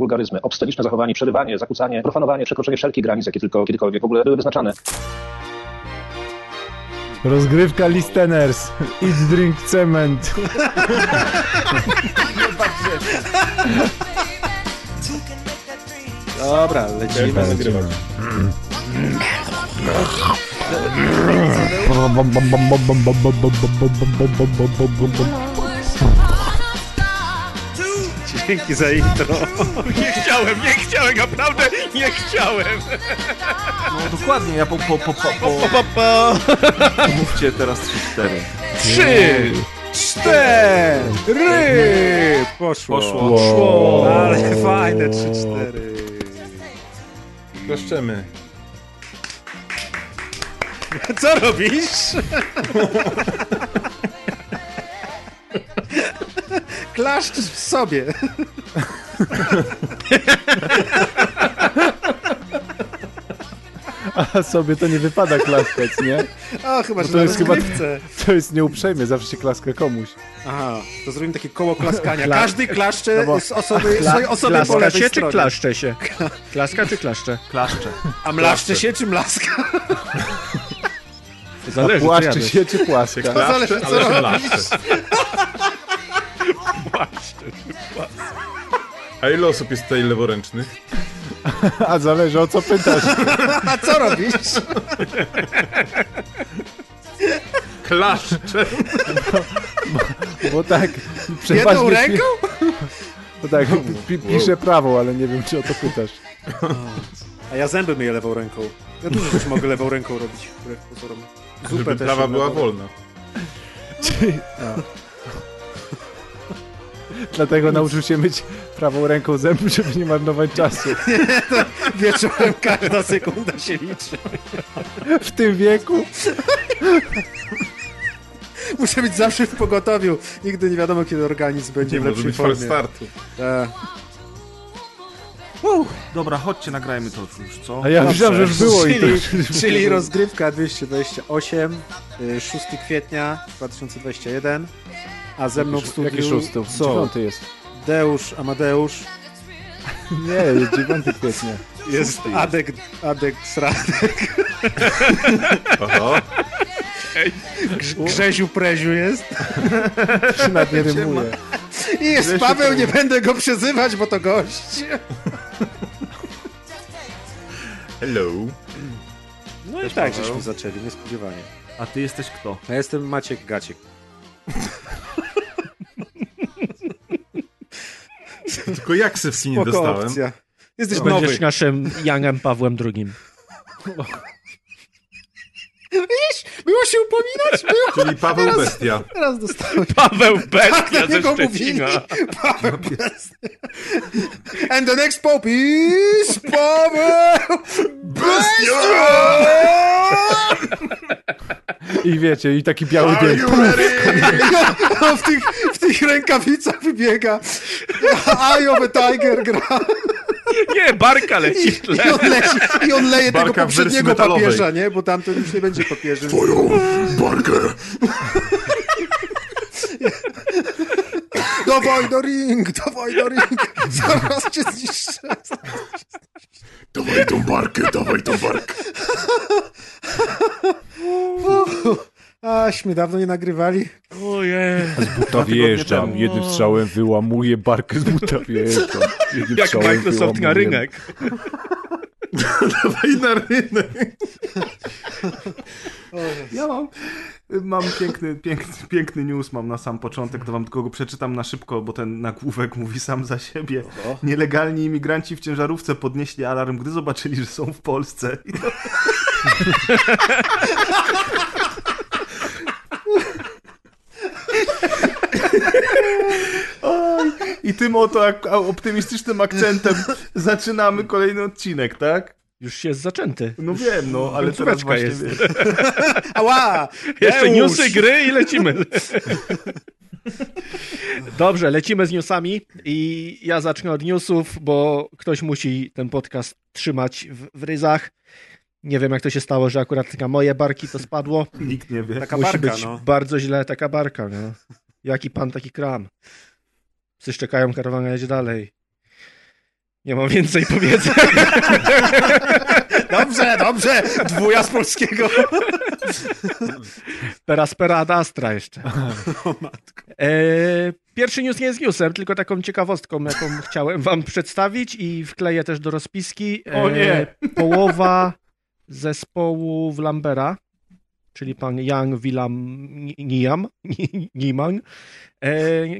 wulgaryzmy, obsceniczne zachowanie, przerywanie, zakłócanie, profanowanie, przekroczenie wszelkich granic, jakie tylko kiedykolwiek w ogóle były wyznaczane. Rozgrywka listeners. Eat, drink, cement. Dobra, lecimy. Dzięki za intro. Nie chciałem, naprawdę nie chciałem. No dokładnie, ja po. Mówcie teraz 3-4. 3-4. Poszło. Ale fajne 3-4. Kleszczymy. Co robisz? Klaszcz w sobie. A sobie to nie wypada klaskać, nie? A chyba, że to jest chyba. To jest nieuprzejmie, zawsze się klaska komuś. Aha, to zrobimy takie koło klaskania. Każdy klaszcze no bo... z osoby, osoby klaska po lewej się, stronie. Czy klaszcze się? Klaska czy klaszcze? Klaszcze. A mlaszcze się czy mlaska? Zależy, płaszczy się czy płaska? To zależy, co robisz. A ile osób jest tutaj leworęcznych? A zależy o co pytasz. A co robisz? Klaszczem. Bo tak... Jedną ręką? Bo tak, piszę prawą, ale nie wiem, czy o to pytasz. A ja zęby myję lewą ręką. Ja dużo rzeczy mogę lewą ręką robić. Zupę też prawa była wolna. Dlatego nauczył się myć prawą ręką zęby, żeby nie marnować czasu. Wieczorem każda sekunda się liczy. W tym wieku? Muszę być zawsze w pogotowiu. Nigdy nie wiadomo, kiedy organizm będzie w lepszej formie. Nie może być Dobra, chodźcie, nagrajmy to już, co? A ja myślałem, że już było. Czyli rozgrywka 228, 6 kwietnia 2021. A ze mną w studiu... Jaki szósty? Co? 9 jest. Deusz, Amadeusz. Nie, jest 9 kwietnia. Jest Adek Sradek. Oho. Grzeziu Preziu jest. Przynad nie rymuje. I jest Grzeziu Paweł, Preziu. Nie będę go przezywać, bo to gość. Hello. No i tak, żeśmy zaczęli, niespodziewanie. A ty jesteś kto? Ja jestem Maciek Gaciek. Tylko jaksywski nie dostałem. Opcja. Jesteś nowy. Będziesz naszym Janem Pawłem II. Wiesz, było się upominać? Było. Czyli Paweł teraz, Bestia. Teraz dostałem. Paweł Bestia ze Szczecina. Paweł Bestia. And the next pope is Paweł Bestia! I wiecie, i taki biały dzień. No, w tych rękawicach wybiega. Eye of a Tiger gra. Nie, barka leci. I on leje barka tego poprzedniego papieża, nie? Bo tamten już nie będzie papieżem. Twoją barkę! Dawaj do ring! Zaraz cię zniszczę. Dawaj tą barkę! Aśmy dawno nie nagrywali. Ojej. Z buta wjeżdżam, jednym strzałem wyłamuję barkę, z buta wjeżdżam. Jak Microsoft na rynek. Dawaj na rynek. Ja mam piękny news mam na sam początek, to wam tylko go przeczytam na szybko, bo ten nagłówek mówi sam za siebie. Nielegalni imigranci w ciężarówce podnieśli alarm, gdy zobaczyli, że są w Polsce. I tym oto optymistycznym akcentem zaczynamy kolejny odcinek, tak? Już się jest zaczęty. No wiem, no, ale teraz właśnie jest. Ała! Jeszcze newsy, gry i lecimy. Dobrze, lecimy z newsami i ja zacznę od newsów, bo ktoś musi ten podcast trzymać w ryzach. Nie wiem, jak to się stało, że akurat na moje barki to spadło. Nikt nie wie. Taka musi barka, być bardzo źle, taka barka, no. Jaki pan, taki kram. Psy szczekają, karawana jedzie dalej. Nie mam więcej powiedzenia. Dobrze, dobrze. Dwuja z polskiego. Perasperada Astra jeszcze. O matko. Pierwszy news nie jest newsem, tylko taką ciekawostką, jaką chciałem wam przedstawić i wkleję też do rozpiski. O nie. Połowa zespołu Vlambera, czyli pan Jan Willem Niemann,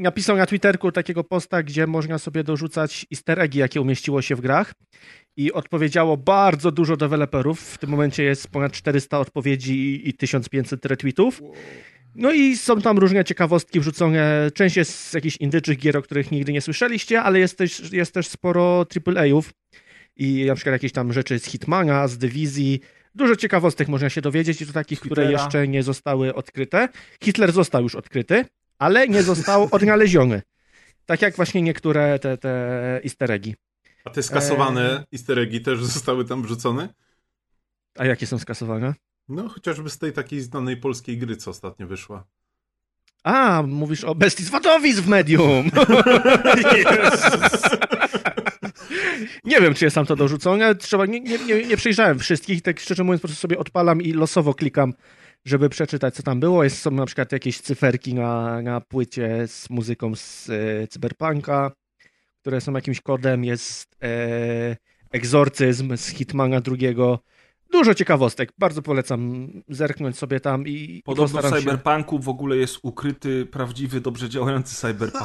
napisał na Twitterku takiego posta, gdzie można sobie dorzucać easter eggi, jakie umieściło się w grach, i odpowiedziało bardzo dużo deweloperów. W tym momencie jest ponad 400 odpowiedzi i 1500 retweetów. No i są tam różne ciekawostki wrzucone. Część jest z jakichś indyczych gier, o których nigdy nie słyszeliście, ale jest też sporo AAA-ów i na przykład jakieś tam rzeczy z Hitmana, z Dywizji. Dużo ciekawostek można się dowiedzieć i to takich, które jeszcze nie zostały odkryte. Hitler został już odkryty, ale nie został odnaleziony. Tak jak właśnie niektóre te easter eggi. A te skasowane easter eggi też zostały tam wrzucone? A jakie są skasowane? No chociażby z tej takiej znanej polskiej gry, co ostatnio wyszła. A, mówisz o Bestii z Wadowic w Medium. Nie wiem, czy jest tam to dorzucone. Trzeba, nie przejrzałem wszystkich. Tak szczerze mówiąc, po prostu sobie odpalam i losowo klikam, żeby przeczytać, co tam było. Są na przykład jakieś cyferki na płycie z muzyką z Cyberpunka, które są jakimś kodem. Jest egzorcyzm z Hitmana drugiego. Dużo ciekawostek. Bardzo polecam zerknąć sobie tam i podobno w Cyberpunku się... w ogóle jest ukryty, prawdziwy, dobrze działający Cyberpunk.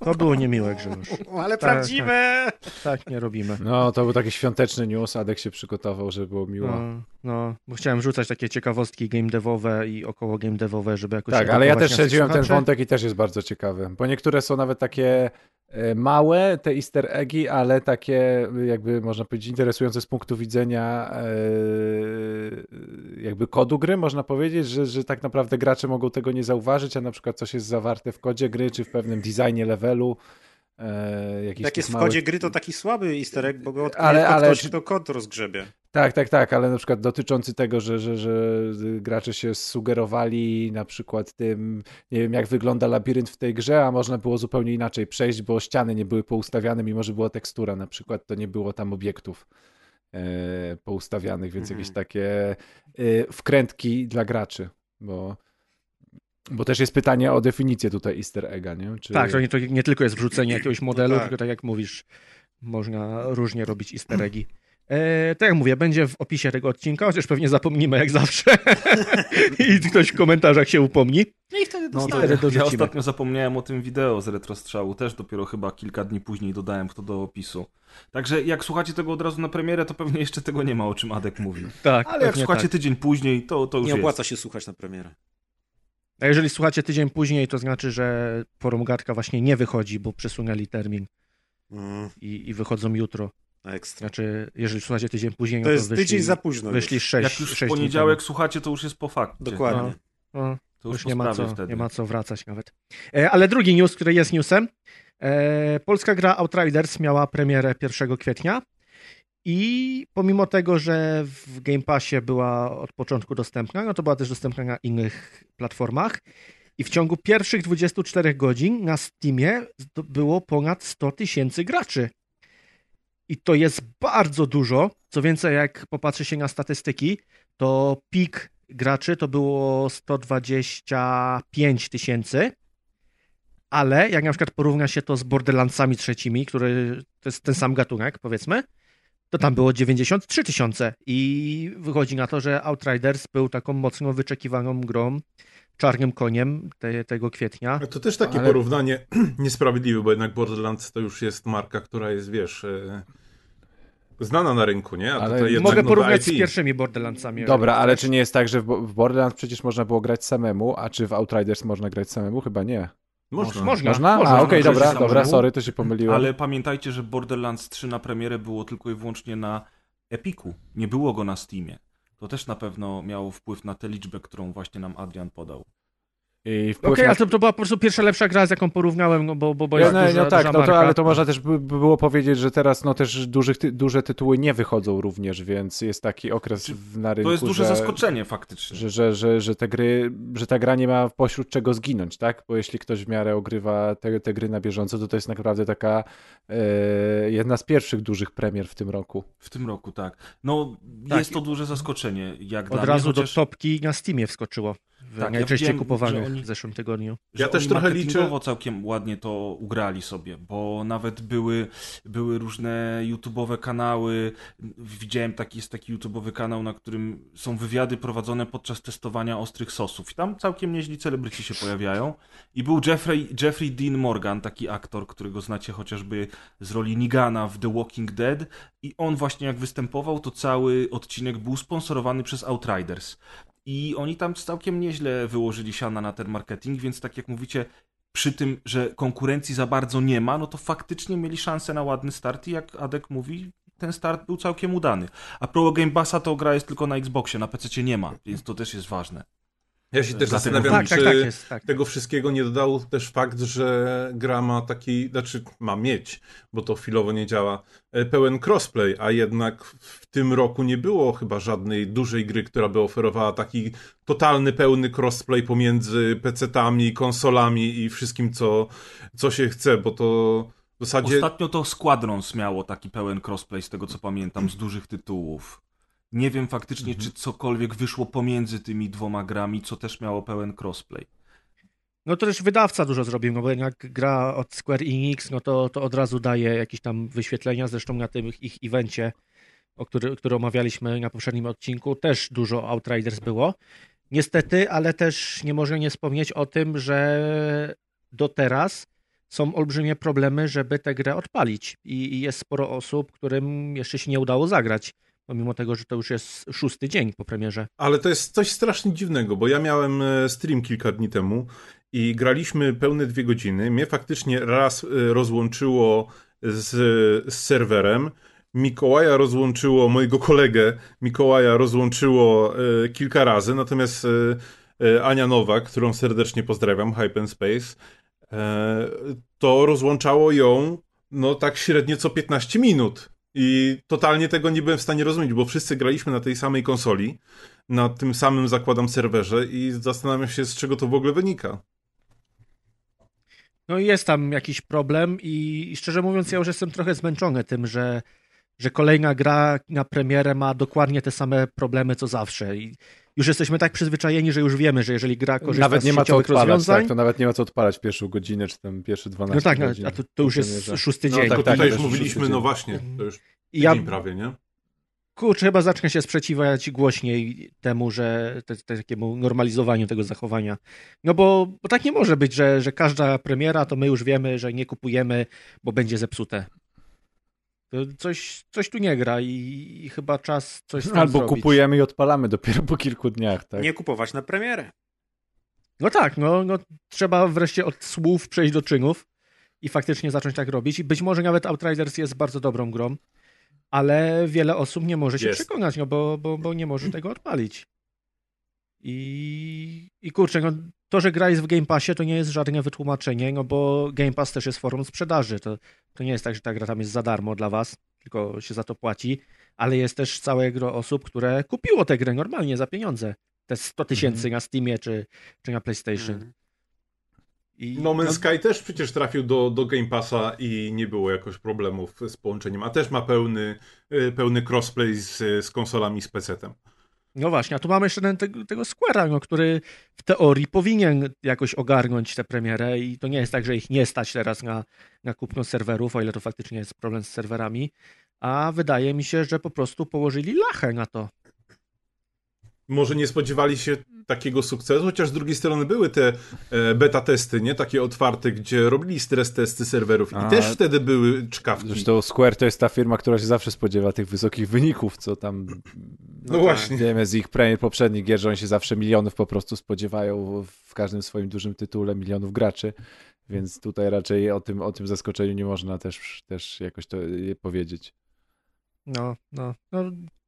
To było niemiłe, Grzegorz. Ale tak, prawdziwe! Tak, tak nie robimy. No, to był taki świąteczny news. Adek się przygotował, żeby było miło. No, bo chciałem rzucać takie ciekawostki game devowe i około game devowe, żeby jakoś... Tak, ale ja też śledziłem ten wątek i też jest bardzo ciekawy. Bo niektóre są nawet takie... małe te easter eggi, ale takie jakby można powiedzieć interesujące z punktu widzenia jakby kodu gry, można powiedzieć, że tak naprawdę gracze mogą tego nie zauważyć, a na przykład coś jest zawarte w kodzie gry, czy w pewnym designie levelu. Jak jest w kodzie gry, to taki słaby easter egg, bo go odkryje, ale ktoś to kod rozgrzebie. Tak, ale na przykład dotyczący tego, że gracze się sugerowali na przykład tym, nie wiem, jak wygląda labirynt w tej grze, a można było zupełnie inaczej przejść, bo ściany nie były poustawiane, mimo że była tekstura na przykład, to nie było tam obiektów poustawianych, więc jakieś takie wkrętki dla graczy, Bo też jest pytanie o definicję tutaj easter egga, nie? Czy... Tak, to nie tylko jest wrzucenie jakiegoś modelu, no tak. Tylko tak jak mówisz, można różnie robić easter eggi. Tak jak mówię, będzie w opisie tego odcinka, chociaż pewnie zapomnimy jak zawsze i ktoś w komentarzach się upomni. No i wtedy dostajemy. Ja ostatnio zapomniałem o tym wideo z Retrostrzału, też dopiero chyba kilka dni później dodałem to do opisu. Także jak słuchacie tego od razu na premierę, to pewnie jeszcze tego nie ma, o czym Adek mówił. Tak, ale jak słuchacie tydzień później, to już nie opłaca się słuchać na premierę. A jeżeli słuchacie tydzień później, to znaczy, że Forumgatka właśnie nie wychodzi, bo przesunęli termin i wychodzą jutro. Ekstra. Znaczy, jeżeli słuchacie tydzień później, to jest tydzień za późno. Wyszli 6 jak już w poniedziałek słuchacie, to już jest po fakcie. Dokładnie. No, to już nie ma co wracać nawet. Ale drugi news, który jest newsem. Polska gra Outriders miała premierę 1 kwietnia i pomimo tego, że w Game Passie była od początku dostępna, no to była też dostępna na innych platformach i w ciągu pierwszych 24 godzin na Steamie było ponad 100 000 graczy. I to jest bardzo dużo. Co więcej, jak popatrzy się na statystyki, to pik graczy to było 125 000, ale jak na przykład porówna się to z Borderlandsami trzecimi, który to jest ten sam gatunek, powiedzmy, to tam było 93 000 i wychodzi na to, że Outriders był taką mocno wyczekiwaną grą, czarnym koniem tego kwietnia. To też takie porównanie niesprawiedliwe, bo jednak Borderlands to już jest marka, która jest, wiesz, znana na rynku, nie? A tutaj mogę porównać z pierwszymi Borderlandsami. Dobra, ale czy nie jest tak, że w Borderlands przecież można było grać samemu, a czy w Outriders można grać samemu? Chyba nie. Można. A okej, dobra, sorry, to się pomyliłem. Ale pamiętajcie, że Borderlands 3 na premierę było tylko i wyłącznie na Epiku. Nie było go na Steamie. To też na pewno miało wpływ na tę liczbę, którą właśnie nam Adrian podał. Okej, ale to była po prostu pierwsza lepsza gra, z jaką porównałem, bo jest duża, no tak, no to, ale to można też było powiedzieć, że teraz no też duże tytuły nie wychodzą również, więc jest taki okres na rynku, to jest duże zaskoczenie faktycznie. Że ta gra nie ma pośród czego zginąć, tak? Bo jeśli ktoś w miarę ogrywa te gry na bieżąco, to jest naprawdę taka jedna z pierwszych dużych premier w tym roku. W tym roku, tak. No tak, jest to duże zaskoczenie. Jak od razu chociaż... do topki na Steamie wskoczyło. Tak, najczęściej kupowanych w zeszłym tygodniu. Ja też trochę liczę. Całkiem ładnie to ugrali sobie, bo nawet były różne YouTube'owe kanały. Widziałem taki YouTube'owy kanał, na którym są wywiady prowadzone podczas testowania ostrych sosów. I tam całkiem nieźli celebryci się pojawiają. I był Jeffrey Dean Morgan, taki aktor, którego znacie chociażby z roli Negana w The Walking Dead. I on właśnie jak występował, to cały odcinek był sponsorowany przez Outriders. I oni tam całkiem nieźle wyłożyli siana na ten marketing, więc tak jak mówicie, przy tym, że konkurencji za bardzo nie ma, no to faktycznie mieli szansę na ładny start i jak Adek mówi, ten start był całkiem udany. A pro Game Passa to gra jest tylko na Xboxie, na PC nie ma, więc to też jest ważne. Ja się też zastanawiam, czy tego wszystkiego nie dodał też fakt, że gra ma mieć, bo to chwilowo nie działa, pełen crossplay, a jednak w tym roku nie było chyba żadnej dużej gry, która by oferowała taki totalny, pełny crossplay pomiędzy PC-tami, konsolami i wszystkim, co się chce, bo to... w zasadzie... Ostatnio to Squadrons miało taki pełen crossplay, z tego co pamiętam, z dużych tytułów. Nie wiem faktycznie, czy cokolwiek wyszło pomiędzy tymi dwoma grami, co też miało pełen crossplay. No to też wydawca dużo zrobił, no bo jak gra od Square Enix, no to od razu daje jakieś tam wyświetlenia, zresztą na tym ich evencie, który omawialiśmy na poprzednim odcinku, też dużo Outriders było. Niestety, ale też nie można nie wspomnieć o tym, że do teraz są olbrzymie problemy, żeby tę grę odpalić i jest sporo osób, którym jeszcze się nie udało zagrać. Pomimo tego, że to już jest 6. dzień po premierze. Ale to jest coś strasznie dziwnego, bo ja miałem stream kilka dni temu i graliśmy pełne 2 godziny. Mnie faktycznie raz rozłączyło z serwerem, Mikołaja rozłączyło, mojego kolegę Mikołaja rozłączyło kilka razy, natomiast Ania Nowak, którą serdecznie pozdrawiam, Hypenspace, to rozłączało ją no tak średnio co 15 minut. I totalnie tego nie byłem w stanie rozumieć, bo wszyscy graliśmy na tej samej konsoli, na tym samym, zakładam, serwerze i zastanawiam się, z czego to w ogóle wynika. No i jest tam jakiś problem i szczerze mówiąc, ja już jestem trochę zmęczony tym, że kolejna gra na premierę ma dokładnie te same problemy, co zawsze. I już jesteśmy tak przyzwyczajeni, że już wiemy, że jeżeli gra korzysta z sieciowych rozwiązań... Tak, to nawet nie ma co odpalać pierwszą godzinę, czy tam pierwsze 12 godzin. No tak, godzin, a to już jest 6. dzień. No tak, tutaj już mówiliśmy, no właśnie, to już tydzień prawie, nie? Kurczę, chyba zacznę się sprzeciwiać głośniej temu, że takiemu normalizowaniu tego zachowania. No bo tak nie może być, że każda premiera, to my już wiemy, że nie kupujemy, bo będzie zepsute. Coś tu nie gra i chyba czas coś tam albo zrobić. Kupujemy i odpalamy dopiero po kilku dniach, tak? Nie kupować na premierę. No tak, no trzeba wreszcie od słów przejść do czynów i faktycznie zacząć tak robić. I być może nawet Outriders jest bardzo dobrą grą, ale wiele osób nie może się przekonać, no bo nie może tego odpalić. I kurczę, no to, że gra jest w Game Passie, to nie jest żadne wytłumaczenie, no bo Game Pass też jest formą sprzedaży. To nie jest tak, że ta gra tam jest za darmo dla was, tylko się za to płaci, ale jest też całe gro osób, które kupiło tę grę normalnie za pieniądze. Te 100 000 na Steamie czy na PlayStation. No Man's Sky też przecież trafił do Game Passa i nie było jakoś problemów z połączeniem, a też ma pełny crossplay z konsolami, z PC-tem. No właśnie, a tu mamy jeszcze tego Square'a, który w teorii powinien jakoś ogarnąć tę premierę i to nie jest tak, że ich nie stać teraz na kupno serwerów, o ile to faktycznie jest problem z serwerami, a wydaje mi się, że po prostu położyli lachę na to. Może nie spodziewali się takiego sukcesu, chociaż z drugiej strony były te beta testy, nie? Takie otwarte, gdzie robili stres testy serwerów i też wtedy były czkawki. Zresztą Square to jest ta firma, która się zawsze spodziewa tych wysokich wyników, co tam... No właśnie. Wiemy z ich premier poprzednich gier, że oni się zawsze milionów po prostu spodziewają w każdym swoim dużym tytule, milionów graczy, więc tutaj raczej o tym zaskoczeniu nie można też jakoś to powiedzieć. No,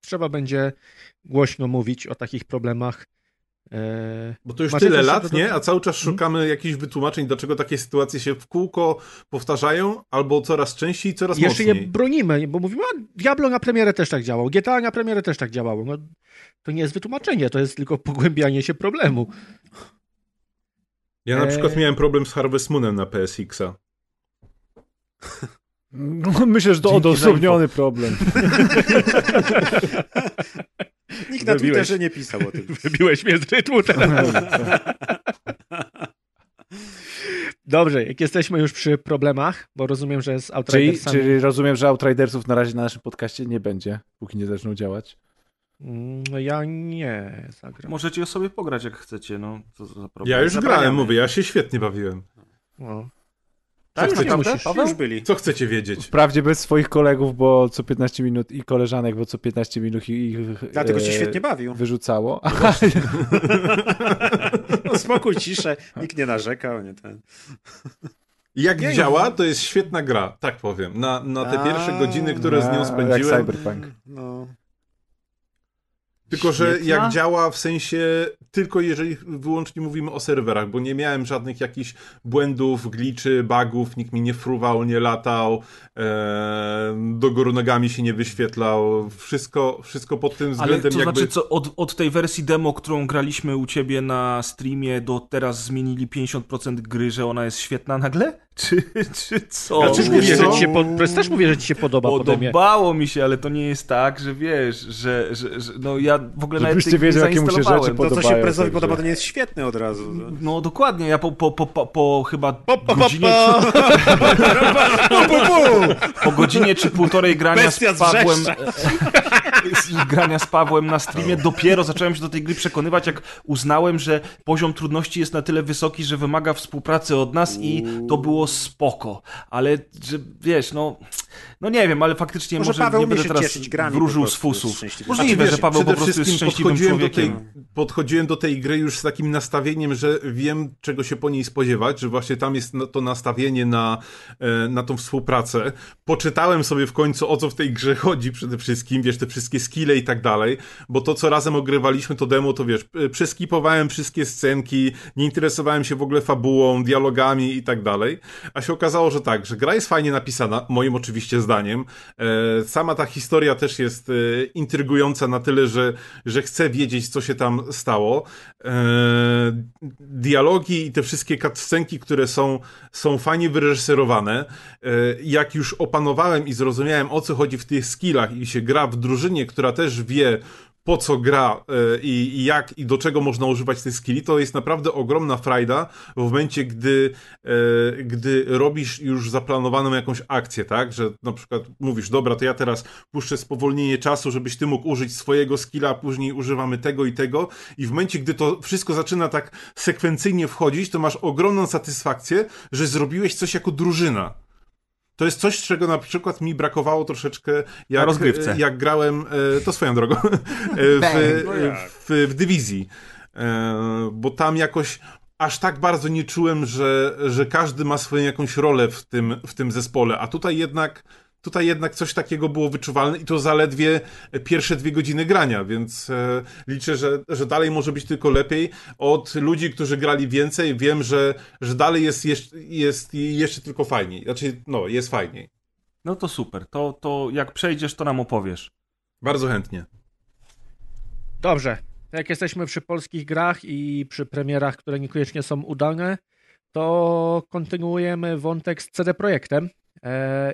trzeba będzie głośno mówić o takich problemach Bo to już tyle lat, nie? A cały czas szukamy jakichś wytłumaczeń, dlaczego takie sytuacje się w kółko powtarzają, albo coraz częściej, coraz mocniej. Jeszcze je bronimy, bo mówimy, a Diablo na premierę też tak działał, GTA na premierę też tak działało. No, to nie jest wytłumaczenie, to jest tylko pogłębianie się problemu. Ja na przykład miałem problem z Harvest Moonem na PSX-a. Myślę, że to odosobniony problem. Nikt na Twitterze nie pisał o tym. Wybiłeś mnie z rytmu teraz. Dobrze, jak jesteśmy już przy problemach, bo rozumiem, że z Outridersami... Czyli rozumiem, że Outridersów na razie na naszym podcaście nie będzie, póki nie zaczną działać. No ja nie zagram. Możecie sobie pograć, jak chcecie. No, co za problem. Ja już grałem, mówię, ja się świetnie bawiłem. No. Tak, już byli. Co chcecie wiedzieć? Wprawdzie bez swoich kolegów, bo co 15 minut i koleżanek, bo co 15 minut ich dlatego się świetnie bawił. Wyrzucało. No, spokój, ciszę, nikt nie narzekał. Nie ten. Jak nie działa, to jest świetna gra, tak powiem. Na te pierwsze godziny, które z nią spędziłem. Jak Cyberpunk. No. Tylko, że jak działa, w sensie tylko jeżeli wyłącznie mówimy o serwerach, bo nie miałem żadnych jakichś błędów, glitchy, bugów, nikt mi nie fruwał, nie latał, do góry nogami się nie wyświetlał, wszystko pod tym względem jakby... Ale to znaczy co, od tej wersji demo, którą graliśmy u ciebie na streamie, do teraz zmienili 50% gry, że ona jest świetna nagle? Czy co? Ja też mówię, że ci się podoba. Podobało mi się, ale to nie jest tak, że wiesz, że no ja w ogóle nawet tych nie zainstalowałem. To co się prezowi podoba, to nie jest świetne od razu. No, no dokładnie, ja po chyba godzinie... Po godzinie czy półtorej grania z Pawłem... I grania z Pawłem na streamie, dopiero zacząłem się do tej gry przekonywać, jak uznałem, że poziom trudności jest na tyle wysoki, że wymaga współpracy od nas i to było spoko. Ale, że wiesz, no nie wiem, ale faktycznie może Paweł nie będę teraz wróżył z fusów. Możliwe, że Paweł po prostu jest szczęśliwym człowiekiem. Podchodziłem do tej gry już z takim nastawieniem, że wiem, czego się po niej spodziewać, że właśnie tam jest to nastawienie na tą współpracę. Poczytałem sobie w końcu, o co w tej grze chodzi przede wszystkim, wiesz, te wszystkie skille i tak dalej, bo to, co razem ogrywaliśmy, to demo, to wiesz, przeskipowałem wszystkie scenki, nie interesowałem się w ogóle fabułą, dialogami i tak dalej, a się okazało, że tak, że gra jest fajnie napisana, moim oczywiście zdaniem, sama ta historia też jest intrygująca na tyle, że chcę wiedzieć, co się tam stało, dialogi i te wszystkie cutscenki, które są fajnie wyreżyserowane, jak już opanowałem i zrozumiałem, o co chodzi w tych skillach i się gra w drużynie, która też wie, po co gra i jak i do czego można używać tej skilli, to jest naprawdę ogromna frajda w momencie, gdy robisz już zaplanowaną jakąś akcję, tak? Że na przykład mówisz, dobra, to ja teraz puszczę spowolnienie czasu, żebyś ty mógł użyć swojego skilla, a później używamy tego i tego i w momencie, gdy to wszystko zaczyna tak sekwencyjnie wchodzić, to masz ogromną satysfakcję, że zrobiłeś coś jako drużyna. To jest coś, czego na przykład mi brakowało troszeczkę, jak grałem, to swoją drogą, w Dywizji, bo tam jakoś aż tak bardzo nie czułem, że każdy ma swoją jakąś rolę w tym zespole, a tutaj jednak coś takiego było wyczuwalne i to zaledwie pierwsze 2 godziny grania, więc liczę, że dalej może być tylko lepiej. Od ludzi, którzy grali więcej, wiem, że dalej jest jeszcze tylko fajniej. Znaczy, no, jest fajniej. No to super. To jak przejdziesz, to nam opowiesz. Bardzo chętnie. Dobrze. Jak jesteśmy przy polskich grach i przy premierach, które niekoniecznie są udane, to kontynuujemy wątek z CD Projektem.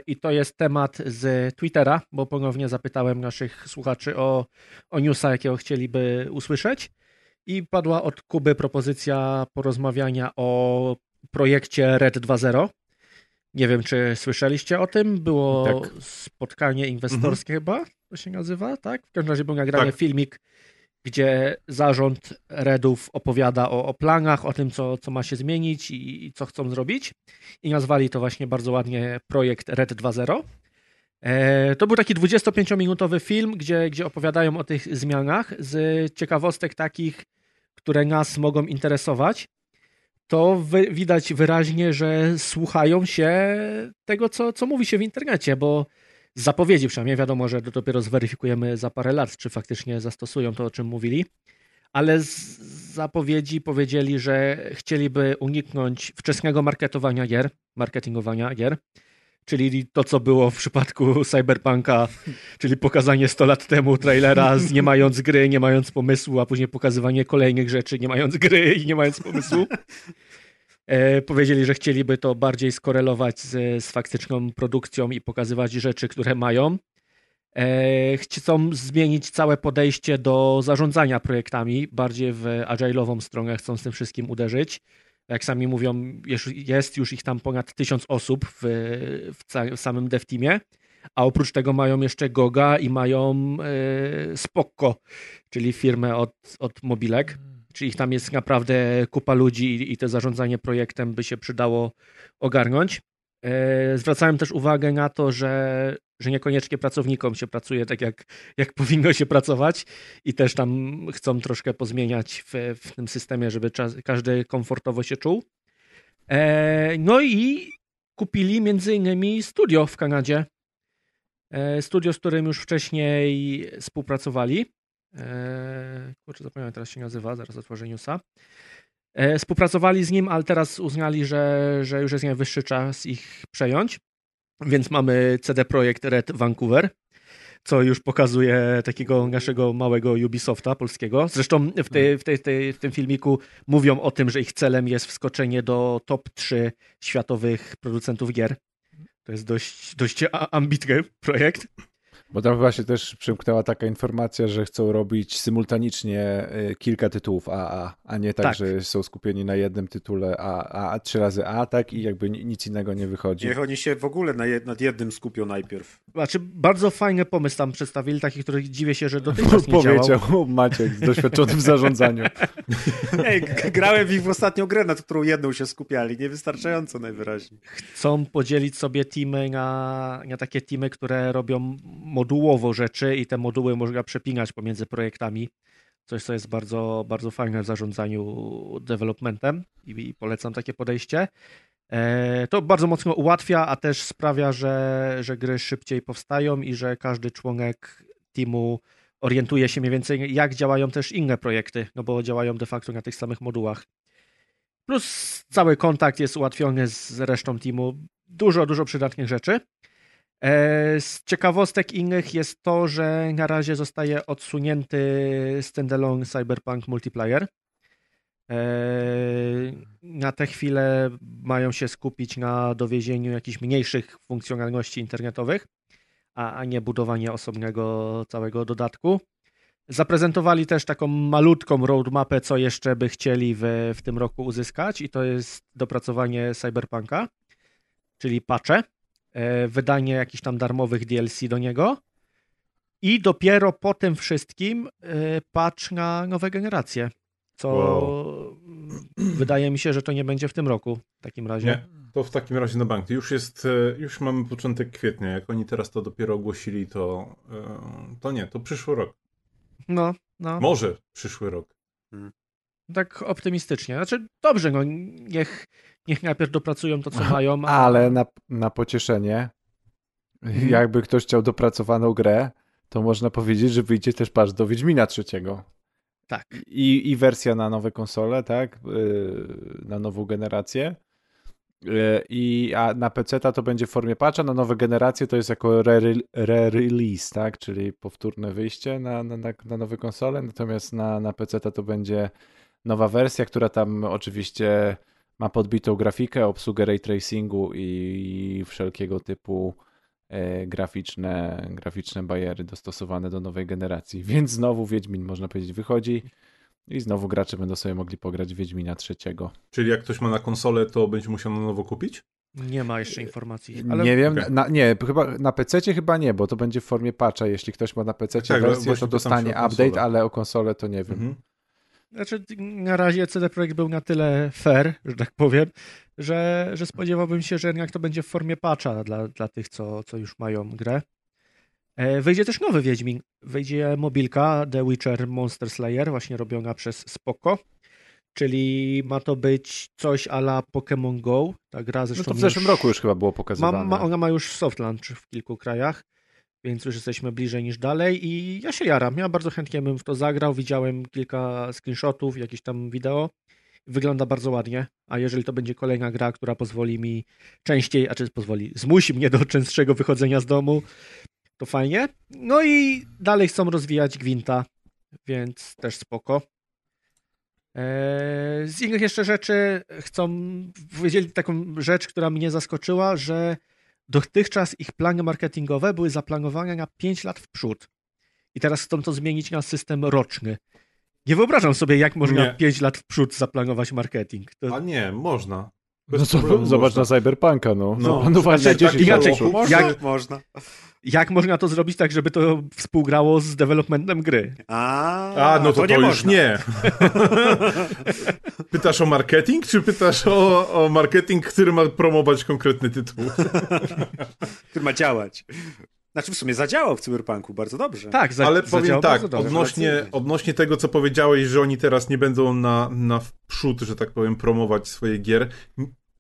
I to jest temat z Twittera, bo ponownie zapytałem naszych słuchaczy o newsa, jakiego chcieliby usłyszeć i padła od Kuby propozycja porozmawiania o projekcie Red 2.0. Nie wiem, czy słyszeliście o tym, było tak. Spotkanie inwestorskie chyba, to się nazywa, tak? W każdym razie był nagrany filmik, gdzie zarząd Redów opowiada o planach, o tym, co ma się zmienić i co chcą zrobić. I nazwali to właśnie bardzo ładnie projekt Red 2.0. To był taki 25-minutowy film, gdzie opowiadają o tych zmianach. Z ciekawostek takich, które nas mogą interesować, to widać wyraźnie, że słuchają się tego, co mówi się w internecie, bo z zapowiedzi przynajmniej wiadomo, że dopiero zweryfikujemy za parę lat, czy faktycznie zastosują to, o czym mówili, ale z zapowiedzi powiedzieli, że chcieliby uniknąć wczesnego marketingowania gier, czyli to, co było w przypadku Cyberpunka, czyli pokazanie 100 lat temu trailera z nie mając gry, nie mając pomysłu, a później pokazywanie kolejnych rzeczy nie mając gry i nie mając pomysłu. Powiedzieli, że chcieliby to bardziej skorelować z faktyczną produkcją i pokazywać rzeczy, które mają. Chcą zmienić całe podejście do zarządzania projektami, bardziej w agile'ową stronę chcą z tym wszystkim uderzyć. Jak sami mówią, jest już ich tam ponad 1000 osób w samym dev teamie, a oprócz tego mają jeszcze Goga i mają Spokko, czyli firmę od mobilek. Czyli ich tam jest naprawdę kupa ludzi i to zarządzanie projektem by się przydało ogarnąć. Zwracałem też uwagę na to, że niekoniecznie pracownikom się pracuje tak, jak powinno się pracować i też tam chcą troszkę pozmieniać w tym systemie, żeby każdy komfortowo się czuł. No i kupili m.in. studio w Kanadzie. Studio, z którym już wcześniej współpracowali. Kurczę, zapomniałem, teraz się nazywa, zaraz otworzę newsa. Współpracowali z nim, ale teraz uznali, że już jest najwyższy czas ich przejąć, więc mamy CD Projekt Red Vancouver, co już pokazuje takiego naszego małego Ubisofta polskiego. Zresztą w tym filmiku mówią o tym, że ich celem jest wskoczenie do top 3 światowych producentów gier. To jest dość ambitny projekt. Bo tam chyba się też przymknęła taka informacja, że chcą robić symultanicznie kilka tytułów AA, a nie tak, że są skupieni na jednym tytule AA, 3 razy A, tak, i jakby nic innego nie wychodzi. Niech oni się w ogóle nad jednym skupią najpierw. Znaczy, bardzo fajny pomysł tam przedstawili, taki, który dziwię się, że dotychczas nie powiedział Maciek z doświadczonym w zarządzaniu. Ej, grałem w ich w ostatnią grę, nad którą jedną się skupiali, niewystarczająco najwyraźniej. Chcą podzielić sobie teamy na takie teamy, które robią modułowo rzeczy i te moduły można przepinać pomiędzy projektami. Coś, co jest bardzo, bardzo fajne w zarządzaniu developmentem i polecam takie podejście. To bardzo mocno ułatwia, a też sprawia, że gry szybciej powstają i że każdy członek teamu orientuje się mniej więcej, jak działają też inne projekty, no bo działają de facto na tych samych modułach. Plus cały kontakt jest ułatwiony z resztą teamu. Dużo, dużo przydatnych rzeczy. Z ciekawostek innych jest to, że na razie zostaje odsunięty standalone Cyberpunk Multiplayer. Na tę chwilę mają się skupić na dowiezieniu jakichś mniejszych funkcjonalności internetowych, a nie budowanie osobnego całego dodatku. Zaprezentowali też taką malutką roadmapę, co jeszcze by chcieli w tym roku uzyskać i to jest dopracowanie Cyberpunka, czyli patche, wydanie jakichś tam darmowych DLC do niego i dopiero po tym wszystkim patch na nowe generacje, co wydaje mi się, że to nie będzie w tym roku w takim razie. Nie, to w takim razie na bank. Już mamy początek kwietnia, jak oni teraz to dopiero ogłosili, to nie, to przyszły rok. No. Może przyszły rok. Tak optymistycznie. Znaczy dobrze, niech najpierw dopracują to, co mają. Ale na pocieszenie, jakby ktoś chciał dopracowaną grę, to można powiedzieć, że wyjdzie też patch do Wiedźmina 3. Tak. I wersja na nowe konsole, tak? Na nową generację. A na PC-ta to będzie w formie patcha, na nowe generacje to jest jako re-release, tak? Czyli powtórne wyjście na nowe konsole, natomiast na PC-ta to będzie nowa wersja, która tam oczywiście ma podbitą grafikę, obsługę ray tracingu i wszelkiego typu graficzne bariery dostosowane do nowej generacji. Więc znowu Wiedźmin, można powiedzieć, wychodzi i znowu gracze będą sobie mogli pograć Wiedźmina 3. Czyli jak ktoś ma na konsolę, to będzie musiał na nowo kupić? Nie ma jeszcze informacji. Ale... Nie wiem, okay. Na PC-cie chyba nie, bo to będzie w formie patcha. Jeśli ktoś ma na PC-cie wersję, to dostanie update, ale o konsolę to nie wiem. Znaczy, na razie CD Projekt był na tyle fair, że tak powiem, że spodziewałbym się, że jednak to będzie w formie patcha dla tych, co już mają grę. Wyjdzie też nowy Wiedźmin. Wyjdzie mobilka The Witcher Monster Slayer, właśnie robiona przez Spoko, czyli ma to być coś a la Pokémon Go. Ta gra zresztą to w zeszłym roku już chyba było pokazywane. Ona ma już soft launch w kilku krajach. Więc już jesteśmy bliżej niż dalej i ja się jaram. Ja bardzo chętnie bym w to zagrał. Widziałem kilka screenshotów, jakieś tam wideo. Wygląda bardzo ładnie, a jeżeli to będzie kolejna gra, która pozwoli mi częściej, a czy pozwoli, zmusi mnie do częstszego wychodzenia z domu, to fajnie. No i dalej chcą rozwijać Gwinta, więc też spoko. Z innych jeszcze rzeczy chcą, powiedzieli taką rzecz, która mnie zaskoczyła, że dotychczas ich plany marketingowe były zaplanowane na 5 lat w przód i teraz chcą to zmienić na system roczny. Nie wyobrażam sobie, jak można 5 lat w przód zaplanować marketing. To... A nie, można. No to, zobacz można. Na Cyberpunka, no. No właśnie, tak inaczej. Można? Jak można to zrobić tak, żeby to współgrało z developmentem gry? A no to nie można. Już nie. Pytasz o marketing, czy pytasz o marketing, który ma promować konkretny tytuł? Który ma działać. Znaczy w sumie zadziałał w Cyberpunku bardzo dobrze. Tak, ale powiem tak, odnośnie tego, co powiedziałeś, że oni teraz nie będą na wprzód, że tak powiem, promować swoje gier.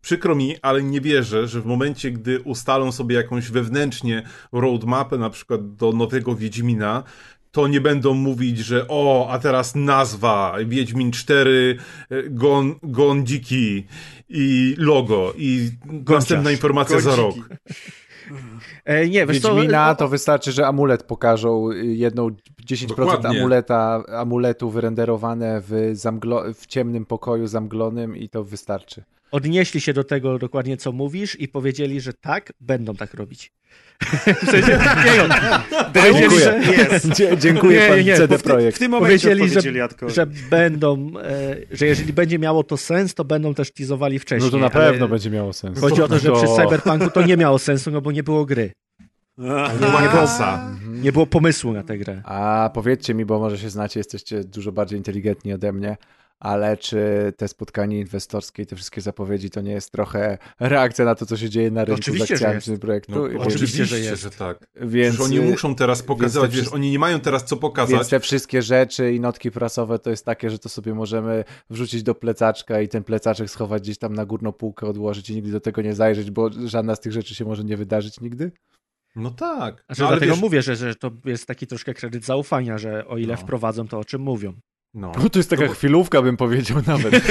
Przykro mi, ale nie wierzę, że w momencie, gdy ustalą sobie jakąś wewnętrznie roadmapę, na przykład do nowego Wiedźmina, to nie będą mówić, że a teraz nazwa, Wiedźmin 4, Gondziki i logo i następna informacja za rok. Nie, Wiedźmina to wystarczy, że amulet pokażą, 10% dokładnie. Amuletu wyrenderowane w ciemnym pokoju zamglonym i to wystarczy. Odnieśli się do tego dokładnie, co mówisz i powiedzieli, że tak, będą tak robić. W sensie, dziękuję. Dziękuję panu CD Projekt. W tym momencie powiedzieli, że będą, że jeżeli będzie miało to sens, to będą też teasowali wcześniej. No to na pewno będzie miało sens. Chodzi o to, że przy Cyberpunku to nie miało sensu, no bo nie było gry. Nie było pomysłu na tę grę. A powiedzcie mi, bo może się znacie, jesteście dużo bardziej inteligentni ode mnie, ale czy te spotkanie inwestorskie i te wszystkie zapowiedzi to nie jest trochę reakcja na to, co się dzieje na rynku z akcjami projektu? Oczywiście, że tak. Więc oni muszą teraz pokazywać, oni nie mają teraz co pokazać. Więc te wszystkie rzeczy i notki prasowe to jest takie, że to sobie możemy wrzucić do plecaczka i ten plecaczek schować gdzieś tam na górną półkę, odłożyć i nigdy do tego nie zajrzeć, bo żadna z tych rzeczy się może nie wydarzyć nigdy? No tak. No, dlatego mówię, że to jest taki troszkę kredyt zaufania, że o ile wprowadzą to, o czym mówią. No to jest taka chwilówka, bym powiedział nawet.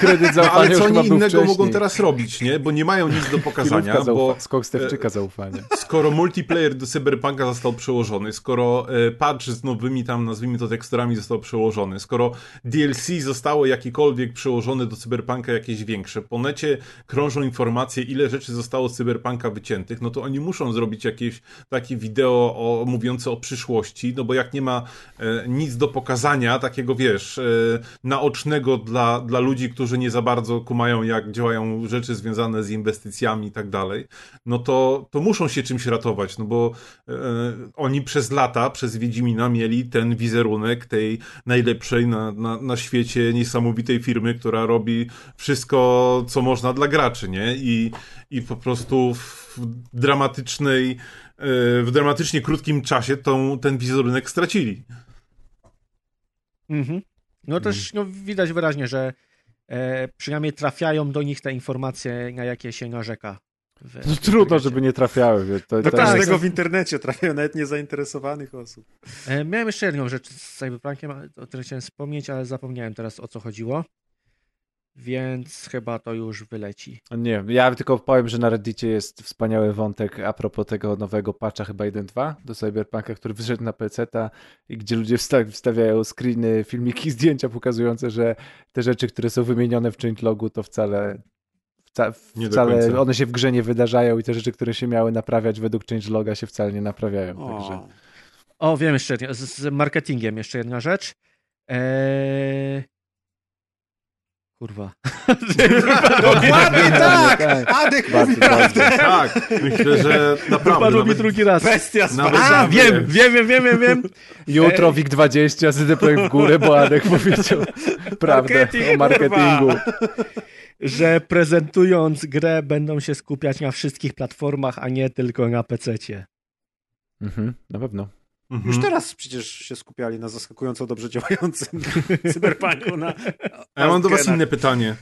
Kredyt zaufania ale co oni innego mogą teraz robić, nie? Bo nie mają nic do pokazania. Skok Stefczyka zaufania. Skoro multiplayer do Cyberpunka został przełożony, skoro patch z nowymi tam, nazwijmy to, teksturami został przełożony, skoro DLC zostało jakikolwiek przełożone do Cyberpunka jakieś większe, po necie krążą informacje, ile rzeczy zostało z Cyberpunka wyciętych, no to oni muszą zrobić jakieś takie wideo mówiące o przyszłości, no bo jak nie ma nic do pokazania, takiego naocznego dla ludzi, którzy nie za bardzo kumają, jak działają rzeczy związane z inwestycjami i tak dalej, no to muszą się czymś ratować, no bo oni przez lata, przez Wiedźmina mieli ten wizerunek tej najlepszej na świecie niesamowitej firmy, która robi wszystko, co można dla graczy, nie? I po prostu w dramatycznie krótkim czasie ten wizerunek stracili. Mhm. No też widać wyraźnie, że przynajmniej trafiają do nich te informacje, na jakie się narzeka. No trudno, żeby nie trafiały. Do każdego w internecie trafiają nawet niezainteresowanych osób. Miałem jeszcze jedną rzecz z Cyberpunkiem, o której chciałem wspomnieć, ale zapomniałem teraz, o co chodziło. Więc chyba to już wyleci. Nie, ja tylko powiem, że na Reddicie jest wspaniały wątek a propos tego nowego patcha chyba 1.2 do Cyberpunka, który wyszedł na PC-ta i gdzie ludzie wstawiają screeny, filmiki, zdjęcia pokazujące, że te rzeczy, które są wymienione w changelogu, to wcale one się w grze nie wydarzają i te rzeczy, które się miały naprawiać według changeloga, się wcale nie naprawiają. Także... wiem jeszcze, z marketingiem jeszcze jedna rzecz. Kurwa. Dokładnie tak! Adek mówi prawdę. Tak, myślę, że naprawdę. Chyba robi drugi raz. Bestia sprawa. Wiem. Jutro WIG 20, CD Projekt w górę, bo Adek powiedział prawdę o marketingu. Że prezentując grę będą się skupiać na wszystkich platformach, a nie tylko na PC-cie. Na pewno. Już teraz przecież się skupiali na zaskakująco dobrze działającym Cyberpunku. Ja mam do was inne pytanie.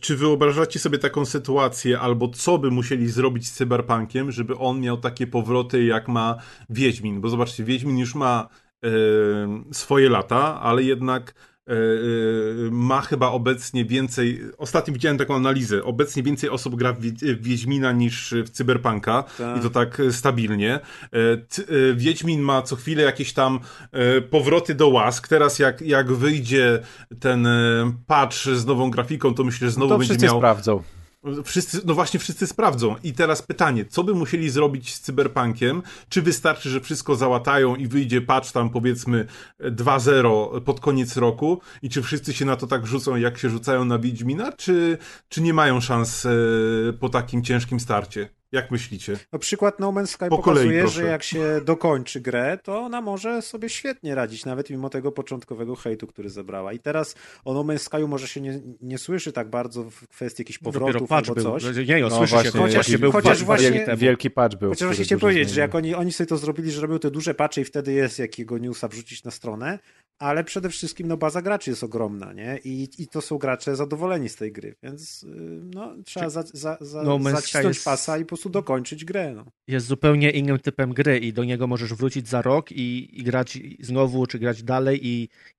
Czy wyobrażacie sobie taką sytuację, albo co by musieli zrobić z Cyberpunkiem, żeby on miał takie powroty, jak ma Wiedźmin? Bo zobaczcie, Wiedźmin już ma swoje lata, ale jednak ma chyba obecnie więcej, ostatnio widziałem taką analizę, obecnie więcej osób gra w Wiedźmina niż w Cyberpunka, tak. I to tak stabilnie. Wiedźmin ma co chwilę jakieś tam powroty do łask, teraz jak wyjdzie ten patch z nową grafiką, to myślę, że znowu będzie miał... sprawdzą. Wszyscy sprawdzą. I teraz pytanie, co by musieli zrobić z Cyberpunkiem? Czy wystarczy, że wszystko załatają i wyjdzie patch tam powiedzmy 2.0 pod koniec roku? I czy wszyscy się na to tak rzucą, jak się rzucają na Wiedźmina? Czy nie mają szans po takim ciężkim starcie? Jak myślicie? Na przykład No Man's Sky pokazuje, że jak się dokończy grę, to ona może sobie świetnie radzić, nawet mimo tego początkowego hejtu, który zebrała. I teraz o No Man's Sky'u może się nie słyszy tak bardzo w kwestii jakichś powrotów albo coś. Wielki patch był. Chociaż właśnie chciałem powiedzieć, że jak oni sobie to zrobili, że robią te duże patche i wtedy jest jakiego newsa wrzucić na stronę, ale przede wszystkim baza graczy jest ogromna, nie? I to są gracze zadowoleni z tej gry, więc trzeba zacisnąć pasa i po prostu dokończyć grę. No. Jest zupełnie innym typem gry i do niego możesz wrócić za rok i grać znowu, czy grać dalej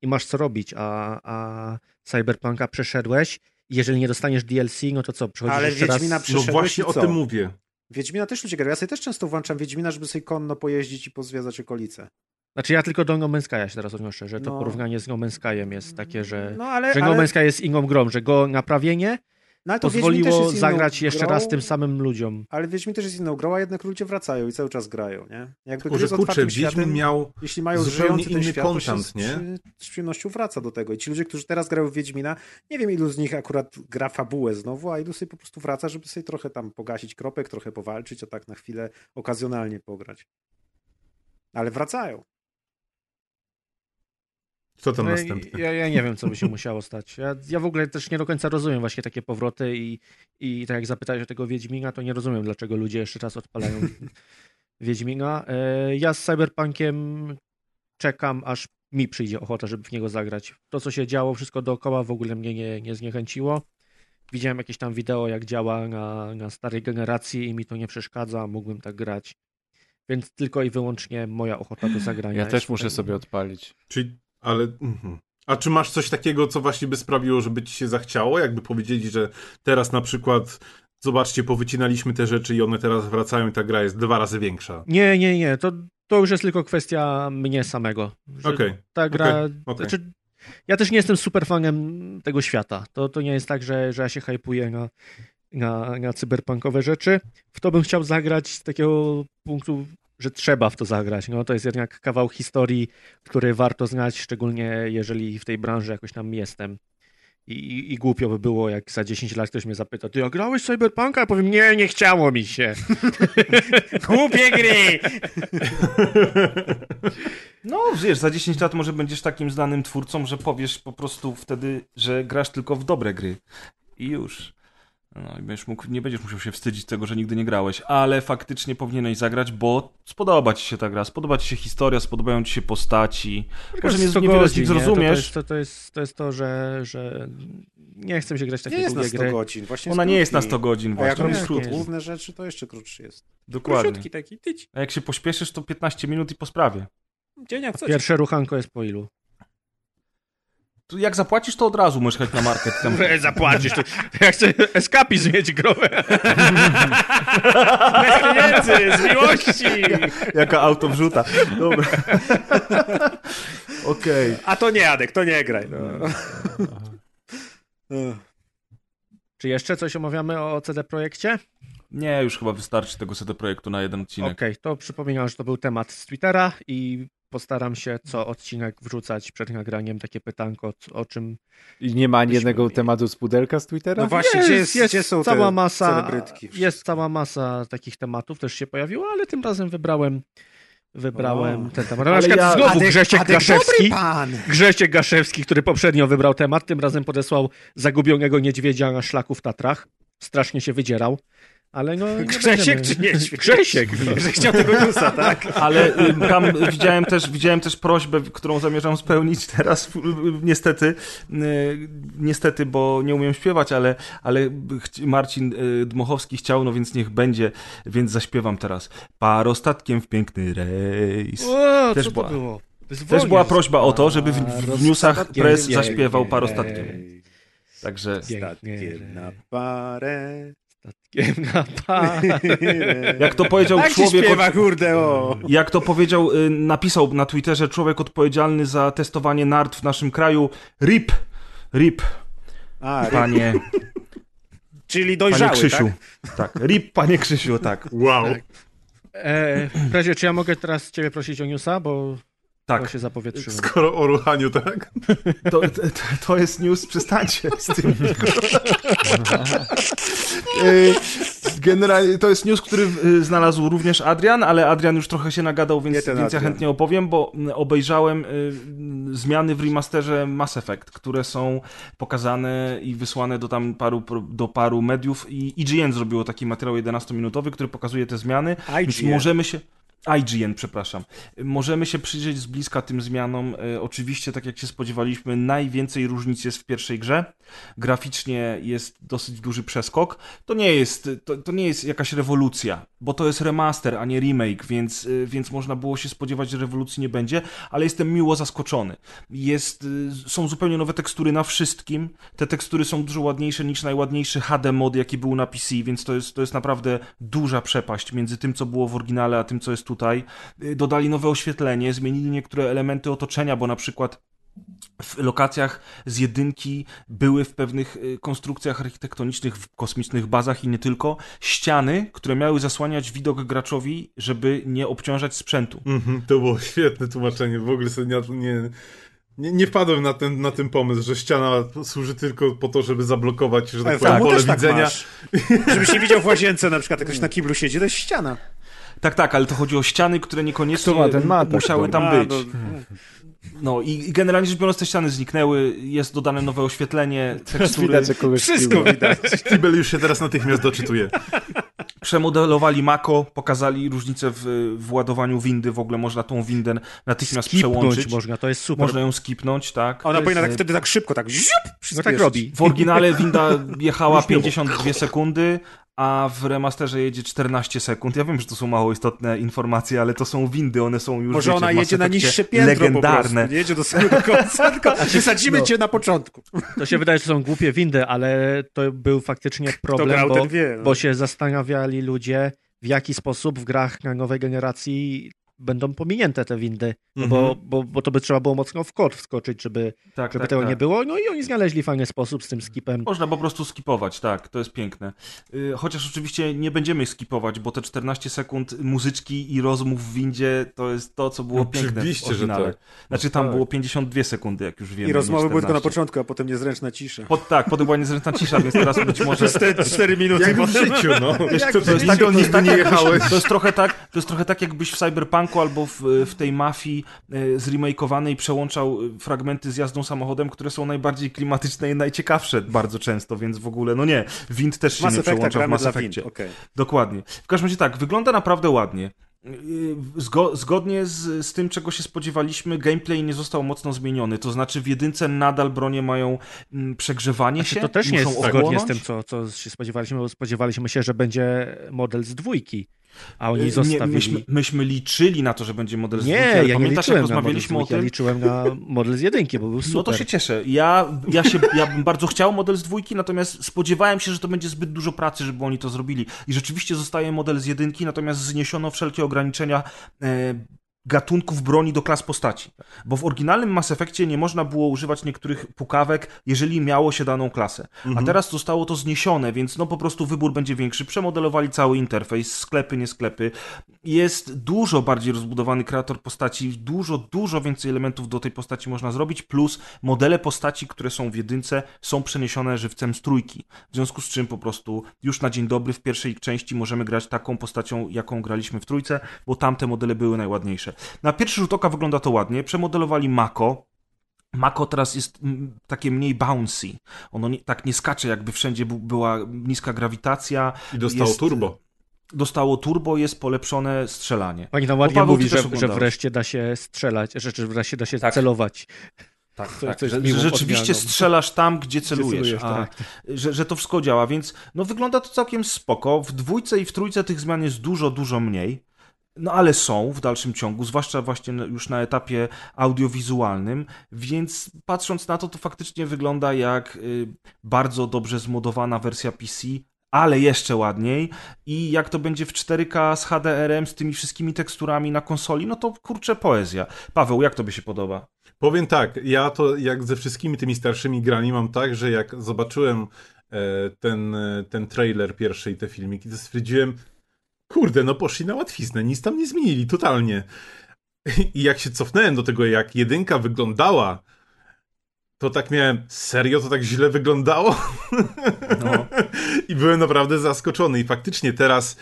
i masz co robić, a Cyberpunka przeszedłeś, jeżeli nie dostaniesz DLC, no to co? Ale Wiedźmina przeszedłeś. No właśnie o tym mówię. Wiedźmina też ludzie grają. Ja sobie też często włączam Wiedźmina, żeby sobie konno pojeździć i pozwiedzać okolice. Znaczy ja tylko do No Man's Sky'a się teraz odnoszę, że to porównanie z No Man's Sky'em jest takie, że No Man's Sky jest inną grą, że go naprawienie pozwoliło zagrać jeszcze raz tym samym ludziom. Ale Wiedźmin też jest inną grą, a jednak ludzie wracają i cały czas grają, nie? Jakby tylko, że kurczę, Wiedźmin miał jeśli mają zupełnie inny kontent, nie? Z przyjemnością wraca do tego. I ci ludzie, którzy teraz grają w Wiedźmina, nie wiem ilu z nich akurat gra fabułę znowu, a ilu sobie po prostu wraca, żeby sobie trochę tam pogasić kropek, trochę powalczyć, a tak na chwilę okazjonalnie pograć. Ale wracają. Co tam następne? Ja nie wiem, co by się musiało stać. Ja w ogóle też nie do końca rozumiem właśnie takie powroty i tak jak zapytałeś o tego Wiedźmina, to nie rozumiem, dlaczego ludzie jeszcze raz odpalają Wiedźmina. Ja z Cyberpunkiem czekam, aż mi przyjdzie ochota, żeby w niego zagrać. To, co się działo, wszystko dookoła w ogóle mnie nie zniechęciło. Widziałem jakieś tam wideo, jak działa na starej generacji i mi to nie przeszkadza, mógłbym tak grać. Więc tylko i wyłącznie moja ochota do zagrania. Ja też muszę sobie odpalić. Ale a czy masz coś takiego, co właśnie by sprawiło, żeby ci się zachciało? Jakby powiedzieli, że teraz na przykład, zobaczcie, powycinaliśmy te rzeczy i one teraz wracają i ta gra jest 2 razy większa. Nie. To już jest tylko kwestia mnie samego. Okej. Ta gra... Okay. Znaczy, ja też nie jestem super fanem tego świata. To nie jest tak, że ja się hypuję na cyberpunkowe rzeczy. W to bym chciał zagrać z takiego punktu... że trzeba w to zagrać. To jest jednak kawał historii, który warto znać, szczególnie jeżeli w tej branży jakoś tam jestem. I głupio by było, jak za 10 lat ktoś mnie zapyta, ty, a grałeś Cyberpunka? Ja powiem, nie chciało mi się. Głupie gry! Wiesz, za 10 lat może będziesz takim znanym twórcą, że powiesz po prostu wtedy, że grasz tylko w dobre gry. I już. I nie będziesz musiał się wstydzić tego, że nigdy nie grałeś, ale faktycznie powinieneś zagrać, bo spodoba ci się ta gra, spodoba ci się historia, spodobają ci się postaci. Może niewiele z nich zrozumiesz. To jest to, że nie chcę się grać w takie długie gry. Nie jest na 100 godzin. Ona nie jest na 100 godzin. A jak robisz główne rzeczy, to jeszcze krótszy jest. Dokładnie. Króciutki taki. Tyć. A jak się pośpieszysz, to 15 minut i po sprawie. Pierwsze ruchanko jest po ilu? Jak zapłacisz, to od razu możesz jechać na market. Tam. Zapłacisz, to ja chcę eskapizm mieć growe. Bez pieniędzy, z miłości. Jaka auto wrzuta. Dobra. Okej. A to nie, Adek, to nie graj. No. Czy jeszcze coś omawiamy o CD Projekcie? Nie, już chyba wystarczy tego CD Projektu na jeden odcinek. Okej, to przypominam, że to był temat z Twittera i postaram się co odcinek wrzucać przed nagraniem takie pytanko, o czym... I nie ma ani jednego tematu z pudelka z Twittera? No właśnie, gdzie są cała masa, jest cała masa takich tematów, też się pojawiło, ale tym razem wybrałem ten temat. Na przykład znowu Grzesiek Gaszewski, który poprzednio wybrał temat, tym razem podesłał zagubionego niedźwiedzia na szlaku w Tatrach. Strasznie się wydzierał. Ale no, Grzesiek czy nie? Grzesiek, że chciał tego newsa, tak? Ale tam widziałem też prośbę, którą zamierzam spełnić teraz, niestety, bo nie umiem śpiewać, ale Marcin Dmochowski chciał, no więc niech będzie, więc zaśpiewam teraz. Parostatkiem w piękny rejs. O, też co była, to było? Też była prośba o to, żeby w newsach press zaśpiewał parostatkiem. Także statkiem na parę. Jak to powiedział człowiek. Śpiewa, kurde, o. Jak to powiedział, napisał na Twitterze człowiek odpowiedzialny za testowanie nart w naszym kraju. RIP. Panie. Czyli dojrzały. Panie Krzysiu. Tak. RIP, panie Krzysiu, tak. Wow. Tak. Prezie, czy ja mogę teraz ciebie prosić o newsa, bo. Tak. Się zapowietrzyłem. Skoro o ruchaniu, tak? To jest news, przestańcie z tym. Generalnie to jest news, który znalazł również Adrian, ale Adrian już trochę się nagadał, więc ja chętnie opowiem, bo obejrzałem zmiany w remasterze Mass Effect, które są pokazane i wysłane do paru mediów i IGN zrobiło taki materiał 11-minutowy, który pokazuje te zmiany, więc IGN. Możemy się przyjrzeć z bliska tym zmianom. Oczywiście, tak jak się spodziewaliśmy, najwięcej różnic jest w pierwszej grze. Graficznie jest dosyć duży przeskok. To nie jest jakaś rewolucja, bo to jest remaster, a nie remake, więc można było się spodziewać, że rewolucji nie będzie, ale jestem miło zaskoczony. Są zupełnie nowe tekstury na wszystkim. Te tekstury są dużo ładniejsze niż najładniejszy HD mod, jaki był na PC, więc to jest naprawdę duża przepaść między tym, co było w oryginale, a tym, co jest tutaj. Dodali nowe oświetlenie, zmienili niektóre elementy otoczenia, bo na przykład w lokacjach z jedynki były w pewnych konstrukcjach architektonicznych, w kosmicznych bazach i nie tylko, ściany, które miały zasłaniać widok graczowi, żeby nie obciążać sprzętu. To było świetne tłumaczenie, w ogóle sobie nie wpadłem na ten pomysł, że ściana służy tylko po to, żeby zablokować, że tak powiem, pole widzenia. Tak żebyś nie widział w łazience na przykład, jak ktoś na kiblu siedzi, to jest ściana. Tak, ale to chodzi o ściany, które niekoniecznie musiały tam być. No i generalnie rzecz biorąc, te ściany zniknęły, jest dodane nowe oświetlenie, tekstury. Wszystko widać. Kibel już się teraz natychmiast doczytuje. Przemodelowali Mako, pokazali różnicę w ładowaniu windy, w ogóle można tą windę natychmiast przełączyć. Można, to jest super. Można ją skipnąć, tak. Ona powinna tak wtedy tak szybko, tak ziup, tak robi. W oryginale winda jechała 52 sekundy, a w remasterze jedzie 14 sekund. Ja wiem, że to są mało istotne informacje, ale to są windy, one są już... Może ona jedzie na niższe piętro legendarne. Nie jedzie do samego końca, tylko wysadzimy cię na początku. To się wydaje, że są głupie windy, ale to był faktycznie problem, bo się zastanawiali ludzie, w jaki sposób w grach na nowej generacji będą pominięte te windy, bo to by trzeba było mocno w kod wskoczyć, żeby tego nie było. No i oni znaleźli fajny sposób z tym skipem. Można po prostu skipować, tak, to jest piękne. Chociaż oczywiście nie będziemy skipować, bo te 14 sekund muzyczki i rozmów w windzie to jest to, co było piękne. Oczywiście, że tak. Znaczy tam było 52 sekundy, jak już wiemy. I rozmowy były tylko na początku, a potem niezręczna cisza. Potem była niezręczna cisza, więc teraz być może... 4 minuty. Jak w życiu, no. To jest trochę tak, jakbyś w Cyberpunk albo w tej mafii zremakeowanej przełączał fragmenty z jazdą samochodem, które są najbardziej klimatyczne i najciekawsze bardzo często, więc w ogóle, no nie, wind też się nie przełącza w Mass Effectie. Okay. Dokładnie. W każdym razie tak, wygląda naprawdę ładnie. Zgodnie z tym, czego się spodziewaliśmy, gameplay nie został mocno zmieniony, to znaczy w jedynce nadal bronie mają przegrzewanie się. To też nie jest zgodnie z tym, co się spodziewaliśmy, bo spodziewaliśmy się, że będzie model z dwójki. A oni zostawili. Myśmy liczyli na to, że będzie model z dwójki. Nie, ja pamiętasz, jak rozmawialiśmy o tym? Ja liczyłem na model z jedynki, bo był super. No to się cieszę. Ja bym bardzo chciał model z dwójki, natomiast spodziewałem się, że to będzie zbyt dużo pracy, żeby oni to zrobili. I rzeczywiście zostaje model z jedynki, natomiast zniesiono wszelkie ograniczenia gatunków broni do klas postaci. Bo w oryginalnym Mass Effectie nie można było używać niektórych pukawek, jeżeli miało się daną klasę. A teraz zostało to zniesione, więc no po prostu wybór będzie większy. Przemodelowali cały interfejs, sklepy, nie sklepy. Jest dużo bardziej rozbudowany kreator postaci, dużo więcej elementów do tej postaci można zrobić, plus modele postaci, które są w jedynce, są przeniesione żywcem z trójki. W związku z czym po prostu już na dzień dobry w pierwszej części możemy grać taką postacią, jaką graliśmy w trójce, bo tamte modele były najładniejsze. Na pierwszy rzut oka wygląda to ładnie. Przemodelowali Mako, Mako teraz jest takie mniej bouncy. Ono nie, tak nie skacze, jakby wszędzie była niska grawitacja. I dostało turbo. Dostało turbo, jest polepszone strzelanie. Pani tam ładnie mówi, że wreszcie da się strzelać, że wreszcie da się celować. Tak, że rzeczywiście strzelasz tam, gdzie celujesz, że to wszystko działa, więc no, wygląda to całkiem spoko. W dwójce i w trójce tych zmian jest dużo, dużo mniej, no ale są w dalszym ciągu, zwłaszcza właśnie już na etapie audiowizualnym, więc patrząc na to, to faktycznie wygląda jak bardzo dobrze zmodowana wersja PC, ale jeszcze ładniej, i jak to będzie w 4K z HDR-em, z tymi wszystkimi teksturami na konsoli, no to kurczę poezja. Paweł, jak tobie się podoba? Powiem tak, ja to jak ze wszystkimi tymi starszymi grami mam tak, że jak zobaczyłem ten trailer pierwszy i te filmiki, to stwierdziłem, kurde, no poszli na łatwiznę, nic tam nie zmienili, totalnie. I jak się cofnąłem do tego, jak jedynka wyglądała, to tak miałem, serio to tak źle wyglądało? No. I byłem naprawdę zaskoczony. I faktycznie teraz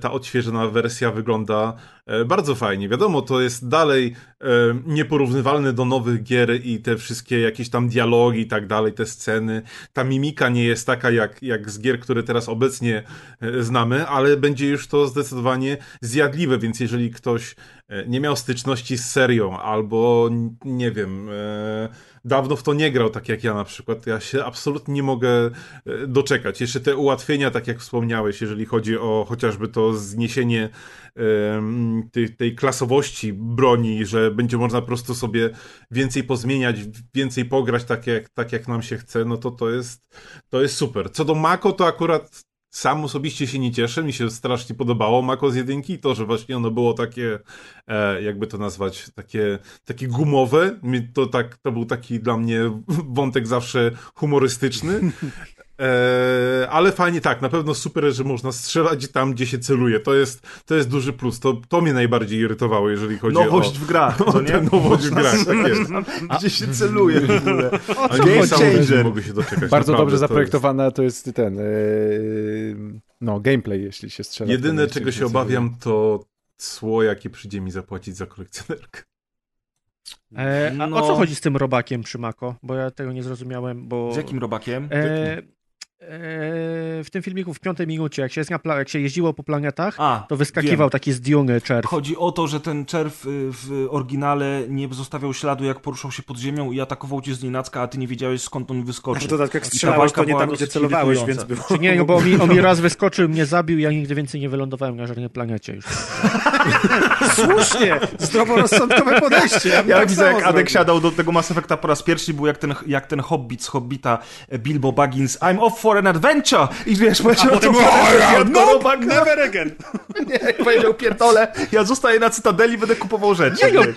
ta odświeżona wersja wygląda bardzo fajnie. Wiadomo, to jest dalej nieporównywalne do nowych gier i te wszystkie jakieś tam dialogi i tak dalej, te sceny. Ta mimika nie jest taka jak z gier, które teraz obecnie znamy, ale będzie już to zdecydowanie zjadliwe, więc jeżeli ktoś nie miał styczności z serią albo, nie wiem, dawno w to nie grał, tak jak ja na przykład, ja się absolutnie nie mogę doczekać. Jeszcze te ułatwienia, tak jak wspomniałeś, jeżeli chodzi o chociażby to zniesienie tej klasowości broni, że będzie można po prostu sobie więcej pozmieniać, więcej pograć, tak jak nam się chce, no to jest super. Co do Mako, to akurat sam osobiście się nie cieszę, mi się strasznie podobało Mako z jedynki, to, że właśnie ono było takie, jakby to nazwać, takie gumowe, to był taki dla mnie wątek zawsze humorystyczny, ale fajnie, tak, na pewno super, że można strzelać tam, gdzie się celuje, to jest duży plus, to mnie najbardziej irytowało, jeżeli chodzi nowość w grach, nowość w grach, tak jest. Gdzie się celuje w ogóle. Nie mogę się doczekać. Bardzo dobrze zaprojektowana to jest ten gameplay, jeśli się strzela. Jedyne, czego się obawiam, to cło, jakie przyjdzie mi zapłacić za kolekcjonerkę. O co chodzi z tym robakiem przy Mako? Bo ja tego nie zrozumiałem, bo... Z jakim robakiem? W tym filmiku w 5 minucie, jak się jeździło po planetach, to wyskakiwał taki z Dune czerw. Chodzi o to, że ten czerw w oryginale nie zostawiał śladu, jak poruszał się pod ziemią i atakował cię z nienacka, a ty nie wiedziałeś, skąd on wyskoczył. To tak jak strzelałeś, to nie tam, gdzie celowałeś, więc było... Czy nie, no bo on mi raz wyskoczył, mnie zabił, ja nigdy więcej nie wylądowałem na żadnej planecie już. Słusznie! Zdroworozsądkowe podejście. Ja tak widzę, jak Adek siadał do tego Mass Effecta po raz pierwszy, był jak ten Hobbit z Hobbita, Bilbo Baggins, I'm off for an adventure! I wiesz, powiedział, never again! Nie, powiedział, pierdolę, ja zostaję na Cytadeli, będę kupował rzeczy. Nie,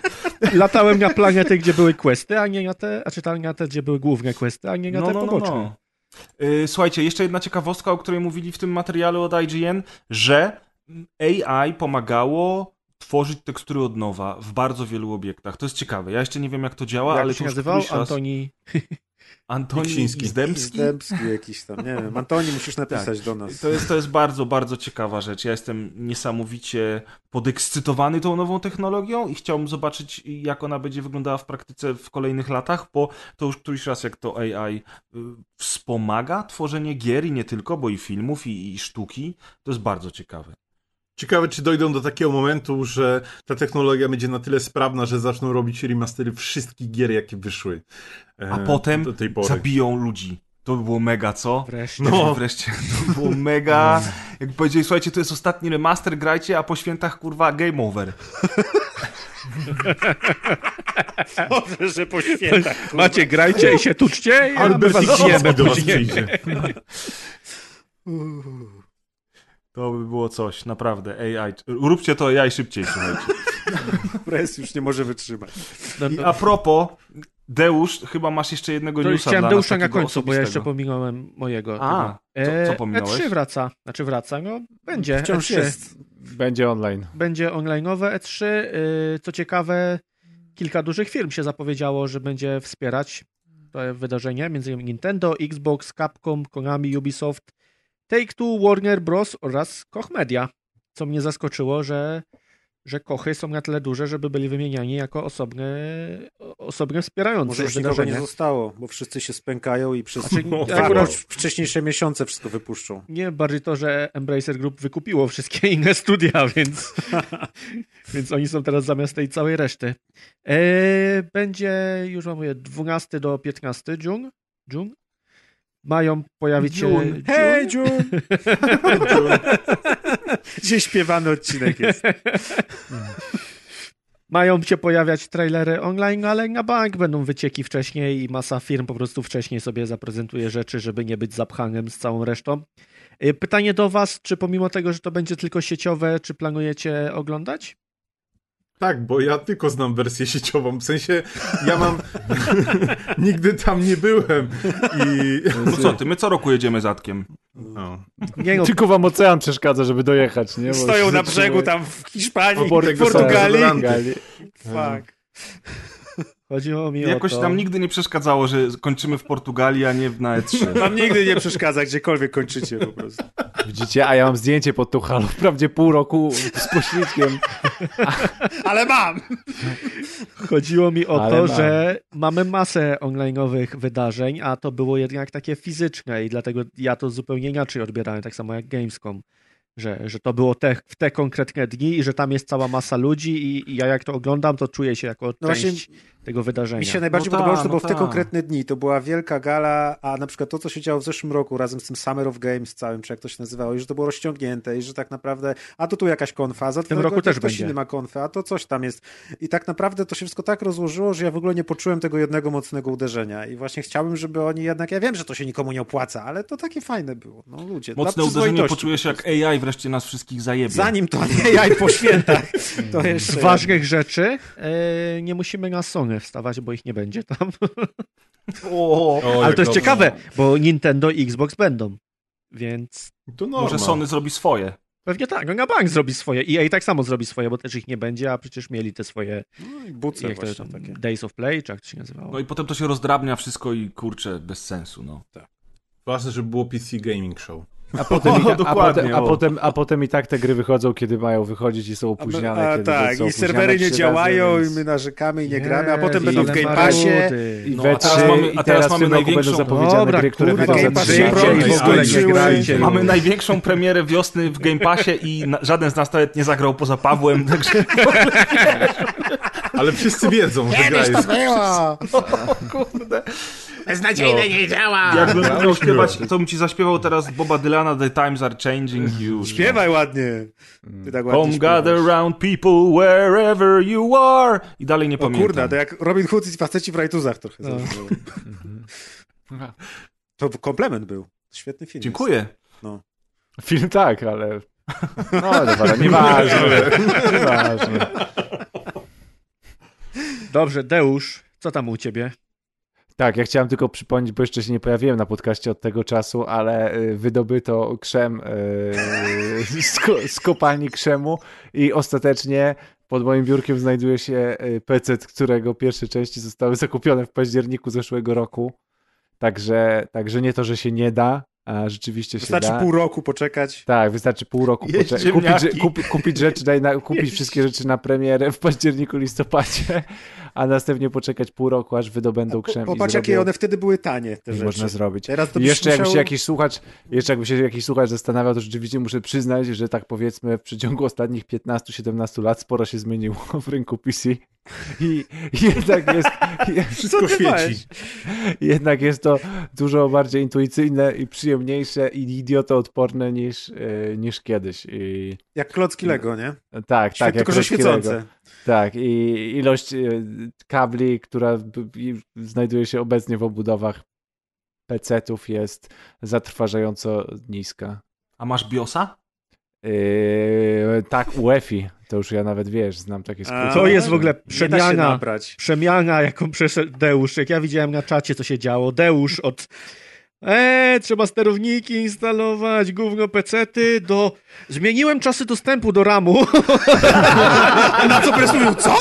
latałem na planety, gdzie były questy, a nie na te, gdzie były główne questy, a nie na te poboczne. Słuchajcie, jeszcze jedna ciekawostka, o której mówili w tym materiale od IGN, że AI pomagało tworzyć tekstury od nowa w bardzo wielu obiektach. To jest ciekawe. Ja jeszcze nie wiem, jak to działa, ale... Jak się nazywał? Antoni Zdebski jakiś tam, nie wiem. Antoni, musisz napisać do nas. To jest bardzo, bardzo ciekawa rzecz. Ja jestem niesamowicie podekscytowany tą nową technologią i chciałbym zobaczyć, jak ona będzie wyglądała w praktyce w kolejnych latach, bo to już któryś raz, jak to AI wspomaga tworzenie gier i nie tylko, bo i filmów, i sztuki. To jest bardzo ciekawe. Ciekawe, czy dojdą do takiego momentu, że ta technologia będzie na tyle sprawna, że zaczną robić remastery wszystkich gier, jakie wyszły. A potem zabiją ludzi. To by było mega, co? Wreszcie. To było mega. Jak powiedzieli, słuchajcie, to jest ostatni remaster, grajcie, a po świętach, kurwa, game over. Dobrze, że po świętach. Kurwa. Macie, grajcie i się tuczcie. I albo was przyjdzie. To by było coś, naprawdę. AI. Róbcie to AI szybciej, słuchajcie. Press już nie może wytrzymać. I a propos, Deusz, chyba masz jeszcze jednego newsa dla nas. Chciałem Deusza na końcu, bo ja jeszcze pominąłem mojego. Co pominąłeś? E3 wraca. Znaczy wraca, no będzie. Wciąż E3. Jest. Będzie online. Będzie online'owe E3. Co ciekawe, kilka dużych firm się zapowiedziało, że będzie wspierać to wydarzenie. Między innymi Nintendo, Xbox, Capcom, Konami, Ubisoft, Take-Two, Warner Bros. Oraz Koch Media, co mnie zaskoczyło, że że kochy są na tyle duże, żeby byli wymieniani jako osobne wspierające. Może już nikogo nie zostało, bo wszyscy się spękają i przez wcześniejsze miesiące wszystko wypuszczą. Nie, bardziej to, że Embracer Group wykupiło wszystkie inne studia, więc, więc oni są teraz zamiast tej całej reszty. Będzie, już mam mówię, 12 do 15 June. Mają pojawić się... Hej, June! Gdzie śpiewany odcinek jest. Mają się pojawiać trailery online, ale na bank będą wycieki wcześniej i masa firm po prostu wcześniej sobie zaprezentuje rzeczy, żeby nie być zapchanym z całą resztą. Pytanie do was, czy pomimo tego, że to będzie tylko sieciowe, czy planujecie oglądać? Tak, bo ja tylko znam wersję sieciową, w sensie ja mam... Nigdy tam nie byłem. I... No co ty, my co roku jedziemy zatkiem. No. Nie, no. Tylko wam ocean przeszkadza, żeby dojechać, nie? Bo stoją na brzegu tam w Hiszpanii, w Portugalii. Fuck. Chodzi o mi jakoś o to. Nam nigdy nie przeszkadzało, że kończymy w Portugalii, a nie na E3. Nam nigdy nie przeszkadza, gdziekolwiek kończycie po prostu. Widzicie? A ja mam zdjęcie pod tą halą. Wprawdzie pół roku z poślizgiem. Ale mam! Chodziło mi o że mamy masę online'owych wydarzeń, a to było jednak takie fizyczne i dlatego ja to zupełnie inaczej odbierałem, tak samo jak Gamescom. Że to było w te konkretne dni i że tam jest cała masa ludzi i ja jak to oglądam, to czuję się jako część tego wydarzenia. Mi się najbardziej podobało, że to było w te konkretne dni. To była wielka gala, a na przykład to, co się działo w zeszłym roku razem z tym Summer of Games całym, czy jak to się nazywało, i że to było rozciągnięte i że tak naprawdę, a to tu jakaś konfa, za tym roku też ktoś inny ma konfę, a to coś tam jest. I tak naprawdę to się wszystko tak rozłożyło, że ja w ogóle nie poczułem tego jednego mocnego uderzenia i właśnie chciałbym, żeby oni jednak, ja wiem, że to się nikomu nie opłaca, ale to takie fajne było. No ludzie. Mocne uderzenie poczujesz jak AI wreszcie nas wszystkich zajebie. Zanim to AI po świętach. To jeszcze... Z ważnych rzeczy nie musimy na Sony wstawać, bo ich nie będzie tam. Ale to jest ciekawe, bo Nintendo i Xbox będą, więc... To może Sony zrobi swoje. Pewnie tak, na bank zrobi swoje. EA tak samo zrobi swoje, bo też ich nie będzie, a przecież mieli te swoje buce właśnie, takie. Days of Play, czy jak to się nazywało. No i potem to się rozdrabnia wszystko i kurczę, bez sensu. No. Tak. Ważne, żeby było PC Gaming Show. A potem i tak te gry wychodzą, kiedy mają wychodzić i są opóźniane. Tak, i serwery nie działają więc... i my narzekamy i nie gramy, a potem będą w Game Passie. A teraz mamy największą zapowiedziane gry, które wychodzą z Mamy największą premierę wiosny w Game Passie i żaden z nas nawet nie zagrał poza Pawłem, także... Ale wszyscy wiedzą, że gra jest... Kurde... Beznadziejne nie działa! Jakbym miał śpiewać, to bym ci zaśpiewał teraz Boba Dylana, The Times Are Changing You. Śpiewaj ładnie! Ty tak ładnie Home gather round people wherever you are. I dalej nie pamiętam. Kurda, to jak Robin Hood i faceci w rajtuzach trochę. No. To komplement był. Świetny film. Dziękuję. No. Film tak, ale... No, ale nieważne. Dobrze, Deusz, co tam u ciebie? Tak, ja chciałem tylko przypomnieć, bo jeszcze się nie pojawiłem na podcaście od tego czasu, ale wydobyto krzem z kopalni krzemu i ostatecznie pod moim biurkiem znajduje się PC, którego pierwsze części zostały zakupione w październiku zeszłego roku. Także nie to, że się nie da, a rzeczywiście wystarczy się da. Pół roku poczekać. Tak, wystarczy pół roku poczekać. Kupić wszystkie rzeczy na premierę w październiku, listopadzie, a następnie poczekać pół roku, aż wydobędą krzem. Popatrz, jakie one wtedy były tanie, te rzeczy. Można zrobić. Teraz to jeszcze jakby się jakiś słuchacz zastanawiał, to rzeczywiście muszę przyznać, że tak powiedzmy w przeciągu ostatnich 15-17 lat sporo się zmieniło w rynku PC. Wszystko świeci. Jednak jest to dużo bardziej intuicyjne i przyjemniejsze i idiotoodporne niż kiedyś. Jak klocki Lego, nie? Tak. Tylko, że świecące. Lego. Tak, i ilość kabli, która znajduje się obecnie w obudowach PC-ów jest zatrważająco niska. A masz BIOS-a? Tak, UEFI. To już ja nawet, znam takie skróty. To jest w ogóle przemiana, jaką przeszedł Deusz. Jak ja widziałem na czacie, co się działo. Deusz od trzeba sterowniki instalować, gówno pecety, do... Zmieniłem czasy dostępu do RAMu. Na co Press mówił, co?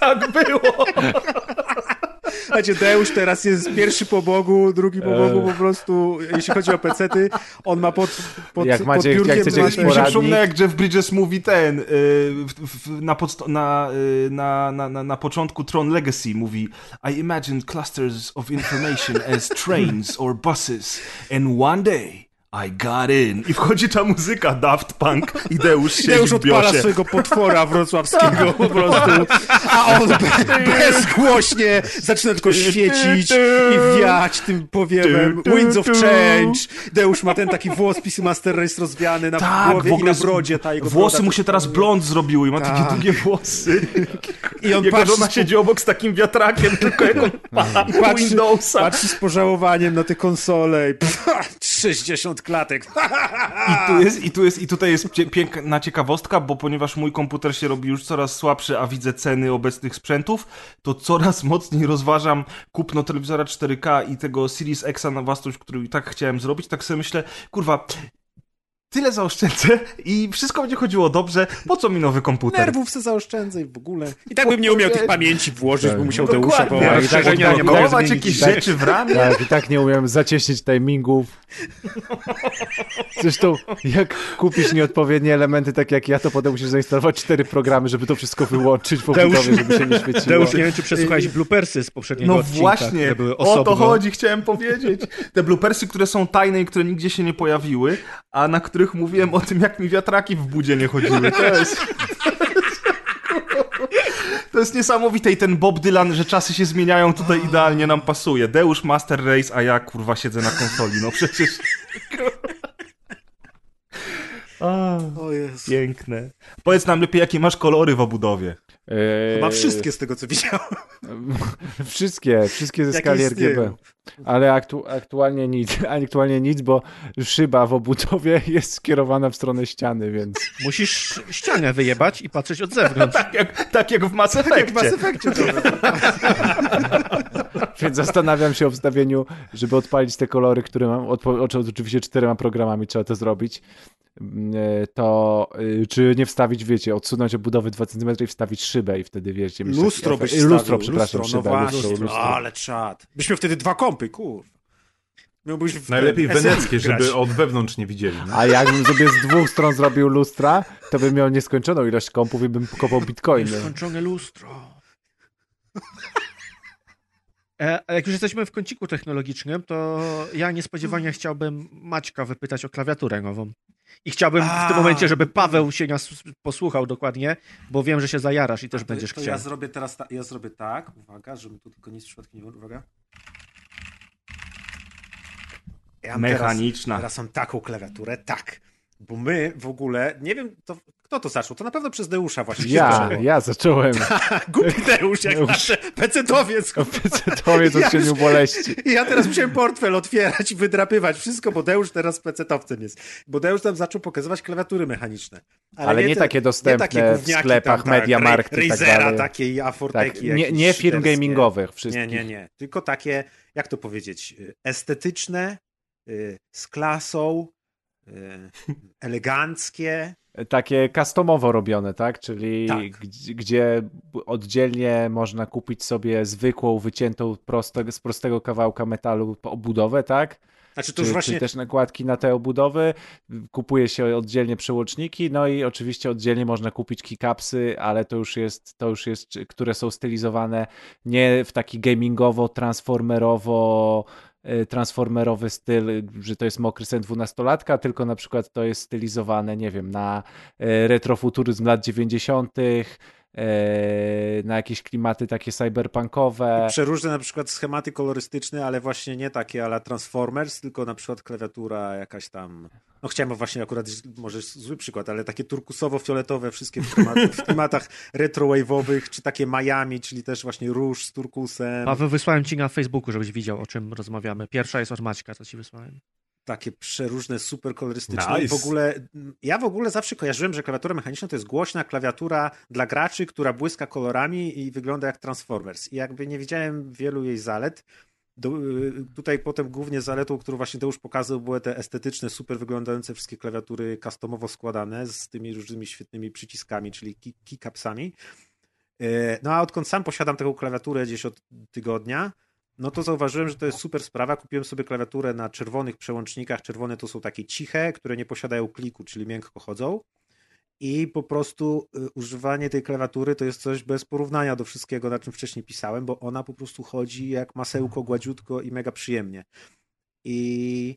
Tak było. Znaczy, Deusz teraz jest pierwszy po Bogu, drugi po Bogu, po prostu, jeśli chodzi o pecety, on ma pod jak macie, pod jak chcecie poradnik. Mi się przypomina, jak Jeff Bridges mówi ten, na początku Tron Legacy mówi: I imagined clusters of information as trains or buses and one day I got in. I wchodzi ta muzyka Daft Punk i Deusz siedzi w biosie. Deusz odpala swojego potwora wrocławskiego po prostu, a on bezgłośnie zaczyna tylko świecić i wiać tym powiewem. Winds of Change. Deusz ma ten taki włos Peacemaster Race rozwiany na głowie i na brodzie. Ta jego włosy broda, mu się teraz blond zrobiły i ma takie długie włosy. I on żona siedzi obok z takim wiatrakiem, tylko jak on Windowsa. Patrzy z pożałowaniem na tę konsolę i 60 klatek. I tutaj jest piękna ciekawostka, bo ponieważ mój komputer się robi już coraz słabszy, a widzę ceny obecnych sprzętów, to coraz mocniej rozważam kupno telewizora 4K i tego Series X-a na własność, który tak chciałem zrobić, tak sobie myślę, kurwa, tyle zaoszczędzę i wszystko będzie chodziło dobrze, po co mi nowy komputer? Nerwów se zaoszczędzę i w ogóle. I tak bym nie umiał tych pamięci włożyć, bo musiał Deusza połamać. I tak odblokować jakieś rzeczy w ramie. Tak, i tak nie umiem zacieśnić timingów. Zresztą, jak kupisz nieodpowiednie elementy, tak jak ja, to potem musisz zainstalować 4 programy, żeby to wszystko wyłączyć po budowie, żeby się nie świeciło. Deusz, nie wiem, czy przesłuchałeś bloopersy z poprzedniego odcinka. No właśnie, były o to chodzi, chciałem powiedzieć. Te bloopersy, które są tajne i które nigdzie się nie pojawiły, a na które mówiłem o tym, jak mi wiatraki w budzie nie chodziły. To jest niesamowite i ten Bob Dylan, że czasy się zmieniają, tutaj idealnie nam pasuje. Deusz Master Race, a ja kurwa siedzę na konsoli. No przecież... O Jezu. Piękne. Powiedz nam lepiej, jakie masz kolory w obudowie. Chyba wszystkie z tego, co widziałem. Wszystkie ze skali RGB. Ale aktualnie nic, bo szyba w obudowie jest skierowana w stronę ściany, więc... Musisz ścianę wyjebać i patrzeć od zewnątrz. tak jak w Mass Effectie. Więc zastanawiam się o wstawieniu, żeby odpalić te kolory, które mam, oczywiście 4 programami trzeba to zrobić. To czy nie wstawić, wiecie, odsunąć obudowę 2 cm i wstawić szybę i wtedy, wiecie... Lustro byś wstawił. Lustro, przepraszam, szybę. Ale czad. Byśmy wtedy 2 kompy, kurwa. Najlepiej weneckie, żeby od wewnątrz nie widzieli. No. A jakbym sobie z 2 stron zrobił lustra, to bym miał nieskończoną ilość kompów i bym kopał bitcoiny. Nieskończone lustro. A jak już jesteśmy w kąciku technologicznym, to ja niespodziewanie chciałbym Maćka wypytać o klawiaturę nową. I chciałbym w tym momencie, żeby Paweł się nas posłuchał dokładnie, bo wiem, że się zajarasz i też będziesz chciał. Ja zrobię tak, uwaga, żeby tu tylko nic przypadkiem nie było, uwaga. Ja mechaniczna. Teraz mam taką klawiaturę, tak. Bo my w ogóle, nie wiem, to, kto to zaczął? To na pewno przez Deusza właśnie. Ja zacząłem. Głupi Deusz, jak nasze pecetowiec. Pecetowiec od cieniu boleści. Ja teraz musiałem portfel otwierać i wydrapywać wszystko, bo Deusz teraz pecetowcem jest. Bo Deusz tam zaczął pokazywać klawiatury mechaniczne. Ale nie takie dostępne, nie takie w sklepach, MediaMarkt i tak dalej. Takiej Aforteki. Tak. Nie firm gamingowych wszystkich. Nie. Tylko takie, jak to powiedzieć, estetyczne, z klasą, eleganckie. Takie customowo robione, tak? Czyli tak. Gdzie oddzielnie można kupić sobie zwykłą, wyciętą z prostego kawałka metalu obudowę, tak? Znaczy, to już właśnie... czy też nakładki na te obudowy, kupuje się oddzielnie przełączniki, no i oczywiście oddzielnie można kupić keycapsy, ale to już jest, które są stylizowane nie w taki gamingowo, transformerowy styl, że to jest mokry sen 12-latka, tylko na przykład to jest stylizowane, nie wiem, na retrofuturyzm lat 90., na jakieś klimaty takie cyberpunkowe. Przeróżne na przykład schematy kolorystyczne, ale właśnie nie takie a la Transformers, tylko na przykład klawiatura jakaś tam... No chciałem właśnie akurat, może zły przykład, ale takie turkusowo-fioletowe wszystkie w klimatach retrowave'owych, czy takie Miami, czyli też właśnie róż z turkusem. Paweł, wysłałem ci na Facebooku, żebyś widział, o czym rozmawiamy. Pierwsza jest od Maćka, co ci wysłałem. Takie przeróżne, super kolorystyczne. Nice. Ja w ogóle zawsze kojarzyłem, że klawiatura mechaniczna to jest głośna klawiatura dla graczy, która błyska kolorami i wygląda jak Transformers. I jakby nie widziałem wielu jej zalet. Tutaj potem głównie zaletą, którą właśnie Deusz pokazał, były te estetyczne, super wyglądające wszystkie klawiatury customowo składane z tymi różnymi świetnymi przyciskami, czyli keycapsami. No a odkąd sam posiadam taką klawiaturę gdzieś od tygodnia, no to zauważyłem, że to jest super sprawa. Kupiłem sobie klawiaturę na czerwonych przełącznikach. Czerwone to są takie ciche, które nie posiadają kliku, czyli miękko chodzą. I po prostu używanie tej klawiatury to jest coś bez porównania do wszystkiego, na czym wcześniej pisałem, bo ona po prostu chodzi jak masełko, gładziutko i mega przyjemnie. I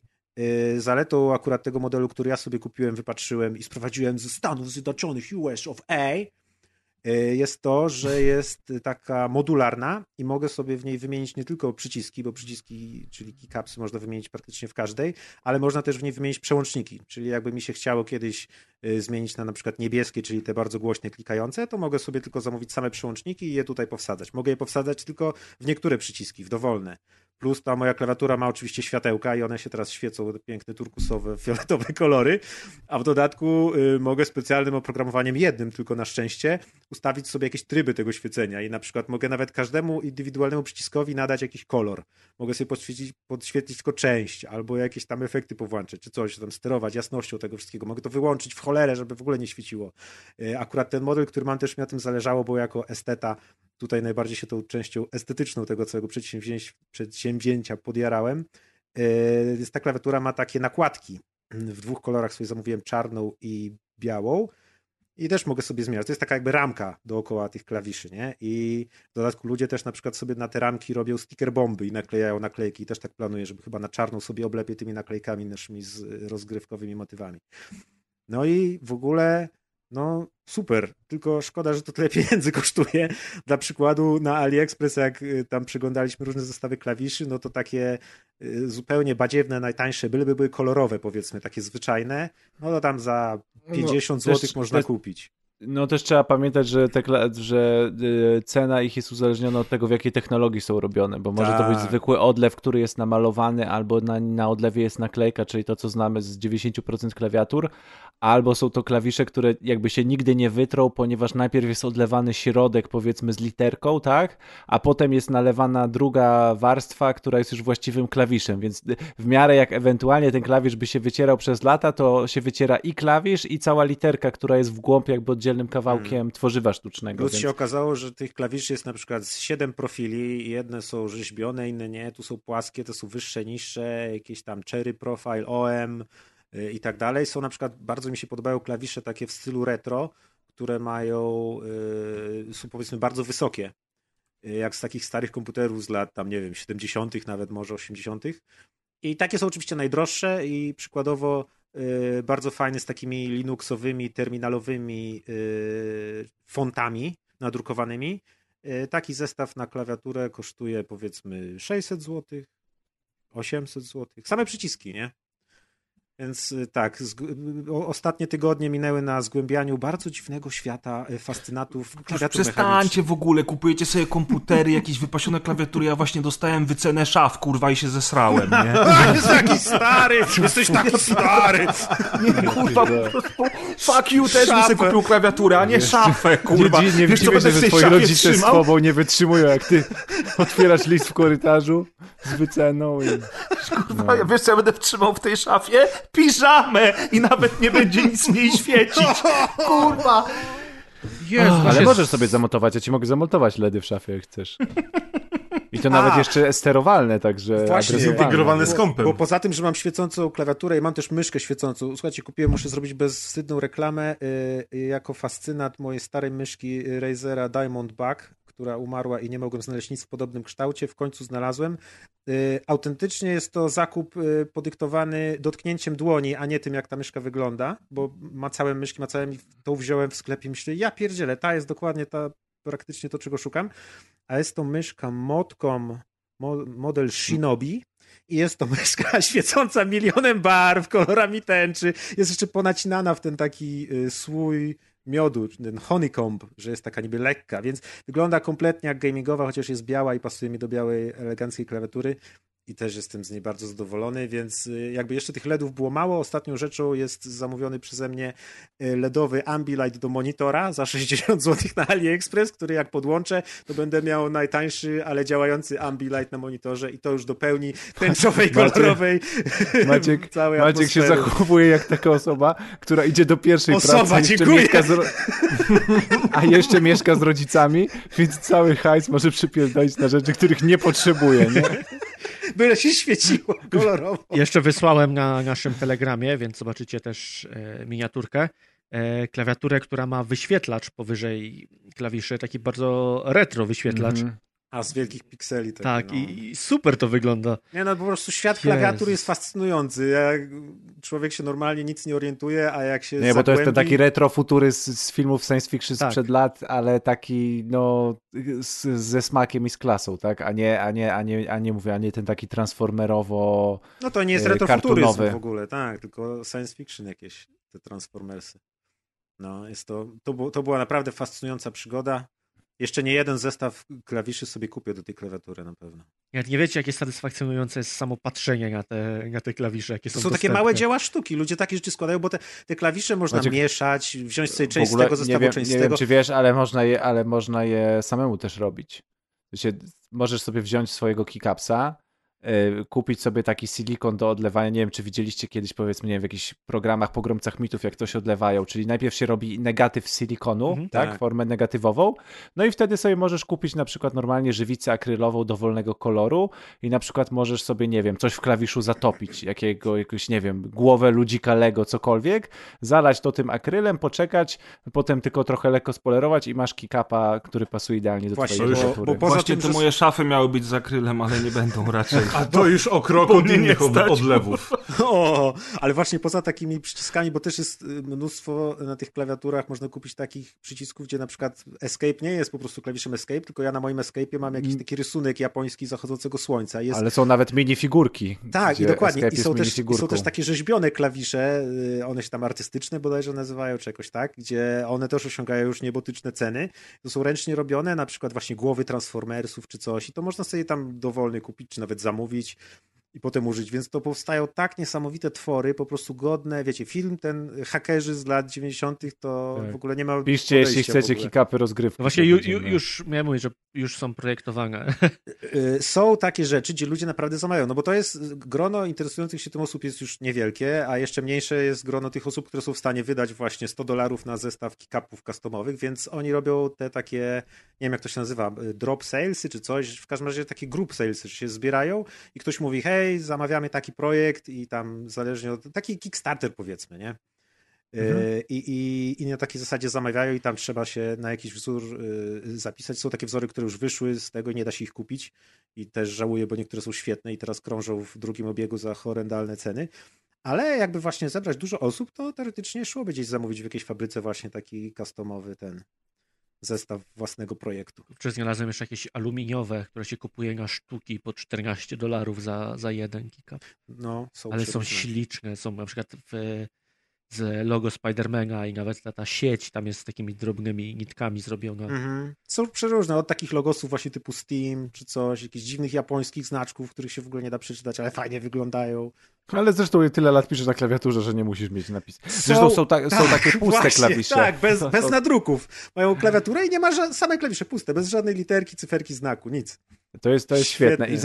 zaletą akurat tego modelu, który ja sobie kupiłem, wypatrzyłem i sprowadziłem ze Stanów Zjednoczonych, US of A, jest to, że jest taka modularna i mogę sobie w niej wymienić nie tylko przyciski, bo przyciski, czyli keycapsy można wymienić praktycznie w każdej, ale można też w niej wymienić przełączniki, czyli jakby mi się chciało kiedyś zmienić na przykład niebieskie, czyli te bardzo głośne klikające, to mogę sobie tylko zamówić same przełączniki i je tutaj powsadzać. Mogę je powsadzać tylko w niektóre przyciski, w dowolne. Plus ta moja klawiatura ma oczywiście światełka i one się teraz świecą, piękne turkusowe, fioletowe kolory, a w dodatku mogę specjalnym oprogramowaniem jednym tylko na szczęście ustawić sobie jakieś tryby tego świecenia i na przykład mogę nawet każdemu indywidualnemu przyciskowi nadać jakiś kolor. Mogę sobie podświetlić tylko część albo jakieś tam efekty powłączać czy coś, tam sterować jasnością tego wszystkiego. Mogę to wyłączyć w cholerę, żeby w ogóle nie świeciło. Akurat ten model, który mam, też mi na tym zależało, bo jako esteta tutaj najbardziej się tą częścią estetyczną tego całego przedsięwzięcia podjarałem. Ta klawiatura ma takie nakładki. W dwóch kolorach sobie zamówiłem, czarną i białą. I też mogę sobie zmieniać. To jest taka jakby ramka dookoła tych klawiszy, nie? I w dodatku ludzie też na przykład sobie na te ramki robią sticker bomby i naklejają naklejki. I też tak planuję, żeby chyba na czarną sobie oblepię tymi naklejkami naszymi z rozgrywkowymi motywami. No i w ogóle... No super, tylko szkoda, że to tyle pieniędzy kosztuje. Dla przykładu na AliExpress, jak tam przeglądaliśmy różne zestawy klawiszy, no to takie zupełnie badziewne, najtańsze były kolorowe, powiedzmy, takie zwyczajne, no to tam za 50 zł można kupić. No też trzeba pamiętać, że, że cena ich jest uzależniona od tego, w jakiej technologii są robione, bo może to być zwykły odlew, który jest namalowany, albo na odlewie jest naklejka, czyli to, co znamy z 90% klawiatur, albo są to klawisze, które jakby się nigdy nie wytrą, ponieważ najpierw jest odlewany środek, powiedzmy, z literką, tak, a potem jest nalewana druga warstwa, która jest już właściwym klawiszem, więc w miarę jak ewentualnie ten klawisz by się wycierał przez lata, to się wyciera i klawisz, i cała literka, która jest w głąb jakby oddzielnym kawałkiem tworzywa sztucznego. Plus się okazało, że tych klawiszy jest na przykład z 7 profili, jedne są rzeźbione, inne nie, tu są płaskie, to są wyższe, niższe, jakieś tam Cherry Profile, OM i tak dalej. Są na przykład, bardzo mi się podobają klawisze takie w stylu retro, które mają, są powiedzmy bardzo wysokie, jak z takich starych komputerów z lat tam, nie wiem, 70 nawet, może 80 i takie są oczywiście najdroższe i przykładowo bardzo fajny z takimi linuxowymi, terminalowymi fontami nadrukowanymi. Taki zestaw na klawiaturę kosztuje powiedzmy 600 zł, 800 zł. Same przyciski, nie? Więc tak, ostatnie tygodnie minęły na zgłębianiu bardzo dziwnego świata fascynatów klawiatur mechanicznych. Przestańcie w ogóle, kupujecie sobie komputery, jakieś wypasione klawiatury, ja właśnie dostałem wycenę szaf, kurwa, i się zesrałem, nie? Jesteś taki stary! Nie, kurwa, po prostu, fuck you, też mi sobie kupił klawiaturę, a nie szafę, kurwa. Nie widzicie, że twoi rodzice z tobą nie wytrzymują, jak ty otwierasz list w korytarzu z wyceną i... Kurwa, wiesz co, ja będę trzymał w tej szafie? Piżamę i nawet nie będzie nic mniej świecić. Kurwa. Ale możesz sobie zamontować, ja ci mogę zamontować LEDy w szafie, jak chcesz. I to nawet jeszcze sterowalne, także właśnie, zintegrowane z kompem. Bo poza tym, że mam świecącą klawiaturę i mam też myszkę świecącą. Słuchajcie, kupiłem, muszę zrobić bezwstydną reklamę jako fascynat mojej starej myszki Razera Diamondback, która umarła i nie mogłem znaleźć nic w podobnym kształcie. W końcu znalazłem. Autentycznie jest to zakup podyktowany dotknięciem dłoni, a nie tym, jak ta myszka wygląda, bo macałem myszki, i tą wziąłem w sklepie. Myślę, ja pierdzielę, ta jest dokładnie ta, praktycznie to, czego szukam. A jest to myszka Modcom model Shinobi i jest to myszka świecąca milionem barw, kolorami tęczy. Jest jeszcze ponacinana w ten taki słój miodu, ten honeycomb, że jest taka niby lekka, więc wygląda kompletnie jak gamingowa, chociaż jest biała i pasuje mi do białej eleganckiej klawiatury. i też jestem z niej bardzo zadowolony, więc jakby jeszcze tych LEDów było mało. Ostatnią rzeczą jest zamówiony przeze mnie LEDowy Ambilight do monitora za 60 zł na AliExpress, który jak podłączę, to będę miał najtańszy, ale działający Ambilight na monitorze i to już dopełni tęczowej, kolorowej całej Maciek atmosfery. Się zachowuje jak taka osoba, która idzie do pierwszej pracy. Dziękuję. A jeszcze mieszka z rodzicami, więc cały hajs może przypierdolić na rzeczy, których nie potrzebuje, nie? Byle się świeciło kolorowo. Jeszcze wysłałem na naszym Telegramie, więc zobaczycie też miniaturkę, klawiaturę, która ma wyświetlacz powyżej klawiszy, taki bardzo retro wyświetlacz. A z wielkich pikseli. Tak, no. I super to wygląda. Nie, no po prostu świat klawiatur jest fascynujący. Człowiek się normalnie nic nie orientuje, a jak się zagłębi... bo to jest ten taki retrofuturyzm z filmów science fiction sprzed lat, ale taki ze smakiem i z klasą, tak? A nie ten taki transformerowo... No to nie jest retrofuturyzm w ogóle, tak, tylko science fiction jakieś, te Transformersy. No, jest to była naprawdę fascynująca przygoda. Jeszcze nie jeden zestaw klawiszy sobie kupię do tej klawiatury na pewno. Jak nie wiecie, jakie satysfakcjonujące jest samo patrzenie na te klawisze, jakie są dostępne. To są takie małe dzieła sztuki. Ludzie takie rzeczy składają, bo te klawisze można mieszać, wziąć sobie część z tego zestawu, część z tego. Nie wiem, czy wiesz, ale można je samemu też robić. Możesz sobie wziąć swojego kickapsa, kupić sobie taki silikon do odlewania. Nie wiem, czy widzieliście kiedyś, powiedzmy, nie wiem, w jakichś programach Pogromcach Mitów, jak to się odlewają, czyli najpierw się robi negatyw silikonu, tak, formę negatywową, no i wtedy sobie możesz kupić na przykład normalnie żywicę akrylową dowolnego koloru i na przykład możesz sobie, nie wiem, coś w klawiszu zatopić, jakiegoś, nie wiem, głowę ludzika Lego, cokolwiek, zalać to tym akrylem, poczekać, potem tylko trochę lekko spolerować i masz kick-upa, który pasuje idealnie do twojej klawiatury. Bo poza tym, moje szafy miały być z akrylem, ale nie będą raczej. A to już o krok od innych odlewów. O, ale właśnie poza takimi przyciskami, bo też jest mnóstwo na tych klawiaturach, można kupić takich przycisków, gdzie na przykład Escape nie jest po prostu klawiszem Escape, tylko ja na moim Escape'ie mam jakiś taki rysunek japoński zachodzącego słońca. Jest... Ale są nawet minifigurki. Tak, i dokładnie. I są też takie rzeźbione klawisze, one się tam artystyczne bodajże nazywają, czy jakoś tak, gdzie one też osiągają już niebotyczne ceny. To są ręcznie robione, na przykład właśnie głowy Transformersów czy coś i to można sobie tam dowolnie kupić, czy nawet zamówić i potem użyć, więc to powstają tak niesamowite twory, po prostu godne, wiecie, film ten, hakerzy z lat 90. to w ogóle nie ma... Piszcie, jeśli chcecie kick-upy rozgrywki. No właśnie już miałem mówić, że już są projektowane. Są takie rzeczy, gdzie ludzie naprawdę zamawiają, no bo to jest, grono interesujących się tym osób jest już niewielkie, a jeszcze mniejsze jest grono tych osób, które są w stanie wydać właśnie $100 na zestaw kick-upów customowych, więc oni robią te takie, nie wiem jak to się nazywa, drop salesy czy coś, w każdym razie takie group salesy, że się zbierają i ktoś mówi, hej, zamawiamy taki projekt i tam zależnie od... Taki Kickstarter powiedzmy, nie? I na takiej zasadzie zamawiają i tam trzeba się na jakiś wzór zapisać. Są takie wzory, które już wyszły z tego i nie da się ich kupić i też żałuję, bo niektóre są świetne i teraz krążą w drugim obiegu za horrendalne ceny. Ale jakby właśnie zebrać dużo osób, to teoretycznie szłoby gdzieś zamówić w jakiejś fabryce właśnie taki customowy ten zestaw własnego projektu. Wcześniej znalazłem jeszcze jakieś aluminiowe, które się kupuje na sztuki po $14 za jeden kick-up. No, ale są śliczne. Są na przykład z logo Spidermana i nawet ta sieć tam jest z takimi drobnymi nitkami zrobiona. Są przeróżne, od takich logosów właśnie typu Steam czy coś, jakichś dziwnych japońskich znaczków, których się w ogóle nie da przeczytać, ale fajnie wyglądają. Ale zresztą tyle lat piszesz na klawiaturze, że nie musisz mieć napisu. Zresztą są takie puste właśnie, klawisze. Tak, bez nadruków. Mają klawiaturę i nie ma same klawisze puste, bez żadnej literki, cyferki, znaku, nic. To jest świetne. I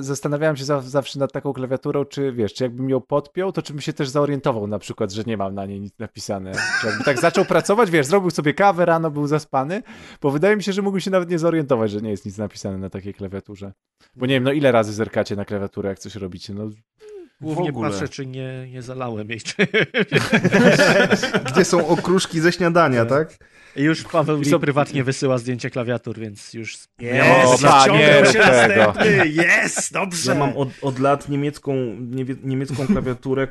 zastanawiałem się zawsze nad taką klawiaturą, czy wiesz, czy jakbym ją podpiął, to czy bym się też zorientował na przykład, że nie mam na niej nic napisane. Czy jakby tak zaczął pracować, wiesz, zrobił sobie kawę, rano był zaspany, bo wydaje mi się, że mógłbym się nawet nie zorientować, że nie jest nic napisane na takiej klawiaturze. Bo nie wiem, ile razy zerkacie na klawiaturę, jak coś robicie, Głównie patrzę, czy nie zalałem jej. Gdzie są okruszki ze śniadania, tak? Już Paweł mi prywatnie wysyła zdjęcie klawiatur, więc już... Jest, dobrze! Ja mam od lat niemiecką klawiaturę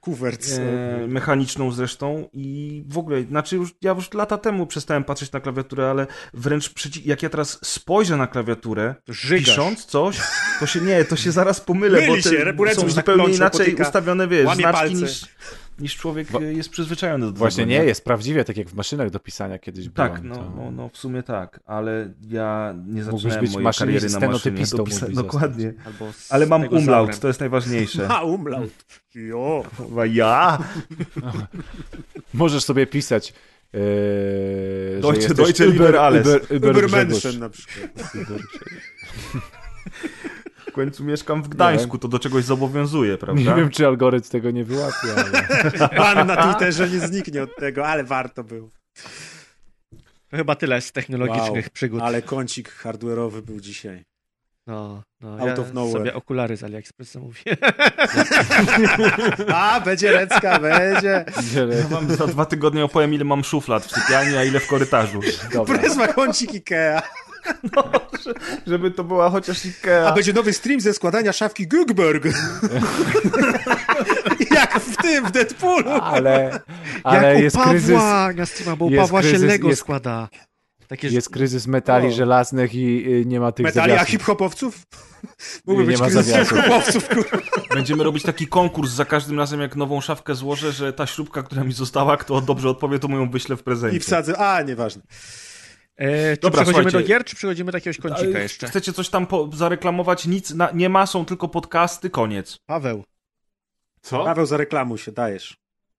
Kuwertz. Mechaniczną zresztą i w ogóle, znaczy ja już lata temu przestałem patrzeć na klawiaturę, ale wręcz jak ja teraz spojrzę na klawiaturę, pisząc coś, to się zaraz pomylę, bo są zupełnie inaczej ustawione, wiesz, znaczki niż... niż człowiek jest przyzwyczajony do tego. Właśnie nie jest prawdziwie, tak jak w maszynach do pisania kiedyś było. Tak, no w sumie tak, ale ja nie zaczynałem mojej kariery na maszynie do pisania. Dokładnie, ale mam umlaut, to jest najważniejsze. A, umlaut. Jo, ja. Możesz sobie pisać Deutsche Liber alles. Übermenschen na przykład. W końcu mieszkam w Gdańsku, to do czegoś zobowiązuje, prawda? Nie wiem, czy algorytm tego nie wyłapie. Ale... Pan na Twitterze nie zniknie od tego, ale warto było. Chyba tyle z technologicznych przygód. Ale kącik hardware'owy był dzisiaj. Out of nowhere. Sobie okulary z AliExpress zamówię. A, będzie Recka, będzie. Ja wam za 2 tygodnie opowiem, ile mam szuflad w sypialni, a ile w korytarzu. Prezma kącik Ikea. No, żeby to była chociaż Ikea. A będzie nowy stream ze składania szafki Gugberg. Jak w tym, w Deadpoolu. Ale jak u Pawła na streama, bo u Pawła się Lego składa. Jest kryzys metali żelaznych i nie ma tych metali, zawiasów. A hip-hopowców? Mógłby być kryzys hip-hopowców. Będziemy robić taki konkurs za każdym razem, jak nową szafkę złożę, że ta śrubka, która mi została, kto dobrze odpowie, to moją wyślę w prezencie. I wsadzę, nieważne. Dobra, czy przechodzimy do gier, czy przechodzimy do jakiegoś kącika jeszcze? Chcecie coś tam zareklamować? Nic nie ma, są tylko podcasty, koniec. Paweł. Co? Paweł, zareklamuj się, dajesz.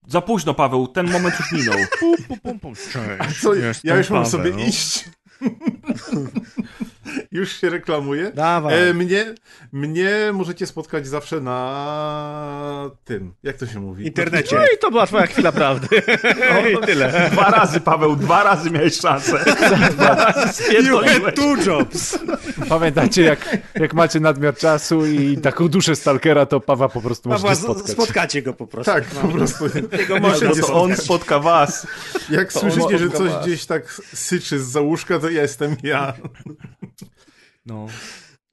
Za późno, Paweł, ten moment już minął. Cześć, co, ja już mam sobie iść. Już się reklamuję. Dawaj. Mnie możecie spotkać zawsze na tym, jak to się mówi? Internecie. No i to była twoja chwila prawdy. I tyle. 2 razy, Paweł, 2 razy miałeś szansę. 2 razy spierdoliłeś. 2 jobs. Pamiętacie, jak macie nadmiar czasu i taką duszę stalkera, to Pawła po prostu możecie spotkać. Spotkacie go po prostu. Tak, po prostu. To on spotka was. Jak to słyszycie, że coś gdzieś tak syczy z załóżka, to ja jestem ja. No.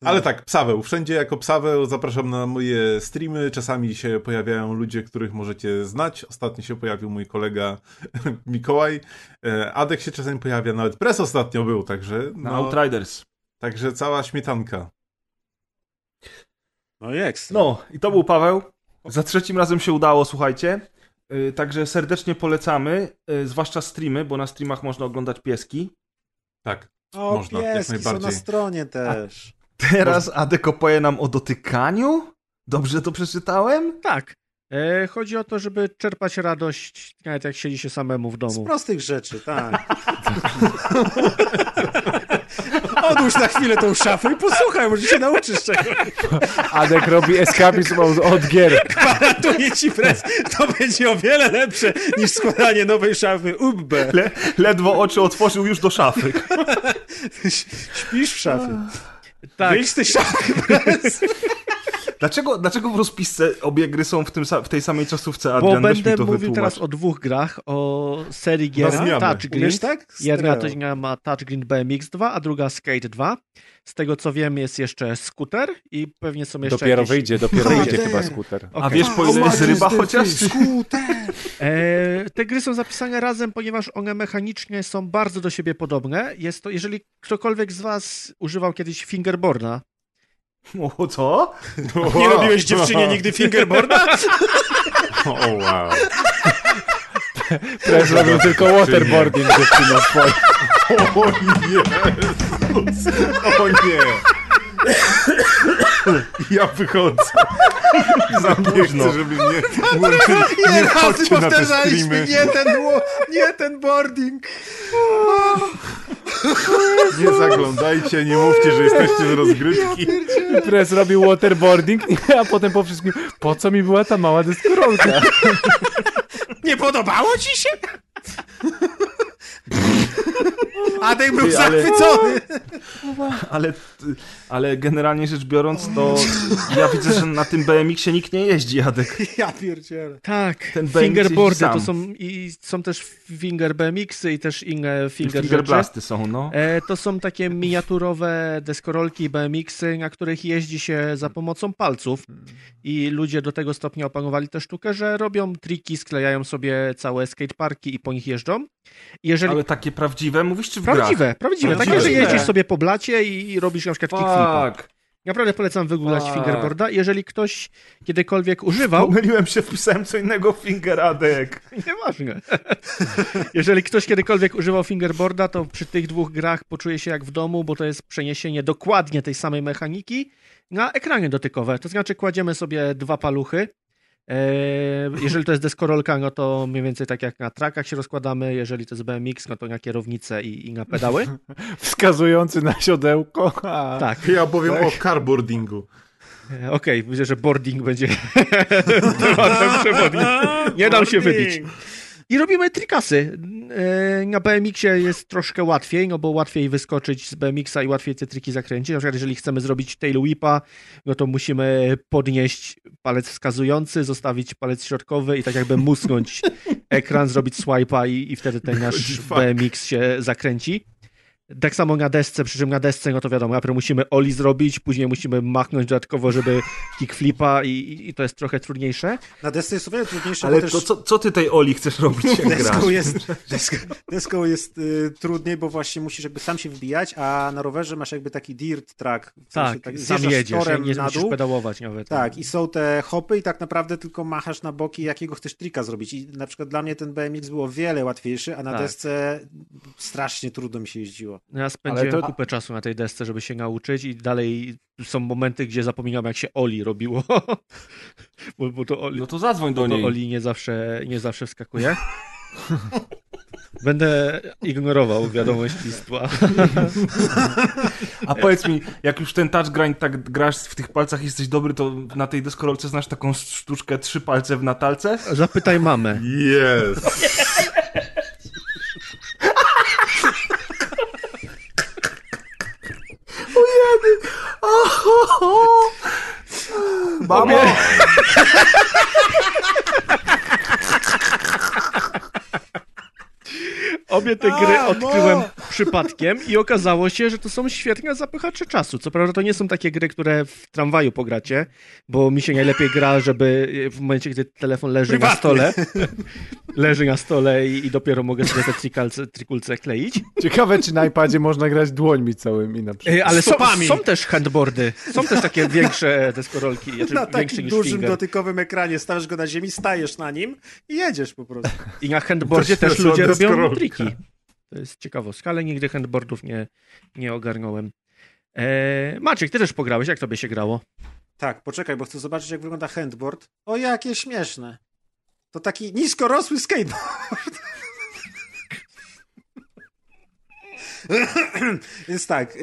Ale tak, Psaweł. Wszędzie jako Psaweł zapraszam na moje streamy. Czasami się pojawiają ludzie, których możecie znać. Ostatnio się pojawił mój kolega Mikołaj. Adek się czasami pojawia, nawet Press ostatnio był, także... Na Outriders. Także cała śmietanka. No jest. No, i to był Paweł. Za 3. razem się udało, słuchajcie. Także serdecznie polecamy, zwłaszcza streamy, bo na streamach można oglądać pieski. Tak. O, można, pieski jak są na stronie też. A teraz Adek opowie nam o dotykaniu? Dobrze to przeczytałem? Tak. Chodzi o to, żeby czerpać radość, nawet jak siedzi się samemu w domu. Z prostych rzeczy, tak. Odłóż na chwilę tą szafę i posłuchaj, może się nauczysz czegoś. Adek robi eskapizm od gier. Gwarantuję ci, Prez, to będzie o wiele lepsze niż składanie nowej szafy. Ledwo oczy otworzył już do szafy. Śpisz w szafy. Tak. Wyjdź z tej szafy, Prez. Dlaczego w rozpisce obie gry są w tej samej czasówce, Adrian? Bo będę mówił teraz o 2 grach, o serii gier Touch Green. Umiesz, tak? Jedna to ma Touch Green BMX 2, a druga Skate 2. Z tego co wiem jest jeszcze Scooter i pewnie są jeszcze dopiero jakieś... Dopiero wyjdzie chyba Scooter. Okay. A wiesz po ile jest ryba chociaż? Scooter! Te gry są zapisane razem, ponieważ one mechanicznie są bardzo do siebie podobne. Jest to, jeżeli ktokolwiek z was używał kiedyś fingerboarda, o, co? Nie robiłeś dziewczynie nigdy fingerboarda? O, wow. Teraz robią tylko waterboarding dziewczyną. O nie! O nie! Ja wychodzę. Za późno, żeby mnie łączyli. Nie razy powtarzaliśmy, nie ten boarding. Nie zaglądajcie, nie mówcie, że jesteście z rozgrywki. Prez robił waterboarding, a potem po wszystkim, po co mi była ta mała deskorolka? Nie podobało ci się? Adek był zachwycony. Ale generalnie rzecz biorąc, to ja widzę, że na tym BMX-ie nikt nie jeździ, Adek. Ja pierdzielę. Tak, fingerboardy to są i są też finger BMX-y i też inne fingerblasty są, no. To są takie miniaturowe deskorolki BMX-y, na których jeździ się za pomocą palców i ludzie do tego stopnia opanowali tę sztukę, że robią triki, sklejają sobie całe skateparki i po nich jeżdżą. Ale takie prawdziwe, mówisz, czy w grach? Prawdziwe, tak, że jeździsz sobie po blacie i robisz na przykład kickflipa. Naprawdę polecam wygooglać fingerboarda. Jeżeli ktoś kiedykolwiek używał... Pomyliłem się, wpisałem co innego fingeradek. Nieważne. Jeżeli ktoś kiedykolwiek używał fingerboarda, to przy tych dwóch grach poczuje się jak w domu, bo to jest przeniesienie dokładnie tej samej mechaniki na ekrany dotykowe. To znaczy kładziemy sobie dwa paluchy. Jeżeli to jest deskorolka, no to mniej więcej tak jak na trakach się rozkładamy. Jeżeli to jest BMX, no to na kierownicę i na pedały. Wskazujący na siodełko. A... Tak. Ja powiem tak. O carboardingu. Okej, myślę, że boarding będzie tematem przewodnim. Nie dam się wybić. I robimy trikasy. Na BMX-ie jest troszkę łatwiej, no bo łatwiej wyskoczyć z BMX-a i łatwiej te triki zakręcić. Na przykład jeżeli chcemy zrobić tail whipa, no to musimy podnieść palec wskazujący, zostawić palec środkowy i tak jakby musnąć ekran, zrobić swipe'a i wtedy ten nasz BMX się zakręci. Tak samo na desce, przy czym na desce, no to wiadomo, najpierw musimy ollie zrobić, później musimy machnąć dodatkowo, żeby kickflipa i to jest trochę trudniejsze. Na desce jest o wiele trudniejsze. Ale też... co ty tej ollie chcesz robić? Deską jest trudniej, bo właśnie musisz jakby sam się wbijać, a na rowerze masz jakby taki dirt track. W sensie, tak, sam jedziesz, nie musisz pedałować nawet. Tak, i są te hopy i tak naprawdę tylko machasz na boki, jakiego chcesz trika zrobić. I na przykład dla mnie ten BMX był o wiele łatwiejszy, a na desce strasznie trudno mi się jeździło. Ja spędziłem kupę czasu na tej desce, żeby się nauczyć i dalej są momenty, gdzie zapominam, jak się ollie robiło. bo to ollie, no to zadzwoń do niej. Ollie nie zawsze wskakuje. Będę ignorował wiadomości z tła. A powiedz mi, jak już ten touch grind tak grasz w tych palcach, jesteś dobry, to na tej deskorolce znasz taką sztuczkę 3 palce w natalce? Zapytaj mamę. Yes. Mamo! Obie te gry odkryłem przypadkiem i okazało się, że to są świetne zapychacze czasu. Co prawda to nie są takie gry, które w tramwaju pogracie, bo mi się najlepiej gra, żeby w momencie, gdy telefon leży prywatnie na stole, i dopiero mogę sobie te trikulce kleić. Ciekawe, czy na iPadzie można grać dłońmi całymi na przykład. Ale są też handboardy, są też takie większe deskorolki. Na takim dużym dotykowym ekranie stawiasz go na ziemi, stajesz na nim i jedziesz po prostu. I na handboardzie też ludzie robią triki. To jest ciekawostka, ale nigdy handboardów nie ogarnąłem. Maciek, ty też pograłeś, jak tobie się grało? Tak, poczekaj, bo chcę zobaczyć, jak wygląda handboard. O, jakie śmieszne. To taki niskorosły skateboard. Więc tak,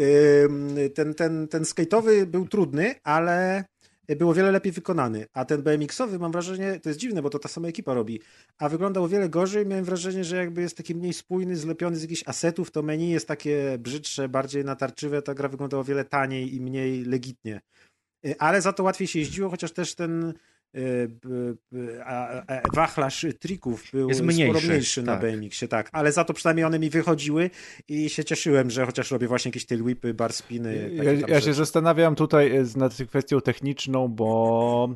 ten skate'owy był trudny, ale był o wiele lepiej wykonany, a ten BMX-owy, mam wrażenie, to jest dziwne, bo to ta sama ekipa robi, a wygląda o wiele gorzej. Miałem wrażenie, że jakby jest taki mniej spójny, zlepiony z jakichś asetów, to menu jest takie brzydsze, bardziej natarczywe, ta gra wygląda o wiele taniej i mniej legitnie. Ale za to łatwiej się jeździło, chociaż też ten wachlarz trików był sporo mniejszy na BMX-ie, tak, ale za to przynajmniej one mi wychodziły i się cieszyłem, że chociaż robię właśnie jakieś tail whipy, bar spiny. Ja się zastanawiam tutaj nad kwestią techniczną, bo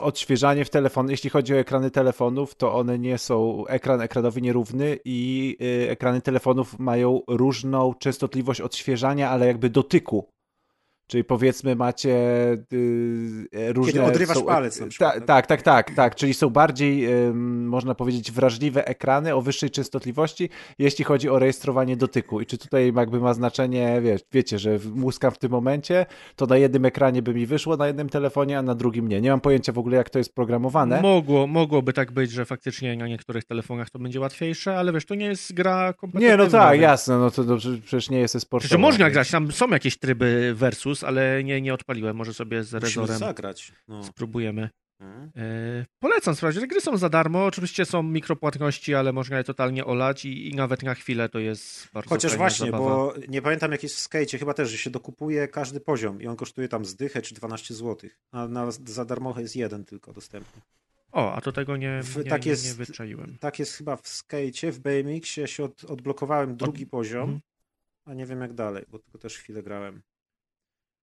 odświeżanie w telefon, jeśli chodzi o ekrany telefonów, to one nie są ekranowi nierówny i ekrany telefonów mają różną częstotliwość odświeżania, ale jakby dotyku. Czyli powiedzmy macie różne... Kiedy odrywasz palec na przykład. Tak. Czyli są bardziej, można powiedzieć, wrażliwe ekrany o wyższej częstotliwości, jeśli chodzi o rejestrowanie dotyku. I czy tutaj jakby ma znaczenie, wiecie, że muskam w tym momencie, to na jednym ekranie by mi wyszło, na jednym telefonie, a na drugim nie. Nie mam pojęcia w ogóle, jak to jest programowane. Mogłoby tak być, że faktycznie na niektórych telefonach to będzie łatwiejsze, ale to nie jest gra kompletnie. Nie, no tak, jasne, to przecież nie jest e-sportowa. Przecież można grać, tam są jakieś tryby versus, ale nie odpaliłem. Może sobie z Rezorem zagrać. No. Spróbujemy. Polecam sprawdzić. Gry są za darmo. Oczywiście są mikropłatności, ale można je totalnie olać i nawet na chwilę to jest bardzo fajna zabawa. Chociaż właśnie, bo nie pamiętam, jak jest w skejcie. Chyba też, że się dokupuje każdy poziom i on kosztuje tam zdychę czy 12 zł. A za darmo jest jeden tylko dostępny. O, a to tego nie wyczaiłem. Tak jest chyba w skejcie. W BMX-ie się odblokowałem drugi poziom, a nie wiem jak dalej, bo tylko też chwilę grałem.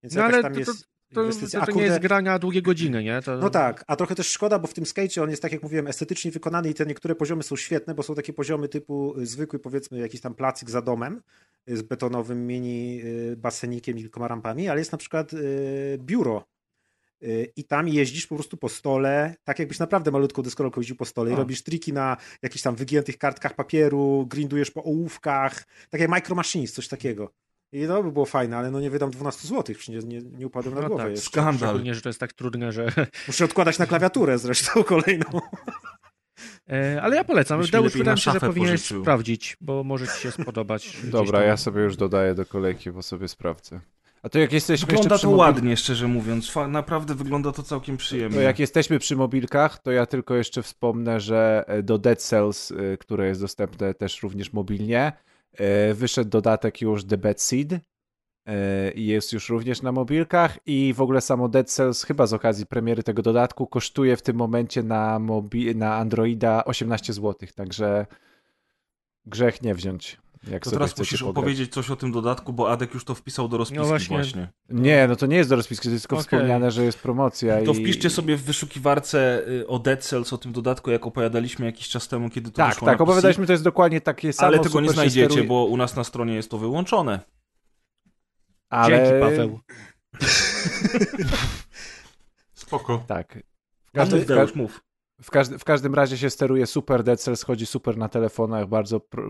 Więc ale tam jest... inwestycja. To nie jest grania długie godziny, nie? To... No tak, a trochę też szkoda, bo w tym skejcie on jest, tak jak mówiłem, estetycznie wykonany i te niektóre poziomy są świetne, bo są takie poziomy typu zwykły, powiedzmy, jakiś tam placyk za domem z betonowym mini basenikiem i kilkoma rampami, ale jest na przykład biuro i tam jeździsz po prostu po stole, tak jakbyś naprawdę malutką deskorolką jeździł po stole i robisz triki na jakichś tam wygiętych kartkach papieru, grindujesz po ołówkach, takie Micro Machines, coś takiego. I to by było fajne, ale no nie wydam 12 zł, przecież nie upadłem na głowę. Tak, jeszcze. Skandal. Szczególnie, że to jest tak trudne, że... Muszę odkładać na klawiaturę zresztą kolejną. Ale ja polecam. Deusz, wydaje mi się, że powinieneś sprawdzić, bo może ci się spodobać. Dobra, ja sobie już dodaję do kolejki, bo sobie sprawdzę. A to jak jesteśmy wygląda jeszcze to ładnie, szczerze mówiąc. Naprawdę wygląda to całkiem przyjemnie. To jak jesteśmy przy mobilkach, to ja tylko jeszcze wspomnę, że do Dead Cells, które jest dostępne też również mobilnie, wyszedł dodatek już The Bad Seed i jest już również na mobilkach i w ogóle samo Dead Cells chyba z okazji premiery tego dodatku kosztuje w tym momencie na Androida 18 zł, także grzech nie wziąć. Jak to teraz musisz opowiedzieć coś o tym dodatku, bo Adek już to wpisał do rozpiski. No właśnie. Nie, no to nie jest do rozpiski, to jest tylko wspomniane, że jest promocja. To wpiszcie sobie w wyszukiwarce o Dead Cells, o tym dodatku, jak opowiadaliśmy jakiś czas temu, kiedy to wyszło na PC. Opowiadaliśmy, to jest dokładnie takie samo. Ale tego nie znajdziecie, bo u nas na stronie jest to wyłączone. Dzięki, Paweł. Spoko. Tak. W każdym razie się steruje super, Dead Cells chodzi super na telefonach,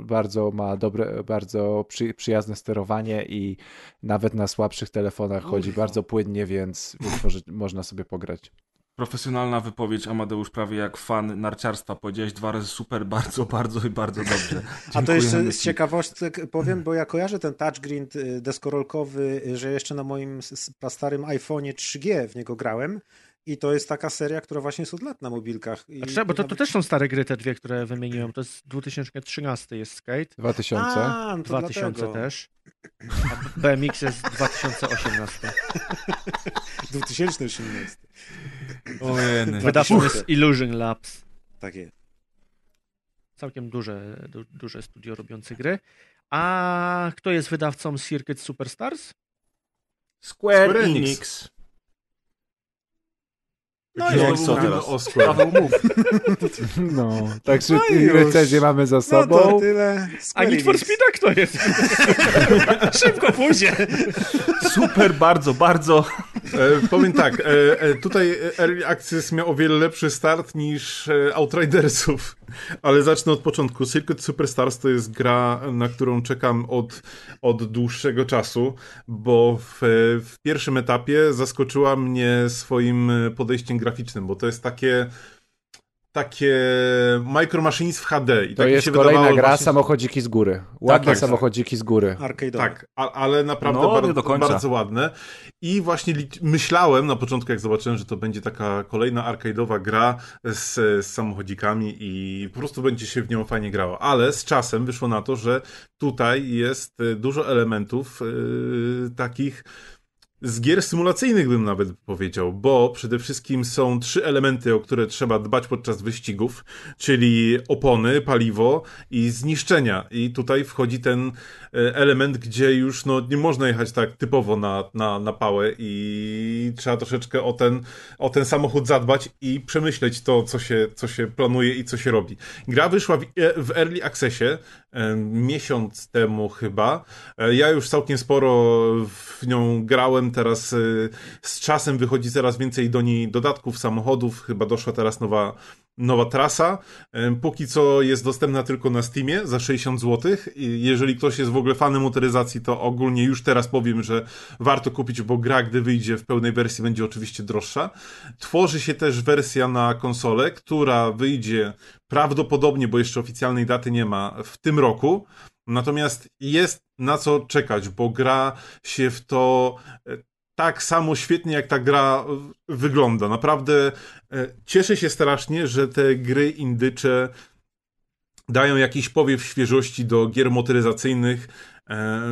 bardzo ma dobre, bardzo przyjazne sterowanie i nawet na słabszych telefonach chodzi bardzo płynnie, więc można sobie pograć. Profesjonalna wypowiedź, Amadeusz, prawie jak fan narciarstwa. Powiedziałeś 2 razy super, bardzo, bardzo i bardzo dobrze. A to jeszcze z ciekawostek powiem, bo ja kojarzę ten touchgrind deskorolkowy, że jeszcze na moim starym iPhone'ie 3G w niego grałem. I to jest taka seria, która właśnie jest od lat na mobilkach. Bo to też są stare gry, te dwie, które wymieniłem. To jest 2013 jest Skate. 2000. A, no 2000 też. A BMX jest 2018. 2018. Wydawcą jest Illusion Labs. Tak jest. Całkiem duże studio robiące gry. A kto jest wydawcą Circuit Superstars? Square Enix. No i co teraz? Także recenzję mamy za sobą. No to tyle. A Need for Speed kto jest? Szybko pójdzie. Super, bardzo, bardzo. Powiem tak, tutaj Early Access miał o wiele lepszy start niż Outridersów. Ale zacznę od początku. Circuit Superstars to jest gra, na którą czekam od dłuższego czasu, bo w pierwszym etapie zaskoczyła mnie swoim podejściem graficznym, bo to jest takie Micro Machines w HD. I to tak jest się kolejna gra, właśnie... samochodziki z góry. Ładne samochodziki z góry. Arcade'owe. Tak, ale naprawdę bardzo ładne. I właśnie myślałem na początku, jak zobaczyłem, że to będzie taka kolejna arcade'owa gra z samochodzikami i po prostu będzie się w nią fajnie grało. Ale z czasem wyszło na to, że tutaj jest dużo elementów takich... z gier symulacyjnych bym nawet powiedział, bo przede wszystkim są 3 elementy, o które trzeba dbać podczas wyścigów, czyli opony, paliwo i zniszczenia. I tutaj wchodzi ten element, gdzie już nie można jechać tak typowo na pałę i trzeba troszeczkę o ten samochód zadbać i przemyśleć to, co się planuje i co się robi. Gra wyszła w Early Accessie miesiąc temu chyba. Ja już całkiem sporo w nią grałem, teraz z czasem wychodzi coraz więcej do niej dodatków, samochodów, chyba doszła teraz nowa trasa. Póki co jest dostępna tylko na Steamie za 60 zł. Jeżeli ktoś jest w ogóle fanem motoryzacji, to ogólnie już teraz powiem, że warto kupić, bo gra, gdy wyjdzie w pełnej wersji, będzie oczywiście droższa. Tworzy się też wersja na konsolę, która wyjdzie prawdopodobnie, bo jeszcze oficjalnej daty nie ma, w tym roku. Natomiast jest na co czekać, bo gra się w to tak samo świetnie, jak ta gra wygląda. Naprawdę cieszę się strasznie, że te gry indycze dają jakiś powiew świeżości do gier motoryzacyjnych,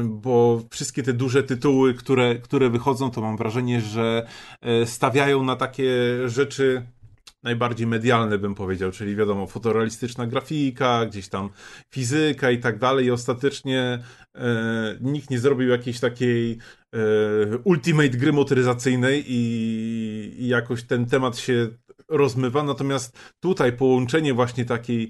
bo wszystkie te duże tytuły, które wychodzą, to mam wrażenie, że stawiają na takie rzeczy... najbardziej medialne, bym powiedział, czyli wiadomo, fotorealistyczna grafika, gdzieś tam fizyka i tak dalej, i ostatecznie nikt nie zrobił jakiejś takiej ultimate gry motoryzacyjnej i jakoś ten temat się rozmywa, natomiast tutaj połączenie właśnie takiej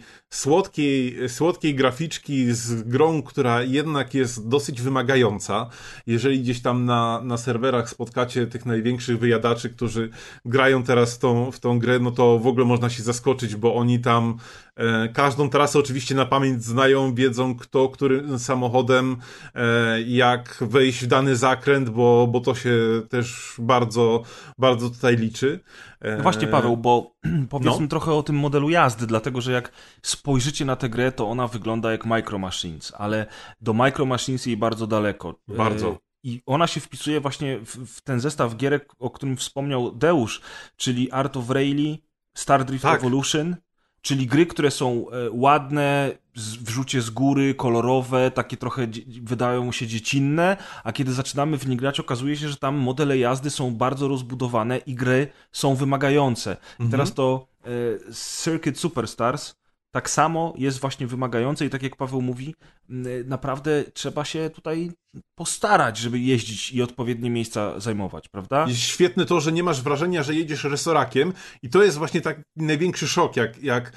słodkiej graficzki z grą, która jednak jest dosyć wymagająca. Jeżeli gdzieś tam na serwerach spotkacie tych największych wyjadaczy, którzy grają teraz w tą grę, no to w ogóle można się zaskoczyć, bo oni tam każdą trasę oczywiście na pamięć znają, wiedzą kto, którym samochodem, jak wejść w dany zakręt, bo to się też bardzo, bardzo tutaj liczy. No właśnie, Paweł, bo powiedzmy trochę o tym modelu jazdy, dlatego że jak spojrzycie na tę grę, to ona wygląda jak Micro Machines, ale do Micro Machines jej bardzo daleko. Bardzo. I ona się wpisuje właśnie w ten zestaw gierek, o którym wspomniał Deusz, czyli Art of Rally, Star Drift Evolution, czyli gry, które są ładne, w rzucie z góry, kolorowe, takie trochę wydają się dziecinne, a kiedy zaczynamy w nie grać, okazuje się, że tam modele jazdy są bardzo rozbudowane i gry są wymagające. I teraz to Circuit Superstars tak samo jest właśnie wymagające i tak jak Paweł mówi, naprawdę trzeba się tutaj postarać, żeby jeździć i odpowiednie miejsca zajmować, prawda? Jest świetne to, że nie masz wrażenia, że jedziesz resorakiem i to jest właśnie tak największy szok, jak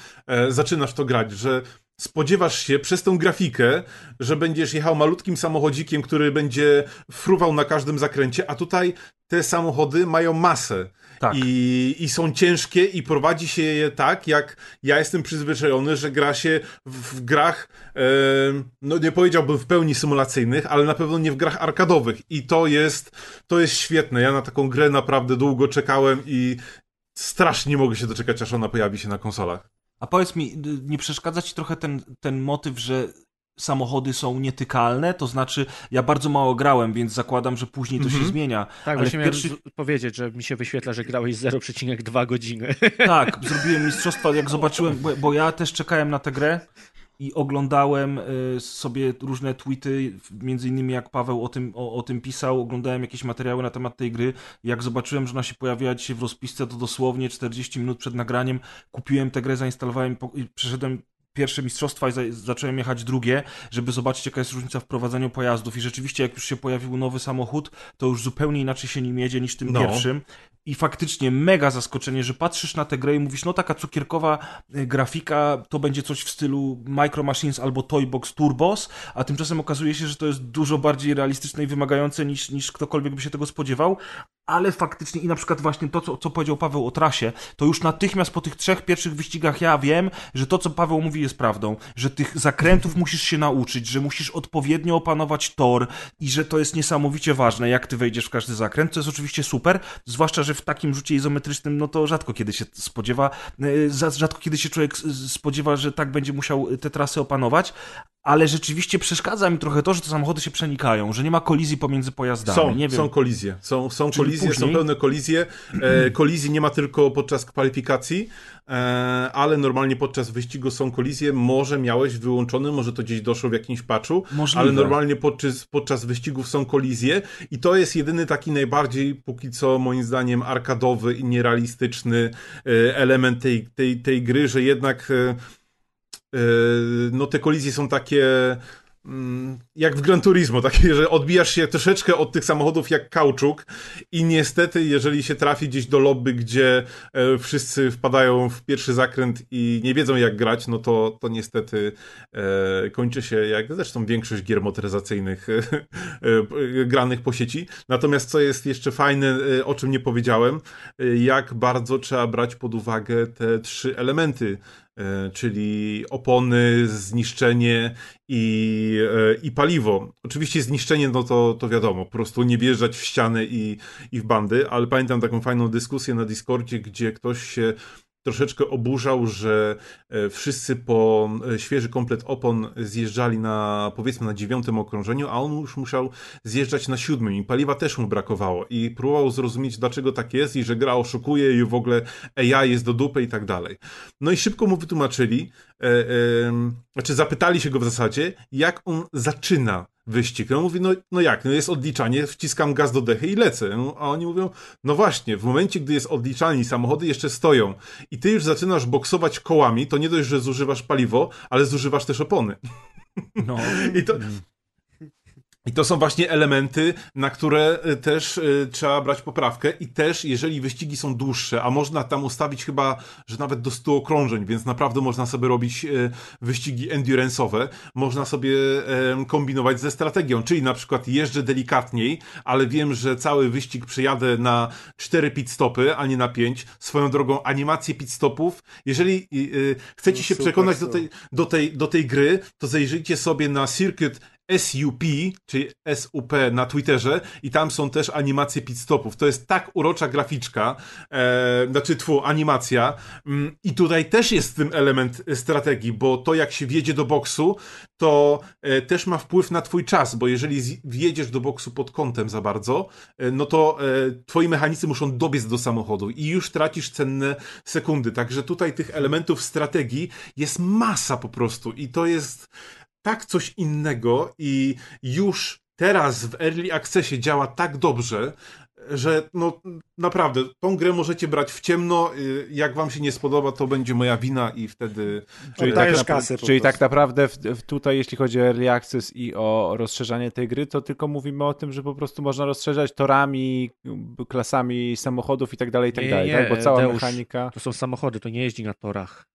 zaczynasz to grać, że spodziewasz się przez tą grafikę, że będziesz jechał malutkim samochodzikiem, który będzie fruwał na każdym zakręcie, a tutaj te samochody mają masę. Tak. I są ciężkie i prowadzi się je tak, jak ja jestem przyzwyczajony, że gra się w grach, no nie powiedziałbym w pełni symulacyjnych, ale na pewno nie w grach arkadowych. I to jest świetne. Ja na taką grę naprawdę długo czekałem i strasznie mogę się doczekać, aż ona pojawi się na konsolach. A powiedz mi, nie przeszkadza ci trochę ten motyw, że samochody są nietykalne? To znaczy, ja bardzo mało grałem, więc zakładam, że później to się zmienia. Tak, ale właśnie miałem powiedzieć, że mi się wyświetla, że grałeś 0,2 godziny. Tak, zrobiłem mistrzostwa, jak zobaczyłem, bo ja też czekałem na tę grę i oglądałem sobie różne tweety, między innymi jak Paweł o tym pisał, oglądałem jakieś materiały na temat tej gry. Jak zobaczyłem, że ona się pojawiła dzisiaj w rozpisce, to dosłownie 40 minut przed nagraniem kupiłem tę grę, zainstalowałem i przeszedłem pierwsze mistrzostwa i zacząłem jechać drugie, żeby zobaczyć, jaka jest różnica w prowadzeniu pojazdów. I rzeczywiście, jak już się pojawił nowy samochód, to już zupełnie inaczej się nim jedzie niż tym pierwszym. I faktycznie mega zaskoczenie, że patrzysz na tę grę i mówisz, no taka cukierkowa grafika, to będzie coś w stylu Micro Machines albo Toy Box Turbos, a tymczasem okazuje się, że to jest dużo bardziej realistyczne i wymagające niż ktokolwiek by się tego spodziewał, ale faktycznie i na przykład właśnie to, co powiedział Paweł o trasie, to już natychmiast po tych 3 pierwszych wyścigach ja wiem, że to, co Paweł mówi, jest prawdą, że tych zakrętów musisz się nauczyć, że musisz odpowiednio opanować tor i że to jest niesamowicie ważne, jak ty wejdziesz w każdy zakręt, co jest oczywiście super, zwłaszcza, że w takim rzucie izometrycznym, no to rzadko kiedy się człowiek spodziewa, że tak będzie musiał te trasy opanować, ale rzeczywiście przeszkadza mi trochę to, że te samochody się przenikają, że nie ma kolizji pomiędzy pojazdami. Są kolizje, są pełne kolizje, kolizji nie ma tylko podczas kwalifikacji, ale normalnie podczas wyścigu są kolizje, może miałeś wyłączony, może to gdzieś doszło w jakimś patchu, możliwe. Ale normalnie podczas wyścigów są kolizje i to jest jedyny taki najbardziej, póki co moim zdaniem, arkadowy i nierealistyczny element tej gry, że jednak no te kolizje są takie jak w Gran Turismo, takie, że odbijasz się troszeczkę od tych samochodów jak kauczuk i niestety, jeżeli się trafi gdzieś do lobby, gdzie wszyscy wpadają w pierwszy zakręt i nie wiedzą jak grać, no to niestety kończy się jak zresztą większość gier motoryzacyjnych granych po sieci. Natomiast co jest jeszcze fajne, o czym nie powiedziałem, jak bardzo trzeba brać pod uwagę te 3 elementy, czyli opony, zniszczenie i paliwo. Oczywiście zniszczenie, no to wiadomo, po prostu nie wjeżdżać w ściany i w bandy, ale pamiętam taką fajną dyskusję na Discordzie, gdzie ktoś się troszeczkę oburzał, że wszyscy po świeży komplet opon zjeżdżali na 9 okrążeniu, a on już musiał zjeżdżać na 7 i paliwa też mu brakowało i próbował zrozumieć, dlaczego tak jest i że gra oszukuje i w ogóle AI jest do dupy i tak dalej. No i szybko mu wytłumaczyli, zapytali się go w zasadzie, jak on zaczyna wyścig. No mówi, no jak, no jest odliczanie, wciskam gaz do dechy i lecę. No, a oni mówią, no właśnie, w momencie, gdy jest odliczanie, samochody jeszcze stoją i ty już zaczynasz boksować kołami, to nie dość, że zużywasz paliwo, ale zużywasz też opony. No. I to są właśnie elementy, na które też trzeba brać poprawkę i też jeżeli wyścigi są dłuższe, a można tam ustawić chyba, że nawet do 100 okrążeń, więc naprawdę można sobie robić wyścigi endurance'owe, można sobie kombinować ze strategią, czyli na przykład jeżdżę delikatniej, ale wiem, że cały wyścig przejadę na 4 pitstopy, a nie na 5. Swoją drogą animacje pitstopów. Jeżeli chcecie się przekonać do tej gry, to zajrzyjcie sobie na Circuit SUP, czyli SUP na Twitterze i tam są też animacje pitstopów. To jest tak urocza graficzka, animacja i tutaj też jest ten element strategii, bo to jak się wjedzie do boksu, to też ma wpływ na twój czas, bo jeżeli wjedziesz do boksu pod kątem za bardzo, no to twoi mechanicy muszą dobiec do samochodu i już tracisz cenne sekundy. Także tutaj tych elementów strategii jest masa po prostu i to jest tak coś innego i już teraz w Early Accessie działa tak dobrze, że no naprawdę, tą grę możecie brać w ciemno, jak wam się nie spodoba, to będzie moja wina i wtedy Czyli tak naprawdę tutaj jeśli chodzi o Early Access i o rozszerzanie tej gry, to tylko mówimy o tym, że po prostu można rozszerzać torami, klasami samochodów i tak dalej, tak? Bo cała mechanika... To są samochody, to nie jeździ na torach.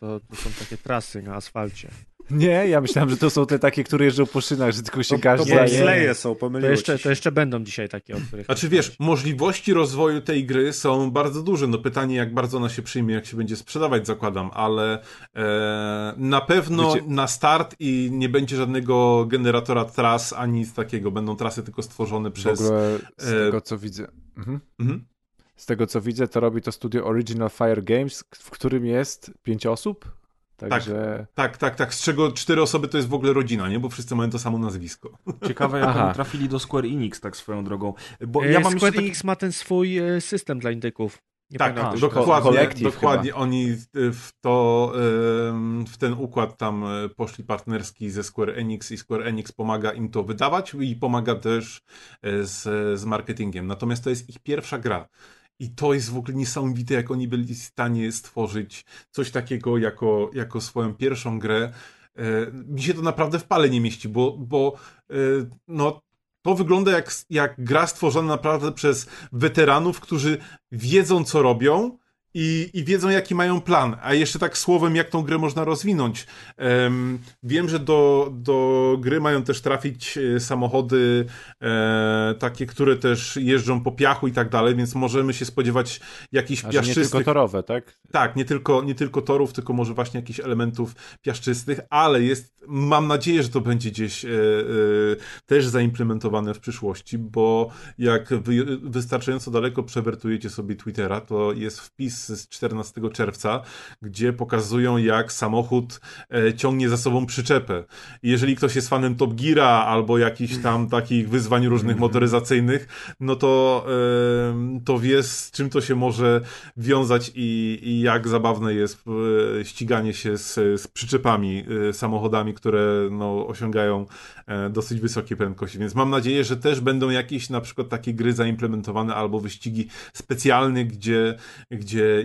To są takie trasy na asfalcie. Nie, ja myślałem, że to są te takie, które jeżdżą po szynach, że tylko się każdy... To jeszcze będą dzisiaj takie, o których... Znaczy wiesz, możliwości rozwoju tej gry są bardzo duże. No pytanie, jak bardzo ona się przyjmie, jak się będzie sprzedawać, zakładam, ale na pewno na start i nie będzie żadnego generatora tras, ani nic takiego. Będą trasy tylko stworzone przez... W ogóle z tego, co widzę... Z tego co widzę, to robi to studio Original Fire Games, w którym jest 5 osób. Także... Tak. Z czego 4 osoby to jest w ogóle rodzina, nie? Bo wszyscy mają to samo nazwisko. Ciekawe, jak oni trafili do Square Enix, tak swoją drogą. Bo Square Enix ma ten swój system dla indyków. Dokładnie. Oni w ten układ tam poszli partnerski ze Square Enix i Square Enix pomaga im to wydawać i pomaga też z marketingiem. Natomiast to jest ich pierwsza gra. I to jest w ogóle niesamowite, jak oni byli w stanie stworzyć coś takiego jako swoją pierwszą grę. Mi się to naprawdę w pale nie mieści, bo to wygląda jak gra stworzona naprawdę przez weteranów, którzy wiedzą, co robią i wiedzą, jaki mają plan. A jeszcze tak słowem, jak tą grę można rozwinąć. Wiem, że do gry mają też trafić samochody takie, które też jeżdżą po piachu i tak dalej, więc możemy się spodziewać jakichś piaszczystych... nie tylko torowe, tak? Tak, nie tylko torów, tylko może właśnie jakichś elementów piaszczystych, ale mam nadzieję, że to będzie gdzieś też zaimplementowane w przyszłości, bo jak wystarczająco daleko przewertujecie sobie Twittera, to jest wpis z 14 czerwca, gdzie pokazują, jak samochód ciągnie za sobą przyczepę. Jeżeli ktoś jest fanem Top Geara albo jakichś tam takich wyzwań różnych motoryzacyjnych, no to wie, z czym to się może wiązać i jak zabawne jest ściganie się z przyczepami, samochodami, które no, osiągają dosyć wysokie prędkości. Więc mam nadzieję, że też będą jakieś na przykład takie gry zaimplementowane albo wyścigi specjalne, gdzie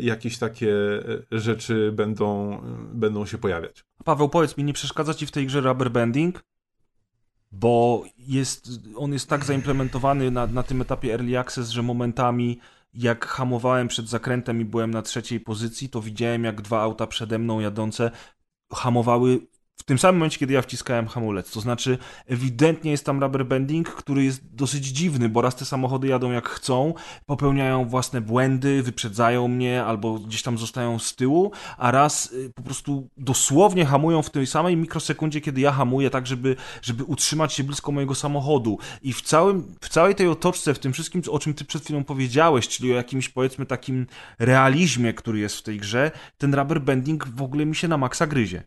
jakieś takie rzeczy będą się pojawiać. Paweł, powiedz mi, nie przeszkadza ci w tej grze rubber banding? Bo on jest tak zaimplementowany na tym etapie Early Access, że momentami jak hamowałem przed zakrętem i byłem na 3. pozycji, to widziałem, jak 2 auta przede mną jadące hamowały w tym samym momencie, kiedy ja wciskałem hamulec. To znaczy, ewidentnie jest tam rubber banding, który jest dosyć dziwny, bo raz te samochody jadą jak chcą, popełniają własne błędy, wyprzedzają mnie albo gdzieś tam zostają z tyłu, a raz po prostu dosłownie hamują w tej samej mikrosekundzie, kiedy ja hamuję, tak żeby utrzymać się blisko mojego samochodu. I w całej tej otoczce, w tym wszystkim, o czym ty przed chwilą powiedziałeś, czyli o jakimś, powiedzmy, takim realizmie, który jest w tej grze, ten rubber banding w ogóle mi się na maksa gryzie.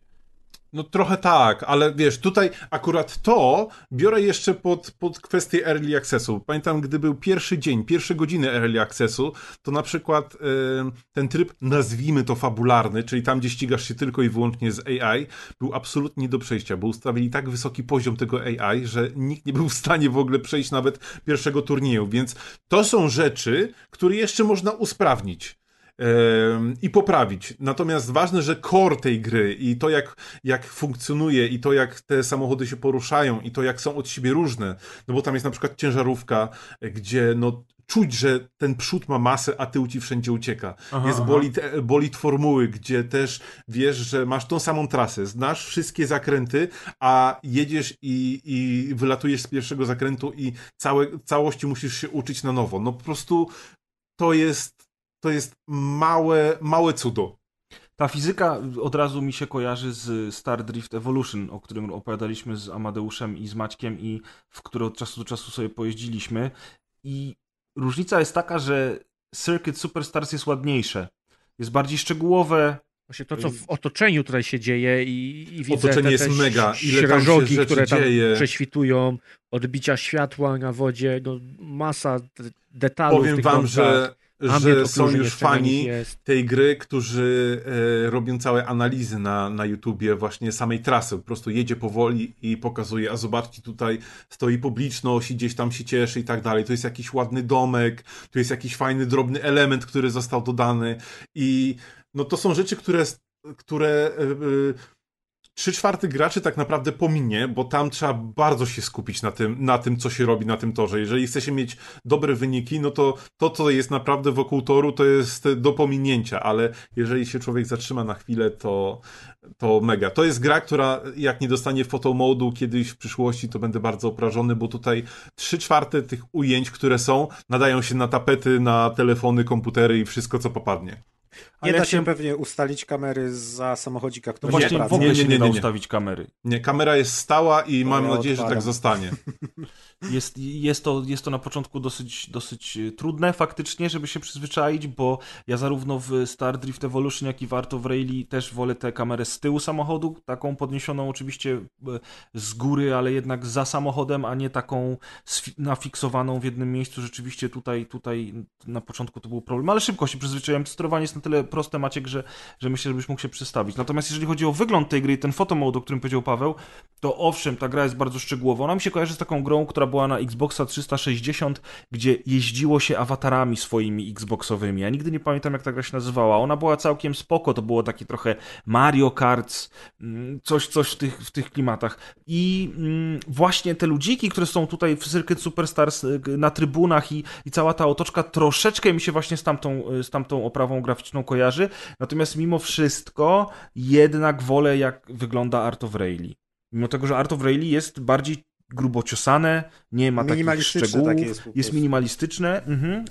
No trochę tak, ale wiesz, tutaj akurat to biorę jeszcze pod kwestię Early Accessu. Pamiętam, gdy był pierwszy dzień, pierwsze godziny Early Accessu, to na przykład ten tryb, nazwijmy to fabularny, czyli tam, gdzie ścigasz się tylko i wyłącznie z AI, był absolutnie nie do przejścia, bo ustawili tak wysoki poziom tego AI, że nikt nie był w stanie w ogóle przejść nawet pierwszego turnieju, więc to są rzeczy, które jeszcze można usprawnić i poprawić. Natomiast ważne, że core tej gry i to jak funkcjonuje i to jak te samochody się poruszają i to jak są od siebie różne, no bo tam jest na przykład ciężarówka, gdzie no czuć, że ten przód ma masę, a tył ci wszędzie ucieka. Aha, jest bolid formuły, gdzie też wiesz, że masz tą samą trasę, znasz wszystkie zakręty, a jedziesz i wylatujesz z pierwszego zakrętu i całości musisz się uczyć na nowo. No po prostu to jest małe cudo. Ta fizyka od razu mi się kojarzy z Star Drift Evolution, o którym opowiadaliśmy z Amadeuszem i z Maćkiem i w które od czasu do czasu sobie pojeździliśmy. I różnica jest taka, że Circuit Superstars jest ładniejsze. Jest bardziej szczegółowe. Właśnie to, co w otoczeniu tutaj się dzieje i widzę otoczenie te jest mega. Ile śrażogi, tam które tam dzieje. Prześwitują, odbicia światła na wodzie, no, masa detali. Powiem wam, że są już fani tej gry, którzy robią całe analizy na YouTubie właśnie samej trasy. Po prostu jedzie powoli i pokazuje, a zobaczcie, tutaj stoi publiczność i gdzieś tam się cieszy i tak dalej. To jest jakiś ładny domek, tu jest jakiś fajny, drobny element, który został dodany. I no to są rzeczy, które 3/4 graczy tak naprawdę pominie, bo tam trzeba bardzo się skupić na tym, co się robi na tym torze. Jeżeli chce się mieć dobre wyniki, no to co jest naprawdę wokół toru, to jest do pominięcia, ale jeżeli się człowiek zatrzyma na chwilę, to mega. To jest gra, która jak nie dostanie fotomodu kiedyś w przyszłości, to będę bardzo obrażony, bo tutaj 3/4 tych ujęć, które są, nadają się na tapety, na telefony, komputery i wszystko, co popadnie. Nie da się pewnie ustalić kamery za samochodzika, który właśnie w ogóle się nie da ustawić kamery. Nie, kamera jest stała i mam nadzieję, że tak zostanie. Jest to na początku dosyć trudne faktycznie, żeby się przyzwyczaić, bo ja zarówno w Star Drift Evolution, jak i w Art of Rally też wolę tę kamerę z tyłu samochodu, taką podniesioną oczywiście z góry, ale jednak za samochodem, a nie taką nafiksowaną w jednym miejscu. Rzeczywiście tutaj na początku to był problem, ale szybko się przyzwyczaiłem. Sterowanie jest na tyle proste, Maciek, że myślę, żebyś mógł się przystawić. Natomiast jeżeli chodzi o wygląd tej gry i ten fotomode, o którym powiedział Paweł, to owszem, ta gra jest bardzo szczegółowa. Ona mi się kojarzy z taką grą, która była na Xboxa 360, gdzie jeździło się awatarami swoimi xboxowymi. Ja nigdy nie pamiętam, jak ta gra się nazywała. Ona była całkiem spoko, to było takie trochę Mario Kart, coś w tych klimatach. I właśnie te ludziki, które są tutaj w Circuit Superstars na trybunach i cała ta otoczka troszeczkę mi się właśnie z tamtą oprawą graficzną kojarzy. Natomiast mimo wszystko jednak wolę, jak wygląda Art of Rally. Mimo tego, że Art of Rally jest bardziej grubo ciosane, nie ma takich szczegółów, takie jest minimalistyczne,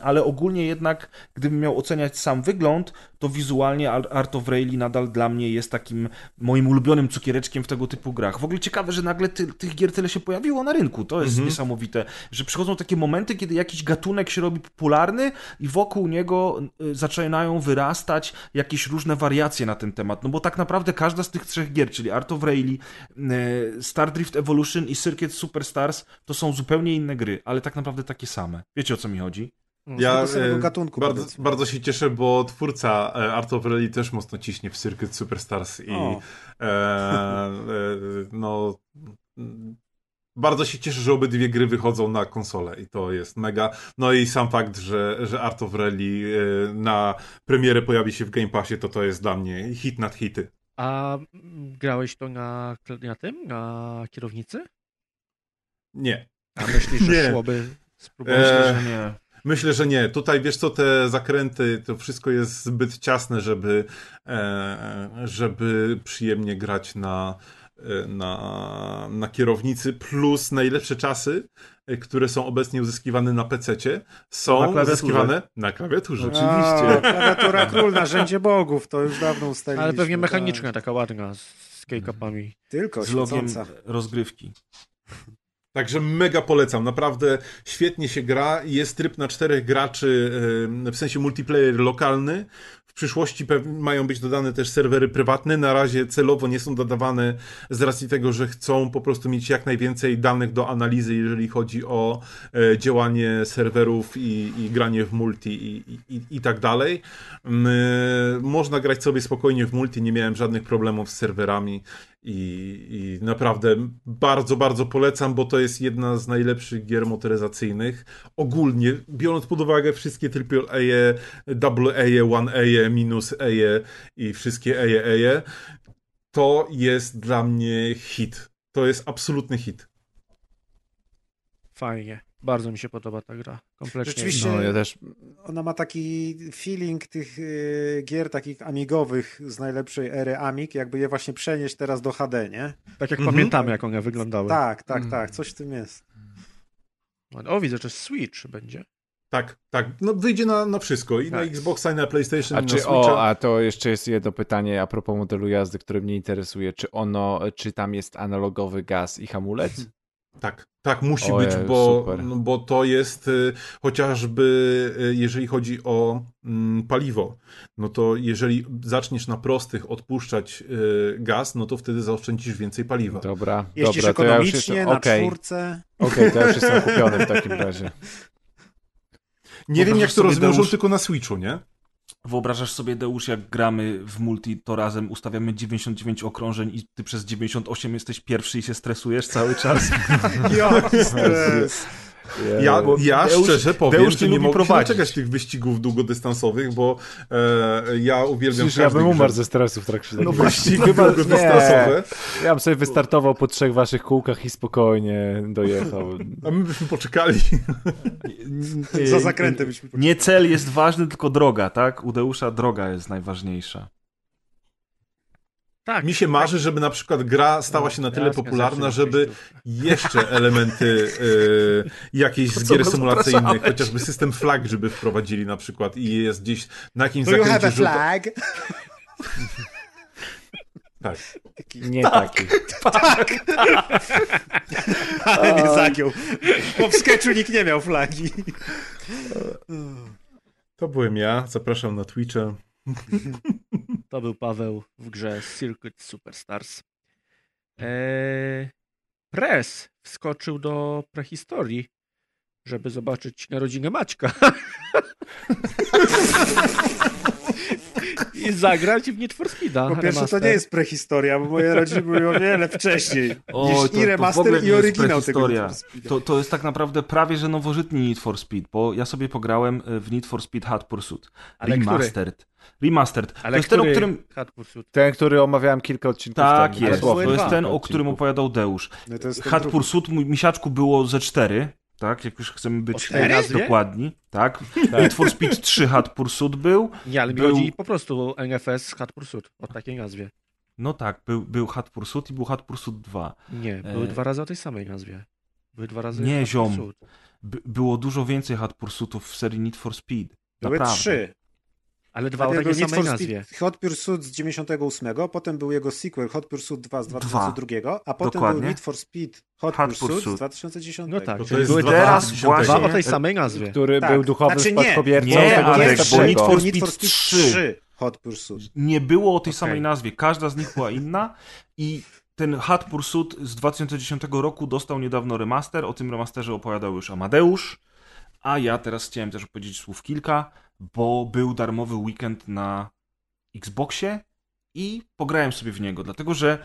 ale ogólnie jednak, gdybym miał oceniać sam wygląd, to wizualnie Art of Rally nadal dla mnie jest takim moim ulubionym cukiereczkiem w tego typu grach. W ogóle ciekawe, że nagle tych gier tyle się pojawiło na rynku, to jest niesamowite, że przychodzą takie momenty, kiedy jakiś gatunek się robi popularny i wokół niego zaczynają wyrastać jakieś różne wariacje na ten temat, no bo tak naprawdę każda z tych trzech gier, czyli Art of Rally, Star Drift Evolution i Circuit Superstars, to są zupełnie inne gry, ale tak naprawdę takie same. Wiecie, o co mi chodzi? Ja bardzo się cieszę, bo twórca Art of Rally też mocno ciśnie w Circuit Superstars i bardzo się cieszę, że obydwie gry wychodzą na konsolę i to jest mega. No i sam fakt, że Art of Rally na premierę pojawi się w Game Passie, to jest dla mnie hit nad hity. A grałeś to na kierownicy? Nie. A myślisz, że nie. Szłoby spróbować? Myślę, że nie. Myślę, że nie. Tutaj, wiesz co, te zakręty, to wszystko jest zbyt ciasne, żeby przyjemnie grać na kierownicy, plus najlepsze czasy, które są obecnie uzyskiwane na PC-cie, są uzyskiwane na klawiaturze. Oczywiście. Klawiatura król, narzędzie bogów, to już dawno ustaliliśmy. Ale pewnie mechaniczna, taka ładna, z keycapami. Tylko z logiem rozgrywki. Także mega polecam, naprawdę świetnie się gra, jest tryb na 4 graczy, w sensie multiplayer lokalny. W przyszłości mają być dodane też serwery prywatne. Na razie celowo nie są dodawane z racji tego, że chcą po prostu mieć jak najwięcej danych do analizy, jeżeli chodzi o działanie serwerów i granie w multi i tak dalej. Można grać sobie spokojnie w multi, nie miałem żadnych problemów z serwerami i naprawdę bardzo, bardzo polecam, bo to jest jedna z najlepszych gier motoryzacyjnych. Ogólnie, biorąc pod uwagę wszystkie AAA, AA, 1A, minus AA i wszystkie AA, to jest dla mnie hit. To jest absolutny hit. Fajnie. Bardzo mi się podoba ta gra. Kompletnie. Rzeczywiście no, ja też. Ona ma taki feeling tych gier takich amigowych z najlepszej ery Amig, jakby je właśnie przenieść teraz do HD, nie? Tak jak pamiętamy, jak one wyglądały. Tak. Coś w tym jest. O, widzę, że Switch będzie. Tak. No wyjdzie na wszystko. I na Xboxa, i na PlayStation, i na Switcha. A to jeszcze jest jedno pytanie a propos modelu jazdy, które mnie interesuje. Czy tam jest analogowy gaz i hamulec? Tak, musi być, bo to jest chociażby, jeżeli chodzi o paliwo, no to jeżeli zaczniesz na prostych odpuszczać gaz, no to wtedy zaoszczędzisz więcej paliwa. Dobra, jeździsz ekonomicznie, ja na czwórce. Okej, to ja już jestem kupiony w takim razie. Nie wiem, jak to rozwiążą tylko na Switchu, nie? Wyobrażasz sobie, Deusz, jak gramy w multi, to razem ustawiamy 99 okrążeń i ty przez 98 jesteś pierwszy i się stresujesz cały czas? Jaki stres! Ja szczerze powiem, że nie mogę się czekać tych wyścigów długodystansowych, bo ja uwielbiam... Przecież ja bym umarł ze stresu w trakcie tego. No właśnie, chyba długodystansowe. Ja bym sobie wystartował po 3 waszych kółkach i spokojnie dojechał. A my byśmy poczekali. Za zakrętem byśmy poczekali. Nie cel jest ważny, tylko droga, tak? U Deusza droga jest najważniejsza. Tak, mi się marzy, żeby na przykład gra stała się na tyle popularna, żeby jeszcze elementy jakiejś z gier symulacyjnych, chociażby system flag, żeby wprowadzili na przykład i jest gdzieś na jakimś zakręcie... flag? Tak. Nie taki. Tak. Ale mnie zagiął. Bo w sketchu nikt nie miał flagi. To byłem ja. Zapraszam na Twitcha. To był Paweł w grze Circuit Superstars. Press wskoczył do prehistorii, żeby zobaczyć narodzinę Maćka. I zagrać w Need for Speeda. Po pierwsze, remaster. To nie jest prehistoria, bo moje rodziny były o wiele wcześniej niż i remaster, i oryginał tego Need for Speeda. To jest tak naprawdę prawie, że nowożytny Need for Speed, bo ja sobie pograłem w Need for Speed Hot Pursuit. Remastered. Ale to jest ten, o którym... Ten, który omawiałem kilka odcinków temu. Tak jest. To jest ten, o którym opowiadał Deusz. No Hot Pursuit, misiaczku, było ze 4. Tak, jak już chcemy być dokładni. Tak. Need for Speed 3 Hot Pursuit był. Nie, ale mi chodzi po prostu NFS Hot Pursuit o takiej nazwie. No tak, był Hot Pursuit i był Hot Pursuit 2. Nie, były dwa razy o tej samej nazwie. Były dwa razy. Nie, ziom. Było dużo więcej Hot Pursuitów w serii Need for Speed. Były 3. Ale dwa o takiej samej nazwie. Hot Pursuit z 98, potem był jego sequel Hot Pursuit 2 z 2002, a potem był Need for Speed Hot Pursuit z 2010. No tak, to były teraz dwa o tej samej nazwie. Który był duchowym spadkobiercą tego najlepszego. Need for Speed 3 Hot Pursuit. Nie było o tej samej nazwie, każda z nich była inna i ten Hot Pursuit z 2010 roku dostał niedawno remaster, o tym remasterze opowiadał już Amadeusz, a ja teraz chciałem też powiedzieć słów kilka, bo był darmowy weekend na Xboxie i pograłem sobie w niego, dlatego że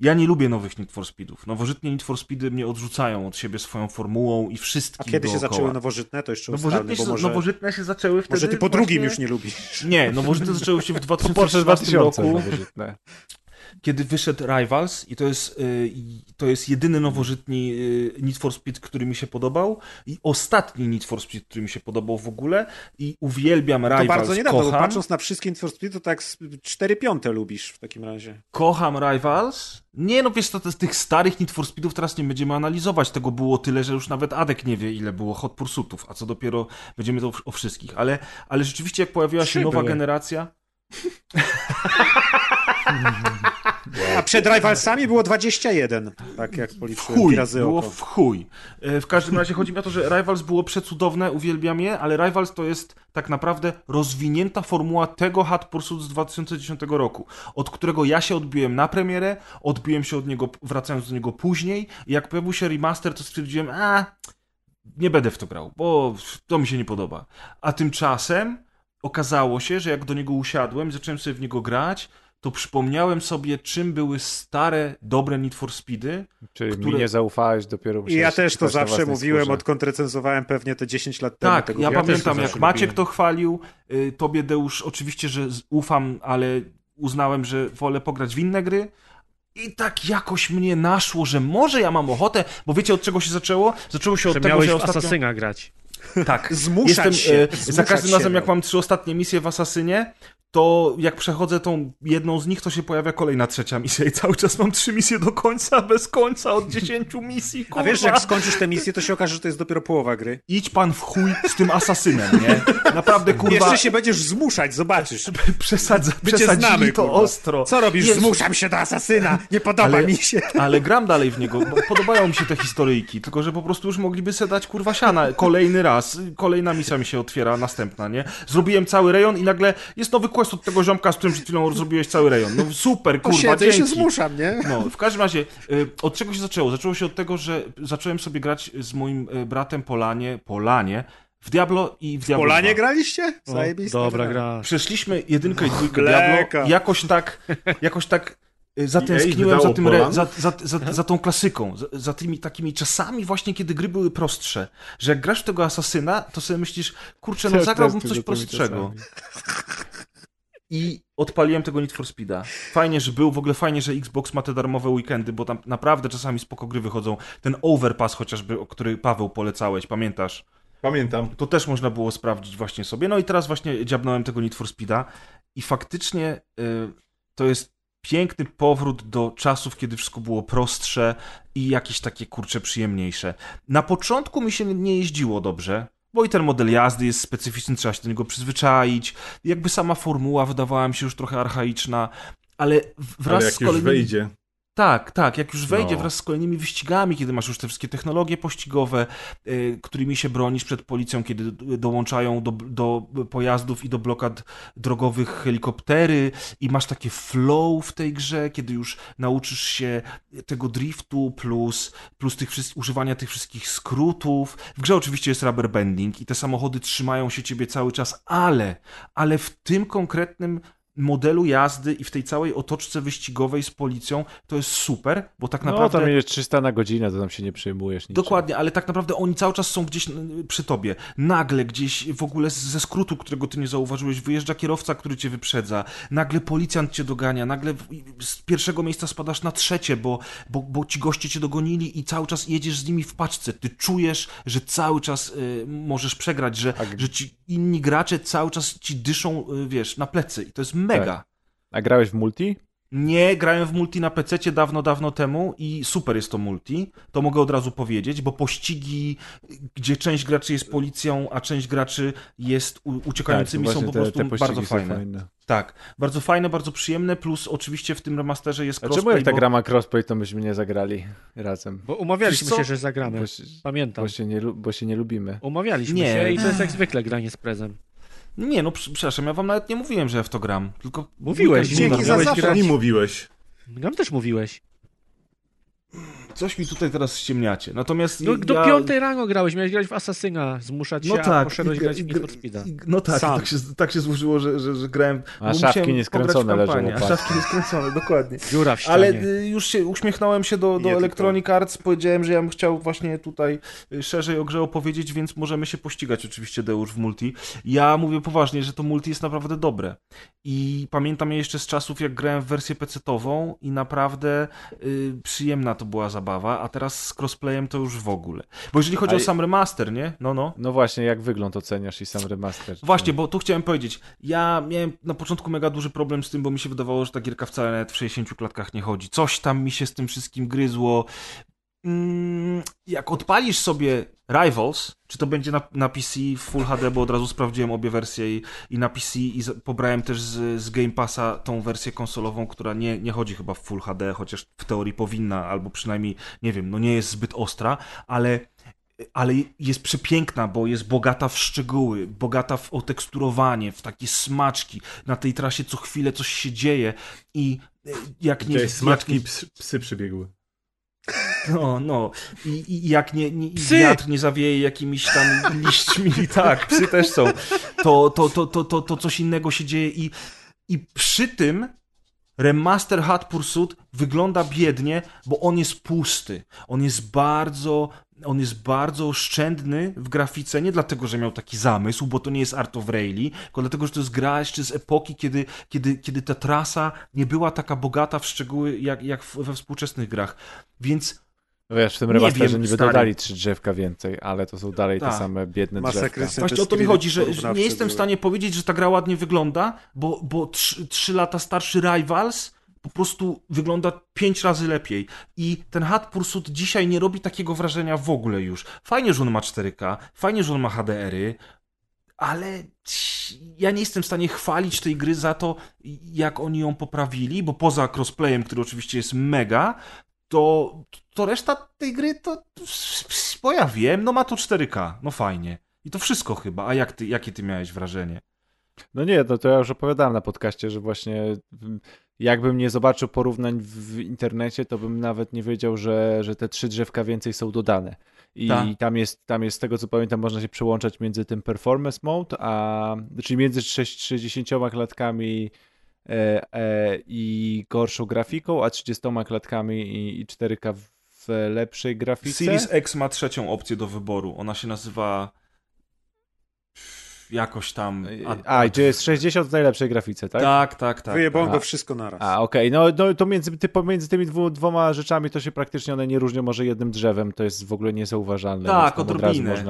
ja nie lubię nowych Need for Speedów. Nowożytne Need for Speedy mnie odrzucają od siebie swoją formułą i wszystkim. A kiedy dookoła się zaczęły nowożytne? To jeszcze ustalmy, bo może... Nowożytne się zaczęły wtedy... Może ty po drugim już nie lubisz. Nie, nowożytne zaczęły się w 2013 roku, kiedy wyszedł Rivals i to jest jedyny nowożytny Need for Speed, który mi się podobał i ostatni Need for Speed, który mi się podobał w ogóle i uwielbiam Rivals, kocham. To bardzo niedawno, bo patrząc na wszystkie Need for Speed, to tak 4/5 lubisz w takim razie. Kocham Rivals. Nie, no wiesz, to z tych starych Need for Speedów teraz nie będziemy analizować. Tego było tyle, że już nawet Adek nie wie, ile było Hot Pursuitów, a co dopiero będziemy to o wszystkich. Ale rzeczywiście, jak pojawiła się nowa generacja... A przed Rivalsami było 21, tak jak policzyłem chuj, razy było oko. W chuj. W każdym razie chodzi mi o to, że Rivals było przecudowne, uwielbiam je, ale Rivals to jest tak naprawdę rozwinięta formuła tego Hot Pursuit z 2010 roku, od którego ja się odbiłem na premierę, odbiłem się od niego, wracając do niego później. Jak pojawił się remaster, to stwierdziłem, nie będę w to grał, bo to mi się nie podoba. A tymczasem okazało się, że jak do niego usiadłem, zacząłem sobie w niego grać, to przypomniałem sobie, czym były stare, dobre Need for Speedy. Czyli które... mi nie zaufałeś, dopiero musiałeś... Ja też to zawsze mówiłem, odkąd recenzowałem pewnie te 10 lat temu. Tak, ja pamiętam, jak Maciek to chwalił, tobie Deusz oczywiście, że ufam, ale uznałem, że wolę pograć w inne gry. I tak jakoś mnie naszło, że może ja mam ochotę, bo wiecie od czego się zaczęło? Zaczęło się od tego, że ostatnio... Asasyna grać. Tak. Zmuszać się. Za każdym razem, jak mam 3 ostatnie misje w Asasynie, to jak przechodzę tą jedną z nich, to się pojawia kolejna 3 misja i cały czas mam 3 misje do końca, bez końca, od 10 misji, kurwa. A wiesz, że jak skończysz te misje, to się okaże, że to jest dopiero połowa gry. Idź pan w chuj z tym asasynem, nie? Naprawdę, kurwa. Jeszcze się będziesz zmuszać, zobaczysz. Przesadzili to ostro. Co robisz? Jezu. Zmuszam się do asasyna, nie podoba mi się. Ale gram dalej w niego, bo podobają mi się te historyjki, tylko że po prostu już mogliby se dać, kurwa, siana. Kolejny raz, kolejna misja mi się otwiera, następna, nie? Zrobiłem cały rejon i nagle jest nowy quest od tego ziomka, z którym przed chwilą zrobiłeś cały rejon. No super, kurwa, dzięki. Ja się zmuszam, nie? No, w każdym razie, od czego się zaczęło? Zaczęło się od tego, że zacząłem sobie grać z moim bratem Polanie, w Diablo i w Diablo. Polanie 2. Graliście? Zajebiste. Dobra gra. Przeszliśmy 1 i 2 Diablo, jakoś tak zatęskniłem za tą klasyką, za tymi takimi czasami właśnie, kiedy gry były prostsze, że jak grasz w tego asasyna, to sobie myślisz, kurczę, no zagrałbym coś prostszego. I odpaliłem tego Need for Speeda. Fajnie, że był. W ogóle fajnie, że Xbox ma te darmowe weekendy, bo tam naprawdę czasami spoko gry wychodzą. Ten Overpass chociażby, który Paweł polecałeś, pamiętasz? Pamiętam. To też można było sprawdzić właśnie sobie. No i teraz właśnie dziabnąłem tego Need for Speeda i faktycznie to jest piękny powrót do czasów, kiedy wszystko było prostsze i jakieś takie, kurcze, przyjemniejsze. Na początku mi się nie jeździło dobrze, bo i ten model jazdy jest specyficzny, trzeba się do niego przyzwyczaić. Jakby sama formuła wydawała mi się już trochę archaiczna, ale wraz z kolejnymi... już wejdzie. Tak, jak już wejdzie wraz z kolejnymi wyścigami, kiedy masz już te wszystkie technologie pościgowe, którymi się bronisz przed policją, kiedy dołączają do pojazdów i do blokad drogowych helikoptery i masz takie flow w tej grze, kiedy już nauczysz się tego driftu plus używania tych wszystkich skrótów. W grze oczywiście jest rubber banding i te samochody trzymają się ciebie cały czas, ale w tym konkretnym modelu jazdy i w tej całej otoczce wyścigowej z policją, to jest super, bo tak naprawdę... No, tam jest 300 na godzinę, to tam się nie przejmujesz. Niczym. Dokładnie, ale tak naprawdę oni cały czas są gdzieś przy tobie. Nagle gdzieś w ogóle ze skrótu, którego ty nie zauważyłeś, wyjeżdża kierowca, który cię wyprzedza. Nagle policjant cię dogania. Nagle z pierwszego miejsca spadasz na 3, bo ci goście cię dogonili i cały czas jedziesz z nimi w paczce. Ty czujesz, że cały czas możesz przegrać, że ci inni gracze cały czas ci dyszą, wiesz, na plecy. I to jest mega. Tak. A grałeś w multi? Nie, grałem w multi na PC-cie dawno temu i super jest to multi. To mogę od razu powiedzieć, bo pościgi, gdzie część graczy jest policją, a część graczy jest uciekającymi, są po prostu bardzo fajne. Tak, bardzo fajne, bardzo przyjemne, plus oczywiście w tym remasterze jest crossplay. A czemu jak ta gra ma crossplay, to myśmy nie zagrali razem? Bo umawialiśmy się, że zagramy. Pamiętam. Bo się nie lubimy. Umawialiśmy się i to jest jak zwykle granie z prezem. Nie, no przepraszam, ja wam nawet nie mówiłem, że ja w to gram, tylko... Mówiłeś, dzięki za zawsze. Nie mówiłeś. Nam też mówiłeś. Coś mi tutaj teraz ściemniacie, natomiast... No, do 5 rano grałeś, miałeś grać w Assassina, zmuszać się, a poszedłeś grać w Need for Speeda. No tak się złożyło, że grałem... A szafki nieskręcone leżą. A szafki nieskręcone, dokładnie. Dziura w ścianie. Ale już się uśmiechnąłem się do Electronic Arts, powiedziałem, że ja bym chciał właśnie tutaj szerzej o grze opowiedzieć, więc możemy się pościgać oczywiście, Deusz, w multi. Ja mówię poważnie, że to multi jest naprawdę dobre. I pamiętam je jeszcze z czasów, jak grałem w wersję pecetową i naprawdę przyjemna to była zabawa, a teraz z crossplayem to już w ogóle. Bo jeżeli chodzi o sam remaster, nie? No właśnie, jak wygląd oceniasz i sam remaster? Właśnie, bo tu chciałem powiedzieć, ja miałem na początku mega duży problem z tym, bo mi się wydawało, że ta gierka wcale nawet w 60 klatkach nie chodzi. Coś tam mi się z tym wszystkim gryzło. Jak odpalisz sobie Rivals, czy to będzie na PC w Full HD, bo od razu sprawdziłem obie wersje i na PC i pobrałem też z Game Passa tą wersję konsolową, która nie chodzi chyba w Full HD, chociaż w teorii powinna, albo przynajmniej, nie wiem, no nie jest zbyt ostra, ale jest przepiękna, bo jest bogata w szczegóły, bogata w oteksturowanie, w takie smaczki. Na tej trasie co chwilę coś się dzieje i jak nie... Smaczki psy przybiegły. No. I jak wiatr nie zawieje jakimiś tam liśćmi, tak, psy też są, to coś innego się dzieje i przy tym remaster Hot Pursuit wygląda biednie, bo on jest pusty. On jest bardzo oszczędny w grafice, nie dlatego, że miał taki zamysł, bo to nie jest Art of Rally, tylko dlatego, że to jest gra jeszcze z epoki, kiedy ta trasa nie była taka bogata w szczegóły, jak we współczesnych grach. Więc wiesz, w tym remasterze niby dodali 3 drzewka więcej, ale to są dalej te same biedne drzewka. Właśnie o to mi chodzi, że nie jestem w stanie powiedzieć, że ta gra ładnie wygląda, bo 3 lata starszy Rivals po prostu wygląda 5 razy lepiej. I ten Hot Pursuit dzisiaj nie robi takiego wrażenia w ogóle już. Fajnie, że on ma 4K, fajnie, że on ma HDR-y, ale ja nie jestem w stanie chwalić tej gry za to, jak oni ją poprawili, bo poza crossplayem, który oczywiście jest mega, to reszta tej gry to... Bo ja wiem, no ma to 4K, no fajnie. I to wszystko chyba. A jakie ty miałeś wrażenie? No nie, no to ja już opowiadałem na podcaście, że właśnie... Jakbym nie zobaczył porównań w internecie, to bym nawet nie wiedział, że te 3 drzewka więcej są dodane. I tam jest, z tego co pamiętam, można się przełączać między tym performance mode, czyli między 60 klatkami i gorszą grafiką, a 30 klatkami i 4K w lepszej grafice. Series X ma 3 opcję do wyboru. Ona się nazywa... jakoś tam... gdzie jest 60 w najlepszej grafice, tak? Tak. Wyjebałem go wszystko naraz. Okej. To pomiędzy tymi dwoma rzeczami to się praktycznie one nie różnią, może jednym drzewem, to jest w ogóle niezauważalne. Tak, odrobinę.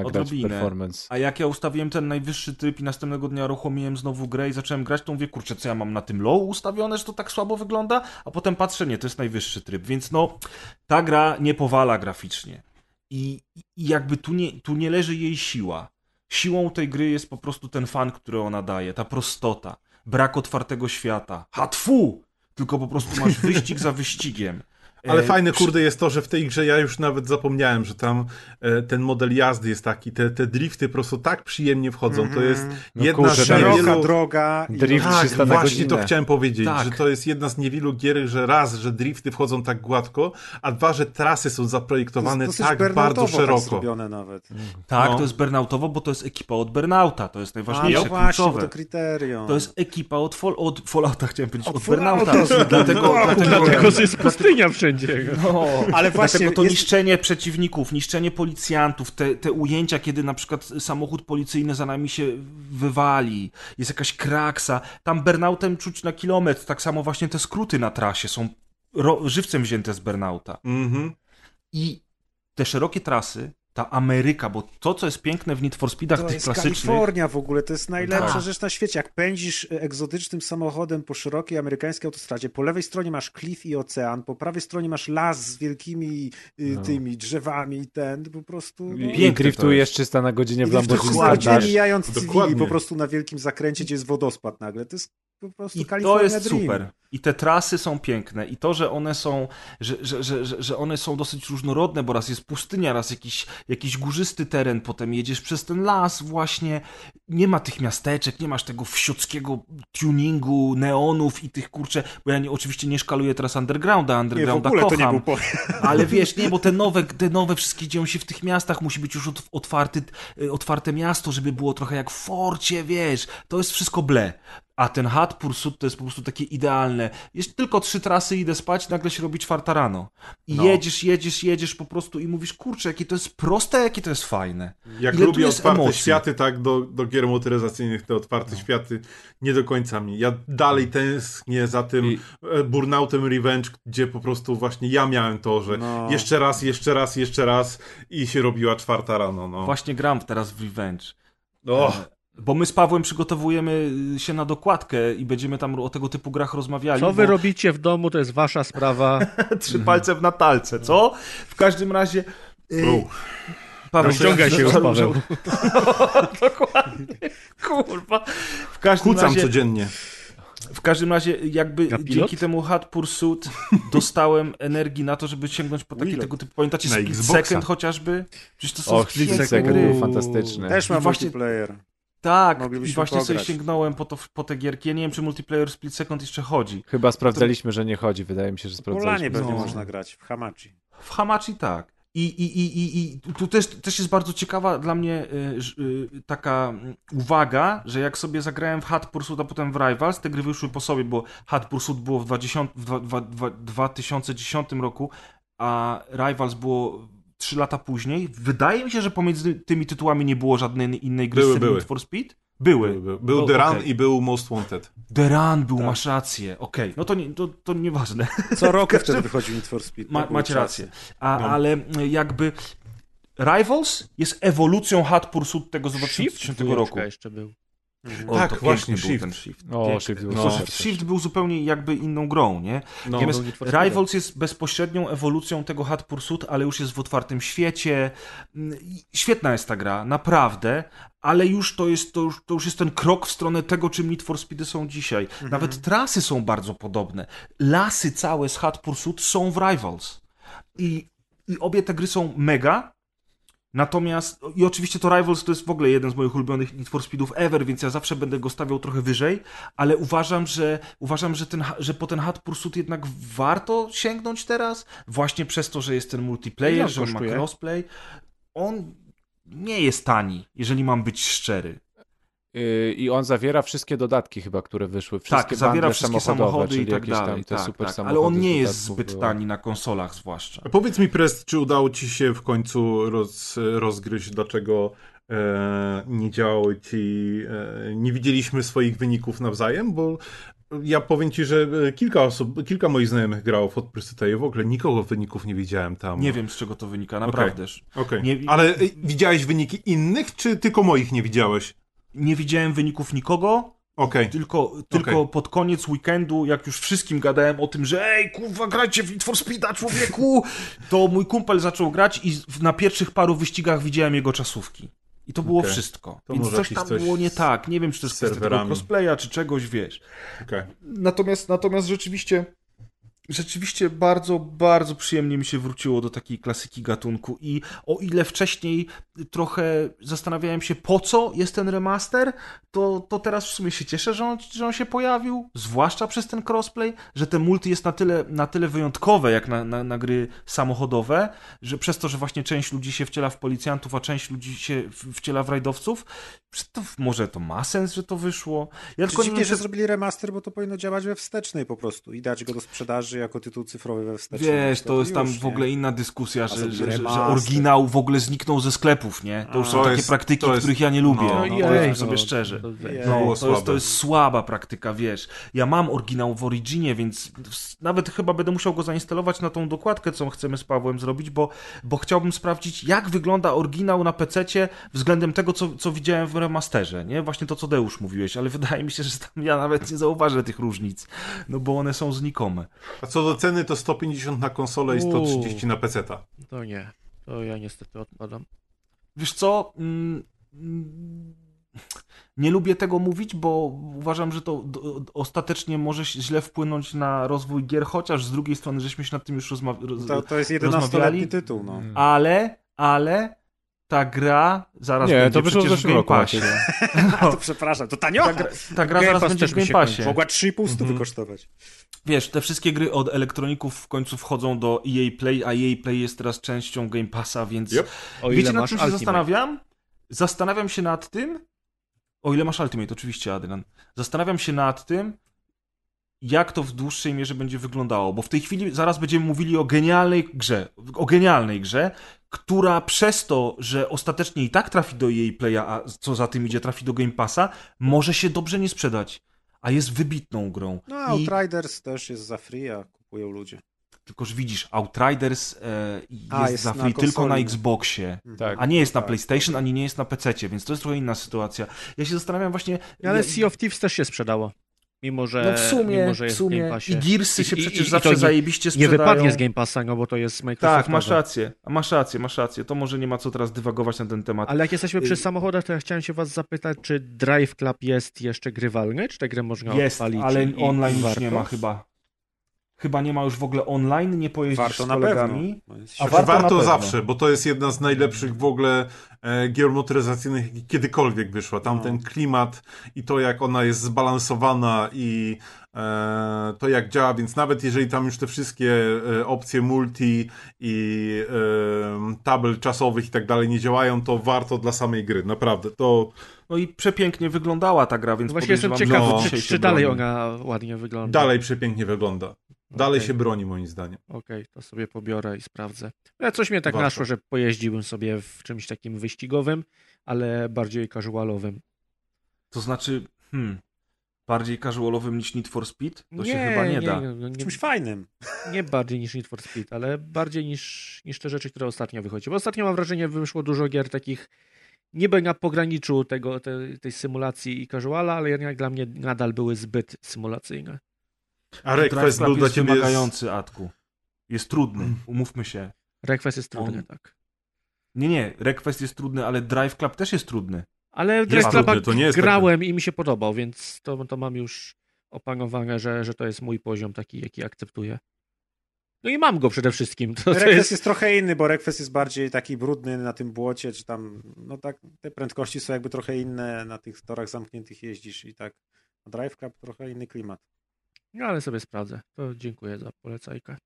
Performance. A jak ja ustawiłem ten najwyższy tryb i następnego dnia uruchomiłem znowu grę i zacząłem grać, to mówię, kurczę, co ja mam na tym low ustawione, że to tak słabo wygląda? A potem patrzę, nie, to jest najwyższy tryb, więc no, ta gra nie powala graficznie. I jakby tu nie leży jej siła. Siłą tej gry jest po prostu ten fan, który ona daje, ta prostota, brak otwartego świata, hatfu! Tylko po prostu masz wyścig za wyścigiem. Ale fajne kurde jest to, że w tej grze ja już nawet zapomniałem, że tam ten model jazdy jest taki, te drifty po prostu tak przyjemnie wchodzą, to jest jedna z niewielu... droga. Drift 300 na godzinę. To chciałem powiedzieć, że to jest jedna z niewielu gier, że raz, że drifty wchodzą tak gładko, a dwa, że trasy są zaprojektowane tak bardzo szeroko. Tak, nawet. To jest burnoutowo, bo to jest ekipa od Burnouta, to jest najważniejsze, kluczowe. Właśnie, to kryterium. To jest ekipa od Fallouta, chciałem powiedzieć, od Burnouta. Dlatego, że jest pustynia wszędzie. No, ale właśnie to niszczenie przeciwników, niszczenie policjantów, te ujęcia, kiedy na przykład samochód policyjny za nami się wywali, jest jakaś kraksa, tam Burnoutem czuć na kilometr, tak samo właśnie te skróty na trasie są żywcem wzięte z Burnouta. I te szerokie trasy, ta Ameryka, bo to, co jest piękne w Need for Speedach tych klasycznych... To Kalifornia w ogóle, to jest najlepsza rzecz na świecie. Jak pędzisz egzotycznym samochodem po szerokiej amerykańskiej autostradzie, po lewej stronie masz klif i ocean, po prawej stronie masz las z wielkimi tymi drzewami i ten, po prostu... I driftujesz 300 na godzinę w Lamborghini. Dokładnie, mijając cywili po prostu na wielkim zakręcie, gdzie jest wodospad nagle. To jest po prostu Kalifornia Dream. I to jest super. I te trasy są piękne. I to, że one są że one są dosyć różnorodne, bo raz jest pustynia, raz jakiś górzysty teren, potem jedziesz przez ten las właśnie. Nie ma tych miasteczek, nie masz tego wsiockiego tuningu, neonów i tych, kurczę, bo ja oczywiście nie szkaluję teraz undergrounda nie, w ogóle kocham. To nie był ale wiesz, nie, bo te nowe wszystkie dzieją się w tych miastach, musi być już otwarte miasto, żeby było trochę jak w Forcie, wiesz. To jest wszystko ble. A ten Hot Pursuit to jest po prostu takie idealne. Jest tylko 3 trasy, idę spać, nagle się robi 4 rano. I jedziesz po prostu i mówisz, kurczę, jakie to jest proste, jakie to jest fajne. Jak ile lubię otwarte światy, tak do gier motoryzacyjnych te otwarte światy nie do końca mi. Ja dalej tęsknię za tym Burnoutem Revenge, gdzie po prostu właśnie ja miałem to, że jeszcze raz i się robiła 4 rano. No. Właśnie gram teraz w Revenge. Bo my z Pawłem przygotowujemy się na dokładkę i będziemy tam o tego typu grach rozmawiali. Co wy robicie w domu, to jest wasza sprawa. 3 palce w natalce, co? W każdym razie Paweł, ściąga się już, Paweł. Dokładnie. Kurwa. W każdym Kucam razie... codziennie. W każdym razie jakby dzięki temu Hot Pursuit dostałem energii na to, żeby sięgnąć po takie tego typu... Pamiętacie Split Second chociażby? Przecież to są świetne gry. Fantastyczne. Też ma multiplayer. Tak, i właśnie pograć. Sobie sięgnąłem po te gierki. Ja nie wiem, czy multiplayer Split Second jeszcze chodzi. Chyba sprawdzaliśmy, że nie chodzi. Wydaje mi się, że sprawdzaliśmy. W pewnie można grać, w Hamachi. W Hamachi tak. I tu też jest bardzo ciekawa dla mnie taka uwaga, że jak sobie zagrałem w Hot Pursuit, a potem w Rivals, te gry wyszły po sobie, bo Hot Pursuit było w 2010 roku, a Rivals było 3 lata później. Wydaje mi się, że pomiędzy tymi tytułami nie było żadnej innej gry z Need for Speed. Był The Run i był Most Wanted. The Run był, tak. Masz rację. Okej, okay. No to nieważne. Co roku wtedy wychodził Need for Speed. Macie rację. Ale jakby Rivals jest ewolucją Hot Pursuit tego z 2010 roku. Jeszcze był. O, tak, właśnie był ten Shift. O, Shift był zupełnie jakby inną grą, nie? No, Rivals jest bezpośrednią ewolucją tego Hot Pursuit, ale już jest w otwartym świecie. Świetna jest ta gra, naprawdę, ale już to już jest ten krok w stronę tego, czym Need for Speedy są dzisiaj. Mhm. Nawet trasy są bardzo podobne. Lasy całe z Hot Pursuit są w Rivals. I obie te gry są mega. Natomiast, i oczywiście to Rivals to jest w ogóle jeden z moich ulubionych Need for Speedów ever, więc ja zawsze będę go stawiał trochę wyżej, ale uważam, że po ten Hot Pursuit jednak warto sięgnąć teraz, właśnie przez to, że jest ten multiplayer, że on ma crossplay. On nie jest tani, jeżeli mam być szczery. I on zawiera wszystkie dodatki chyba, które wyszły. Tak, zawiera wszystkie samochody i tak dalej. Tam, ale on nie jest zbyt tani na konsolach zwłaszcza. A powiedz mi, Prest, czy udało ci się w końcu rozgryźć, dlaczego nie działały ci... nie widzieliśmy swoich wyników nawzajem, bo ja powiem ci, że kilka moich znajomych grało w Hot Pursuit i w ogóle nikogo wyników nie widziałem tam. Nie wiem, z czego to wynika, naprawdę. Okay. Nie... Ale widziałeś wyniki innych, czy tylko moich nie widziałeś? Nie widziałem wyników nikogo, tylko pod koniec weekendu, jak już wszystkim gadałem o tym, że ej, kurwa, grajcie w Need for Speeda, człowieku, to mój kumpel zaczął grać i na pierwszych paru wyścigach widziałem jego czasówki. I to było wszystko. To więc coś tam było nie tak. Nie wiem, czy to jest kwestia tego cosplaya, czy czegoś, wiesz. Okay. Natomiast rzeczywiście bardzo, bardzo przyjemnie mi się wróciło do takiej klasyki gatunku i o ile wcześniej trochę zastanawiałem się, po co jest ten remaster, to teraz w sumie się cieszę, że on się pojawił, zwłaszcza przez ten crossplay, że te multi jest na tyle wyjątkowe jak na gry samochodowe, że przez to, że właśnie część ludzi się wciela w policjantów, a część ludzi się wciela w rajdowców, to może to ma sens, że to wyszło. Ja tylko dziwnie, że zrobili remaster, bo to powinno działać we wstecznej po prostu i dać go do sprzedaży jako tytuł cyfrowy we wstecznej. Wiesz, to jest tam w ogóle inna dyskusja, że oryginał w ogóle zniknął ze sklepów, nie? To już są takie praktyki, których ja nie lubię. Powiedzmy sobie szczerze. To jest słaba praktyka, wiesz. Ja mam oryginał w Originie, więc nawet chyba będę musiał go zainstalować na tą dokładkę, co chcemy z Pawłem zrobić, bo chciałbym sprawdzić, jak wygląda oryginał na PC-cie względem tego, co widziałem w remasterze, nie? Właśnie to, co Deusz mówiłeś, ale wydaje mi się, że tam ja nawet nie zauważę tych różnic, no bo one są znikome. A co do ceny, to 150 na konsolę i 130 na PC-ta. To nie, to ja niestety odpadam. Wiesz co, nie lubię tego mówić, bo uważam, że to ostatecznie może źle wpłynąć na rozwój gier, chociaż z drugiej strony żeśmy się nad tym już rozmawiali. To jest 11-letni tytuł, no. Ale... Ta gra zaraz będzie przecież w Game Passie. A to przepraszam, to tanio? Ta gra zaraz będzie w Game Passie. Mogła 3,5 wykosztować. Wiesz, te wszystkie gry od elektroników w końcu wchodzą do EA Play, a EA Play jest teraz częścią Game Passa, więc... Yep. Wiecie, nad czym się zastanawiam? Zastanawiam się nad tym... O ile masz Ultimate, oczywiście, Adrian. Zastanawiam się nad tym, jak to w dłuższej mierze będzie wyglądało, bo w tej chwili zaraz będziemy mówili o genialnej grze, która przez to, że ostatecznie i tak trafi do EA Playa, a co za tym idzie, trafi do Game Passa, może się dobrze nie sprzedać, a jest wybitną grą. No, Outriders też jest za free, a kupują ludzie. Tylkoż widzisz, Outriders jest za free tylko na Xboxie, tak, a nie jest na PlayStation, ani nie jest na PC-cie, więc to jest trochę inna sytuacja. Ja się zastanawiam właśnie... Ale Sea of Thieves też się sprzedało. Mimo, że, no w sumie jest w Game Passie. I Gearsy się przecież zawsze zajebiście sprzedają. Nie wypadnie z Game Passa, no bo to jest Microsoft. Tak, masz rację. To może nie ma co teraz dywagować na ten temat. Ale jak jesteśmy przy samochodach, to ja chciałem się was zapytać, czy Drive Club jest jeszcze grywalny? Czy tę grę można odpalić? Jest, ale online już nie ma chyba. Chyba nie ma już w ogóle online, nie pojeździsz z kolegami. Warto zawsze, bo to jest jedna z najlepszych w ogóle gier motoryzacyjnych, kiedykolwiek wyszła. Ten klimat i to, jak ona jest zbalansowana i to, jak działa, więc nawet jeżeli tam już te wszystkie opcje multi i tabel czasowych i tak dalej nie działają, to warto dla samej gry, naprawdę. To... No i przepięknie wyglądała ta gra, więc właśnie jestem ciekawy, czy dalej ona ładnie wygląda. Dalej przepięknie wygląda. Dalej się broni, moim zdaniem. Okej, to sobie pobiorę i sprawdzę. Ja coś mnie tak naszło, że pojeździłbym sobie w czymś takim wyścigowym, ale bardziej casualowym. To znaczy, bardziej casualowym niż Need for Speed? To się chyba nie da. Nie, czymś fajnym. Nie bardziej niż Need for Speed, ale bardziej niż te rzeczy, które ostatnio wychodzi. Bo ostatnio mam wrażenie, wyszło dużo gier takich niby na pograniczu tej symulacji i casuala, ale jednak dla mnie nadal były zbyt symulacyjne. A Request był dla ciebie wymagający, Atku. Jest trudny, umówmy się. Request jest trudny, tak. Nie, Request jest trudny, ale Drive Club też jest trudny. Ale Drive Club grałem i mi się podobał, więc to mam już opanowane, że to jest mój poziom taki, jaki akceptuję. No i mam go przede wszystkim. Request jest trochę inny, bo Request jest bardziej taki brudny na tym błocie, czy tam, no tak, te prędkości są jakby trochę inne, na tych torach zamkniętych jeździsz i tak. Drive Club trochę inny klimat. No ale sobie sprawdzę. To dziękuję za polecajkę.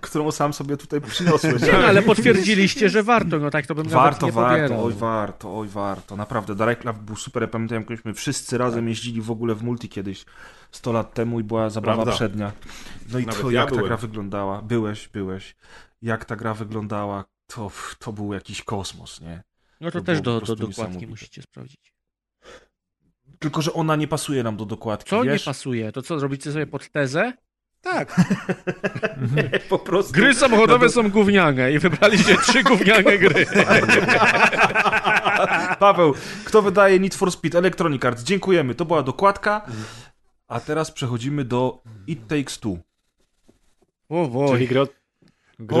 Którą sam sobie tutaj przyniosłeś. Nie, ale potwierdziliście, że warto. No tak to bym warto, nawet nie pobierał. Warto. Naprawdę, Direct Lab był super. Ja pamiętam, jak my wszyscy razem jeździli w ogóle w multi kiedyś. 100 lat temu i była zabawa przednia. No i nawet to, jak ta gra wyglądała. Byłeś. Jak ta gra wyglądała, to był jakiś kosmos, nie? No to też do dokładki musicie sprawdzić. Tylko, że ona nie pasuje nam do dokładki, co wiesz? Nie pasuje? To co, robicie sobie pod tezę? Tak. Nie, po prostu. Gry samochodowe są gówniane i wybraliście 3 gówniane gry. Paweł, kto wydaje Need for Speed? Electronic Arts. Dziękujemy, to była dokładka. A teraz przechodzimy do It Takes Two. Czyli gry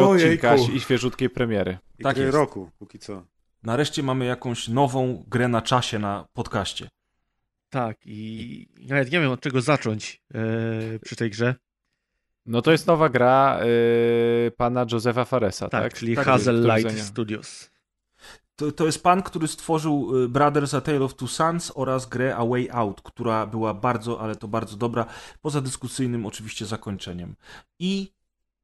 odcinka i świeżutkiej premiery. Tak jest. Roku, póki co. Nareszcie mamy jakąś nową grę na czasie na podcaście. Tak, i nawet nie wiem, od czego zacząć przy tej grze. No to jest nowa gra pana Josefa Faresa, tak? Czyli Hazel Light Studios. To jest pan, który stworzył Brothers: A Tale of Two Sons oraz grę A Way Out, która była bardzo, ale to bardzo dobra, poza dyskusyjnym oczywiście zakończeniem. I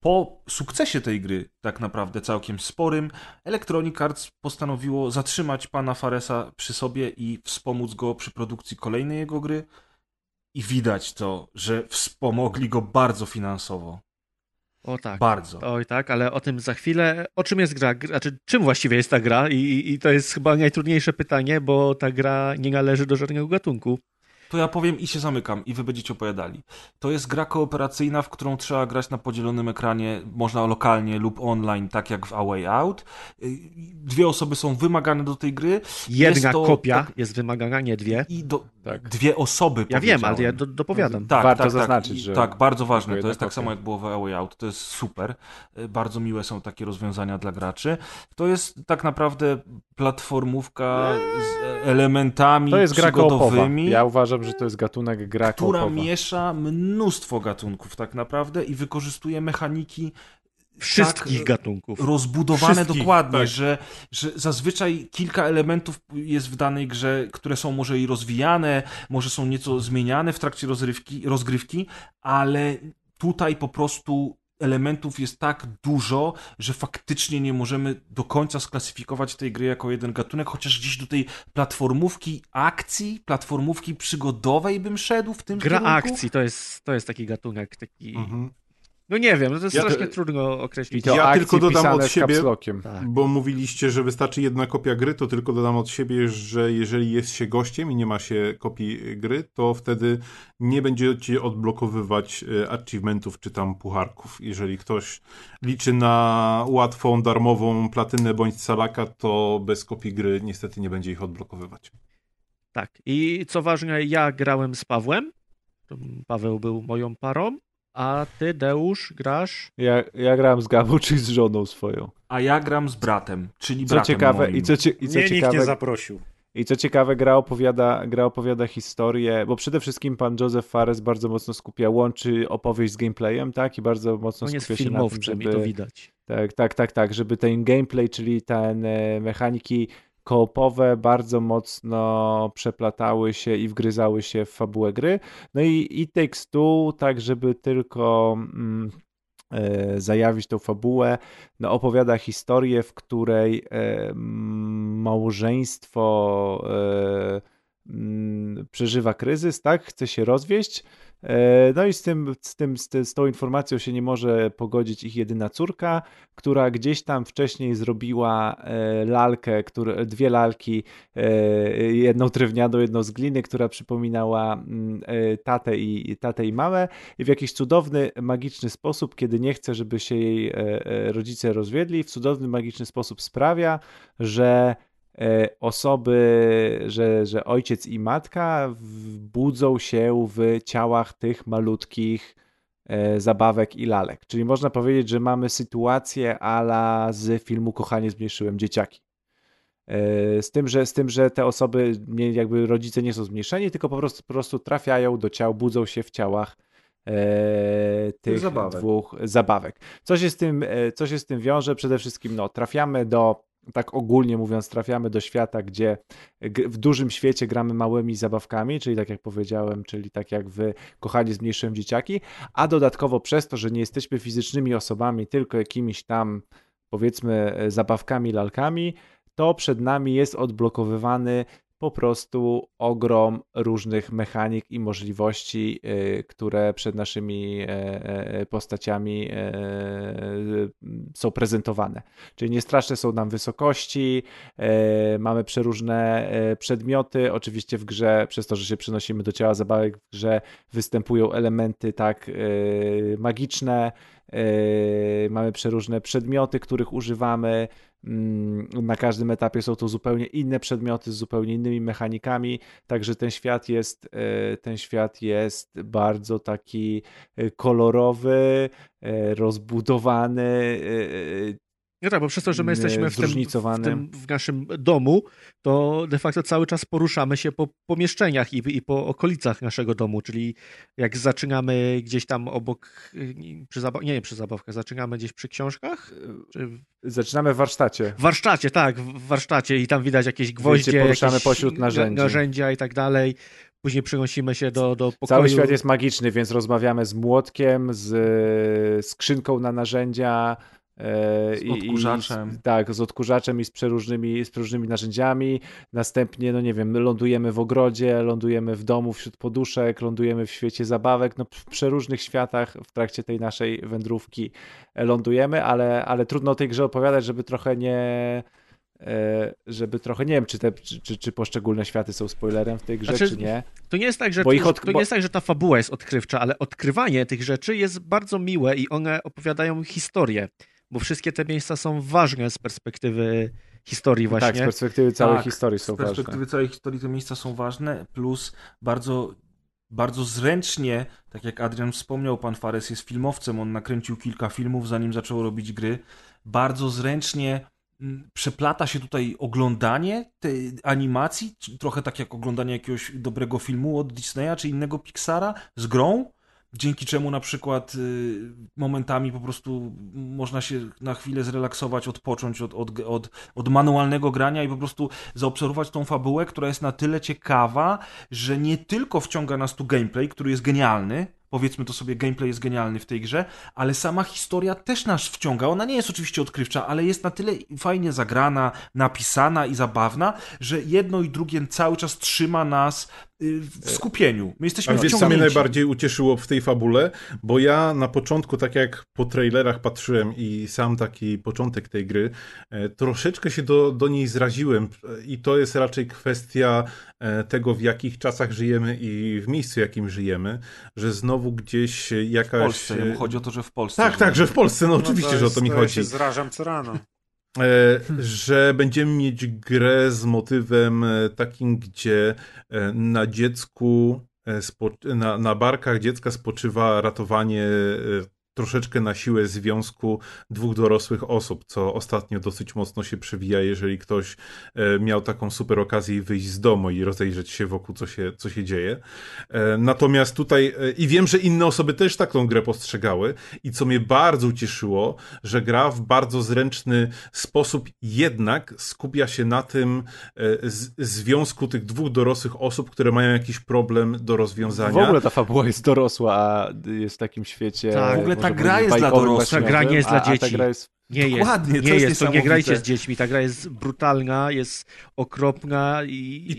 po sukcesie tej gry, tak naprawdę całkiem sporym, Electronic Arts postanowiło zatrzymać pana Faresa przy sobie i wspomóc go przy produkcji kolejnej jego gry. I widać to, że wspomogli go bardzo finansowo. O tak. Bardzo. Oj tak, ale o tym za chwilę. O czym jest gra? Znaczy, czym właściwie jest ta gra? I to jest chyba najtrudniejsze pytanie, bo ta gra nie należy do żadnego gatunku. To ja powiem i się zamykam, i wy będziecie opowiadali. To jest gra kooperacyjna, w którą trzeba grać na podzielonym ekranie, można lokalnie lub online, tak jak w A Way Out. 2 osoby są wymagane do tej gry. Jedna kopia jest wymagana, nie 2. Dwie osoby. Ja wiem, ale ja dopowiadam. Tak, warto zaznaczyć, że... Tak, bardzo ważne. To jest tak samo, jak było w A Way Out. To jest super. Bardzo miłe są takie rozwiązania dla graczy. To jest tak naprawdę platformówka z elementami przygodowymi. Gra, ja uważam, że to jest gatunek gra koopowa, która miesza mnóstwo gatunków tak naprawdę i wykorzystuje mechaniki wszystkich gatunków. Rozbudowane dokładnie, tak. że zazwyczaj kilka elementów jest w danej grze, które są może i rozwijane, może są nieco zmieniane w trakcie rozgrywki, ale tutaj po prostu elementów jest tak dużo, że faktycznie nie możemy do końca sklasyfikować tej gry jako jeden gatunek, chociaż gdzieś do tej platformówki akcji, platformówki przygodowej bym szedł w tym kierunku. Gra akcji to jest taki gatunek, taki... No nie wiem, no to jest strasznie trudno określić. Ja tylko dodam od siebie, bo mówiliście, że wystarczy jedna kopia gry, to tylko dodam od siebie, że jeżeli jest się gościem i nie ma się kopii gry, to wtedy nie będziecie odblokowywać achievementów czy tam pucharków. Jeżeli ktoś liczy na łatwą, darmową platynę bądź salaka, to bez kopii gry niestety nie będzie ich odblokowywać. Tak, i co ważne, ja grałem z Pawłem. Paweł był moją parą, a ty, Deusz, grasz? Ja gram z Gabą, czyli z żoną swoją. A ja gram z bratem, czyli bratem moim. Nikt nie zaprosił. I co ciekawe, gra opowiada historię, bo przede wszystkim pan Joseph Fares bardzo mocno łączy opowieść z gameplayem, tak? I bardzo mocno skupia się na tym, żeby... To widać. Tak, żeby ten gameplay, czyli ten mechaniki koopowe bardzo mocno przeplatały się i wgryzały się w fabułę gry. No i It Takes Two, tak żeby tylko... zajawić tą fabułę, no opowiada historię, w której małżeństwo przeżywa kryzys, tak? Chce się rozwieść, no i z tą informacją się nie może pogodzić ich jedyna córka, która gdzieś tam wcześniej zrobiła lalkę, dwie lalki, jedną drewnianą, jedną z gliny, która przypominała tatę i mamę, i w jakiś cudowny, magiczny sposób, kiedy nie chce, żeby się jej rodzice rozwiedli, w cudowny, magiczny sposób sprawia, że ojciec i matka budzą się w ciałach tych malutkich zabawek i lalek. Czyli można powiedzieć, że mamy sytuację a la z filmu Kochanie, zmniejszyłem dzieciaki. Z tym, że te osoby, jakby rodzice nie są zmniejszeni, tylko po prostu trafiają do ciał, budzą się w ciałach tych dwóch zabawek. Co się z tym wiąże? Przede wszystkim trafiamy do świata, gdzie w dużym świecie gramy małymi zabawkami, czyli tak jak powiedziałem, czyli tak jak w Kochanie, zmniejszyłem dzieciaki, a dodatkowo przez to, że nie jesteśmy fizycznymi osobami, tylko jakimiś tam, powiedzmy, zabawkami, lalkami, to przed nami jest odblokowywany po prostu ogrom różnych mechanik i możliwości, które przed naszymi postaciami są prezentowane. Czyli niestraszne są nam wysokości, mamy przeróżne przedmioty, oczywiście w grze, przez to, że się przenosimy do ciała zabawek, w grze występują elementy tak magiczne, mamy przeróżne przedmioty, których używamy. Na każdym etapie są to zupełnie inne przedmioty z zupełnie innymi mechanikami, także ten świat jest bardzo taki kolorowy, rozbudowany. No tak, bo przez to, że my jesteśmy w naszym domu, to de facto cały czas poruszamy się po pomieszczeniach i po okolicach naszego domu, czyli jak zaczynamy gdzieś tam obok, przy zabawkach, zaczynamy gdzieś przy książkach? Zaczynamy w warsztacie. W warsztacie, tak, w warsztacie i tam widać jakieś gwoździe, poruszamy pośród narzędzia i tak dalej. Później przenosimy się do pokoju. Cały świat jest magiczny, więc rozmawiamy z młotkiem, z skrzynką na narzędzia, z odkurzaczem i z przeróżnymi narzędziami. Następnie, lądujemy w ogrodzie, lądujemy w domu wśród poduszek, lądujemy w świecie zabawek. No, w przeróżnych światach w trakcie tej naszej wędrówki lądujemy, ale trudno o tej grze opowiadać, żeby trochę nie wiem, czy poszczególne światy są spoilerem w tej grze, czy nie. To nie jest tak, że ta fabuła jest odkrywcza, ale odkrywanie tych rzeczy jest bardzo miłe i one opowiadają historię. Bo wszystkie te miejsca są ważne z perspektywy historii właśnie. Tak, z perspektywy całej historii są ważne. Z perspektywy całej historii te miejsca są ważne, plus bardzo, bardzo zręcznie, tak jak Adrian wspomniał, pan Fares jest filmowcem, on nakręcił kilka filmów, zanim zaczął robić gry. Bardzo zręcznie przeplata się tutaj oglądanie tej animacji, trochę tak jak oglądanie jakiegoś dobrego filmu od Disneya czy innego Pixara z grą, dzięki czemu na przykład momentami po prostu można się na chwilę zrelaksować, odpocząć od manualnego grania i po prostu zaobserwować tą fabułę, która jest na tyle ciekawa, że nie tylko wciąga nas tu gameplay, który jest genialny, powiedzmy to sobie, gameplay jest genialny w tej grze, ale sama historia też nas wciąga. Ona nie jest oczywiście odkrywcza, ale jest na tyle fajnie zagrana, napisana i zabawna, że jedno i drugie cały czas trzyma nas w skupieniu. My jesteśmy wciągnięci. A wiesz, co mnie najbardziej ucieszyło w tej fabule? Bo ja na początku, tak jak po trailerach patrzyłem i sam taki początek tej gry, troszeczkę się do niej zraziłem i to jest raczej kwestia tego, w jakich czasach żyjemy i w miejscu, jakim żyjemy, że znowu gdzieś jakaś... W Polsce, jemu chodzi o to, że w Polsce. Tak, że w Polsce, no oczywiście, że o to mi chodzi. Ja się zrażam co rano. Że będziemy mieć grę z motywem takim, gdzie na dziecku na barkach dziecka spoczywa ratowanie troszeczkę na siłę związku dwóch dorosłych osób, co ostatnio dosyć mocno się przewija, jeżeli ktoś miał taką super okazję wyjść z domu i rozejrzeć się wokół, co się dzieje. Natomiast tutaj, i wiem, że inne osoby też tak tą grę postrzegały, i co mnie bardzo ucieszyło, że gra w bardzo zręczny sposób jednak skupia się na tym związku tych dwóch dorosłych osób, które mają jakiś problem do rozwiązania. W ogóle ta fabuła jest dorosła, a jest w takim świecie... Tak. W ogóle ta gra jest dla dorosłych, ta gra nie jest dla dzieci. Nie, nie grajcie z dziećmi, ta gra jest brutalna, jest okropna i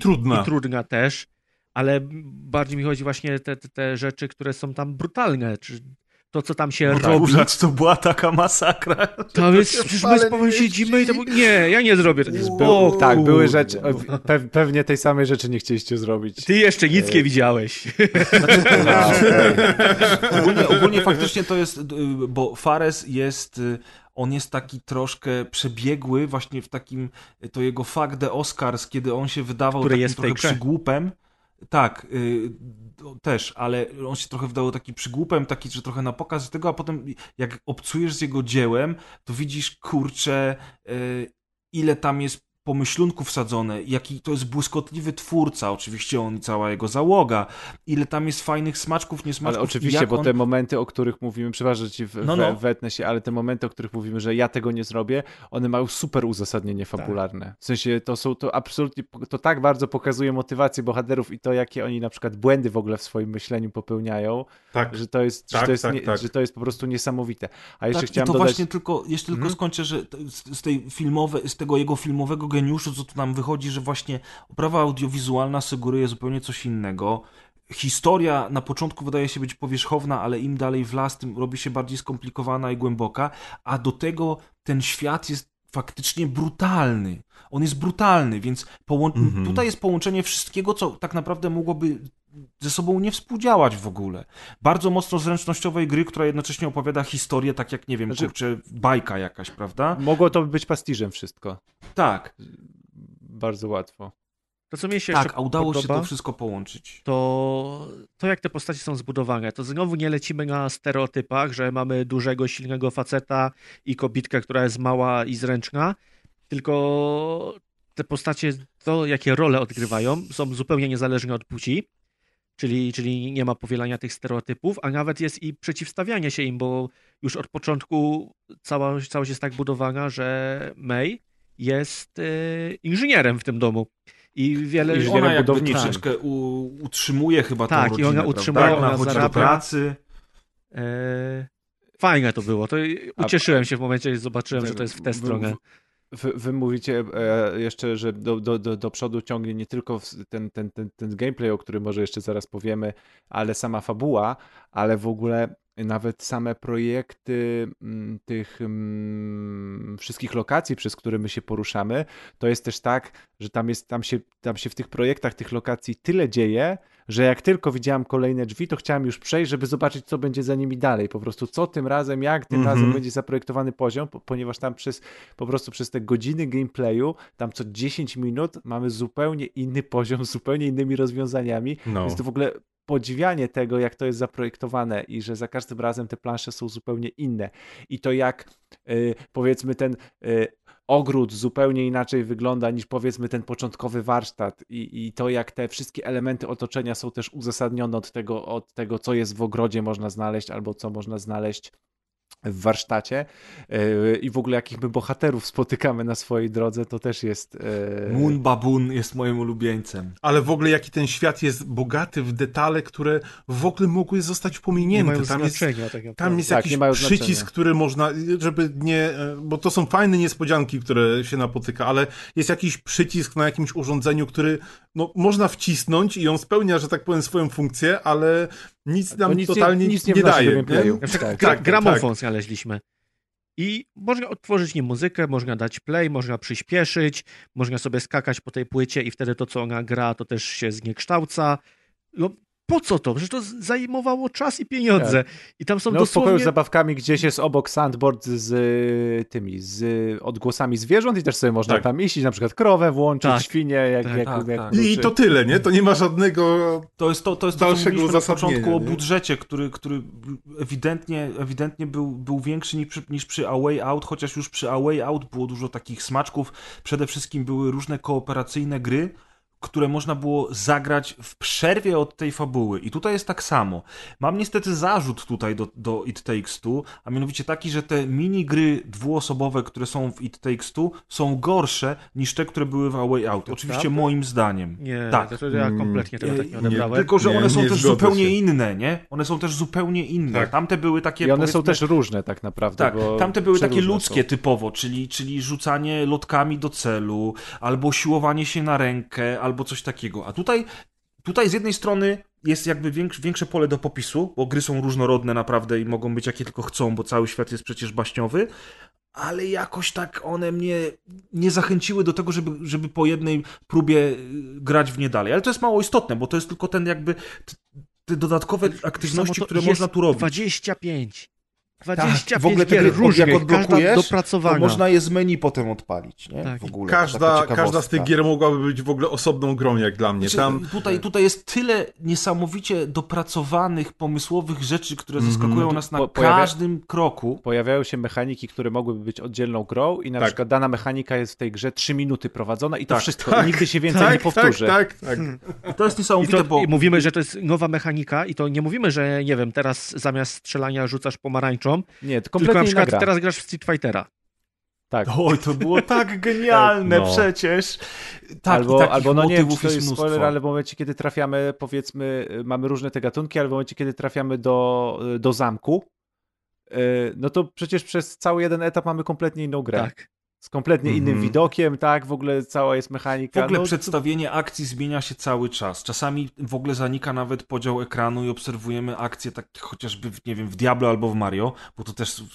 trudna też, ale bardziej mi chodzi właśnie te rzeczy, które są tam brutalne, czy to, co tam się robi. To była taka masakra. To jest, przecież my spokojnie siedzimy i to nie, ja nie zrobię. Tak, były rzeczy, pewnie tej samej rzeczy nie chcieliście zrobić. Ty jeszcze nic nie widziałeś. Ogólnie faktycznie to jest, bo Fares jest... On jest taki troszkę przebiegły właśnie w takim, to jego fuck the Oscars, kiedy on się wydawał takim trochę przygłupem. Tak, też, ale on się trochę wydawał taki przygłupem, taki, że trochę na pokaz tego, a potem jak obcujesz z jego dziełem, to widzisz, kurczę, ile tam jest pomyślunków wsadzone, jaki to jest błyskotliwy twórca, oczywiście on i cała jego załoga, ile tam jest fajnych smaczków, niesmaczków. Ale oczywiście, bo te momenty, o których mówimy, przepraszam, że ci wetnę się, ale te momenty, o których mówimy, że ja tego nie zrobię, one mają super uzasadnienie fabularne. Tak. W sensie to absolutnie, to tak bardzo pokazuje motywację bohaterów i to, jakie oni na przykład błędy w ogóle w swoim myśleniu popełniają, że to jest po prostu niesamowite. A jeszcze chciałem dodać... Właśnie tylko skończę, że z tego jego filmowego geniuszu, co tu nam wychodzi, że właśnie oprawa audiowizualna sugeruje zupełnie coś innego. Historia na początku wydaje się być powierzchowna, ale im dalej w las, tym robi się bardziej skomplikowana i głęboka, a do tego ten świat jest faktycznie brutalny. On jest brutalny, więc tutaj jest połączenie wszystkiego, co tak naprawdę mogłoby ze sobą nie współdziałać w ogóle. Bardzo mocno zręcznościowej gry, która jednocześnie opowiada historię, tak jak, nie wiem, kurczę, bajka jakaś, prawda? Mogło to być pastiżem wszystko. Tak. Bardzo łatwo. To, co mnie się jeszcze udało się to wszystko połączyć. To jak te postacie są zbudowane, to znowu nie lecimy na stereotypach, że mamy dużego, silnego faceta i kobitkę, która jest mała i zręczna, tylko te postacie, to jakie role odgrywają, są zupełnie niezależne od płci. Czyli nie ma powielania tych stereotypów, a nawet jest i przeciwstawianie się im, bo już od początku całość jest tak budowana, że May jest inżynierem w tym domu. I wiele inżynierem ona budowniczym. Troszeczkę utrzymuje chyba tą rodzinę. Tak, i ona utrzymuje, ona chodzi do pracy. Fajne to było. To ucieszyłem się w momencie, gdy zobaczyłem, że to jest w tę stronę. Wy mówicie jeszcze, że do przodu ciągnie nie tylko ten gameplay, o którym może jeszcze zaraz powiemy, ale sama fabuła, ale w ogóle nawet same projekty tych wszystkich lokacji, przez które my się poruszamy, to jest też tak, że tam się w tych projektach, tych lokacji tyle dzieje, że jak tylko widziałem kolejne drzwi, to chciałem już przejść, żeby zobaczyć, co będzie za nimi dalej. Po prostu co tym razem, jak tym razem będzie zaprojektowany poziom, ponieważ tam po prostu przez te godziny gameplayu, tam co 10 minut mamy zupełnie inny poziom, z zupełnie innymi rozwiązaniami. No. Więc to w ogóle podziwianie tego, jak to jest zaprojektowane i że za każdym razem te plansze są zupełnie inne. I to jak powiedzmy ten... ogród zupełnie inaczej wygląda niż powiedzmy ten początkowy warsztat i to jak te wszystkie elementy otoczenia są też uzasadnione od tego co jest w ogrodzie można znaleźć albo co można znaleźć w warsztacie i w ogóle jakich my bohaterów spotykamy na swojej drodze, to też jest... Moon Baboon jest moim ulubieńcem. Ale w ogóle jaki ten świat jest bogaty w detale, które w ogóle mogły zostać pominięte. Tam jest jakiś przycisk, który można, żeby nie... Bo to są fajne niespodzianki, które się napotyka, ale jest jakiś przycisk na jakimś urządzeniu, który można wcisnąć i on spełnia, że tak powiem, swoją funkcję, ale nic nam totalnie nic nie daje. Gramofon znaleźliśmy. I można odtworzyć nim muzykę, można dać play, można przyspieszyć, można sobie skakać po tej płycie i wtedy to, co ona gra, to też się zniekształca. No, po co to? Przecież to zajmowało czas i pieniądze. Tak. I tam są dosłownie... w pokoju z zabawkami gdzieś jest obok sandboard z tymi, z odgłosami zwierząt i też sobie można tam iść, na przykład krowę włączyć, świnie. Jak i to tyle, nie? To nie ma żadnego to jest dalszego uzasadnienia. Na początku o budżecie, który ewidentnie był większy niż przy A Way Out, chociaż już przy A Way Out było dużo takich smaczków. Przede wszystkim były różne kooperacyjne gry, które można było zagrać w przerwie od tej fabuły. I tutaj jest tak samo. Mam niestety zarzut tutaj do It Takes Two, a mianowicie taki, że te minigry dwuosobowe, które są w It Takes Two, są gorsze niż te, które były w A Way Out. Oczywiście moim zdaniem. Nie, tak. To ja kompletnie tego tak nie odebrałem. Tylko, że one są też zupełnie inne, nie? One są też zupełnie inne. Tak. Tamte były takie... I one są też różne tak naprawdę. Tak. Bo tamte były takie ludzkie typowo, czyli rzucanie lotkami do celu, albo siłowanie się na rękę, albo coś takiego. A tutaj z jednej strony jest jakby większe pole do popisu, bo gry są różnorodne naprawdę i mogą być jakie tylko chcą, bo cały świat jest przecież baśniowy, ale jakoś tak one mnie nie zachęciły do tego, żeby po jednej próbie grać w nie dalej. Ale to jest mało istotne, bo to jest tylko ten jakby te dodatkowe aktywności, które można tu robić. 25 w ogóle gier różnych, jak odblokujesz, to można je z menu potem odpalić. Nie? Tak. W ogóle, każda z tych gier mogłaby być w ogóle osobną grą, jak dla mnie. Tutaj jest tyle niesamowicie dopracowanych, pomysłowych rzeczy, które zaskakują nas na każdym kroku. Pojawiają się mechaniki, które mogłyby być oddzielną grą i na przykład dana mechanika jest w tej grze 3 minuty prowadzona i to wszystko. I nigdy się więcej nie powtórzy. To jest niesamowite, bo... Mówimy, że to jest nowa mechanika i to nie mówimy, że nie wiem, teraz zamiast strzelania rzucasz pomarańczą. Nie, to kompletnie inna gra. Teraz grasz w Street Fightera. Tak. Oj, to było tak genialne przecież. Tak, albo no nie wiem, czy to jest spoiler, ale w momencie, kiedy trafiamy, powiedzmy, mamy różne te gatunki, ale w momencie, kiedy trafiamy do zamku, no to przecież przez cały jeden etap mamy kompletnie inną grę. Tak. Z kompletnie innym widokiem, tak? W ogóle cała jest mechanika. W ogóle przedstawienie akcji zmienia się cały czas. Czasami w ogóle zanika nawet podział ekranu i obserwujemy akcje tak chociażby, nie wiem, w Diablo albo w Mario, bo to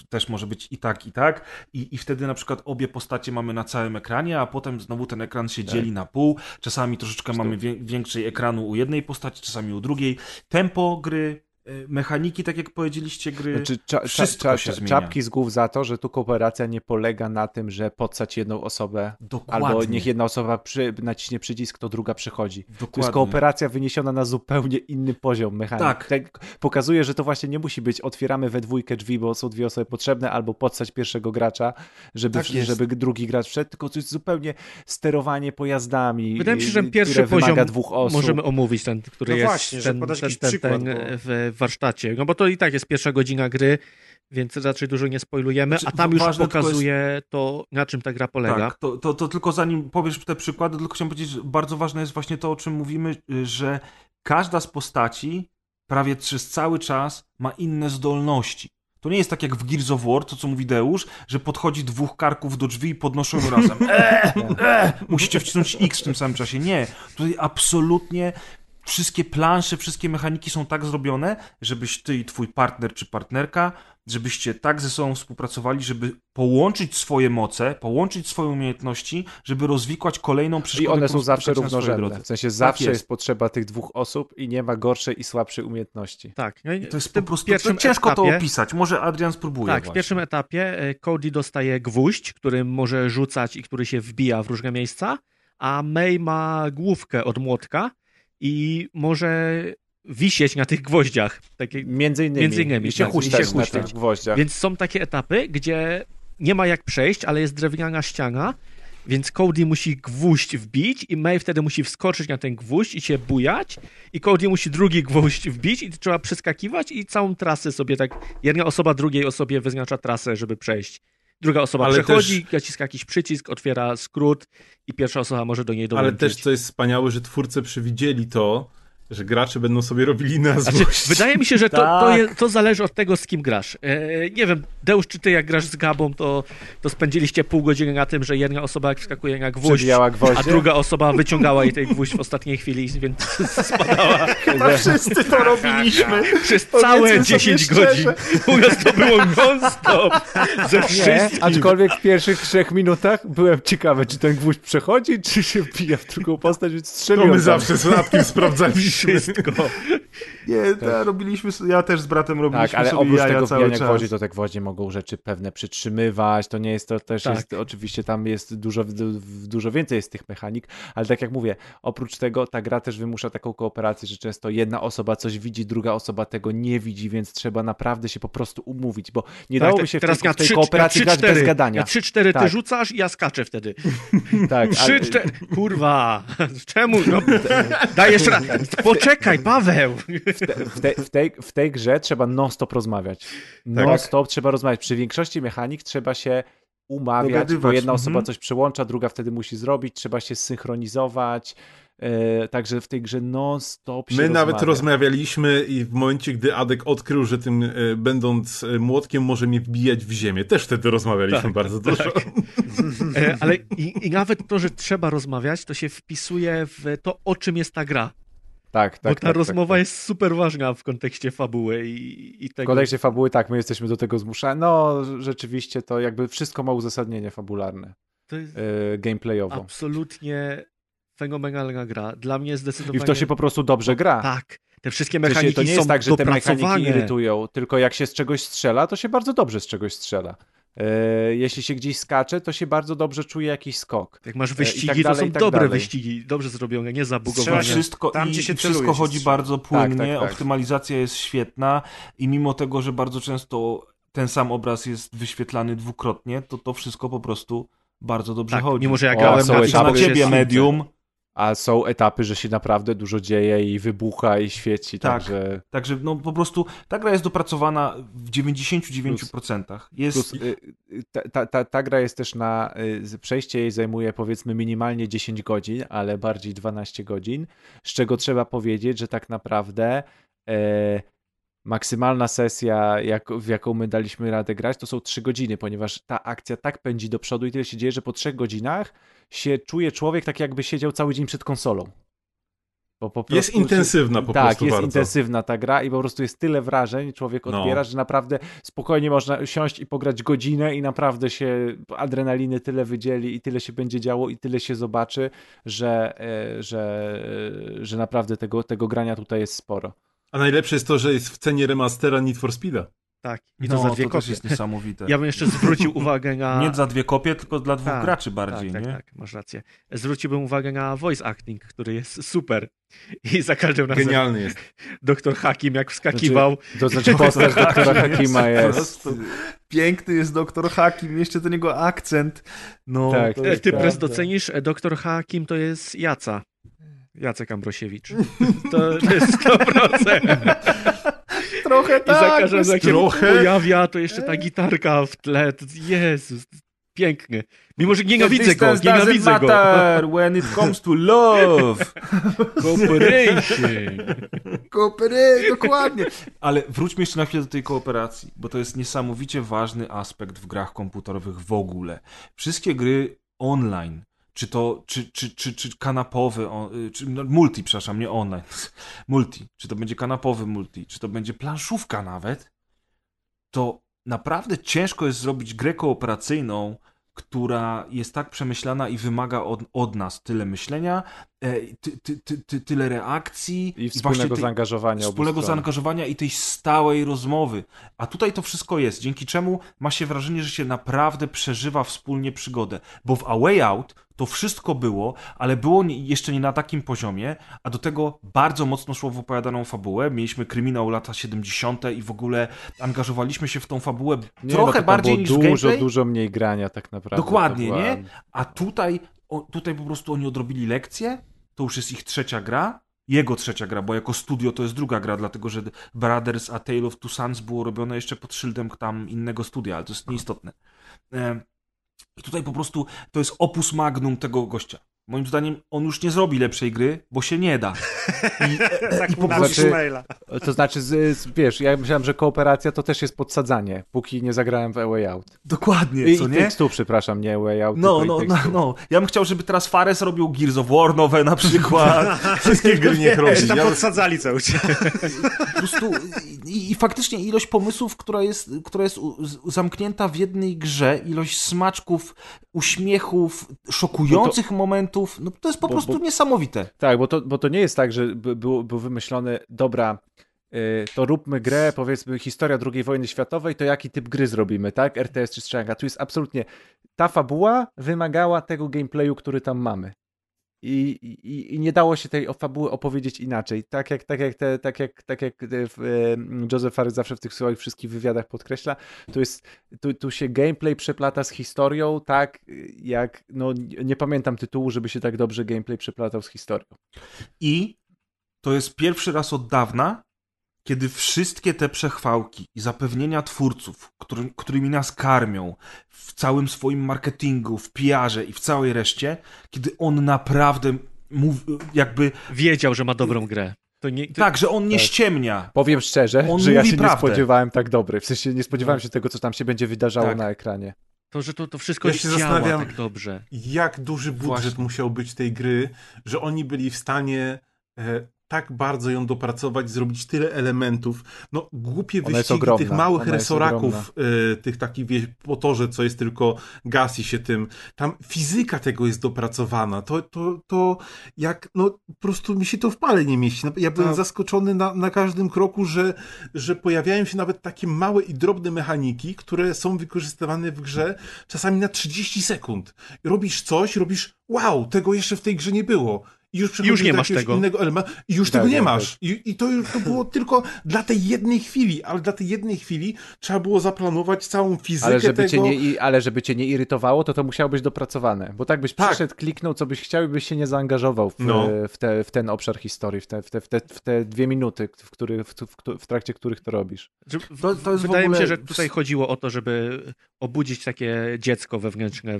też może być i tak, i tak. I wtedy na przykład obie postacie mamy na całym ekranie, a potem znowu ten ekran się dzieli na pół. Czasami troszeczkę mamy większej ekranu u jednej postaci, czasami u drugiej. Tempo gry... Mechaniki, tak jak powiedzieliście, gry, znaczy, wszystko się zmienia. Czapki z głów za to, że tu kooperacja nie polega na tym, że podsać jedną osobę. Dokładnie. Albo niech jedna osoba naciśnie przycisk, to druga przychodzi. Dokładnie. To jest kooperacja wyniesiona na zupełnie inny poziom mechaniki. Tak. Pokazuje, że to właśnie nie musi być otwieramy we dwójkę drzwi, bo są dwie osoby potrzebne, albo podsać pierwszego gracza, żeby drugi gracz wszedł, tylko to jest zupełnie sterowanie pojazdami. Wydaje mi się, że pierwszy poziom możemy omówić, ten, który jest właśnie, ten, że podać jakiś przykład, w warsztacie, no bo to i tak jest pierwsza godzina gry, więc raczej dużo nie spoilujemy, a tam już pokazuje to, na czym ta gra polega. Tak, to tylko zanim powiesz te przykłady, tylko chciałem powiedzieć, że bardzo ważne jest właśnie to, o czym mówimy, że każda z postaci prawie przez cały czas ma inne zdolności. To nie jest tak jak w Gears of War, to co mówi Deusz, że podchodzi dwóch karków do drzwi i podnoszą go razem. Musicie wcisnąć X w tym samym czasie. Nie. Tutaj absolutnie wszystkie plansze, wszystkie mechaniki są tak zrobione, żebyś ty i twój partner czy partnerka, żebyście tak ze sobą współpracowali, żeby połączyć swoje moce, połączyć swoje umiejętności, żeby rozwikłać kolejną przeszkodę. I one są zawsze równorzędne. W sensie zawsze jest potrzeba tych dwóch osób i nie ma gorszej i słabszej umiejętności. Tak. No i to jest po prostu ciężko to opisać. Może Adrian spróbuje. Tak, w pierwszym etapie Cody dostaje gwóźdź, którym może rzucać i który się wbija w różne miejsca, a May ma główkę od młotka, i może wisieć na tych gwoździach. Takie, między innymi. I się huśtać na tych gwoździach. Więc są takie etapy, gdzie nie ma jak przejść, ale jest drewniana ściana, więc Cody musi gwóźdź wbić i May wtedy musi wskoczyć na ten gwóźdź i się bujać i Cody musi drugi gwóźdź wbić i trzeba przeskakiwać i całą trasę sobie tak... Jedna osoba drugiej osobie wyznacza trasę, żeby przejść. Druga osoba przechodzi, naciska jakiś przycisk, otwiera skrót i pierwsza osoba może do niej dołączyć. Ale też co jest wspaniałe, że twórcy przewidzieli to, że gracze będą sobie robili na złość. Wydaje mi się, że to zależy od tego, z kim grasz. Nie wiem, Deusz, czy ty jak grasz z Gabą, to spędziliście pół godziny na tym, że jedna osoba jak wskakuje na gwóźdź, a druga osoba wyciągała jej ten gwóźdź w ostatniej chwili, więc spadała. Chyba wszyscy to robiliśmy. Przez całe 10 godzin. U nas to było non-stop. Ze wszystkim. Aczkolwiek w pierwszych 3 minutach byłem ciekawy, czy ten gwóźdź przechodzi, czy się wbija w drugą postać, więc strzeliłem. To my zawsze z Radkiem sprawdzaliśmy wszystko. Nie, robiliśmy, ja też z bratem robiliśmy tak, ale sobie oprócz jaja tego cały czas. Gwoździ, to te gwoździe mogą rzeczy pewne przytrzymywać, to nie jest to też, tak. Jest, oczywiście tam jest dużo więcej jest tych mechanik, ale tak jak mówię, oprócz tego ta gra też wymusza taką kooperację, że często jedna osoba coś widzi, druga osoba tego nie widzi, więc trzeba naprawdę się po prostu umówić, bo nie tak, dałoby się teraz w tej kooperacji grać bez gadania. Ja 3-4 tak. Ty rzucasz i ja skaczę wtedy. Tak, 3-4, kurwa, czemu? No, daj jeszcze raz, poczekaj, Paweł. W tej grze trzeba non-stop rozmawiać. Non-stop trzeba rozmawiać. Przy większości mechanik trzeba się umawiać, dogadywać. Bo jedna osoba coś przełącza, druga wtedy musi zrobić, trzeba się synchronizować. Także w tej grze non-stop się rozmawia. Nawet rozmawialiśmy i w momencie, gdy Adek odkrył, że tym będąc młotkiem może mnie wbijać w ziemię. Też wtedy rozmawialiśmy bardzo dużo. Tak. Ale i nawet to, że trzeba rozmawiać, to się wpisuje w to, o czym jest ta gra. Tak, tak. Bo ta rozmowa jest super ważna w kontekście fabuły i tego. W kontekście fabuły, tak, my jesteśmy do tego zmuszani. No, rzeczywiście to jakby wszystko ma uzasadnienie fabularne. To jest gameplayowo. Absolutnie fenomenalna gra. Dla mnie zdecydowanie... I w to się po prostu dobrze gra. Tak. Te wszystkie mechaniki są. To nie jest tak, że te mechaniki irytują, tylko jak się z czegoś strzela, to się bardzo dobrze z czegoś strzela. Jeśli się gdzieś skacze, to się bardzo dobrze czuje jakiś skok. Jak masz wyścigi, tak dalej, to są tak dobre wyścigi, dobrze zrobione, nie zabugowane. Wszystko, tam, gdzie się wszystko celuje, chodzi bardzo płynnie, tak. Optymalizacja jest świetna i mimo tego, że bardzo często ten sam obraz jest wyświetlany dwukrotnie, to to wszystko po prostu bardzo dobrze chodzi. Mimo, że ja grałem na ciebie medium. A są etapy, że się naprawdę dużo dzieje i wybucha i świeci. Także no po prostu ta gra jest dopracowana w 99%. Ta gra jest też na... Przejście jej zajmuje powiedzmy minimalnie 10 godzin, ale bardziej 12 godzin, z czego trzeba powiedzieć, że tak naprawdę maksymalna sesja, w jaką my daliśmy radę grać, to są 3 godziny, ponieważ ta akcja tak pędzi do przodu i tyle się dzieje, że po 3 godzinach się czuje człowiek tak jakby siedział cały dzień przed konsolą. Bo po prostu, jest intensywna po prostu. Tak, jest bardzo intensywna ta gra i po prostu jest tyle wrażeń, człowiek odbiera, że naprawdę spokojnie można siąść i pograć godzinę i naprawdę się adrenaliny tyle wydzieli i tyle się będzie działo i tyle się zobaczy, że naprawdę tego grania tutaj jest sporo. A najlepsze jest to, że jest w cenie remastera Need for Speeda. Tak, i to za dwie kopie. To też jest niesamowite. Ja bym jeszcze zwrócił uwagę na... Nie za dwie kopie, tylko dla dwóch graczy bardziej, nie? Tak, masz rację. Zwróciłbym uwagę na voice acting, który jest super. I za każdym razem... Genialny jest. Doktor Hakim jak wskakiwał... To znaczy postać doktora Hakima jest... Piękny jest doktor Hakim, jeszcze ten jego akcent. No, tak, ty prez docenisz, doktor Hakim to jest Jacek Ambrosiewicz. To jest 100%. Trochę tak. I za każdym razem, jak się pojawia, to jeszcze ta gitarka w tle. Jezus, pięknie. Mimo, że nienawidzę go. When it comes to love. Cooperation. Dokładnie. Ale wróćmy jeszcze na chwilę do tej kooperacji, bo to jest niesamowicie ważny aspekt w grach komputerowych w ogóle. Wszystkie gry online, czy kanapowy, czy multi, przepraszam, nie online, multi, czy to będzie kanapowy multi, czy to będzie planszówka nawet, to naprawdę ciężko jest zrobić grę kooperacyjną, która jest tak przemyślana i wymaga od nas tyle myślenia, tyle reakcji. I wspólnego zaangażowania. Wspólnego zaangażowania i tej stałej rozmowy. A tutaj to wszystko jest, dzięki czemu ma się wrażenie, że się naprawdę przeżywa wspólnie przygodę. Bo w A Way Out to wszystko było, ale było jeszcze nie na takim poziomie, a do tego bardzo mocno szło w opowiadaną fabułę. Mieliśmy kryminał lata 70. i w ogóle angażowaliśmy się w tą fabułę trochę bardziej niż gameplay. Dużo mniej grania tak naprawdę. Dokładnie, nie? A tutaj po prostu oni odrobili lekcję, to już jest ich trzecia gra, bo jako studio to jest druga gra, dlatego że Brothers A Tale of Two Sons było robione jeszcze pod szyldem tam innego studia, ale to jest nieistotne. I tutaj po prostu to jest opus magnum tego gościa. Moim zdaniem on już nie zrobi lepszej gry, bo się nie da. I po prostu... wiesz, ja myślałem, że kooperacja to też jest podsadzanie, póki nie zagrałem w A Way Out. Dokładnie, co nie? I tekstu, przepraszam, nie A Way Out. No. Ja bym chciał, żeby teraz Fares robił Gears of War nowe na przykład. Wszystkie gry niech robi. Tam podsadzali cały czas. Po prostu i faktycznie ilość pomysłów, która jest zamknięta w jednej grze, ilość smaczków, uśmiechów, szokujących momentów, elementów, no to jest po prostu niesamowite. Tak, bo to nie jest tak, że był wymyślony, dobra, to róbmy grę, powiedzmy, historia II wojny światowej, to jaki typ gry zrobimy, tak? RTS czy strzelanka. Tu jest absolutnie, ta fabuła wymagała tego gameplayu, który tam mamy. I nie dało się tej fabuły opowiedzieć inaczej. Tak jak Joseph Fares zawsze w tych swoich wszystkich wywiadach podkreśla, tu się gameplay przeplata z historią, tak jak, no nie pamiętam tytułu, żeby się tak dobrze gameplay przeplatał z historią. I to jest pierwszy raz od dawna, kiedy wszystkie te przechwałki i zapewnienia twórców, którymi nas karmią w całym swoim marketingu, w PR-ze i w całej reszcie, kiedy on naprawdę jakby... Wiedział, że ma dobrą grę. Tak, że on nie ściemnia. Powiem szczerze, on że ja się prawdę. Nie spodziewałem tak dobry. W sensie nie spodziewałem się tego, co tam się będzie wydarzało na ekranie. To, że to wszystko ja się zastanawiam, tak dobrze. Jak duży budżet musiał być tej gry, że oni byli w stanie... tak bardzo ją dopracować, zrobić tyle elementów. No głupie wyścigi tych małych resoraków, tych takich po torze, co jest tylko gaz i się tym... Tam fizyka tego jest dopracowana. To jak... No po prostu mi się to w pale nie mieści. Ja byłem zaskoczony na każdym kroku, że pojawiają się nawet takie małe i drobne mechaniki, które są wykorzystywane w grze czasami na 30 sekund. Robisz coś, wow, tego jeszcze w tej grze nie było. I już nie masz tego. I już tego nie masz. I to było tylko dla tej jednej chwili, ale dla tej jednej chwili trzeba było zaplanować całą fizykę tego. Ale żeby cię nie irytowało, to musiało być dopracowane. Bo tak byś przyszedł, kliknął, co byś chciał i byś się nie zaangażował w ten obszar historii, w te 2 minuty, w trakcie których to robisz. To jest wydaje mi się, że tutaj chodziło o to, żeby obudzić takie dziecko wewnętrzne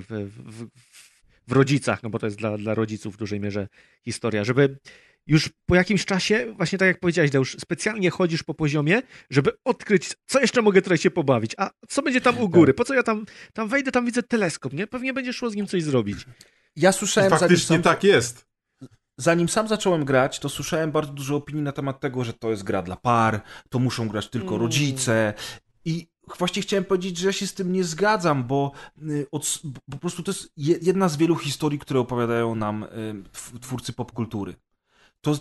w rodzicach, no bo to jest dla rodziców w dużej mierze historia, żeby już po jakimś czasie, właśnie tak jak powiedziałeś, Deusz, specjalnie chodzisz po poziomie, żeby odkryć, co jeszcze mogę tutaj się pobawić, a co będzie tam u góry, po co ja tam wejdę, tam widzę teleskop, nie? Pewnie będzie szło z nim coś zrobić. Ja słyszałem... Faktycznie tak jest. Zanim sam zacząłem grać, to słyszałem bardzo dużo opinii na temat tego, że to jest gra dla par, to muszą grać tylko rodzice i właśnie chciałem powiedzieć, że ja się z tym nie zgadzam, bo po prostu to jest jedna z wielu historii, które opowiadają nam twórcy popkultury.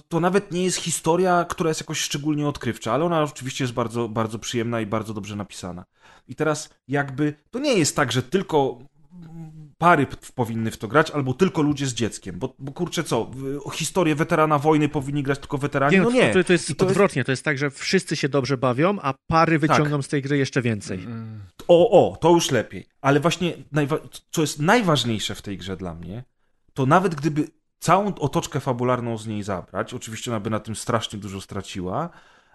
To nawet nie jest historia, która jest jakoś szczególnie odkrywcza, ale ona oczywiście jest bardzo, bardzo przyjemna i bardzo dobrze napisana. I teraz jakby to nie jest tak, że tylko pary powinny w to grać, albo tylko ludzie z dzieckiem, bo kurczę co, historię weterana wojny powinni grać tylko weterani? No nie. To jest odwrotnie, to jest tak, że wszyscy się dobrze bawią, a pary wyciągną z tej gry jeszcze więcej. O, to już lepiej. Ale właśnie, co jest najważniejsze w tej grze dla mnie, to nawet gdyby całą otoczkę fabularną z niej zabrać, oczywiście ona by na tym strasznie dużo straciła,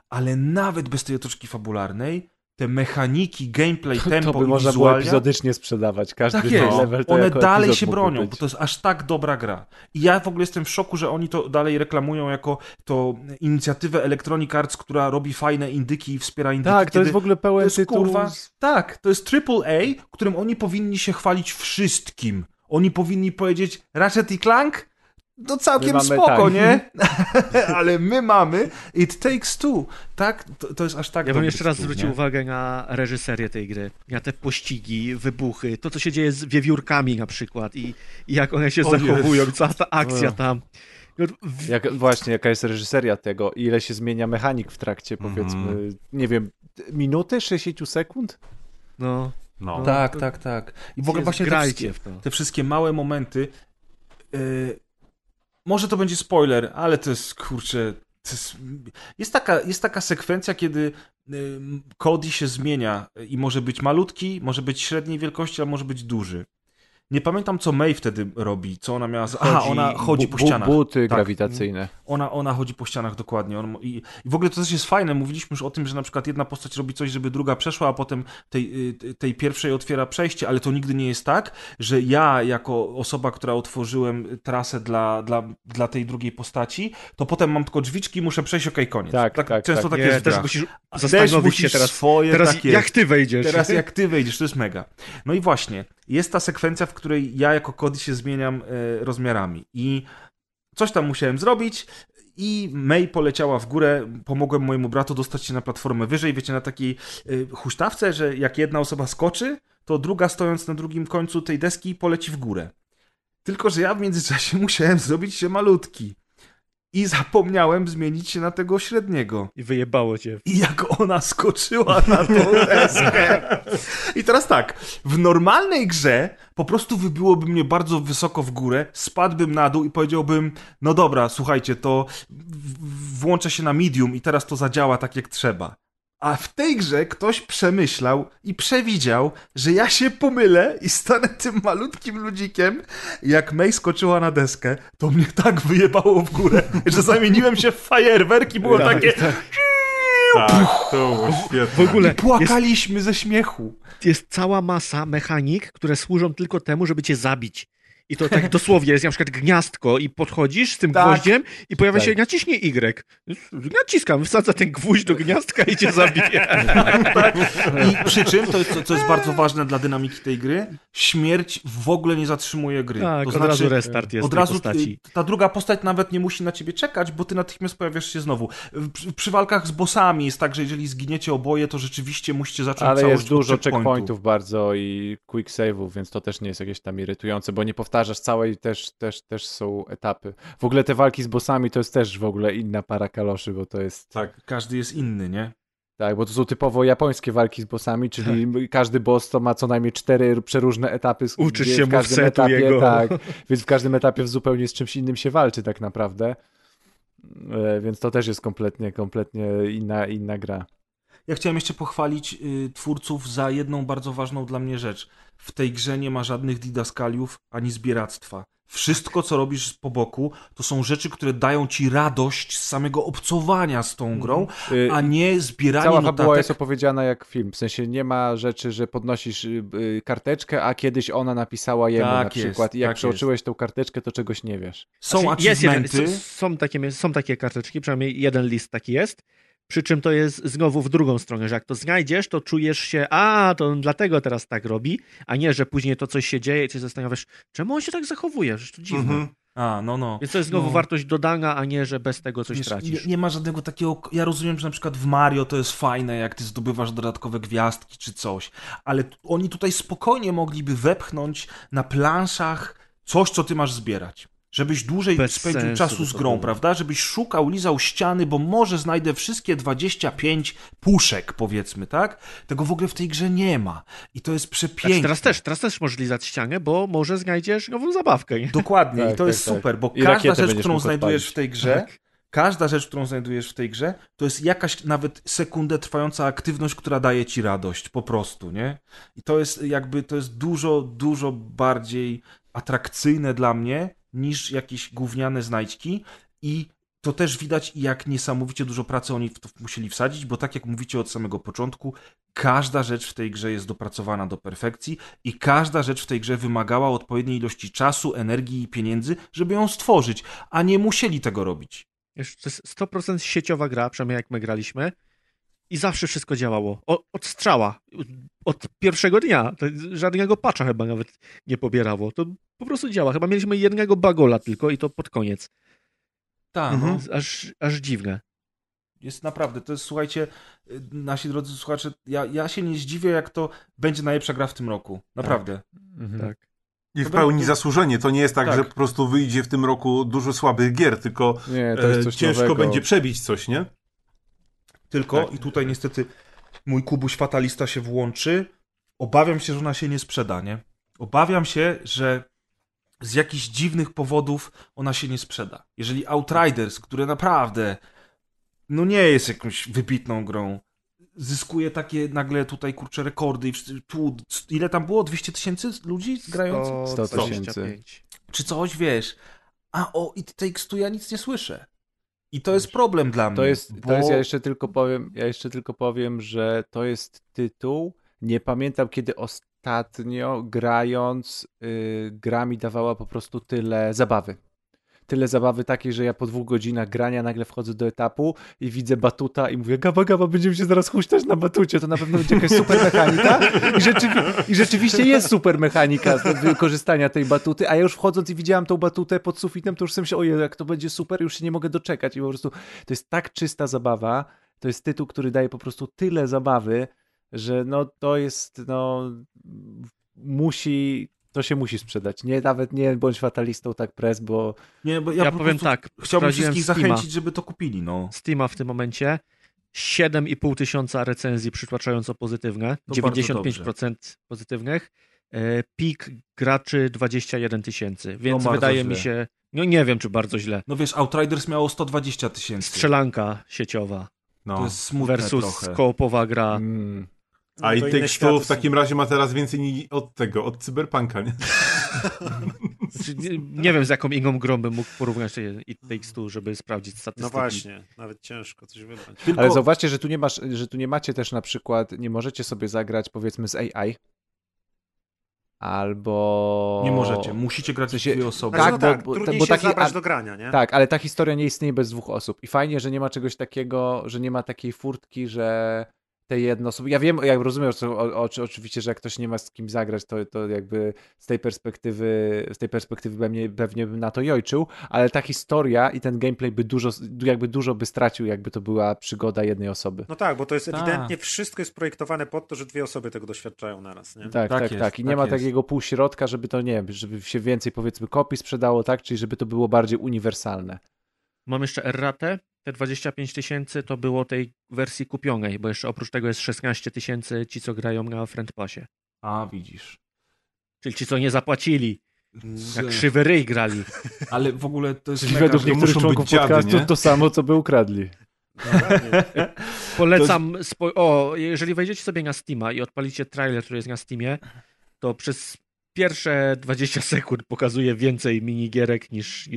ale nawet bez tej otoczki fabularnej te mechaniki, gameplay, tempo to by można było epizodycznie sprzedawać. Każdy level to one dalej się bronią, bo to jest aż tak dobra gra. I ja w ogóle jestem w szoku, że oni to dalej reklamują jako to inicjatywę Electronic Arts, która robi fajne indyki i wspiera indyki. Tak, to jest w ogóle pełen tytuł. Tak, to jest AAA, którym oni powinni się chwalić wszystkim. Oni powinni powiedzieć Ratchet i Clank? No całkiem spoko, nie? Ale my mamy It Takes Two, tak? To jest aż tak... Ja bym jeszcze raz zwrócił uwagę na reżyserię tej gry, na te pościgi, wybuchy, to co się dzieje z wiewiórkami na przykład i jak one się zachowują, cała ta akcja tam. Właśnie, jaka jest reżyseria tego, ile się zmienia mechanik w trakcie, powiedzmy, nie wiem, minuty, 60 sekund? No. Tak. I w ogóle właśnie te wszystkie małe momenty... Może to będzie spoiler, ale to jest, kurczę... Jest taka sekwencja, kiedy Cody się zmienia i może być malutki, może być średniej wielkości, a może być duży. Nie pamiętam, co May wtedy robi, co ona miała... ona chodzi po ścianach. Buty grawitacyjne. Ona chodzi po ścianach, dokładnie. I w ogóle to też jest fajne. Mówiliśmy już o tym, że na przykład jedna postać robi coś, żeby druga przeszła, a potem tej pierwszej otwiera przejście, ale to nigdy nie jest tak, że ja, jako osoba, która otworzyłem trasę dla tej drugiej postaci, to potem mam tylko drzwiczki i muszę przejść, koniec. Tak. Często tak jest. Też musisz zastanowić się teraz tak jak ty wejdziesz. To jest mega. No i właśnie, jest ta sekwencja, w której ja jako Cody się zmieniam rozmiarami i coś tam musiałem zrobić i May poleciała w górę, pomogłem mojemu bratu dostać się na platformę wyżej, wiecie, na takiej huśtawce, że jak jedna osoba skoczy, to druga stojąc na drugim końcu tej deski poleci w górę. Tylko że ja w międzyczasie musiałem zrobić się malutki. I zapomniałem zmienić się na tego średniego. I wyjebało cię. I jak ona skoczyła na tą deskę. I teraz tak, w normalnej grze po prostu wybiłoby mnie bardzo wysoko w górę, spadłbym na dół i powiedziałbym, no dobra, słuchajcie, to włączę się na medium i teraz to zadziała tak jak trzeba. A w tej grze ktoś przemyślał i przewidział, że ja się pomylę i stanę tym malutkim ludzikiem. Jak May skoczyła na deskę, to mnie tak wyjebało w górę, że zamieniłem się w fajerwerk i było takie... Tak, to było świetne. W ogóle płakaliśmy ze śmiechu. Jest cała masa mechanik, które służą tylko temu, żeby cię zabić. I to tak dosłownie jest na przykład gniazdko i podchodzisz z tym gwoździem i pojawia się naciśnij Y. Naciskam, wsadza ten gwóźdź do gniazdka i cię zabije. Tak. I przy czym, to jest, co jest bardzo ważne dla dynamiki tej gry, śmierć w ogóle nie zatrzymuje gry. Tak, to znaczy, od razu restart jest od razu postaci. Ta druga postać nawet nie musi na ciebie czekać, bo ty natychmiast pojawiasz się znowu. Przy walkach z bossami jest tak, że jeżeli zginiecie oboje, to rzeczywiście musicie zacząć całość. Ale jest dużo checkpointów bardzo i quick save'ów, więc to też nie jest jakieś tam irytujące, bo nie powtarzasz całej, też są etapy. W ogóle te walki z bossami to jest też w ogóle inna para kaloszy, bo to jest... Tak, każdy jest inny, nie? Tak, bo to są typowo japońskie walki z bossami, czyli każdy boss to ma co najmniej 4 przeróżne etapy. Uczysz się movesetu jego. Tak, więc w każdym etapie zupełnie z czymś innym się walczy tak naprawdę. Więc to też jest kompletnie inna gra. Ja chciałem jeszcze pochwalić twórców za jedną bardzo ważną dla mnie rzecz. W tej grze nie ma żadnych didaskaliów ani zbieractwa. Wszystko, co robisz po boku, to są rzeczy, które dają ci radość z samego obcowania z tą grą, a nie zbieranie notatek. Cała fabuła jest opowiedziana jak film. W sensie nie ma rzeczy, że podnosisz karteczkę, a kiedyś ona napisała jemu tak na przykład. Jest, i jak tak przeoczyłeś tą karteczkę, to czegoś nie wiesz. Są achievementy. Są takie karteczki, przynajmniej jeden list taki jest. Przy czym to jest znowu w drugą stronę, że jak to znajdziesz, to czujesz się, to on dlatego teraz tak robi, a nie, że później to coś się dzieje i coś zastanawiasz, czemu on się tak zachowuje, że to dziwne. Mm-hmm. Więc to jest znowu wartość dodana, a nie, że bez tego coś tracisz. Nie ma żadnego takiego... Ja rozumiem, że na przykład w Mario to jest fajne, jak ty zdobywasz dodatkowe gwiazdki czy coś, ale oni tutaj spokojnie mogliby wepchnąć na planszach coś, co ty masz zbierać. Żebyś dłużej spędził czasu z grą, prawda? Żebyś szukał, lizał ściany, bo może znajdę wszystkie 25 puszek, powiedzmy, tak? Tego w ogóle w tej grze nie ma. I to jest przepiękne. Znaczy teraz też możesz lizać ścianę, bo może znajdziesz nową zabawkę. Nie? Dokładnie. Tak, i to jest super, bo każda rzecz, którą znajdujesz w tej grze, to jest jakaś nawet sekundę trwająca aktywność, która daje ci radość, po prostu, nie? I to jest jakby, dużo, dużo bardziej atrakcyjne dla mnie, niż jakieś gówniane znajdźki i to też widać, jak niesamowicie dużo pracy oni w to musieli wsadzić, bo tak jak mówicie od samego początku, każda rzecz w tej grze jest dopracowana do perfekcji i każda rzecz w tej grze wymagała odpowiedniej ilości czasu, energii i pieniędzy, żeby ją stworzyć, a nie musieli tego robić. To jest 100% sieciowa gra, przynajmniej jak my graliśmy, i zawsze wszystko działało. Od strzała. Od pierwszego dnia. Żadnego patcha chyba nawet nie pobierało. To po prostu działa. Chyba mieliśmy jednego bagola tylko i to pod koniec. Tak. Mhm. Aż dziwne. Jest naprawdę. To jest, słuchajcie, nasi drodzy słuchacze, ja się nie zdziwię, jak to będzie najlepsza gra w tym roku. Naprawdę. Tak. Mhm. Tak. I w pełni zasłużenie. To nie jest tak, że po prostu wyjdzie w tym roku dużo słabych gier, tylko ciężko nowego. Będzie przebić coś, nie? Tylko, i tutaj niestety mój Kubuś fatalista się włączy, obawiam się, że ona się nie sprzeda, nie? Obawiam się, że z jakichś dziwnych powodów ona się nie sprzeda. Jeżeli Outriders, które naprawdę nie jest jakąś wybitną grą, zyskuje takie nagle tutaj, kurczę, rekordy i ile tam było? 200,000 ludzi grających? 100,000. Czy coś, wiesz? A o It Takes Two ja nic nie słyszę. I to jest problem dla mnie. Ja jeszcze tylko powiem, że to jest tytuł. Nie pamiętam, kiedy ostatnio grając, gra mi dawała po prostu tyle zabawy. Tyle zabawy takiej, że ja po 2 godzinach grania nagle wchodzę do etapu i widzę batuta i mówię, gaba, będziemy się zaraz huśtać na batucie, to na pewno będzie jakaś super mechanika. I rzeczywiście jest super mechanika z wykorzystania tej batuty, a ja już wchodząc i widziałem tą batutę pod sufitem, to już sobie myślę, ojej, jak to będzie super, już się nie mogę doczekać i po prostu to jest tak czysta zabawa, to jest tytuł, który daje po prostu tyle zabawy, że to jest, musi... to się musi sprzedać. Nie, nawet nie bądź fatalistą tak press, bo... Nie, bo ja powiem tak. Chciałbym wszystkich zachęcić, żeby to kupili. No. Steama w tym momencie 7,5 tysiąca recenzji przytłaczająco pozytywne, to 95% pozytywnych. Pik graczy 21 tysięcy, więc no wydaje źle. Mi się, no nie wiem czy bardzo źle. No wiesz, Outriders miało 120 tysięcy. Strzelanka sieciowa. No. To jest smutne versus trochę. Koopowa gra. A no i Takes Two w takim razie ma teraz więcej od tego, od Cyberpunka, nie? Nie wiem, z jaką inną grą bym mógł porównać i Takes Two, żeby sprawdzić statystyki. No właśnie, nawet ciężko coś wybrać. Tylko... Ale zauważcie, że tu nie macie też na przykład, nie możecie sobie zagrać powiedzmy z AI, albo... Nie możecie, musicie grać w dwie osoby. Tak, no tak, trudniej się zabrać do grania, nie? Tak, ale ta historia nie istnieje bez dwóch osób. I fajnie, że nie ma czegoś takiego, że nie ma takiej furtki, że te jedno osoby... Ja wiem, ja rozumiem oczywiście, że jak ktoś nie ma z kim zagrać, to jakby z tej perspektywy pewnie bym na to jojczył, ale ta historia i ten gameplay by dużo by stracił, jakby to była przygoda jednej osoby. No tak, bo to jest ewidentnie wszystko jest projektowane pod to, że dwie osoby tego doświadczają naraz, nie? Tak. I nie ma takiego półśrodka, żeby to, nie wiem, żeby się więcej powiedzmy kopii sprzedało, tak? Czyli żeby to było bardziej uniwersalne. Mam jeszcze erratę. Te 25 tysięcy to było tej wersji kupionej, bo jeszcze oprócz tego jest 16 tysięcy ci, co grają na Friend Passie. A, widzisz. Czyli ci, co nie zapłacili. Jak krzywy ryj grali. Ale w ogóle to jest... Czyli według niektórych członków podcastu to samo, co by ukradli. Polecam... jeżeli wejdziecie sobie na Steama i odpalicie trailer, który jest na Steamie, to przez... Pierwsze 20 sekund pokazuje więcej minigierek niż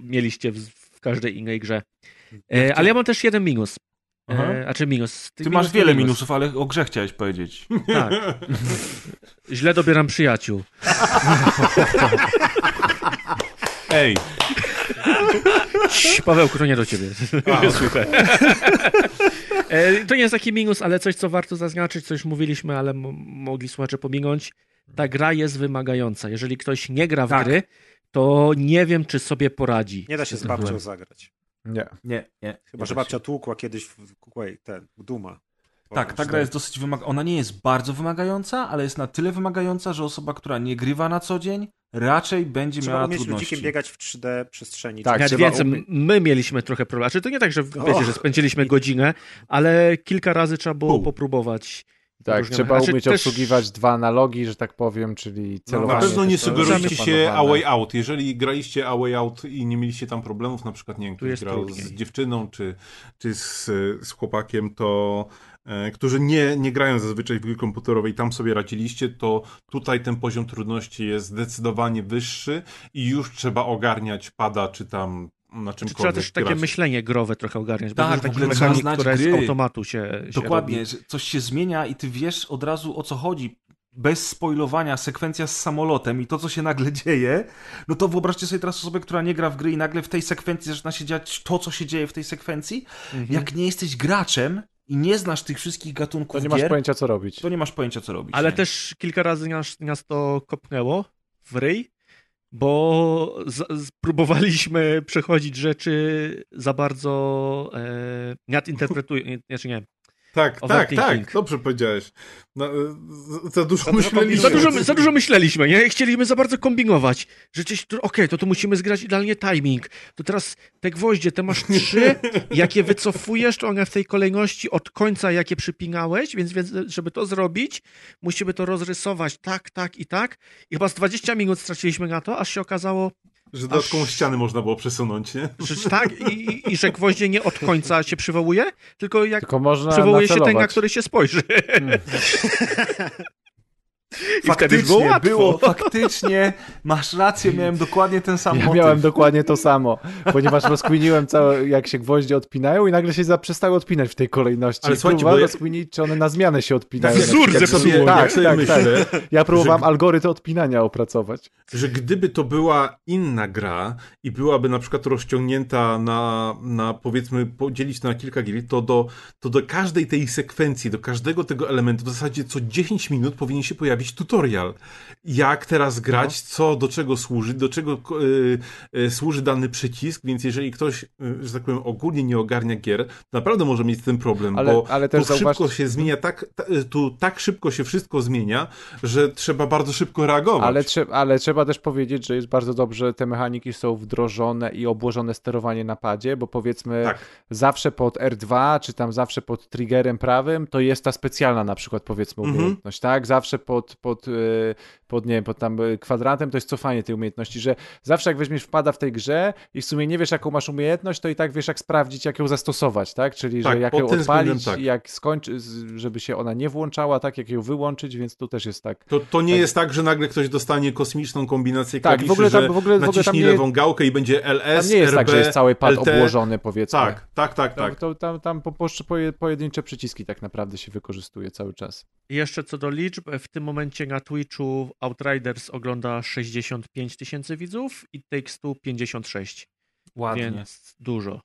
mieliście w każdej innej grze. Ale ja mam też jeden minus. Ty minus, masz wiele minusów, ale o grze chciałeś powiedzieć. Tak. Źle dobieram przyjaciół. Ej. Pawełku, to nie do ciebie. Super. To nie jest taki minus, ale coś, co warto zaznaczyć, co już mówiliśmy, ale mogli słuchacze pominąć. Ta gra jest wymagająca. Jeżeli ktoś nie gra w gry, to nie wiem, czy sobie poradzi. Nie da się z babcią zagrać. Nie. Chyba, że babcia tłukła kiedyś w Duma. Tak, ta gra jest dosyć wymagająca. Ona nie jest bardzo wymagająca, ale jest na tyle wymagająca, że osoba, która nie grywa na co dzień, raczej będzie miała trudności. Trzeba umieć ludzikiem biegać w 3D przestrzeni. Tak, więc my mieliśmy trochę problemu. Znaczy, to nie tak, że wiecie, że spędziliśmy godzinę, ale kilka razy trzeba było popróbować. Tak, trzeba umieć obsługiwać dwa analogi, że tak powiem, czyli celowanie. Na pewno nie sugerujcie się A Way Out. Jeżeli graliście A Way Out i nie mieliście tam problemów, na przykład nie wiem, ktoś grał z dziewczyną czy z chłopakiem, to którzy nie grają zazwyczaj w gry komputerowe i tam sobie radziliście, to tutaj ten poziom trudności jest zdecydowanie wyższy i już trzeba ogarniać pada czy tam na czymkolwiek trzeba też takie grać. Myślenie growe trochę ogarniać, tak, bo takie mechanik, które z automatu się dokładnie, robi. Coś się zmienia i ty wiesz od razu o co chodzi. Bez spoilowania, sekwencja z samolotem i to, co się nagle dzieje, no to wyobraźcie sobie teraz osobę, która nie gra w gry i nagle w tej sekwencji zaczyna się dziać to, co się dzieje w tej sekwencji. Jak nie jesteś graczem i nie znasz tych wszystkich gatunków gier, to nie masz pojęcia, co robić. Ale też kilka razy nas to kopnęło w ryj, bo próbowaliśmy przechodzić rzeczy za bardzo nadinterpretując, znaczy nie. Tak, dobrze powiedziałeś. No, za dużo myśleliśmy, nie? Chcieliśmy za bardzo kombinować. Rzeczywiście, okej, to musimy zgrać idealnie timing. To teraz te gwoździe, te masz 3, jak je wycofujesz, to one w tej kolejności od końca, jak je przypinałeś, więc żeby to zrobić, musimy to rozrysować tak i tak. I chyba z 20 minut straciliśmy na to, aż się okazało, że dodatkowo ściany można było przesunąć, nie? Tak, i że gwoździe nie od końca się przywołuje, tylko jak przywołuje się ten, na który się spojrzy. I wtedy było faktycznie, masz rację, miałem dokładnie ten sam motyw. Miałem dokładnie to samo, ponieważ rozkminiłem całe, jak się gwoździe odpinają i nagle się przestały odpinać w tej kolejności. Ale próbowałem rozkminić, czy one na zmianę się odpinają. Tak. Ja próbowałem algorytm odpinania opracować. Że gdyby to była inna gra i byłaby na przykład rozciągnięta na powiedzmy, podzielić to na kilka gier, to do każdej tej sekwencji, do każdego tego elementu w zasadzie co 10 minut powinien się pojawić jakiś tutorial, jak teraz grać, co, do czego służy, służy dany przycisk, więc jeżeli ktoś, że tak powiem, ogólnie nie ogarnia gier, to naprawdę może mieć ten problem, ale też szybko się zmienia, tak szybko się wszystko zmienia, że trzeba bardzo szybko reagować. Ale trzeba też powiedzieć, że jest bardzo dobrze, te mechaniki są wdrożone i obłożone sterowanie na padzie, bo powiedzmy zawsze pod R2, czy tam zawsze pod triggerem prawym, to jest ta specjalna na przykład powiedzmy umiejętność, tak? Zawsze pod tam kwadrantem to jest cofanie tej umiejętności, że zawsze jak weźmiesz wpada w tej grze i w sumie nie wiesz jaką masz umiejętność, to i tak wiesz jak sprawdzić, jak ją zastosować, tak? Czyli że jak ją odpalić, jak skończyć, żeby się ona nie włączała, tak? Jak ją wyłączyć, więc tu też jest tak. To nie jest tak, że nagle ktoś dostanie kosmiczną kombinację klawiszy, że naciśnij lewą gałkę i będzie LS, tam nie jest RB, tak, że jest cały pad LT, obłożony powiedzmy. Tak. Tam pojedyncze przyciski tak naprawdę się wykorzystuje cały czas. Jeszcze co do liczb, w tym momencie na Twitchu Outriders ogląda 65 000 widzów i Takes Two 56. Ładnie. Więc dużo.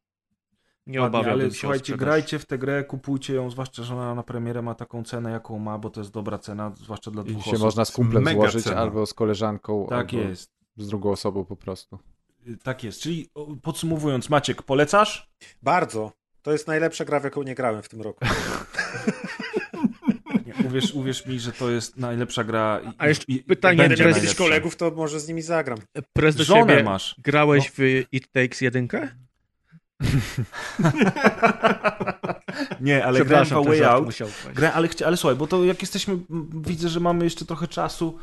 Nie obawiam się. Słuchajcie, grajcie w tę grę, kupujcie ją, zwłaszcza, że ona na premierę ma taką cenę, jaką ma, bo to jest dobra cena, zwłaszcza dla dwóch osób. I się można z kumplem złożyć, albo z koleżanką, albo z drugą osobą po prostu. Tak jest, czyli podsumowując, Maciek, polecasz? Bardzo. To jest najlepsza gra, w jaką nie grałem w tym roku. Uwierz mi, że to jest najlepsza gra. A jeszcze pytanie, jak jesteś kolegów, to może z nimi zagram. Prez do siebie, masz. Grałeś w It Takes 1? Nie, ale grałem w Way Out. Ale słuchaj, bo to jak jesteśmy, widzę, że mamy jeszcze trochę czasu,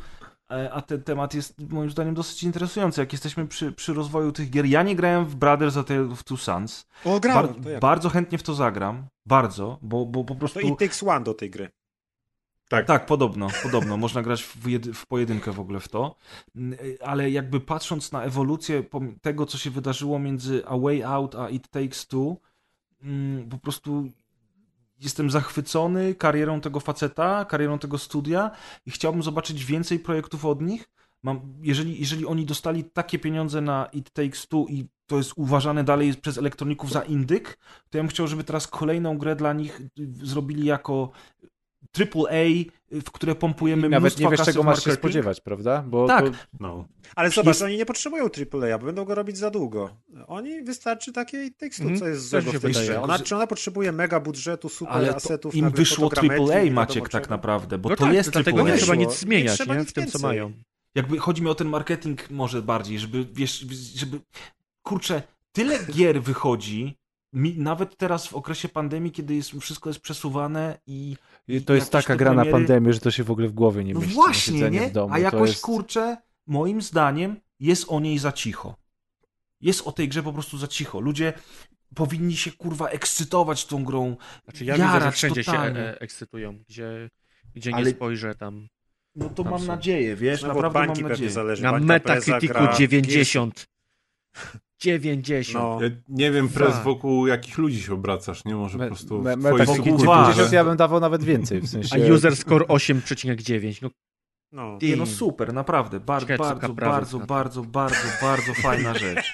a ten temat jest moim zdaniem dosyć interesujący, jak jesteśmy przy rozwoju tych gier. Ja nie grałem w Brothers a Tale of Two Sons. O, grałem. Bardzo chętnie w to zagram. Bardzo, bo po prostu... To It Takes One do tej gry. Tak, podobno. Można grać w pojedynkę w ogóle w to, ale jakby patrząc na ewolucję tego, co się wydarzyło między A Way Out a It Takes Two, po prostu jestem zachwycony karierą tego faceta, karierą tego studia i chciałbym zobaczyć więcej projektów od nich. Jeżeli oni dostali takie pieniądze na It Takes Two i to jest uważane dalej przez elektroników za indyk, to ja bym chciał, żeby teraz kolejną grę dla nich zrobili jako... AAA, w które pompujemy mnóstwo kasy. Nawet nie wiesz, czego masz się spodziewać, prawda? Ale zobacz, oni nie potrzebują AAA, bo będą go robić za długo. Oni wystarczy takiej tekstu, co jest złego w tej grze. Ona potrzebuje mega budżetu, super asetów. Im wyszło AAA, Maciek, tak naprawdę, bo to jest AAA. Dlatego nie trzeba nic zmieniać w tym, co mają. Jakby chodzi mi o ten marketing może bardziej, żeby kurczę, tyle gier wychodzi, nawet teraz w okresie pandemii, kiedy wszystko jest przesuwane i to jest taka gra na pandemię, że to się w ogóle w głowie nie mieści. No właśnie, nie? W domu, a jakoś, kurczę, moim zdaniem jest o niej za cicho. Jest o tej grze po prostu za cicho. Ludzie powinni się, kurwa, ekscytować tą grą. Znaczy widzę, że wszędzie się ekscytują. Gdzie nie spojrzę tam. No to tam mam nadzieję, wiesz? No naprawdę mam nadzieję. Zależy. Na Metacriticu 90. 90. No. Ja nie wiem, wokół jakich ludzi się obracasz, nie? Może po prostu... Wokół 90 ja bym dawał nawet więcej, w sensie... A user score 8,9. No super, naprawdę. Bardzo fajna rzecz.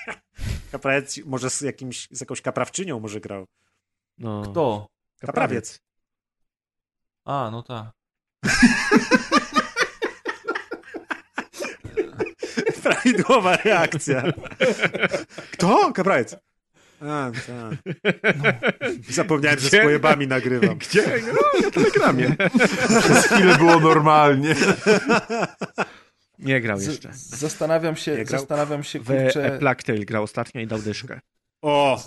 Kaprawiec może z jakąś kaprawczynią może grał. No. Kto? Kaprawiec. A, no tak. Prawidłowa reakcja. Kto? Kaprawiec. Tak. No. Zapomniałem, że z pojebami nagrywam. Gdzie? No, na Telegramie. Przez chwilę było normalnie. Nie grał jeszcze. Zastanawiam się, kurczę... Plague Tale grał ostatnio i dał dyszkę. O,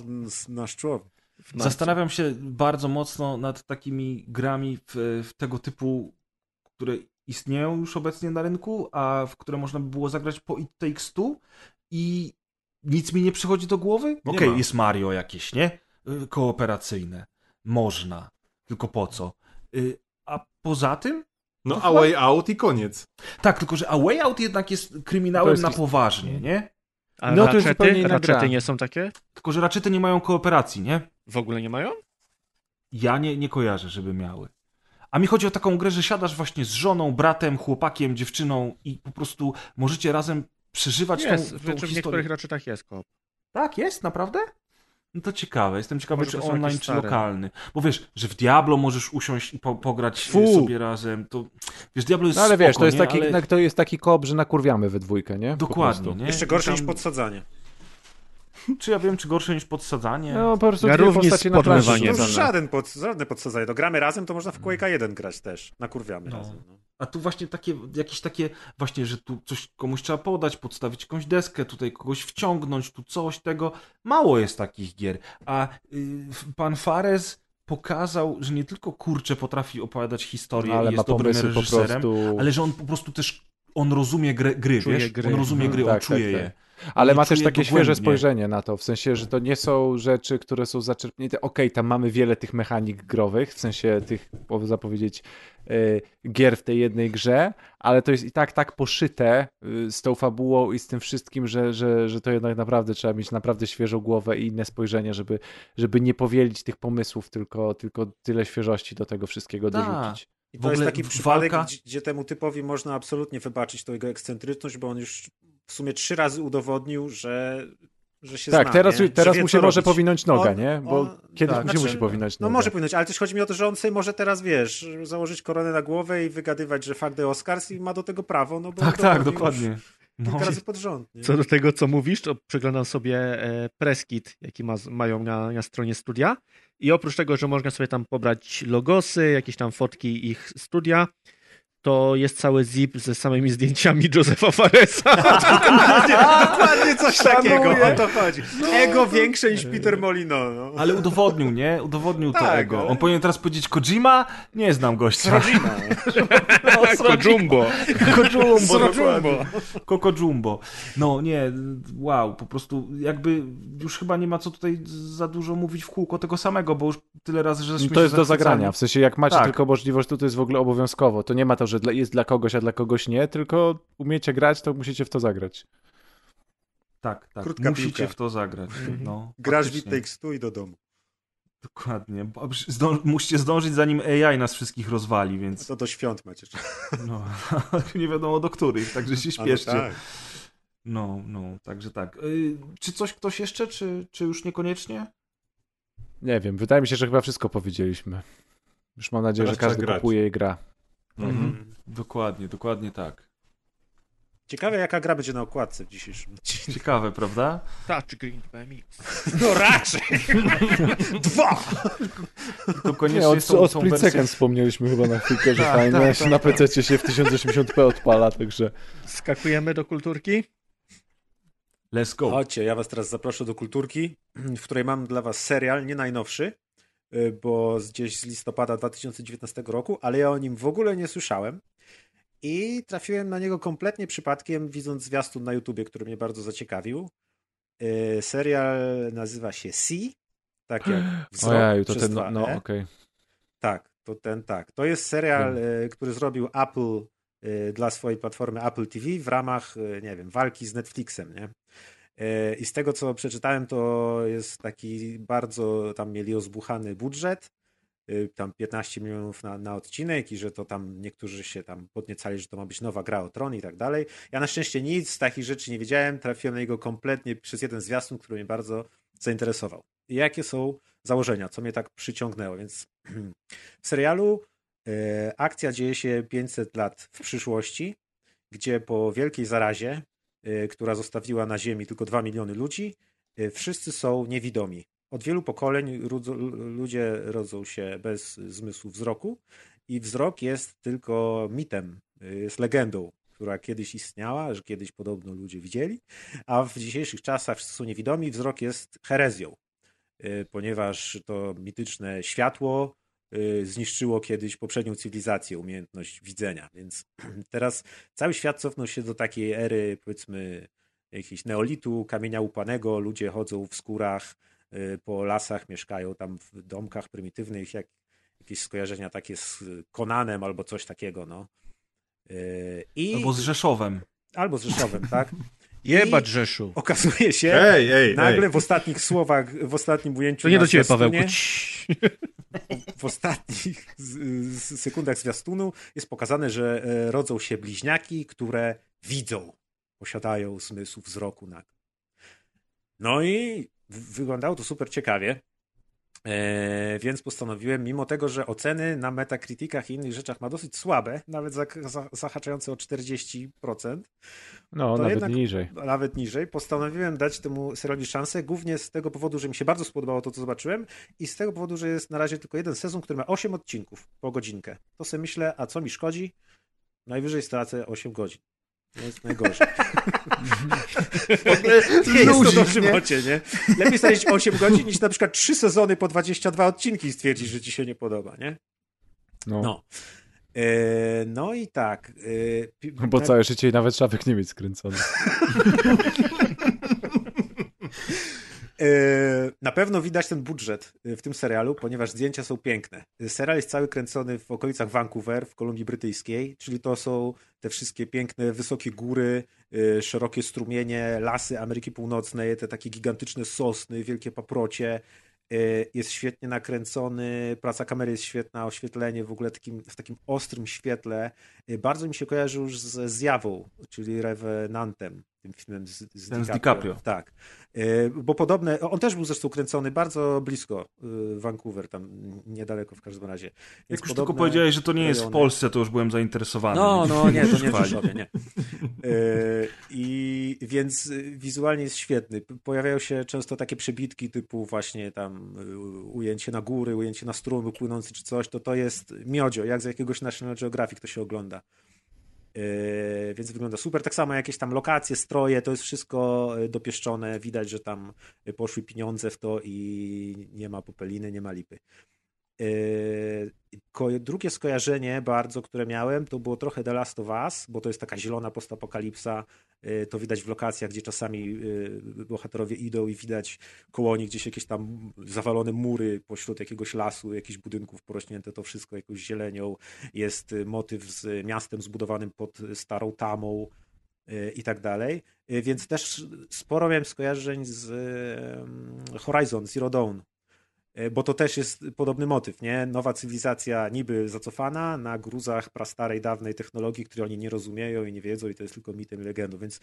nasz człowiek. Zastanawiam się bardzo mocno nad takimi grami w tego typu, które... istnieją już obecnie na rynku, a w które można by było zagrać po It Takes Two i nic mi nie przychodzi do głowy. Okej, jest Mario jakieś, nie? Kooperacyjne. Można. Tylko po co? A poza tym? No A Way Out i koniec. Tak, tylko że A Way Out jednak jest kryminałem na poważnie, nie? A no to jest Ratchety nie są takie? Tylko że Ratchety nie mają kooperacji, nie? W ogóle nie mają? Ja nie kojarzę, żeby miały. A mi chodzi o taką grę, że siadasz właśnie z żoną, bratem, chłopakiem, dziewczyną i po prostu możecie razem przeżywać tą historię. W niektórych Ratchetach jest koop. Tak, jest? Naprawdę? No to ciekawe, jestem ciekawy, może czy online, czy lokalny. Bo wiesz, że w Diablo możesz usiąść i pograć sobie razem, to wiesz, Diablo jest ale wiesz, spoko, to jest taki, ale... to jest taki koop, że nakurwiamy we dwójkę, nie? Dokładnie, nie? Jeszcze gorsze niż podsadzanie. Czy ja wiem, czy gorsze niż podsadzanie? No po prostu ja również podmywanie. No, żadne podsadzanie, to gramy razem, to można w Quake'a 1 grać też, nakurwiamy razem. No. A tu właśnie takie, jakieś takie, właśnie, że tu coś komuś trzeba podać, podstawić jakąś deskę, tutaj kogoś wciągnąć, tu coś tego. Mało jest takich gier. A pan Fares pokazał, że nie tylko kurczę potrafi opowiadać historię, ale i jest dobrym reżyserem, ale że on po prostu też, on rozumie gry, wiesz? Gry. On rozumie gry, on czuje je. Ale ma też takie świeże spojrzenie na to, w sensie, że to nie są rzeczy, które są zaczerpnięte. Okej, tam mamy wiele tych mechanik growych, w sensie tych, można powiedzieć, gier w tej jednej grze, ale to jest i tak poszyte z tą fabułą i z tym wszystkim, że to jednak naprawdę trzeba mieć naprawdę świeżą głowę i inne spojrzenie, żeby nie powielić tych pomysłów, tylko tyle świeżości do tego wszystkiego dorzucić. I to jest taki przypadek, gdzie temu typowi można absolutnie wybaczyć tą jego ekscentryczność, bo on już w sumie 3 razy udowodnił, że się zna. Tak, teraz mu się może powinąć noga, nie? Bo kiedyś mu się musi powinąć noga. No może powinąć, ale też chodzi mi o to, że on sobie może teraz, wiesz, założyć koronę na głowę i wygadywać, że fuck the Oscars i ma do tego prawo, no bo... Tak, dokładnie. Kilka razy pod rząd. Nie? Co do tego, co mówisz, to przeglądam sobie press kit, jaki mają na stronie studia i oprócz tego, że można sobie tam pobrać logosy, jakieś tam fotki ich studia, to jest cały zip ze samymi zdjęciami Josefa Faresa. Dokładnie coś takiego. O to chodzi. Ego większe niż Peter Molino. No. Ale udowodnił, nie? Udowodnił to ego. Ale... On powinien teraz powiedzieć Kojima? Nie znam gościa. Kojumbo. Kojumbo. No nie, wow. Po prostu jakby już chyba nie ma co tutaj za dużo mówić w kółko tego samego, bo już tyle razy, że... No to jest do zagrania. W sensie jak macie tylko możliwość, to jest w ogóle obowiązkowo. To nie ma to, że jest dla kogoś, a dla kogoś nie, tylko umiecie grać, to musicie w to zagrać. Tak. Krótka musicie piłka. W to zagrać. No, grasz w Takes Two i do domu. Dokładnie. Musicie zdążyć, zanim AI nas wszystkich rozwali, więc... No to do świąt macie. No, nie wiadomo do których, także się śpieszcie. Tak. No, także tak. Czy coś ktoś jeszcze, czy już niekoniecznie? Nie wiem, wydaje mi się, że chyba wszystko powiedzieliśmy. Już mam nadzieję, że każdy kupuje i gra. Dokładnie tak. Ciekawe, jaka gra będzie na okładce w dzisiejszym. Ciekawe, prawda? Touch Green BMX. No raczej! 2! To koniecznie o Split Second wspomnieliśmy chyba na chwilkę, że fajnie. Na PC się w 1080p odpala, także... Skakujemy do kulturki? Let's go. Chodźcie, ja was teraz zaproszę do kulturki, w której mam dla was serial, nie najnowszy, bo gdzieś z listopada 2019 roku, ale ja o nim w ogóle nie słyszałem i trafiłem na niego kompletnie przypadkiem, widząc zwiastun na YouTubie, który mnie bardzo zaciekawił. Serial nazywa się Sea, tak jak wzrok przez ten, 2E. No, okay. Tak, to ten, tak. To jest serial, który zrobił Apple dla swojej platformy Apple TV w ramach, nie wiem, walki z Netflixem, nie? I z tego, co przeczytałem, to jest taki bardzo, tam mieli rozbuchany budżet, tam 15 milionów na odcinek i że to tam niektórzy się tam podniecali, że to ma być nowa gra o tron i tak dalej. Ja na szczęście nic z takich rzeczy nie wiedziałem, trafiłem na niego kompletnie przez jeden zwiastun, który mnie bardzo zainteresował. I jakie są założenia, co mnie tak przyciągnęło, więc w serialu akcja dzieje się 500 lat w przyszłości, gdzie po wielkiej zarazie, która zostawiła na ziemi tylko 2 miliony ludzi, wszyscy są niewidomi. Od wielu pokoleń ludzie rodzą się bez zmysłu wzroku i wzrok jest tylko mitem, jest legendą, która kiedyś istniała, że kiedyś podobno ludzie widzieli, a w dzisiejszych czasach wszyscy są niewidomi, wzrok jest herezją, ponieważ to mityczne światło zniszczyło kiedyś poprzednią cywilizację, umiejętność widzenia, więc teraz cały świat cofnął się do takiej ery, powiedzmy, jakiegoś neolitu, kamienia łupanego, ludzie chodzą w skórach, po lasach, mieszkają tam w domkach prymitywnych, jakieś skojarzenia takie z Konanem albo coś takiego, no. Albo z Rzeszowem. Albo z Rzeszowem, tak. Jebać Rzeszu. Okazuje się, nagle w ostatnich słowach, w ostatnim ujęciu... To nie do ciebie, Pawełku. W ostatnich sekundach zwiastunu jest pokazane, że rodzą się bliźniaki, które widzą, posiadają zmysł wzroku nagle. No i wyglądało to super ciekawie, więc postanowiłem, mimo tego, że oceny na Metacriticach i innych rzeczach ma dosyć słabe, nawet zahaczające o 40%. No, nawet jednak, niżej. Nawet niżej. Postanowiłem dać temu serialowi szansę, głównie z tego powodu, że mi się bardzo spodobało to, co zobaczyłem, i z tego powodu, że jest na razie tylko jeden sezon, który ma 8 odcinków po godzinkę. To sobie myślę, a co mi szkodzi? Najwyżej stracę 8 godzin. To jest najgorzej. W ogóle nie jest to dożywocie, nie? Lepiej stracić 8 godzin niż na przykład 3 sezony po 22 odcinki i stwierdzić, że ci się nie podoba, nie? No. No i tak. Bo całe życie i nawet szafek nie mieć skręcony. Na pewno widać ten budżet w tym serialu, ponieważ zdjęcia są piękne. Serial jest cały kręcony w okolicach Vancouver, w Kolumbii Brytyjskiej, czyli to są te wszystkie piękne, wysokie góry, szerokie strumienie, lasy Ameryki Północnej, te takie gigantyczne sosny, wielkie paprocie. Jest świetnie nakręcony, praca kamery jest świetna, oświetlenie w ogóle w takim ostrym świetle. Bardzo mi się kojarzy już ze Zjawą, czyli Revenantem, tym filmem z DiCaprio. Tak, bo podobne, on też był zresztą kręcony bardzo blisko Vancouver, tam niedaleko w każdym razie. Więc jak już tylko powiedziałeś, że to nie jest w Polsce, to już byłem zainteresowany. No nie, to nie w Rzeszowie, nie. I więc wizualnie jest świetny. Pojawiają się często takie przebitki typu właśnie tam ujęcie na góry, ujęcie na strumy płynący czy coś, to jest miodzio, jak z jakiegoś National Geographic to się ogląda. Więc wygląda super. Tak samo jakieś tam lokacje, stroje, to jest wszystko dopieszczone. Widać, że tam poszły pieniądze w to i nie ma popeliny, nie ma lipy. Drugie skojarzenie bardzo, które miałem, to było trochę The Last of Us, bo to jest taka zielona postapokalipsa. To widać w lokacjach, gdzie czasami bohaterowie idą i widać koło nich gdzieś jakieś tam zawalone mury pośród jakiegoś lasu, jakichś budynków porośnięte, to wszystko jakąś zielenią. Jest motyw z miastem zbudowanym pod starą tamą i tak dalej. Więc też sporo miałem skojarzeń z Horizon Zero Dawn, bo to też jest podobny motyw, nie? Nowa cywilizacja niby zacofana na gruzach prastarej, dawnej technologii, której oni nie rozumieją i nie wiedzą i to jest tylko mitem i legendą, więc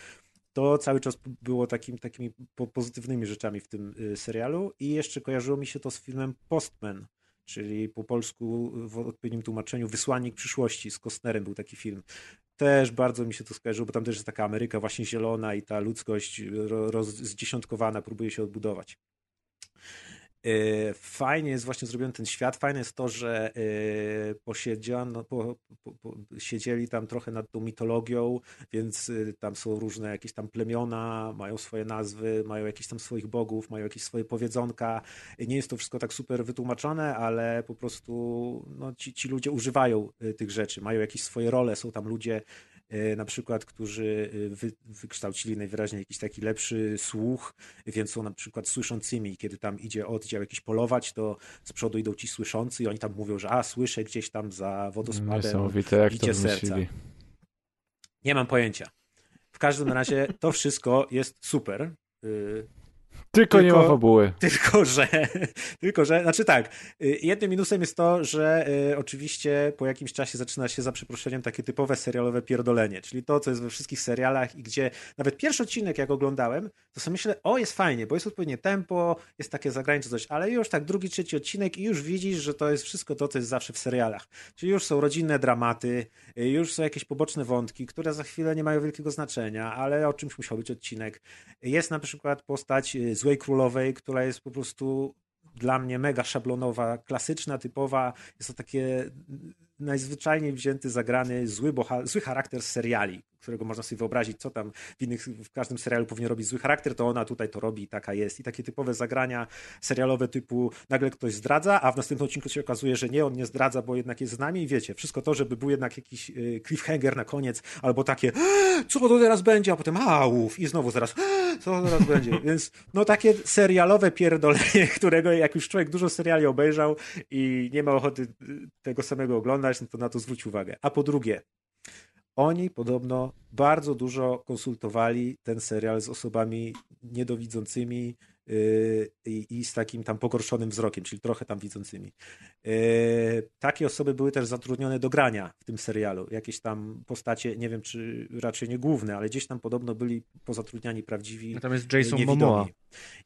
to cały czas było takimi pozytywnymi rzeczami w tym serialu i jeszcze kojarzyło mi się to z filmem Postman, czyli po polsku w odpowiednim tłumaczeniu Wysłannik przyszłości, z Costnerem był taki film. Też bardzo mi się to skojarzyło, bo tam też jest taka Ameryka właśnie zielona i ta ludzkość zdziesiątkowana próbuje się odbudować. Fajnie jest właśnie zrobiony ten świat, fajne jest to, że siedzieli tam trochę nad tą mitologią, więc tam są różne jakieś tam plemiona, mają swoje nazwy, mają jakieś tam swoich bogów, mają jakieś swoje powiedzonka. Nie jest to wszystko tak super wytłumaczone, ale po prostu no, ci ludzie używają tych rzeczy, mają jakieś swoje role, są tam ludzie na przykład, którzy wykształcili najwyraźniej jakiś taki lepszy słuch, więc są na przykład słyszącymi. Kiedy tam idzie oddział jakiś polować, to z przodu idą ci słyszący i oni tam mówią, że słyszę gdzieś tam za wodospadem. Niesamowite, jak to serca. Nie mam pojęcia. W każdym razie to wszystko jest super. Tylko nie ma fabuły. Tylko że, znaczy tak, jednym minusem jest to, że oczywiście po jakimś czasie zaczyna się za przeproszeniem takie typowe serialowe pierdolenie, czyli to, co jest we wszystkich serialach i gdzie nawet pierwszy odcinek, jak oglądałem, to sobie myślę, jest fajnie, bo jest odpowiednie tempo, jest takie zagraniczne coś, ale już tak drugi, trzeci odcinek i już widzisz, że to jest wszystko to, co jest zawsze w serialach. Czyli już są rodzinne dramaty, już są jakieś poboczne wątki, które za chwilę nie mają wielkiego znaczenia, ale o czymś musiał być odcinek. Jest na przykład postać Złej Królowej, która jest po prostu dla mnie mega szablonowa, klasyczna, typowa. Jest to takie najzwyczajniej wzięty, zagrany, zły charakter z seriali, którego można sobie wyobrazić, co tam w każdym serialu powinien robić zły charakter, to ona tutaj to robi i taka jest. I takie typowe zagrania serialowe typu nagle ktoś zdradza, a w następnym odcinku się okazuje, że nie, on nie zdradza, bo jednak jest z nami i wiecie, wszystko to, żeby był jednak jakiś cliffhanger na koniec, albo takie co to teraz będzie, a potem uff, i znowu zaraz co to teraz będzie. Więc no takie serialowe pierdolenie, którego jak już człowiek dużo seriali obejrzał i nie ma ochoty tego samego oglądać, no to na to zwróć uwagę. A po drugie, oni podobno bardzo dużo konsultowali ten serial z osobami niedowidzącymi, i z takim tam pogorszonym wzrokiem, czyli trochę tam widzącymi. Takie osoby były też zatrudnione do grania w tym serialu. Jakieś tam postacie, nie wiem czy raczej nie główne, ale gdzieś tam podobno byli pozatrudniani prawdziwi. No tam jest Jason niewidomi. Momoa.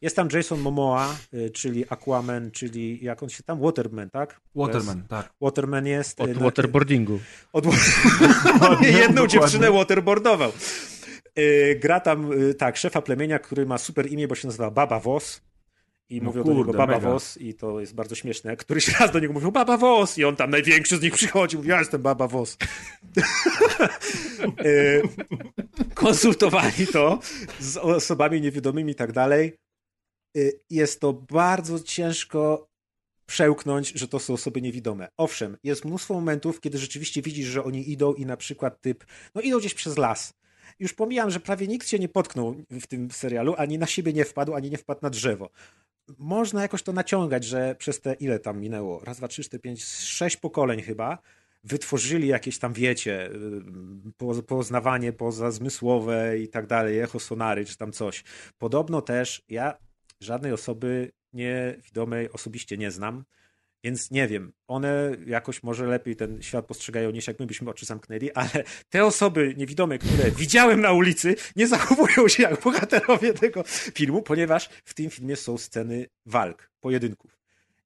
Jest tam Jason Momoa, czyli Aquaman, czyli jak on się tam? Waterman, tak? Waterman, jest, tak. Waterman jest... Od waterboardingu. Jedną dziewczynę waterboardował. Gra tam, tak, szefa plemienia, który ma super imię, bo się nazywa Baba Wos i mówią do niego Baba Wos i to jest bardzo śmieszne. Któryś raz do niego mówią Baba Wos i on tam największy z nich przychodzi, mówi, ja jestem Baba Wos. Konsultowali to z osobami niewidomymi i tak dalej. Jest to bardzo ciężko przełknąć, że to są osoby niewidome. Owszem, jest mnóstwo momentów, kiedy rzeczywiście widzisz, że oni idą i na przykład typ, no idą gdzieś przez las. Już pomijam, że prawie nikt się nie potknął w tym serialu, ani na siebie nie wpadł, ani nie wpadł na drzewo. Można jakoś to naciągać, że przez te ile tam minęło? Raz, dwa, trzy, cztery, pięć, sześć pokoleń chyba wytworzyli jakieś tam, wiecie, poznawanie pozazmysłowe i tak dalej, echosonary czy tam coś. Podobno też ja żadnej osoby niewidomej osobiście nie znam, więc nie wiem, one jakoś może lepiej ten świat postrzegają niż jak my byśmy oczy zamknęli, ale te osoby niewidome, które widziałem na ulicy, nie zachowują się jak bohaterowie tego filmu, ponieważ w tym filmie są sceny walk, pojedynków.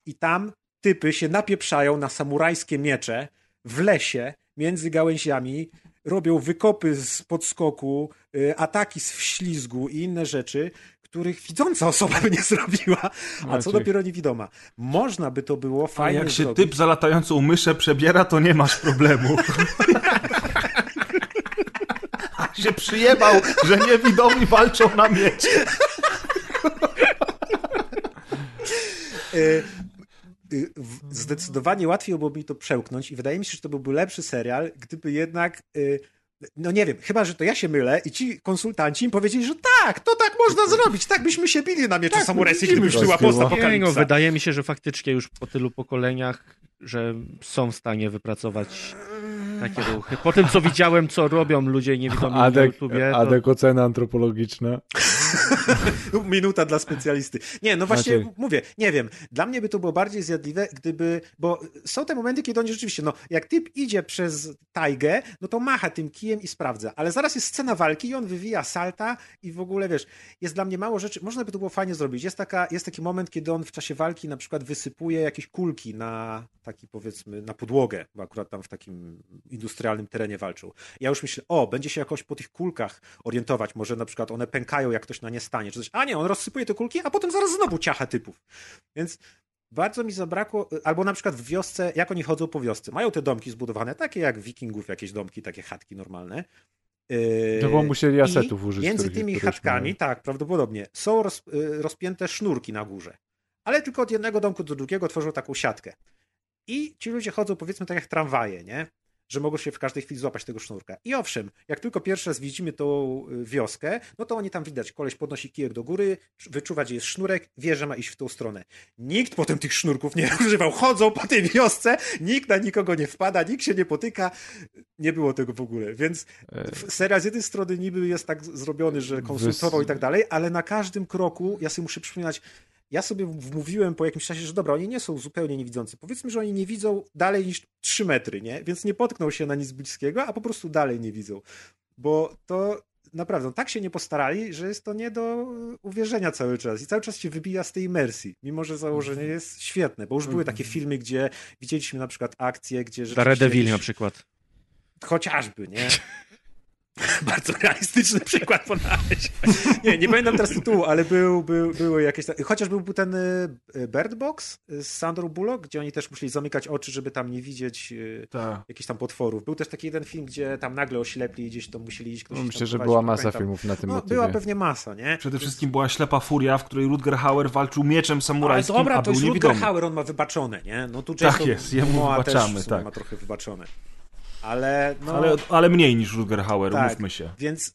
I tam typy się napieprzają na samurajskie miecze w lesie między gałęziami, robią wykopy z podskoku, ataki z wślizgu i inne rzeczy, których widząca osoba by nie zrobiła, a co dopiero niewidoma. Można by to było fajnie zrobić. A jak się typ za latającą myszę przebiera, to nie masz problemu. A się przyjebał, że niewidomi walczą na miecie. Zdecydowanie łatwiej byłoby mi to przełknąć i wydaje mi się, że to byłby lepszy serial, gdyby jednak... No nie wiem, chyba, że to ja się mylę i ci konsultanci im powiedzieli, że tak, to tak można zrobić, tak byśmy się bili na mieczu tak, samurajskim, gdyby już była postapokalipsa. No, wydaje mi się, że faktycznie już po tylu pokoleniach, że są w stanie wypracować takie ruchy. Po tym, co widziałem, co robią ludzie niewidomi na YouTubie. To... Adek, ocena antropologiczna. Minuta dla specjalisty. Nie, no właśnie mówię, nie wiem, dla mnie by to było bardziej zjadliwe, gdyby, bo są te momenty, kiedy on rzeczywiście, no jak typ idzie przez tajgę, no to macha tym kijem i sprawdza, ale zaraz jest scena walki i on wywija salta i w ogóle, wiesz, jest dla mnie mało rzeczy, można by to było fajnie zrobić. Jest taki moment, kiedy on w czasie walki na przykład wysypuje jakieś kulki na taki, powiedzmy, na podłogę, bo akurat tam w takim industrialnym terenie walczył. Ja już myślę, będzie się jakoś po tych kulkach orientować, może na przykład one pękają, jak ktoś na nie stanie, czy coś. A nie, on rozsypuje te kulki, a potem zaraz znowu ciacha typów. Więc bardzo mi zabrakło, albo na przykład w wiosce, jak oni chodzą po wiosce. Mają te domki zbudowane, takie jak wikingów, jakieś domki, takie chatki normalne. No bo musieli asetów użyć. Między tymi chatkami, tak, prawdopodobnie, są rozpięte sznurki na górze. Ale tylko od jednego domku do drugiego tworzą taką siatkę. I ci ludzie chodzą, powiedzmy, tak jak tramwaje, nie? Że mogą się w każdej chwili złapać tego sznurka. I owszem, jak tylko pierwszy raz widzimy tą wioskę, no to oni tam widać, koleś podnosi kijek do góry, wyczuwa, gdzie jest sznurek, wie, że ma iść w tą stronę. Nikt potem tych sznurków nie używał. Chodzą po tej wiosce, nikt na nikogo nie wpada, nikt się nie potyka. Nie było tego w ogóle. Więc serial z jednej strony niby jest tak zrobiony, że konsultował i tak dalej, ale na każdym kroku ja sobie muszę przypominać, ja sobie wmówiłem po jakimś czasie, że dobra, oni nie są zupełnie niewidzący. Powiedzmy, że oni nie widzą dalej niż 3 metry, nie? Więc nie potknął się na nic bliskiego, a po prostu dalej nie widzą. Bo to naprawdę tak się nie postarali, że jest to nie do uwierzenia cały czas. I cały czas się wybija z tej imersji, mimo że założenie jest świetne. Bo już były takie filmy, gdzie widzieliśmy na przykład akcje, gdzie rzeczywiście... Daredevil na przykład. Chociażby, nie? Bardzo realistyczny przykład podałeś. Nie pamiętam teraz tytułu, ale były jakieś... Chociaż był ten Bird Box z Sandrą Bullock, gdzie oni też musieli zamykać oczy, żeby tam nie widzieć jakichś tam potworów. Był też taki jeden film, gdzie tam nagle oślepli i gdzieś to musieli iść. Ktoś myślę, że była masa filmów na tym motywie. Była pewnie masa, nie? Przede wszystkim była Ślepa Furia, w której Rutger Hauer walczył mieczem samurajskim, a był niewidomy. Rutger Hauer, on ma wybaczone, nie? No tu tak jest, jemu wybaczamy, tak. Ma trochę wybaczone. Ale mniej niż Rutger Hauer, tak, mówmy się. Więc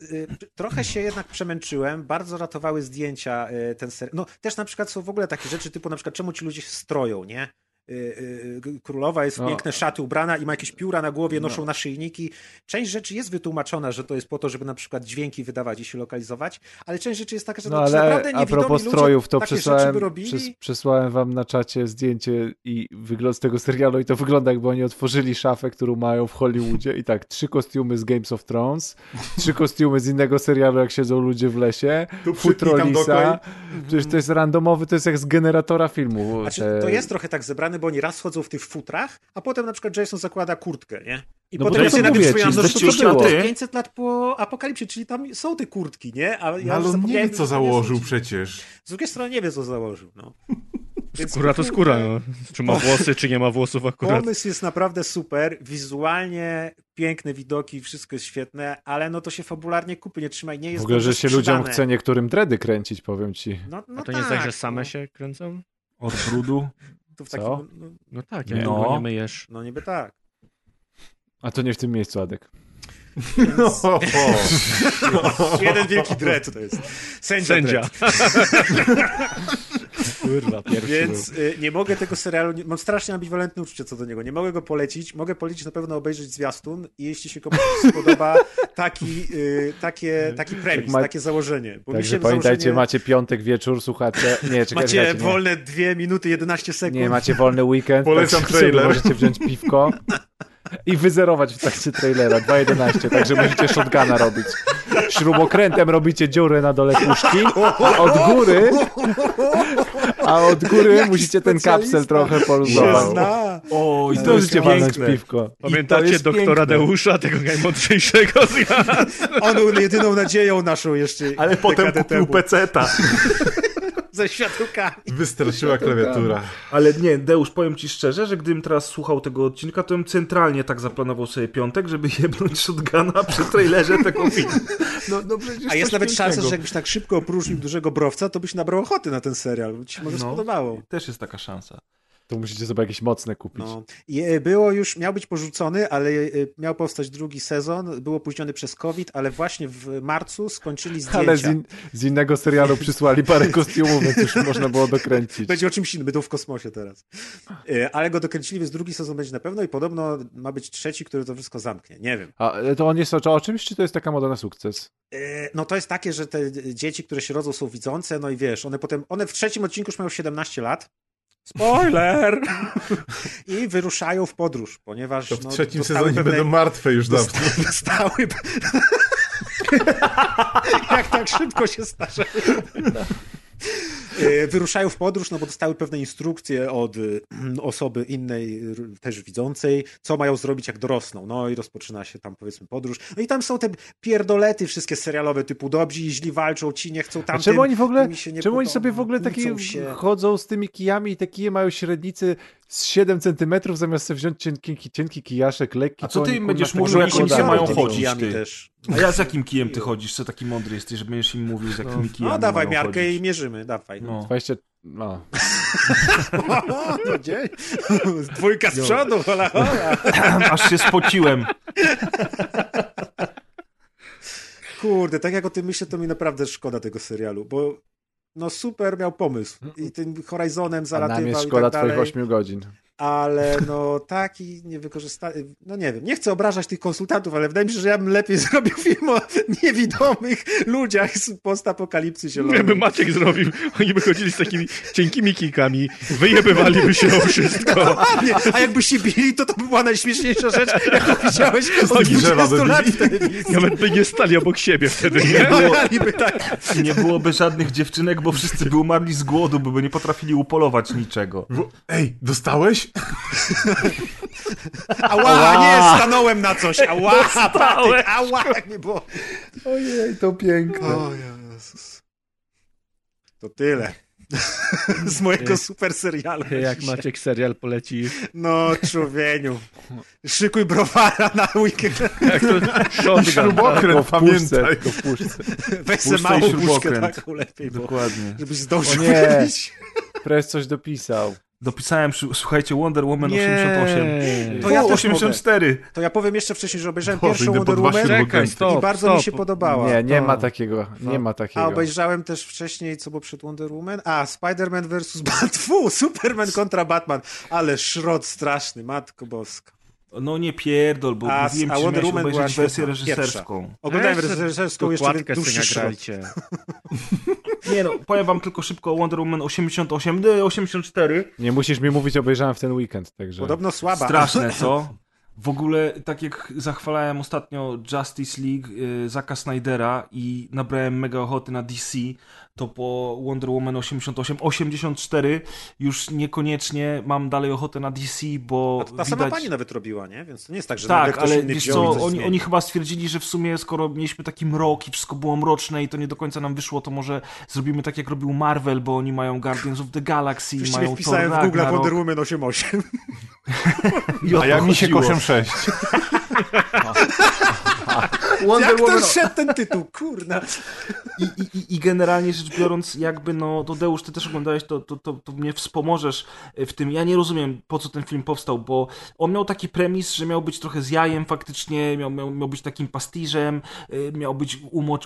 trochę się jednak przemęczyłem, bardzo ratowały zdjęcia ten serial. No też na przykład są w ogóle takie rzeczy typu na przykład czemu ci ludzie się stroją, nie? królowa jest w piękne szaty ubrana i ma jakieś pióra na głowie, noszą naszyjniki. Część rzeczy jest wytłumaczona, że to jest po to, żeby na przykład dźwięki wydawać i się lokalizować, ale część rzeczy jest taka, że to naprawdę niewidomi ludzie. A propos strojów, to przesłałem wam na czacie zdjęcie i wygląd z tego serialu i to wygląda, jakby oni otworzyli szafę, którą mają w Hollywoodzie i tak 3 kostiumy z Games of Thrones, 3 kostiumy z innego serialu, jak siedzą ludzie w lesie, futro lisa. Przecież to jest randomowy, to jest jak z generatora filmu. Znaczy, to jest trochę tak zebrane, bo oni raz chodzą w tych futrach, a potem na przykład Jason zakłada kurtkę, nie? I potem jest na tym swoją to 500 lat po apokalipsie, czyli tam są te kurtki, nie? A ja ale on nie wie, co założył przecież. Z drugiej strony nie wie, co założył, no. Skóra to skóra, no. Czy ma włosy, czy nie ma włosów akurat. Pomysł jest naprawdę super, wizualnie piękne widoki, wszystko jest świetne, ale no to się fabularnie kupy nie trzyma i nie jest. W ogóle, że się ludziom chce niektórym dredy kręcić, powiem ci. No a to nie jest tak, że same się kręcą? Od brudu? To w takim, no tak, jak go nie myjesz. No niby tak. A to nie w tym miejscu, Adek. Więc... Jeden wielki dread to jest. Sędzia. Kurwa, więc nie mogę tego serialu, mam strasznie ambiwalentne uczucie co do niego, nie mogę go polecić, mogę polecić na pewno obejrzeć zwiastun i jeśli się komuś spodoba taki premis, takie założenie. Bo także pamiętajcie, założenie... macie piątek wieczór, słuchacie, nie, macie wolne 2 minuty 11 sekund. Nie, macie wolny weekend, polecam trailer. Możecie wziąć piwko i wyzerować w trakcie trailera 2.11, także musicie shotguna robić. Śrubokrętem robicie dziurę na dole puszki, a od góry musicie ten kapsel trochę poluzować. O, i to jest piękne. Piwko. Pamiętacie doktora Deusza, tego najmądrzejszego z nas? On był jedyną nadzieją naszą jeszcze. Ale potem kupił peceta. Ze światełkami. Wystraszyła klawiatura. Ale nie, Deusz, powiem ci szczerze, że gdybym teraz słuchał tego odcinka, to bym centralnie tak zaplanował sobie piątek, żeby jebnąć shotguna przy trailerze tego filmu. No a jest nawet szansa, że jakbyś tak szybko opróżnił dużego browca, to byś nabrał ochoty na ten serial. Ci może spodobało. Też jest taka szansa. To musicie sobie jakieś mocne kupić. No. Było już, miał być porzucony, ale miał powstać drugi sezon, był opóźniony przez COVID, ale właśnie w marcu skończyli zdjęcia. Ale z innego serialu przysłali parę kostiumów, więc już można było dokręcić. Będzie o czymś innym, będą w kosmosie teraz. Ale go dokręcili, więc drugi sezon będzie na pewno i podobno ma być trzeci, który to wszystko zamknie. Nie wiem. A to on jest o czymś, czy to jest taka moda na sukces? No to jest takie, że te dzieci, które się rodzą, są widzące, no i wiesz, one w trzecim odcinku już mają 17 lat. Spoiler! I wyruszają w podróż, ponieważ... To w trzecim sezonie będą martwe już dawno. Dostały... Jak tak szybko się starzeją. Wyruszają w podróż, no bo dostały pewne instrukcje od osoby innej, też widzącej, co mają zrobić, jak dorosną. No i rozpoczyna się tam, powiedzmy, podróż. No i tam są te pierdolety wszystkie serialowe, typu dobrzy i źli walczą, ci nie chcą tamtym. Czemu oni sobie w ogóle takie chodzą z tymi kijami i te kije mają średnicy z 7 centymetrów, zamiast sobie wziąć cienki kijaszek, lekki. A co ty im będziesz mówił, jak oni się mają chodzić? A ja z jakim kijem ty chodzisz? Co taki mądry jesteś, że będziesz im mówił, z jakimi kijami no dawaj miarkę chodzić. I mierzymy, dawaj. No. 20... No. Dwójka z przodu, hola, hola. Aż się spociłem. Kurde, tak jak o tym myślę, to mi naprawdę szkoda tego serialu, bo no super miał pomysł i tym Horizonem zalatywał i tak dalej. A nam jest szkoda twoich 8 godzin. Ale no taki niewykorzystany, no nie wiem, nie chcę obrażać tych konsultantów, ale wydaje mi się, że ja bym lepiej zrobił film o niewidomych ludziach z postapokalipsy zielonej. Gdyby Maciek zrobił, oni by chodzili z takimi cienkimi kijkami, wyjebywaliby się o wszystko. A jakby się bili, to była najśmieszniejsza rzecz, jaką widziałeś od 20 lat w telewizji. Nawet by nie stali obok siebie wtedy. Nie byłoby żadnych dziewczynek, bo wszyscy by umarli z głodu, bo by nie potrafili upolować niczego. Ej, dostałeś? Ała, nie, stanąłem na coś. Ała, nie było. Ojej, to piękne. O Jezus. To tyle. Z mojego super serialu. Jak dzisiaj. Maciek serial poleci. No, człowieniu. Szykuj browara na weekend. Jak to śrubokręt, pamiętaj. Weź se małą puszkę taką lepiej. Dokładnie. Żebyś zdążył kupić. Prez coś dopisał. Dopisałem, słuchajcie, Wonder Woman 88. To ja 84. To ja powiem jeszcze wcześniej, że obejrzałem pierwszą Wonder Woman i bardzo mi się podobała. Nie, nie ma takiego. Nie ma takiego. A obejrzałem też wcześniej, co było przed Wonder Woman? A, Spider-Man vs. Batman. Superman kontra Batman. Ale szrot straszny, matko boska. No nie pierdol, bo mówiłem ci, że miałeś obejrzeć wersję reżyserską. Oglądałem wersję reżyserską, jeszcze dłuższy szrot. Nie no, powiem wam tylko szybko o Wonder Woman 88, 84. Nie musisz mi mówić, obejrzałem w ten weekend, także... Podobno słaba. Straszne, co? W ogóle, tak jak zachwalałem ostatnio Justice League, Zacka Snydera i nabrałem mega ochoty na DC, to po Wonder Woman 88, 84 już niekoniecznie mam dalej ochotę na DC, bo ta widać... sama pani nawet robiła, nie? Więc to nie jest tak, że tak, ktoś ale inny wiesz co, oni chyba stwierdzili, że w sumie skoro mieliśmy taki mrok i wszystko było mroczne i to nie do końca nam wyszło, to może zrobimy tak jak robił Marvel, bo oni mają Guardians of the Galaxy, przecież mają Thor Ragnarok. Wpisałem w Google Wonder Woman 88. A ja mi się 86. Wonder Woman. Jak to szedł ten tytuł, kurna. I generalnie rzecz biorąc, jakby no, Tadeusz, ty też oglądałeś, to mnie wspomożesz w tym. Ja nie rozumiem, po co ten film powstał, bo on miał taki premis, że miał być trochę z jajem faktycznie, miał być takim pastiżem, miał być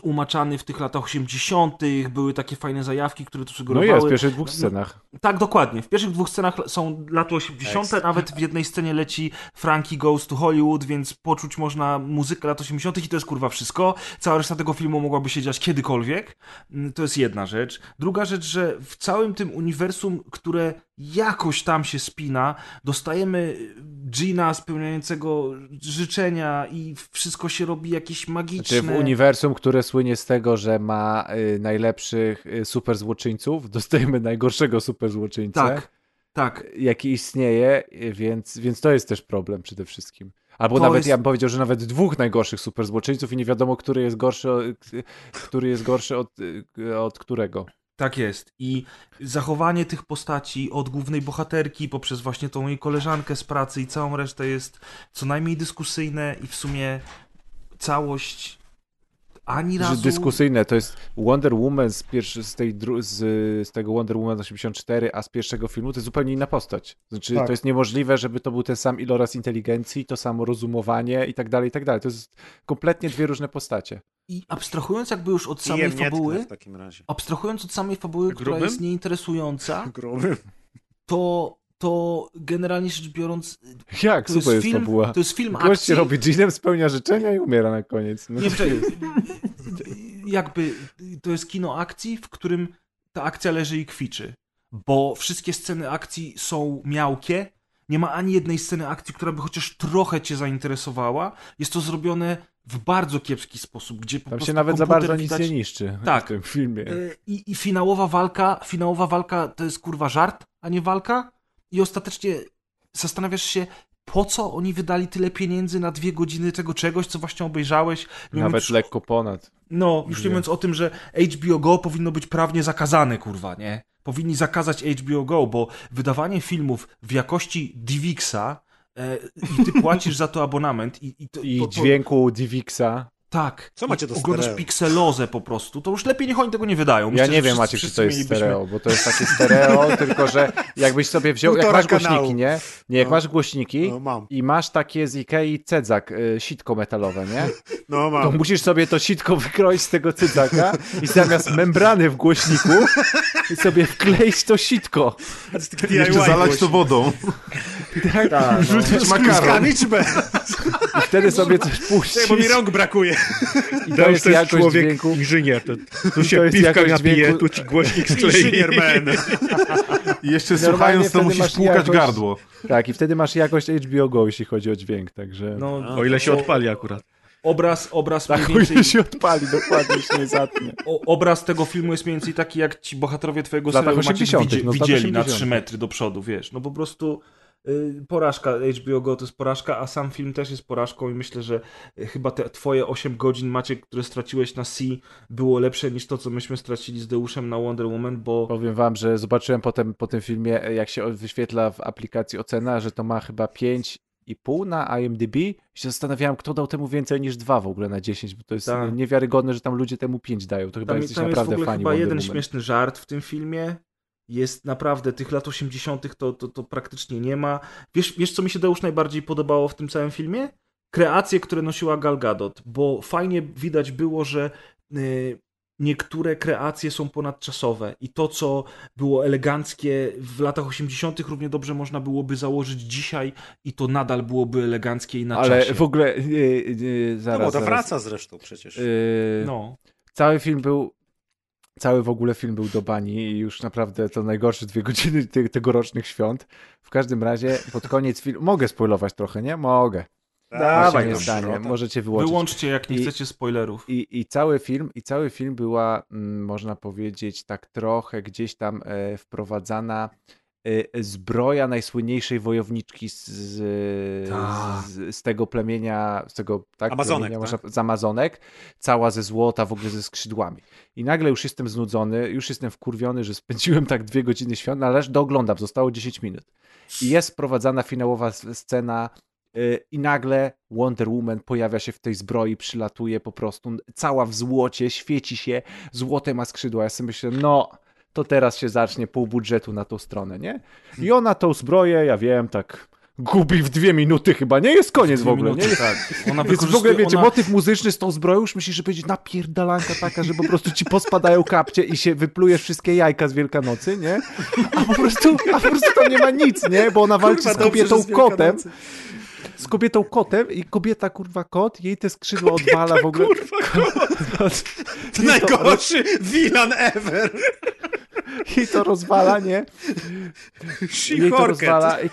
umaczany w tych latach 80., były takie fajne zajawki, które to sugerowały. No jest, w pierwszych dwóch scenach. Tak, dokładnie. W pierwszych dwóch scenach są lata 80., nawet w jednej scenie leci Frankie Goes to Hollywood, więc poczuć można muzykę lat 80. i to jest kurwa wszystko. Cała reszta tego filmu mogłaby się dziać kiedykolwiek. To jest jedna rzecz. Druga rzecz, że w całym tym uniwersum, które jakoś tam się spina, dostajemy Gina spełniającego życzenia i wszystko się robi jakieś magiczne. Znaczy w uniwersum, które słynie z tego, że ma najlepszych superzłoczyńców, dostajemy najgorszego superzłoczyńcę. Tak. Jaki istnieje, więc to jest też problem przede wszystkim. Albo to nawet ja bym powiedział, że nawet dwóch najgorszych superzłoczyńców i nie wiadomo, który jest gorszy od którego. Tak jest. I zachowanie tych postaci od głównej bohaterki poprzez właśnie tą jej koleżankę z pracy i całą resztę jest co najmniej dyskusyjne i w sumie całość ani razu... Dyskusyjne. To jest Wonder Woman z tego Wonder Woman 84, a z pierwszego filmu to jest zupełnie inna postać. Znaczy tak. To jest niemożliwe, żeby to był ten sam iloraz inteligencji, to samo rozumowanie i tak dalej, i tak dalej. To jest kompletnie dwie różne postacie. I abstrahując jakby już od samej fabuły, w takim razie. Abstrahując od samej fabuły, która jest nieinteresująca, to generalnie rzecz biorąc... Jak? To super jest fabuła. To jest film akcji. Gość się robi dżinem, spełnia życzenia i umiera na koniec. No nie, jakby to jest kino akcji, w którym ta akcja leży i kwiczy. Bo wszystkie sceny akcji są miałkie. Nie ma ani jednej sceny akcji, która by chociaż trochę cię zainteresowała. Jest to zrobione w bardzo kiepski sposób, gdzie po prostu się nawet za bardzo widać... nic nie niszczy w tym filmie. I finałowa walka to jest kurwa żart, a nie walka. I ostatecznie zastanawiasz się, po co oni wydali tyle pieniędzy na 2 godziny tego czegoś, co właśnie obejrzałeś. Nawet lekko ponad. No, już nie mówiąc o tym, że HBO Go powinno być prawnie zakazane, kurwa, nie? Powinni zakazać HBO Go, bo wydawanie filmów w jakości DivXa i ty płacisz za to abonament. I dźwięku DivXa. Tak. Co macie do stereo? Oglądasz pikselozę po prostu, to już lepiej niech oni tego nie wydają. Myślę, ja nie wiem, Maciek, czy to jest stereo, bo to jest takie stereo, tylko że jakbyś sobie wziął, jak masz głośniki, nie? Nie, jak masz głośniki i masz takie z Ikei cedzak, sitko metalowe, nie? No mam. To musisz sobie to sitko wykroić z tego cedzaka i zamiast membrany w głośniku i sobie wkleić to sitko. I jeszcze zalać to wodą. Tak. Rzucić makaron. I wtedy sobie coś puścić. Bo mi rąk brakuje. I to jest jakoś człowiek, dźwięku. Inżynier. Tu się piwka napije, tu ci głośnik sklei. Inżynier man. I jeszcze słuchając, to musisz płukać jakość, gardło. Tak, i wtedy masz jakość HBO Go, jeśli chodzi o dźwięk. Także... No, o ile się odpali akurat. Obraz tak, mniej więcej... się odpali, dokładnie się nie zatnie. Obraz tego filmu jest mniej więcej taki, jak ci bohaterowie twojego serialu widzieli na 3 metry do przodu, wiesz. No po prostu... Porażka HBO Go to jest porażka, a sam film też jest porażką i myślę, że chyba te twoje 8 godzin, Maciek, które straciłeś na C, było lepsze niż to, co myśmy stracili z Deuszem na Wonder Woman, bo... Powiem wam, że zobaczyłem potem po tym filmie, jak się wyświetla w aplikacji ocena, że to ma chyba 5,5 na IMDb i się zastanawiałem, kto dał temu więcej niż 2 w ogóle na 10, bo to jest niewiarygodne, że tam ludzie temu 5 dają, to chyba jesteś naprawdę fani Wonder Woman. Tam jest chyba jeden śmieszny żart w tym filmie. jest naprawdę, tych lat 80. to praktycznie nie ma. Wiesz, co mi się już najbardziej podobało w tym całym filmie? Kreacje, które nosiła Gal Gadot, bo fajnie widać było, że niektóre kreacje są ponadczasowe i to, co było eleganckie w latach 80. równie dobrze można byłoby założyć dzisiaj i to nadal byłoby eleganckie i na czasie. Ale w ogóle... zaraz, no bo ta wraca zresztą przecież. No. Cały w ogóle film był do bani i już naprawdę to najgorsze 2 godziny tegorocznych świąt. W każdym razie pod koniec filmu... Mogę spoilować trochę, nie? Mogę. Dawaj, nie zdanie. Możecie wyłączyć. Wyłączcie, jak nie chcecie spoilerów. I cały film była, można powiedzieć, tak trochę gdzieś tam wprowadzana zbroja najsłynniejszej wojowniczki z tego plemienia, z tego tak, Amazonek, plemienia, tak? Z Amazonek, cała ze złota, w ogóle ze skrzydłami. I nagle już jestem znudzony, już jestem wkurwiony, że spędziłem tak 2 godziny świąt, ale dooglądam, zostało 10 minut. I jest wprowadzana finałowa scena i nagle Wonder Woman pojawia się w tej zbroi, przylatuje po prostu, cała w złocie, świeci się, złote ma skrzydła. Ja sobie myślę, no to teraz się zacznie pół budżetu na tą stronę, nie? I ona tą zbroję, ja wiem, tak gubi w 2 minuty chyba, nie jest koniec w ogóle, minuty, nie? Tak. Ona więc w ogóle, wiecie, motyw muzyczny z tą zbroją, już myślisz, że będzie napierdalanka taka, że po prostu ci pospadają kapcie i się wyplujesz wszystkie jajka z Wielkanocy, nie? A po prostu tam nie ma nic, nie? Bo ona walczy z kobietą kotem. Z kobietą kotem i kobieta, kurwa, kot, jej te skrzydła odwala w ogóle. Kurwa, kot. To najgorszy villain ever. Jej to rozwala, nie? Jej to rozwala i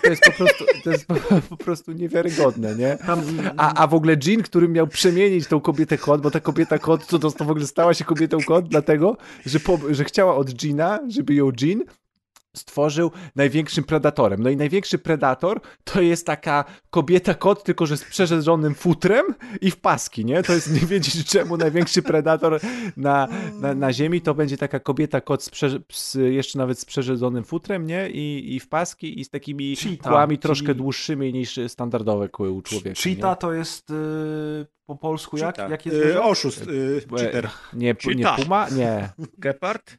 to jest po prostu niewiarygodne, nie? A w ogóle Jean, który miał przemienić tą kobietę kot, bo ta kobieta kot to w ogóle stała się kobietą kot dlatego, że chciała od Jeana, żeby ją Jean stworzył największym predatorem. No i największy predator to jest taka kobieta-kot, tylko że z przerzezonym futrem i w paski, nie? To jest, nie wiedzieć czemu największy predator na ziemi to będzie taka kobieta-kot jeszcze nawet z przerzezonym futrem, nie? I w paski i z takimi kłami troszkę dłuższymi niż standardowe kły u człowieka. Cheetah to jest... Po polsku cheetah. Jak jest? Oszust. Cheater. Nie puma? Nie. Gepard?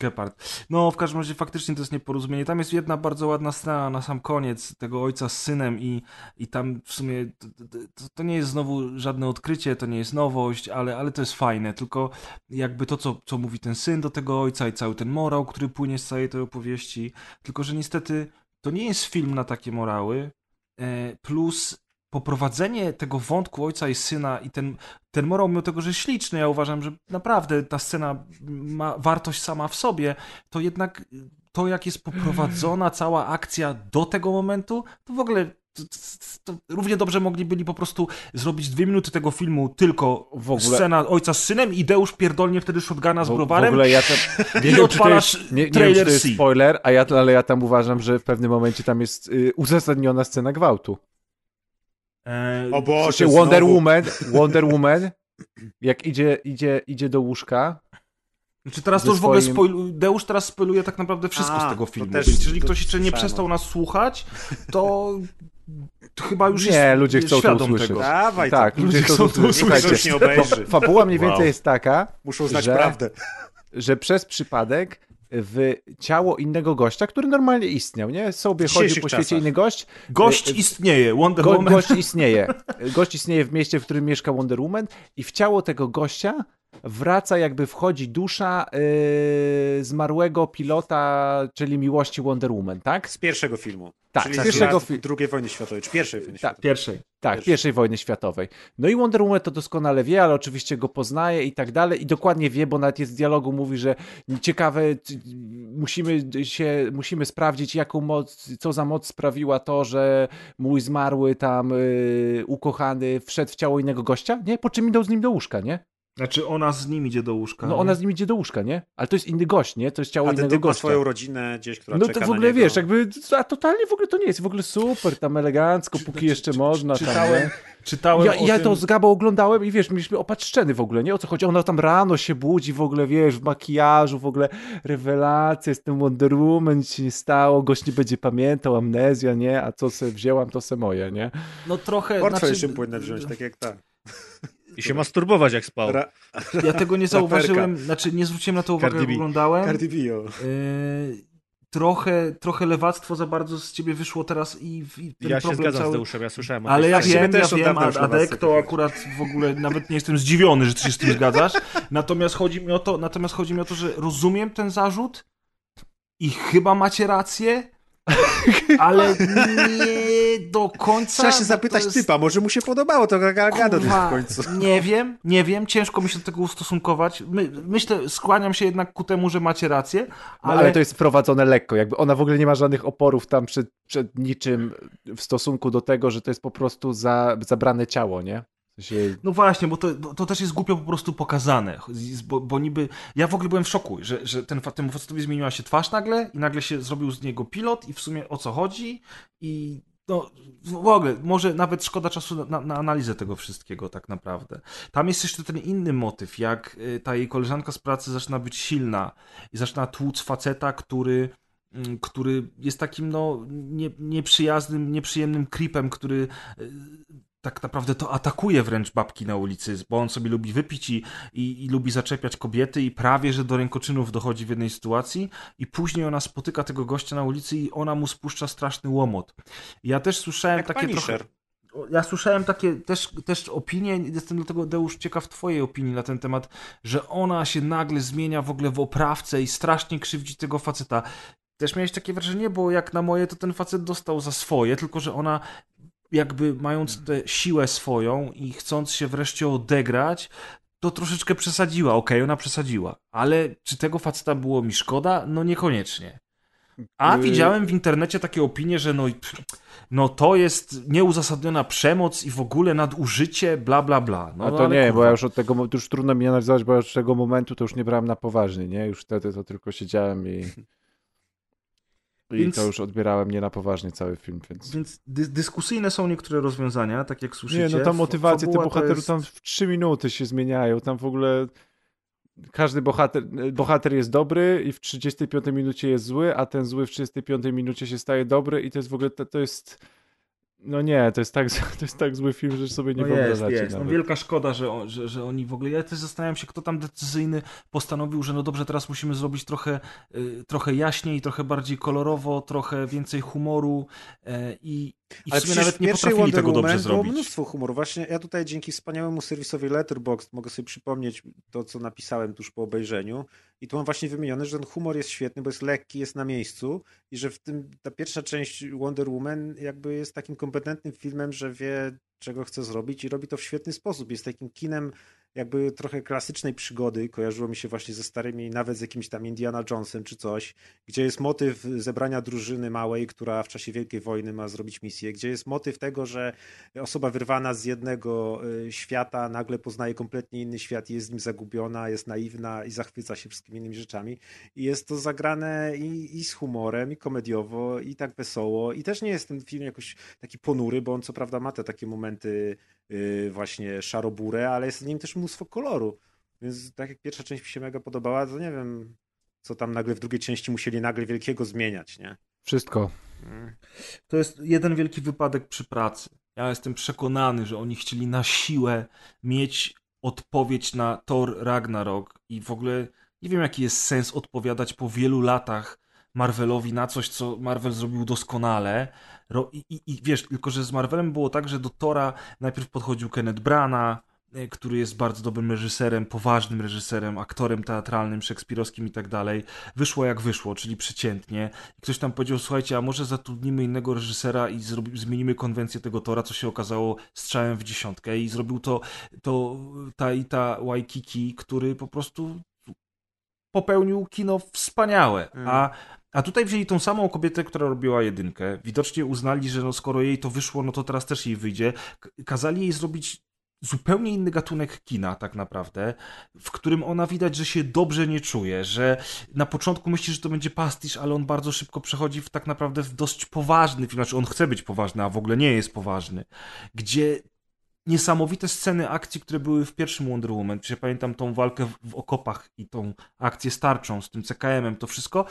Gepard. No, w każdym razie faktycznie to jest nieporozumienie. Tam jest jedna bardzo ładna scena na sam koniec tego ojca z synem i tam w sumie to nie jest znowu żadne odkrycie, to nie jest nowość, ale to jest fajne, tylko jakby to, co mówi ten syn do tego ojca i cały ten morał, który płynie z całej tej opowieści, tylko że niestety to nie jest film na takie morały, plus poprowadzenie tego wątku ojca i syna i ten morał, mimo tego, że jest śliczny, ja uważam, że naprawdę ta scena ma wartość sama w sobie, to jednak to, jak jest poprowadzona cała akcja do tego momentu, to w ogóle to równie dobrze byli po prostu zrobić 2 minuty tego filmu tylko w ogóle. Scena ojca z synem i Deusz pierdolnie wtedy shotguna z browarem w ogóle ja tam, nie i odpalasz trailer C. Spoiler, ale ja tam uważam, że w pewnym momencie tam jest uzasadniona scena gwałtu. O Boże, Wonder Woman, jak idzie do łóżka. Znaczy teraz to już swoim... w ogóle Deusz teraz spoiluje tak naprawdę wszystko z tego filmu. Jeżeli ktoś jeszcze nie przestał nas słuchać, to chyba już jest. Nie, ludzie chcą to usłyszeć. Dawaj, tak, ludzie chcą to usłyszeć. Fabuła mniej więcej jest taka, muszą znać prawdę, że przez przypadek w ciało innego gościa, który normalnie istniał, nie? Sobie chodzi po świecie inny gość. Gość istnieje, Wonder Woman. Gość istnieje w mieście, w którym mieszka Wonder Woman i w ciało tego gościa wraca, jakby wchodzi dusza zmarłego pilota, czyli miłości Wonder Woman, tak? Z pierwszego filmu. Tak, czyli z pierwszego II wojny światowej, czy pierwszej wojny światowej. Pierwszej wojny światowej. No i Wonder Woman to doskonale wie, ale oczywiście go poznaje i tak dalej i dokładnie wie, bo nawet jest w dialogu, mówi, że ciekawe, musimy sprawdzić, jaką moc, co za moc sprawiła to, że mój zmarły tam ukochany wszedł w ciało innego gościa, nie? Po czym idą z nim do łóżka, nie? Znaczy ona z nim idzie do łóżka. No nie? Ona z nim idzie do łóżka, nie? Ale to jest inny gość, nie? To jest ciało innego gościa. A ten swoją rodzinę gdzieś, która czeka na niego. No to w ogóle wiesz, jakby totalnie w ogóle to nie jest. W ogóle super, tam elegancko, póki jeszcze można. Czytałem ja to z Gabą oglądałem i wiesz, mieliśmy opatrzczeny w ogóle, nie? O co chodzi? Ona tam rano się budzi w ogóle, wiesz, w makijażu, w ogóle rewelacja, jestem Wonder Woman, nic się nie stało, gość nie będzie pamiętał, amnezja, nie? A co se wzięłam, to se moje, nie? No trochę... Portfel się płynne wziąć, tak jak tak. I się masturbować jak spał. Ja tego nie zauważyłem, znaczy nie zwróciłem na to uwagi, jak oglądałem. Cardi B. Trochę lewactwo za bardzo z ciebie wyszło teraz i ten ja problem się zgadzam cały... z Deuszem, ja słyszałem. Ale ja wiem, Adek, to akurat w ogóle nawet nie jestem zdziwiony, że ty się z tym zgadzasz. Natomiast chodzi mi o to, że rozumiem ten zarzut i chyba macie rację, ale nie do końca. Trzeba się zapytać jest... typa, może mu się podobało to Gargado w końcu. Nie wiem, ciężko mi się do tego ustosunkować. Myślę, skłaniam się jednak ku temu, że macie rację. Ale to jest prowadzone lekko, jakby ona w ogóle nie ma żadnych oporów tam przed niczym w stosunku do tego, że to jest po prostu zabrane ciało, nie? No właśnie, bo to też jest głupio po prostu pokazane, bo niby... Ja w ogóle byłem w szoku, że temu facetowi zmieniła się twarz nagle i nagle się zrobił z niego pilot i w sumie o co chodzi i no w ogóle może nawet szkoda czasu na analizę tego wszystkiego tak naprawdę. Tam jest jeszcze ten inny motyw, jak ta jej koleżanka z pracy zaczyna być silna i zaczyna tłuc faceta, który jest takim no nieprzyjaznym, nieprzyjemnym creepem, który... tak naprawdę to atakuje wręcz babki na ulicy, bo on sobie lubi wypić i lubi zaczepiać kobiety i prawie, że do rękoczynów dochodzi w jednej sytuacji i później ona spotyka tego gościa na ulicy i ona mu spuszcza straszny łomot. Ja też słyszałem jak takie trochę... Ja słyszałem takie też opinie, jestem dlatego, Deusz, ciekaw twojej opinii na ten temat, że ona się nagle zmienia w ogóle w oprawce i strasznie krzywdzi tego faceta. Też miałeś takie wrażenie, bo jak na moje to ten facet dostał za swoje, tylko że ona... jakby mając tę siłę swoją i chcąc się wreszcie odegrać, to troszeczkę przesadziła. Okej, ona przesadziła. Ale czy tego faceta było mi szkoda? No niekoniecznie. A widziałem w internecie takie opinie, że no to jest nieuzasadniona przemoc i w ogóle nadużycie, bla, bla, bla. No, a to nie, kurwa. Bo ja już od tego, to już trudno mi analizować, bo ja już od tego momentu to już nie brałem na poważnie, nie? Już wtedy to tylko siedziałem i... Więc, to już odbierałem nie na poważnie cały film. Więc dyskusyjne są niektóre rozwiązania, tak jak słyszycie. Nie, no tam motywacje tych bohaterów jest... tam w 3 minuty się zmieniają. Tam w ogóle każdy bohater jest dobry i w 35 minucie jest zły, a ten zły w 35 minucie się staje dobry i to jest w ogóle, to jest... No nie, to jest tak zły film, że sobie nie wyobrażacie. Jest. No wielka szkoda, że oni w ogóle... Ja też zastanawiam się, kto tam decyzyjny postanowił, że no dobrze, teraz musimy zrobić trochę jaśniej, trochę bardziej kolorowo, trochę więcej humoru i w sumie nawet nie potrafili tego dobrze zrobić. Było mnóstwo humoru. Właśnie ja tutaj dzięki wspaniałemu serwisowi Letterboxd mogę sobie przypomnieć to, co napisałem tuż po obejrzeniu i tu mam właśnie wymienione, że ten humor jest świetny, bo jest lekki, jest na miejscu i że w tym ta pierwsza część Wonder Woman jakby jest takim kompetentnym filmem, że wie, czego chce zrobić i robi to w świetny sposób. Jest takim kinem jakby trochę klasycznej przygody, kojarzyło mi się właśnie ze starymi, nawet z jakimś tam Indiana Jonesem czy coś, gdzie jest motyw zebrania drużyny małej, która w czasie Wielkiej Wojny ma zrobić misję, gdzie jest motyw tego, że osoba wyrwana z jednego świata nagle poznaje kompletnie inny świat, jest z nim zagubiona, jest naiwna i zachwyca się wszystkimi innymi rzeczami. I jest to zagrane i z humorem, i komediowo, i tak wesoło. I też nie jest ten film jakoś taki ponury, bo on co prawda ma te takie momenty właśnie szaroburę, ale jest w nim też mnóstwo koloru. Więc tak jak pierwsza część mi się mega podobała, to nie wiem, co tam nagle w drugiej części musieli nagle wielkiego zmieniać, nie? Wszystko. To jest jeden wielki wypadek przy pracy. Ja jestem przekonany, że oni chcieli na siłę mieć odpowiedź na Thor Ragnarok i w ogóle nie wiem, jaki jest sens odpowiadać po wielu latach Marvelowi na coś, co Marvel zrobił doskonale. I wiesz, tylko że z Marvelem było tak, że do Thora najpierw podchodził Kenneth Branagh, który jest bardzo dobrym reżyserem, poważnym reżyserem, aktorem teatralnym, szekspirowskim i tak dalej. Wyszło jak wyszło, czyli przeciętnie. Ktoś tam powiedział, słuchajcie, a może zatrudnimy innego reżysera i zmienimy konwencję tego Thora, co się okazało strzałem w dziesiątkę i zrobił to Taika Waititi, który po prostu popełnił kino wspaniałe. A tutaj wzięli tą samą kobietę, która robiła jedynkę. Widocznie uznali, że no skoro jej to wyszło, no to teraz też jej wyjdzie. Kazali jej zrobić zupełnie inny gatunek kina tak naprawdę, w którym ona widać, że się dobrze nie czuje, że na początku myśli, że to będzie pastisz, ale on bardzo szybko przechodzi tak naprawdę w dość poważny film, znaczy on chce być poważny, a w ogóle nie jest poważny, gdzie niesamowite sceny akcji, które były w pierwszym Wonder Woman, czy ja pamiętam tą walkę w okopach i tą akcję z tarczą, z tym CKM-em, to wszystko.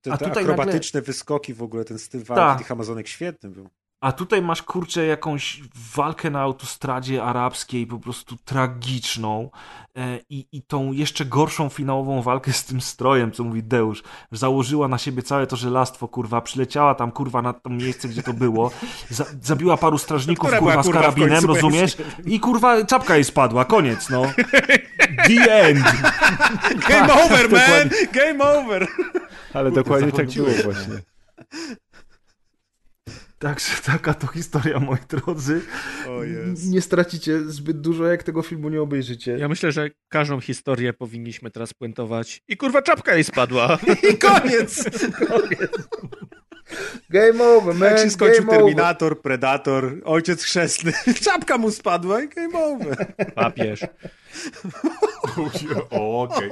Te akrobatyczne wyskoki w ogóle, ten styl walki tych Amazonek świetny był. A tutaj masz, kurczę, jakąś walkę na autostradzie arabskiej, po prostu tragiczną, i tą jeszcze gorszą finałową walkę z tym strojem, co mówi Deusz. Założyła na siebie całe to żelastwo, kurwa, przyleciała tam, kurwa, na to miejsce, gdzie to było, zabiła paru strażników, kurwa, z karabinem, rozumiesz? I, kurwa, czapka jej spadła, koniec, no. The end. Game over, man! Game over! Ale dokładnie tak było właśnie. Także taka to historia, moi drodzy. Nie stracicie zbyt dużo, jak tego filmu nie obejrzycie. Ja myślę, że każdą historię powinniśmy teraz puentować. I kurwa, czapka jej spadła. I koniec. Game over, man. Jak się skończył Terminator, over. Predator, Ojciec Chrzestny. Czapka mu spadła i game over. Papież. Okej.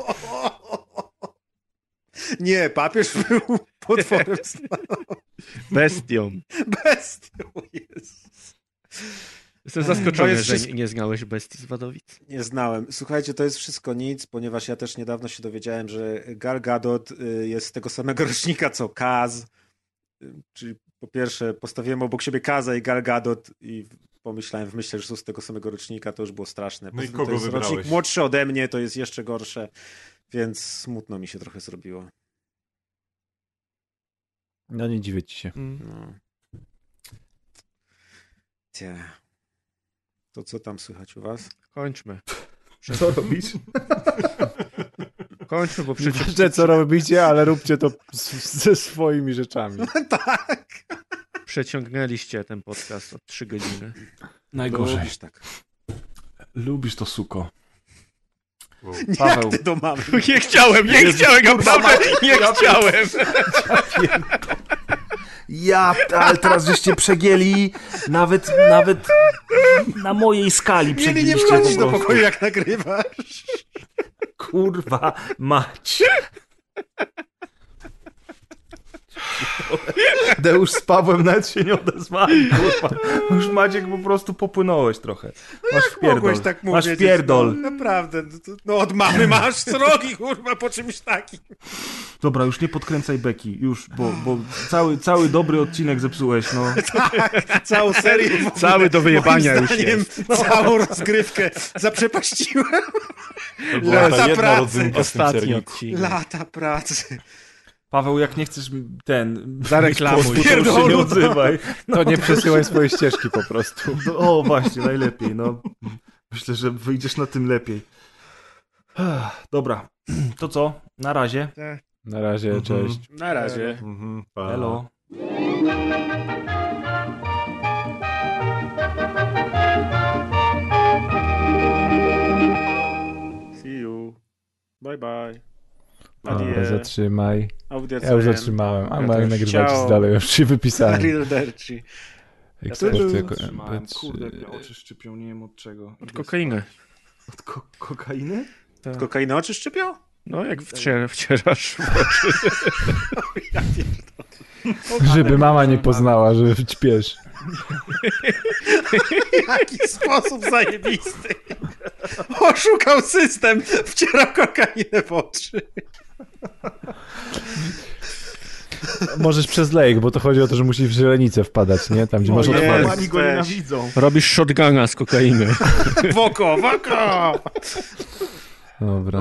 Nie, papież był potworem. Bestią. Bestią, Jezus. Jestem zaskoczony, jest że nie znałeś bestii z Wadowic. Nie znałem. Słuchajcie, to jest wszystko nic, ponieważ ja też niedawno się dowiedziałem, że Gal Gadot jest z tego samego rocznika, co Kaz. Czyli po pierwsze postawiłem obok siebie Kaza i Gal Gadot i pomyślałem w myśli, że są z tego samego rocznika, to już było straszne. No i kogo wybrałeś? Rocznik młodszy ode mnie, to jest jeszcze gorsze. Więc smutno mi się trochę zrobiło. No nie dziwię ci się. No. To co tam słychać u was? Kończmy. Co robisz? Kończmy, bo przecież... Wiecie, co robicie, ale róbcie to ze swoimi rzeczami. Tak. Przeciągnęliście ten podcast o 3 godziny. Najgorzej. Lubisz tak. Lubisz to, suko. Wow. Paweł. Jak ty to mamy? Nie chciałem. Ale teraz żeście przegięli, nawet na mojej skali przegięliście. Nie wchodzisz do pokoju, jak nagrywasz. Kurwa mać. Deusz z Pawłem nawet się nie odezwali. Już Maciek po prostu popłynąłeś trochę. Masz wpierdol. No tak masz wpierdol. No, naprawdę. No od mamy masz srogi, kurwa, po czymś takim. Dobra, już nie podkręcaj beki. Już, bo cały dobry odcinek zepsułeś. No. Tak, całą serię. Cały do wyjebania już jest. Całą rozgrywkę zaprzepaściłem. Lata pracy. Ostatni odcinek. Lata pracy. Paweł, jak nie chcesz zareklamuj, to się nie odzywaj. No. To nie przesyłaj swojej ścieżki po prostu. O, właśnie, najlepiej. No. Myślę, że wyjdziesz na tym lepiej. Dobra, to co? Na razie. Na razie, cześć. Na razie. Pa. Hello. See you. Bye, bye. No, zatrzymaj. Ja już zatrzymałem. A Marek nagrywać z dalej, już się wypisałem. Ja zatrzymałem. Kurde, mnie oczy szczypią, nie wiem od czego. Od kokainy. Od kokainy? Tak. Od kokainy oczy szczypią? No, jak wcierasz w oczy. Ja pierdolę. Żeby mama nie poznała, że ćpiesz. Jaki sposób zajebisty. Oszukał system, wcierał kokainę w oczy. Możesz przez lejek, bo to chodzi o to, że musisz w źrenicę wpadać, nie? Tam, gdzie masz odpadać. Oni go nienawidzą. Robisz shotguna z kokainy. Woko! Dobra,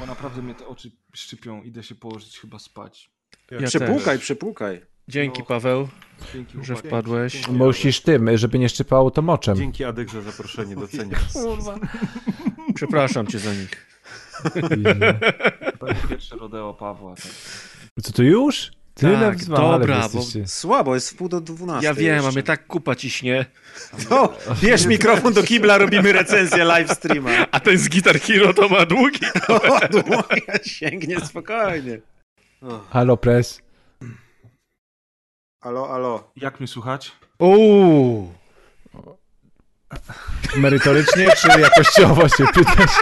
bo naprawdę mnie te oczy szczypią. Idę się położyć, chyba spać. Ja przepłukaj. Dzięki, Paweł, że wpadłeś. Dzięki. Musisz żeby nie szczypało to moczem. Dzięki, Adek, za zaproszenie, doceniam. Przepraszam cię za nich. To jest pierwsze rodeo Pawła. Tak. Co, to już? Tyle tak, dobra, bo słabo, jest 11:45. Ja wiem, mamy tak kupa ciśnie. No, bierz mikrofon do kibla, robimy recenzję live streama. A ten z Guitar Hero to ma długi. Sięgnie spokojnie. Oh. Halo, press. Halo. Jak mnie słuchać? Merytorycznie czy jakościowo się pytasz?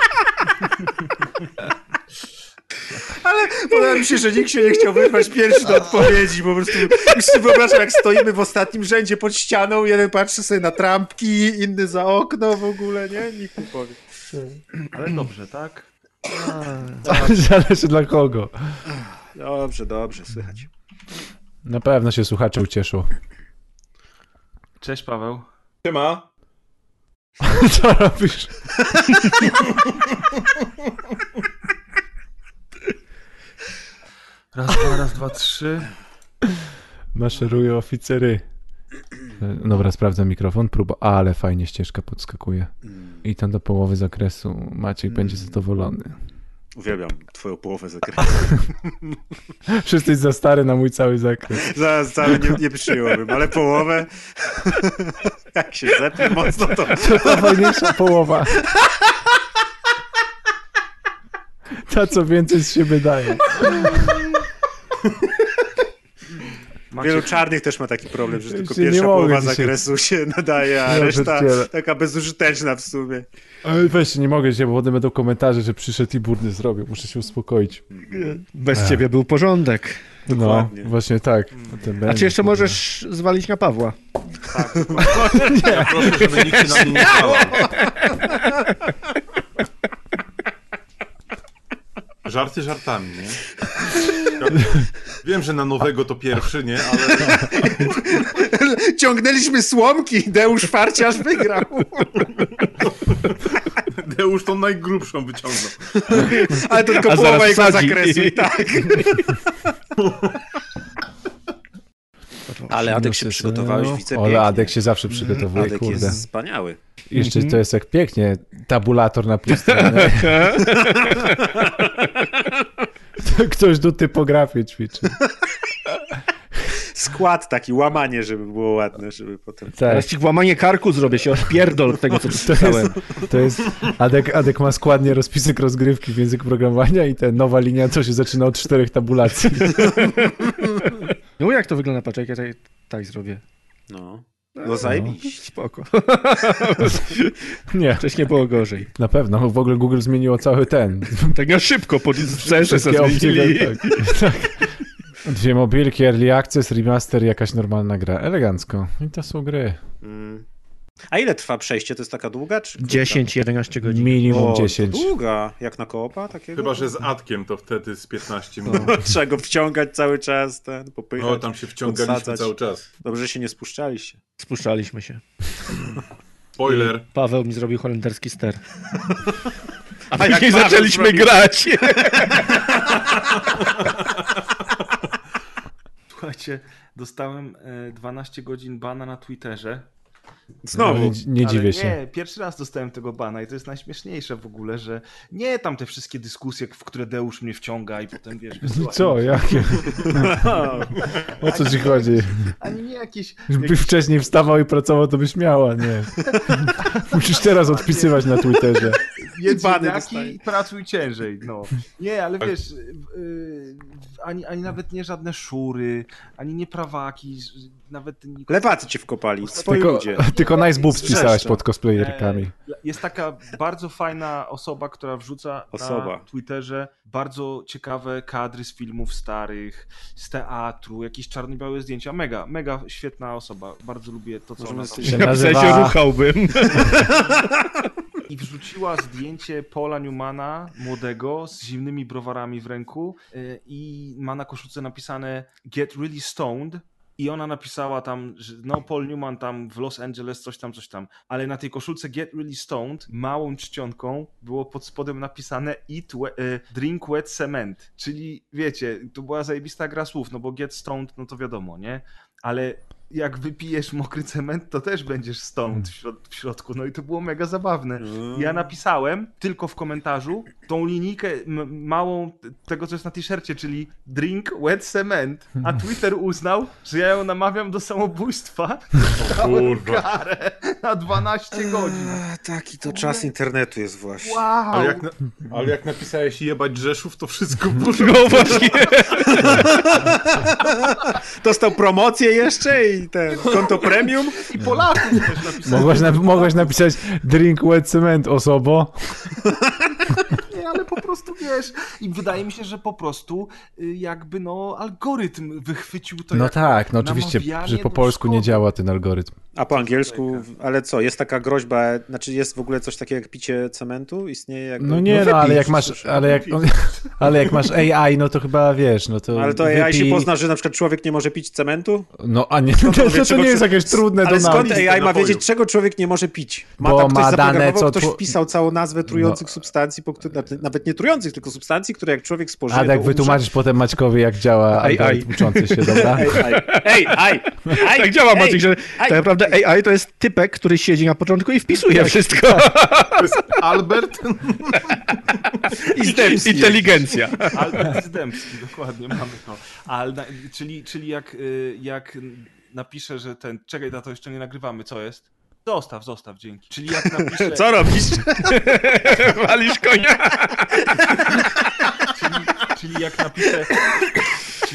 Ale podoba mi się, że nikt się nie chciał wyrwać pierwszy do odpowiedzi. Po prostu już sobie wyobrażam, jak stoimy w ostatnim rzędzie pod ścianą, jeden patrzy sobie na trampki, inny za okno w ogóle, nie? Nikt nie powie. Ale dobrze, tak? Zależy dla kogo. Dobrze, słychać. Na pewno się słuchacze ucieszą. Cześć, Paweł. Siema. Co robisz? Raz, dwa, trzy. Maszerują oficery. Dobra, sprawdzam mikrofon, próba, ale fajnie ścieżka podskakuje. I tam do połowy zakresu Maciej będzie zadowolony. Uwielbiam twoją połowę zakresu. Wszyscy jest za stary na mój cały zakres. Zaraz cały nie przyjąłbym, ale połowę. Jak się zepnie mocno, to... To fajniejsza połowa. Ta, co więcej z siebie daje. Wielu czarnych też ma taki problem, że tylko pierwsza połowa zakresu się nadaje, a reszta taka bezużyteczna w sumie. Weź, nie mogę się, bo potem będą komentarze, że przyszedł i burdy zrobił. Muszę się uspokoić. Bez ciebie był porządek. Dokładnie. No, właśnie tak. A czy jeszcze możesz zwalić na Pawła? Tak. Nie. Ja proszę, żeby nikt się na mnie nie złamał. Żarty żartami, nie? Wiem, że na nowego to pierwszy, nie? Ale... Ciągnęliśmy słomki, Deusz Farciarz wygrał. Deusz tą najgrubszą wyciągnął. Ale to tylko połowa jego zakresu, tak. Ale Adek się przygotowałeś, widzę pięknie. Ale Adek się zawsze przygotowuje, Adek kurde. Adek jest wspaniały. Jeszcze to jest jak pięknie, tabulator na pustym. Ktoś do typografii ćwiczy. Skład taki, łamanie, żeby było ładne, żeby potem... Tak. Teraz ci łamanie karku zrobię, się odpierdol od tego, co czytałem. To jest... Adek ma składnie rozpisek rozgrywki w języku programowania i ta nowa linia, co się zaczyna od 4 tabulacji. No jak to wygląda, patrz, jak ja tak zrobię. No zajebiście. Spoko. Nie. Wcześniej było gorzej. Na pewno, w ogóle Google zmieniło cały ten. Tak na szybko, po serze zmienili. Tak. 2 mobilki, early access, remaster, jakaś normalna gra. Elegancko. I to są gry. A ile trwa przejście? To jest taka długa? 10-11 godzin. Minimum 10. Długa, jak na koopa takiego? Chyba, że z Adkiem to wtedy z 15 minut. No, trzeba go wciągać cały czas, popychać. No, tam się wciągaliśmy podsadzać. Cały czas. Dobrze się nie spuszczaliście. Spuszczaliśmy się. Spoiler. Paweł mi zrobił holenderski ster. A później zaczęliśmy grać. Słuchajcie, dostałem 12 godzin bana na Twitterze. Znowu. Nie dziwię się. Nie, pierwszy raz dostałem tego bana i to jest najśmieszniejsze w ogóle, że nie tam te wszystkie dyskusje, w które Deusz mnie wciąga i potem wiesz... Wysyła. Co? Jakie? O co ci chodzi? Ani nie jakieś... Jakbyś wcześniej wstawał i pracował, to byś miała, nie. Musisz teraz odpisywać na Twitterze. Jedz i pracuj ciężej, no. Nie, ale wiesz, ani nawet nie żadne szury, ani nie prawaki, nawet... Lewacy cię wkopali, swoi ludzie. Tylko nice boobs pisałeś pod cosplayerkami. Jest taka bardzo fajna osoba, która wrzuca na Twitterze bardzo ciekawe kadry z filmów starych, z teatru, jakieś czarno-białe zdjęcia. Mega, mega świetna osoba. Bardzo lubię to, co ona się nazywa. Ja się ruchałbym. I wrzuciła zdjęcie Paula Newmana, młodego, z zimnymi browarami w ręku i ma na koszulce napisane Get Really Stoned. I ona napisała tam, że no Paul Newman tam w Los Angeles coś tam, ale na tej koszulce Get Really Stoned małą czcionką było pod spodem napisane Drink Wet Cement, czyli wiecie, to była zajebista gra słów, no bo Get Stoned, no to wiadomo, nie? Ale jak wypijesz mokry cement, to też będziesz stoned w środku, no i to było mega zabawne. Ja napisałem tylko w komentarzu tą linijkę małą tego, co jest na t-shircie, czyli Drink Wet Cement, a Twitter uznał, że ja ją namawiam do samobójstwa. Kurwa. Karę na 12 godzin. Taki to czas internetu jest właśnie. Wow. Ale jak napisałeś jebać Rzeszów, to wszystko poszło. Właśnie. Dostał promocję jeszcze i ten konto premium. I Polaków też napisałeś. Mogłeś napisać Drink Wet Cement, osobo. ale po prostu wiesz. I wydaje mi się, że po prostu jakby no algorytm wychwycił to. No tak, no oczywiście, że po polsku szkoły. Nie działa ten algorytm. A po angielsku, ale co, jest taka groźba, znaczy jest w ogóle coś takiego jak picie cementu? Istnieje jak... No nie, no, ale jak masz, ale jak masz AI, no to chyba wiesz, no to... Ale to AI się pozna, że na przykład człowiek nie może pić cementu? No a nie, no, to nie jest jakieś trudne do nauki. Ale skąd AI ma wiedzieć, czego człowiek nie może pić? Ma dane, co... Ktoś wpisał całą nazwę trujących substancji, nawet nie trujących, tylko substancji, które jak człowiek spożyje... A jak wytłumaczysz potem Maćkowi, jak działa AI tłuczący się, dobra? AI! Tak działa, Maciek, że tak naprawdę AI to jest typek, który siedzi na początku i wpisuje wszystko. To jest Albert i Zdebski. Inteligencja. Albert Zdebski, dokładnie mamy to. Czyli jak napiszę, że ten... Czekaj, na to jeszcze nie nagrywamy, co jest? Zostaw, dzięki. Czyli jak napiszę... Co robisz? Walisz konia? Czyli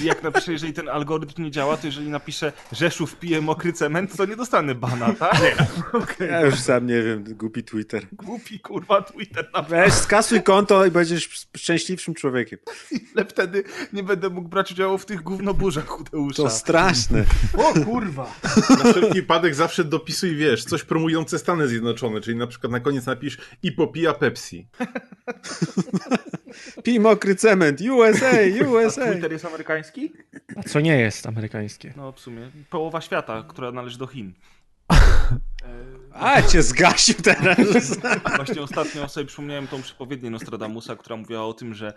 jak napiszę... jeżeli ten algorytm nie działa, to jeżeli napiszę Rzeszów pije mokry cement, to nie dostanę bana, tak? Nie. Okay. Ja już sam nie wiem, głupi Twitter. Głupi kurwa Twitter. Weź, skasuj konto i będziesz szczęśliwszym człowiekiem. Ale wtedy nie będę mógł brać udziału w tych gównoburzach Hudeusza. To straszne. O kurwa. Na wszelki wypadek zawsze dopisuj, wiesz, coś promujące Stany Zjednoczone, czyli na przykład na koniec napisz i popija Pepsi. Pij mokry cement, USA. A Twitter jest amerykański? A co nie jest amerykańskie? No w sumie połowa świata, która należy do Chin. A cię zgasił teraz. Właśnie ostatnio sobie przypomniałem tą przepowiednię Nostradamusa, która mówiła o tym, że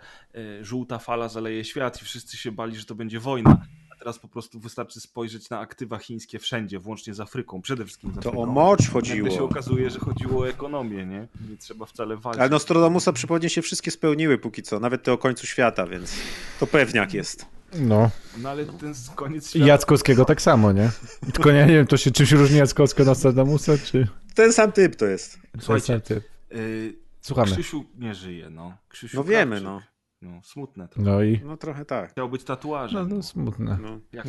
żółta fala zaleje świat i wszyscy się bali, że to będzie wojna. Teraz po prostu wystarczy spojrzeć na aktywa chińskie wszędzie, włącznie z Afryką, przede wszystkim z Afryką. To o mocz chodziło. Się okazuje, że chodziło o ekonomię, nie? Nie trzeba wcale walczyć. Ale Nostradamusa przypomnienie się wszystkie spełniły póki co, nawet te o końcu świata, więc to pewniak jest. No ale ten koniec świata... Jackowskiego tak samo, nie? Tylko ja nie wiem, to się czymś różni Jackowskiego od Nostradamusa, czy... Ten sam typ to jest. Słuchajcie, ten sam typ. Słuchamy. Krzysiu nie żyje, no. Krzysiu wiemy, no. No, smutne trochę. No trochę tak. Chciał być tatuażem. No smutne.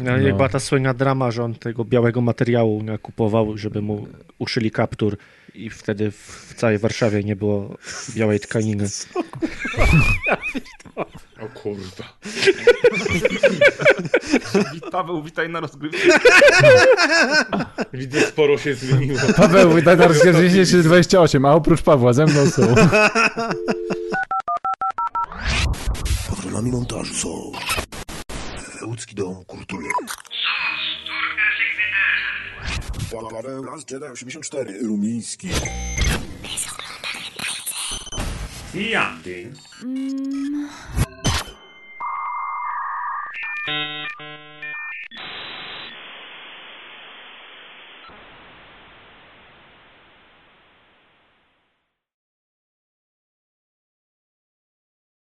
No i była ta słynna drama, że on tego białego materiału nakupował, żeby mu uszyli kaptur i wtedy w całej Warszawie nie było białej tkaniny. O kurwa. Paweł, witaj na rozgrywce. Widzę, sporo się zmieniło. Paweł, witaj na rozgrywce 28, a oprócz Pawła ze mną są... Patronami montażu są Łódzki Dom Kultury, Paweł Las Jedi 84 Rumiński, i Andy.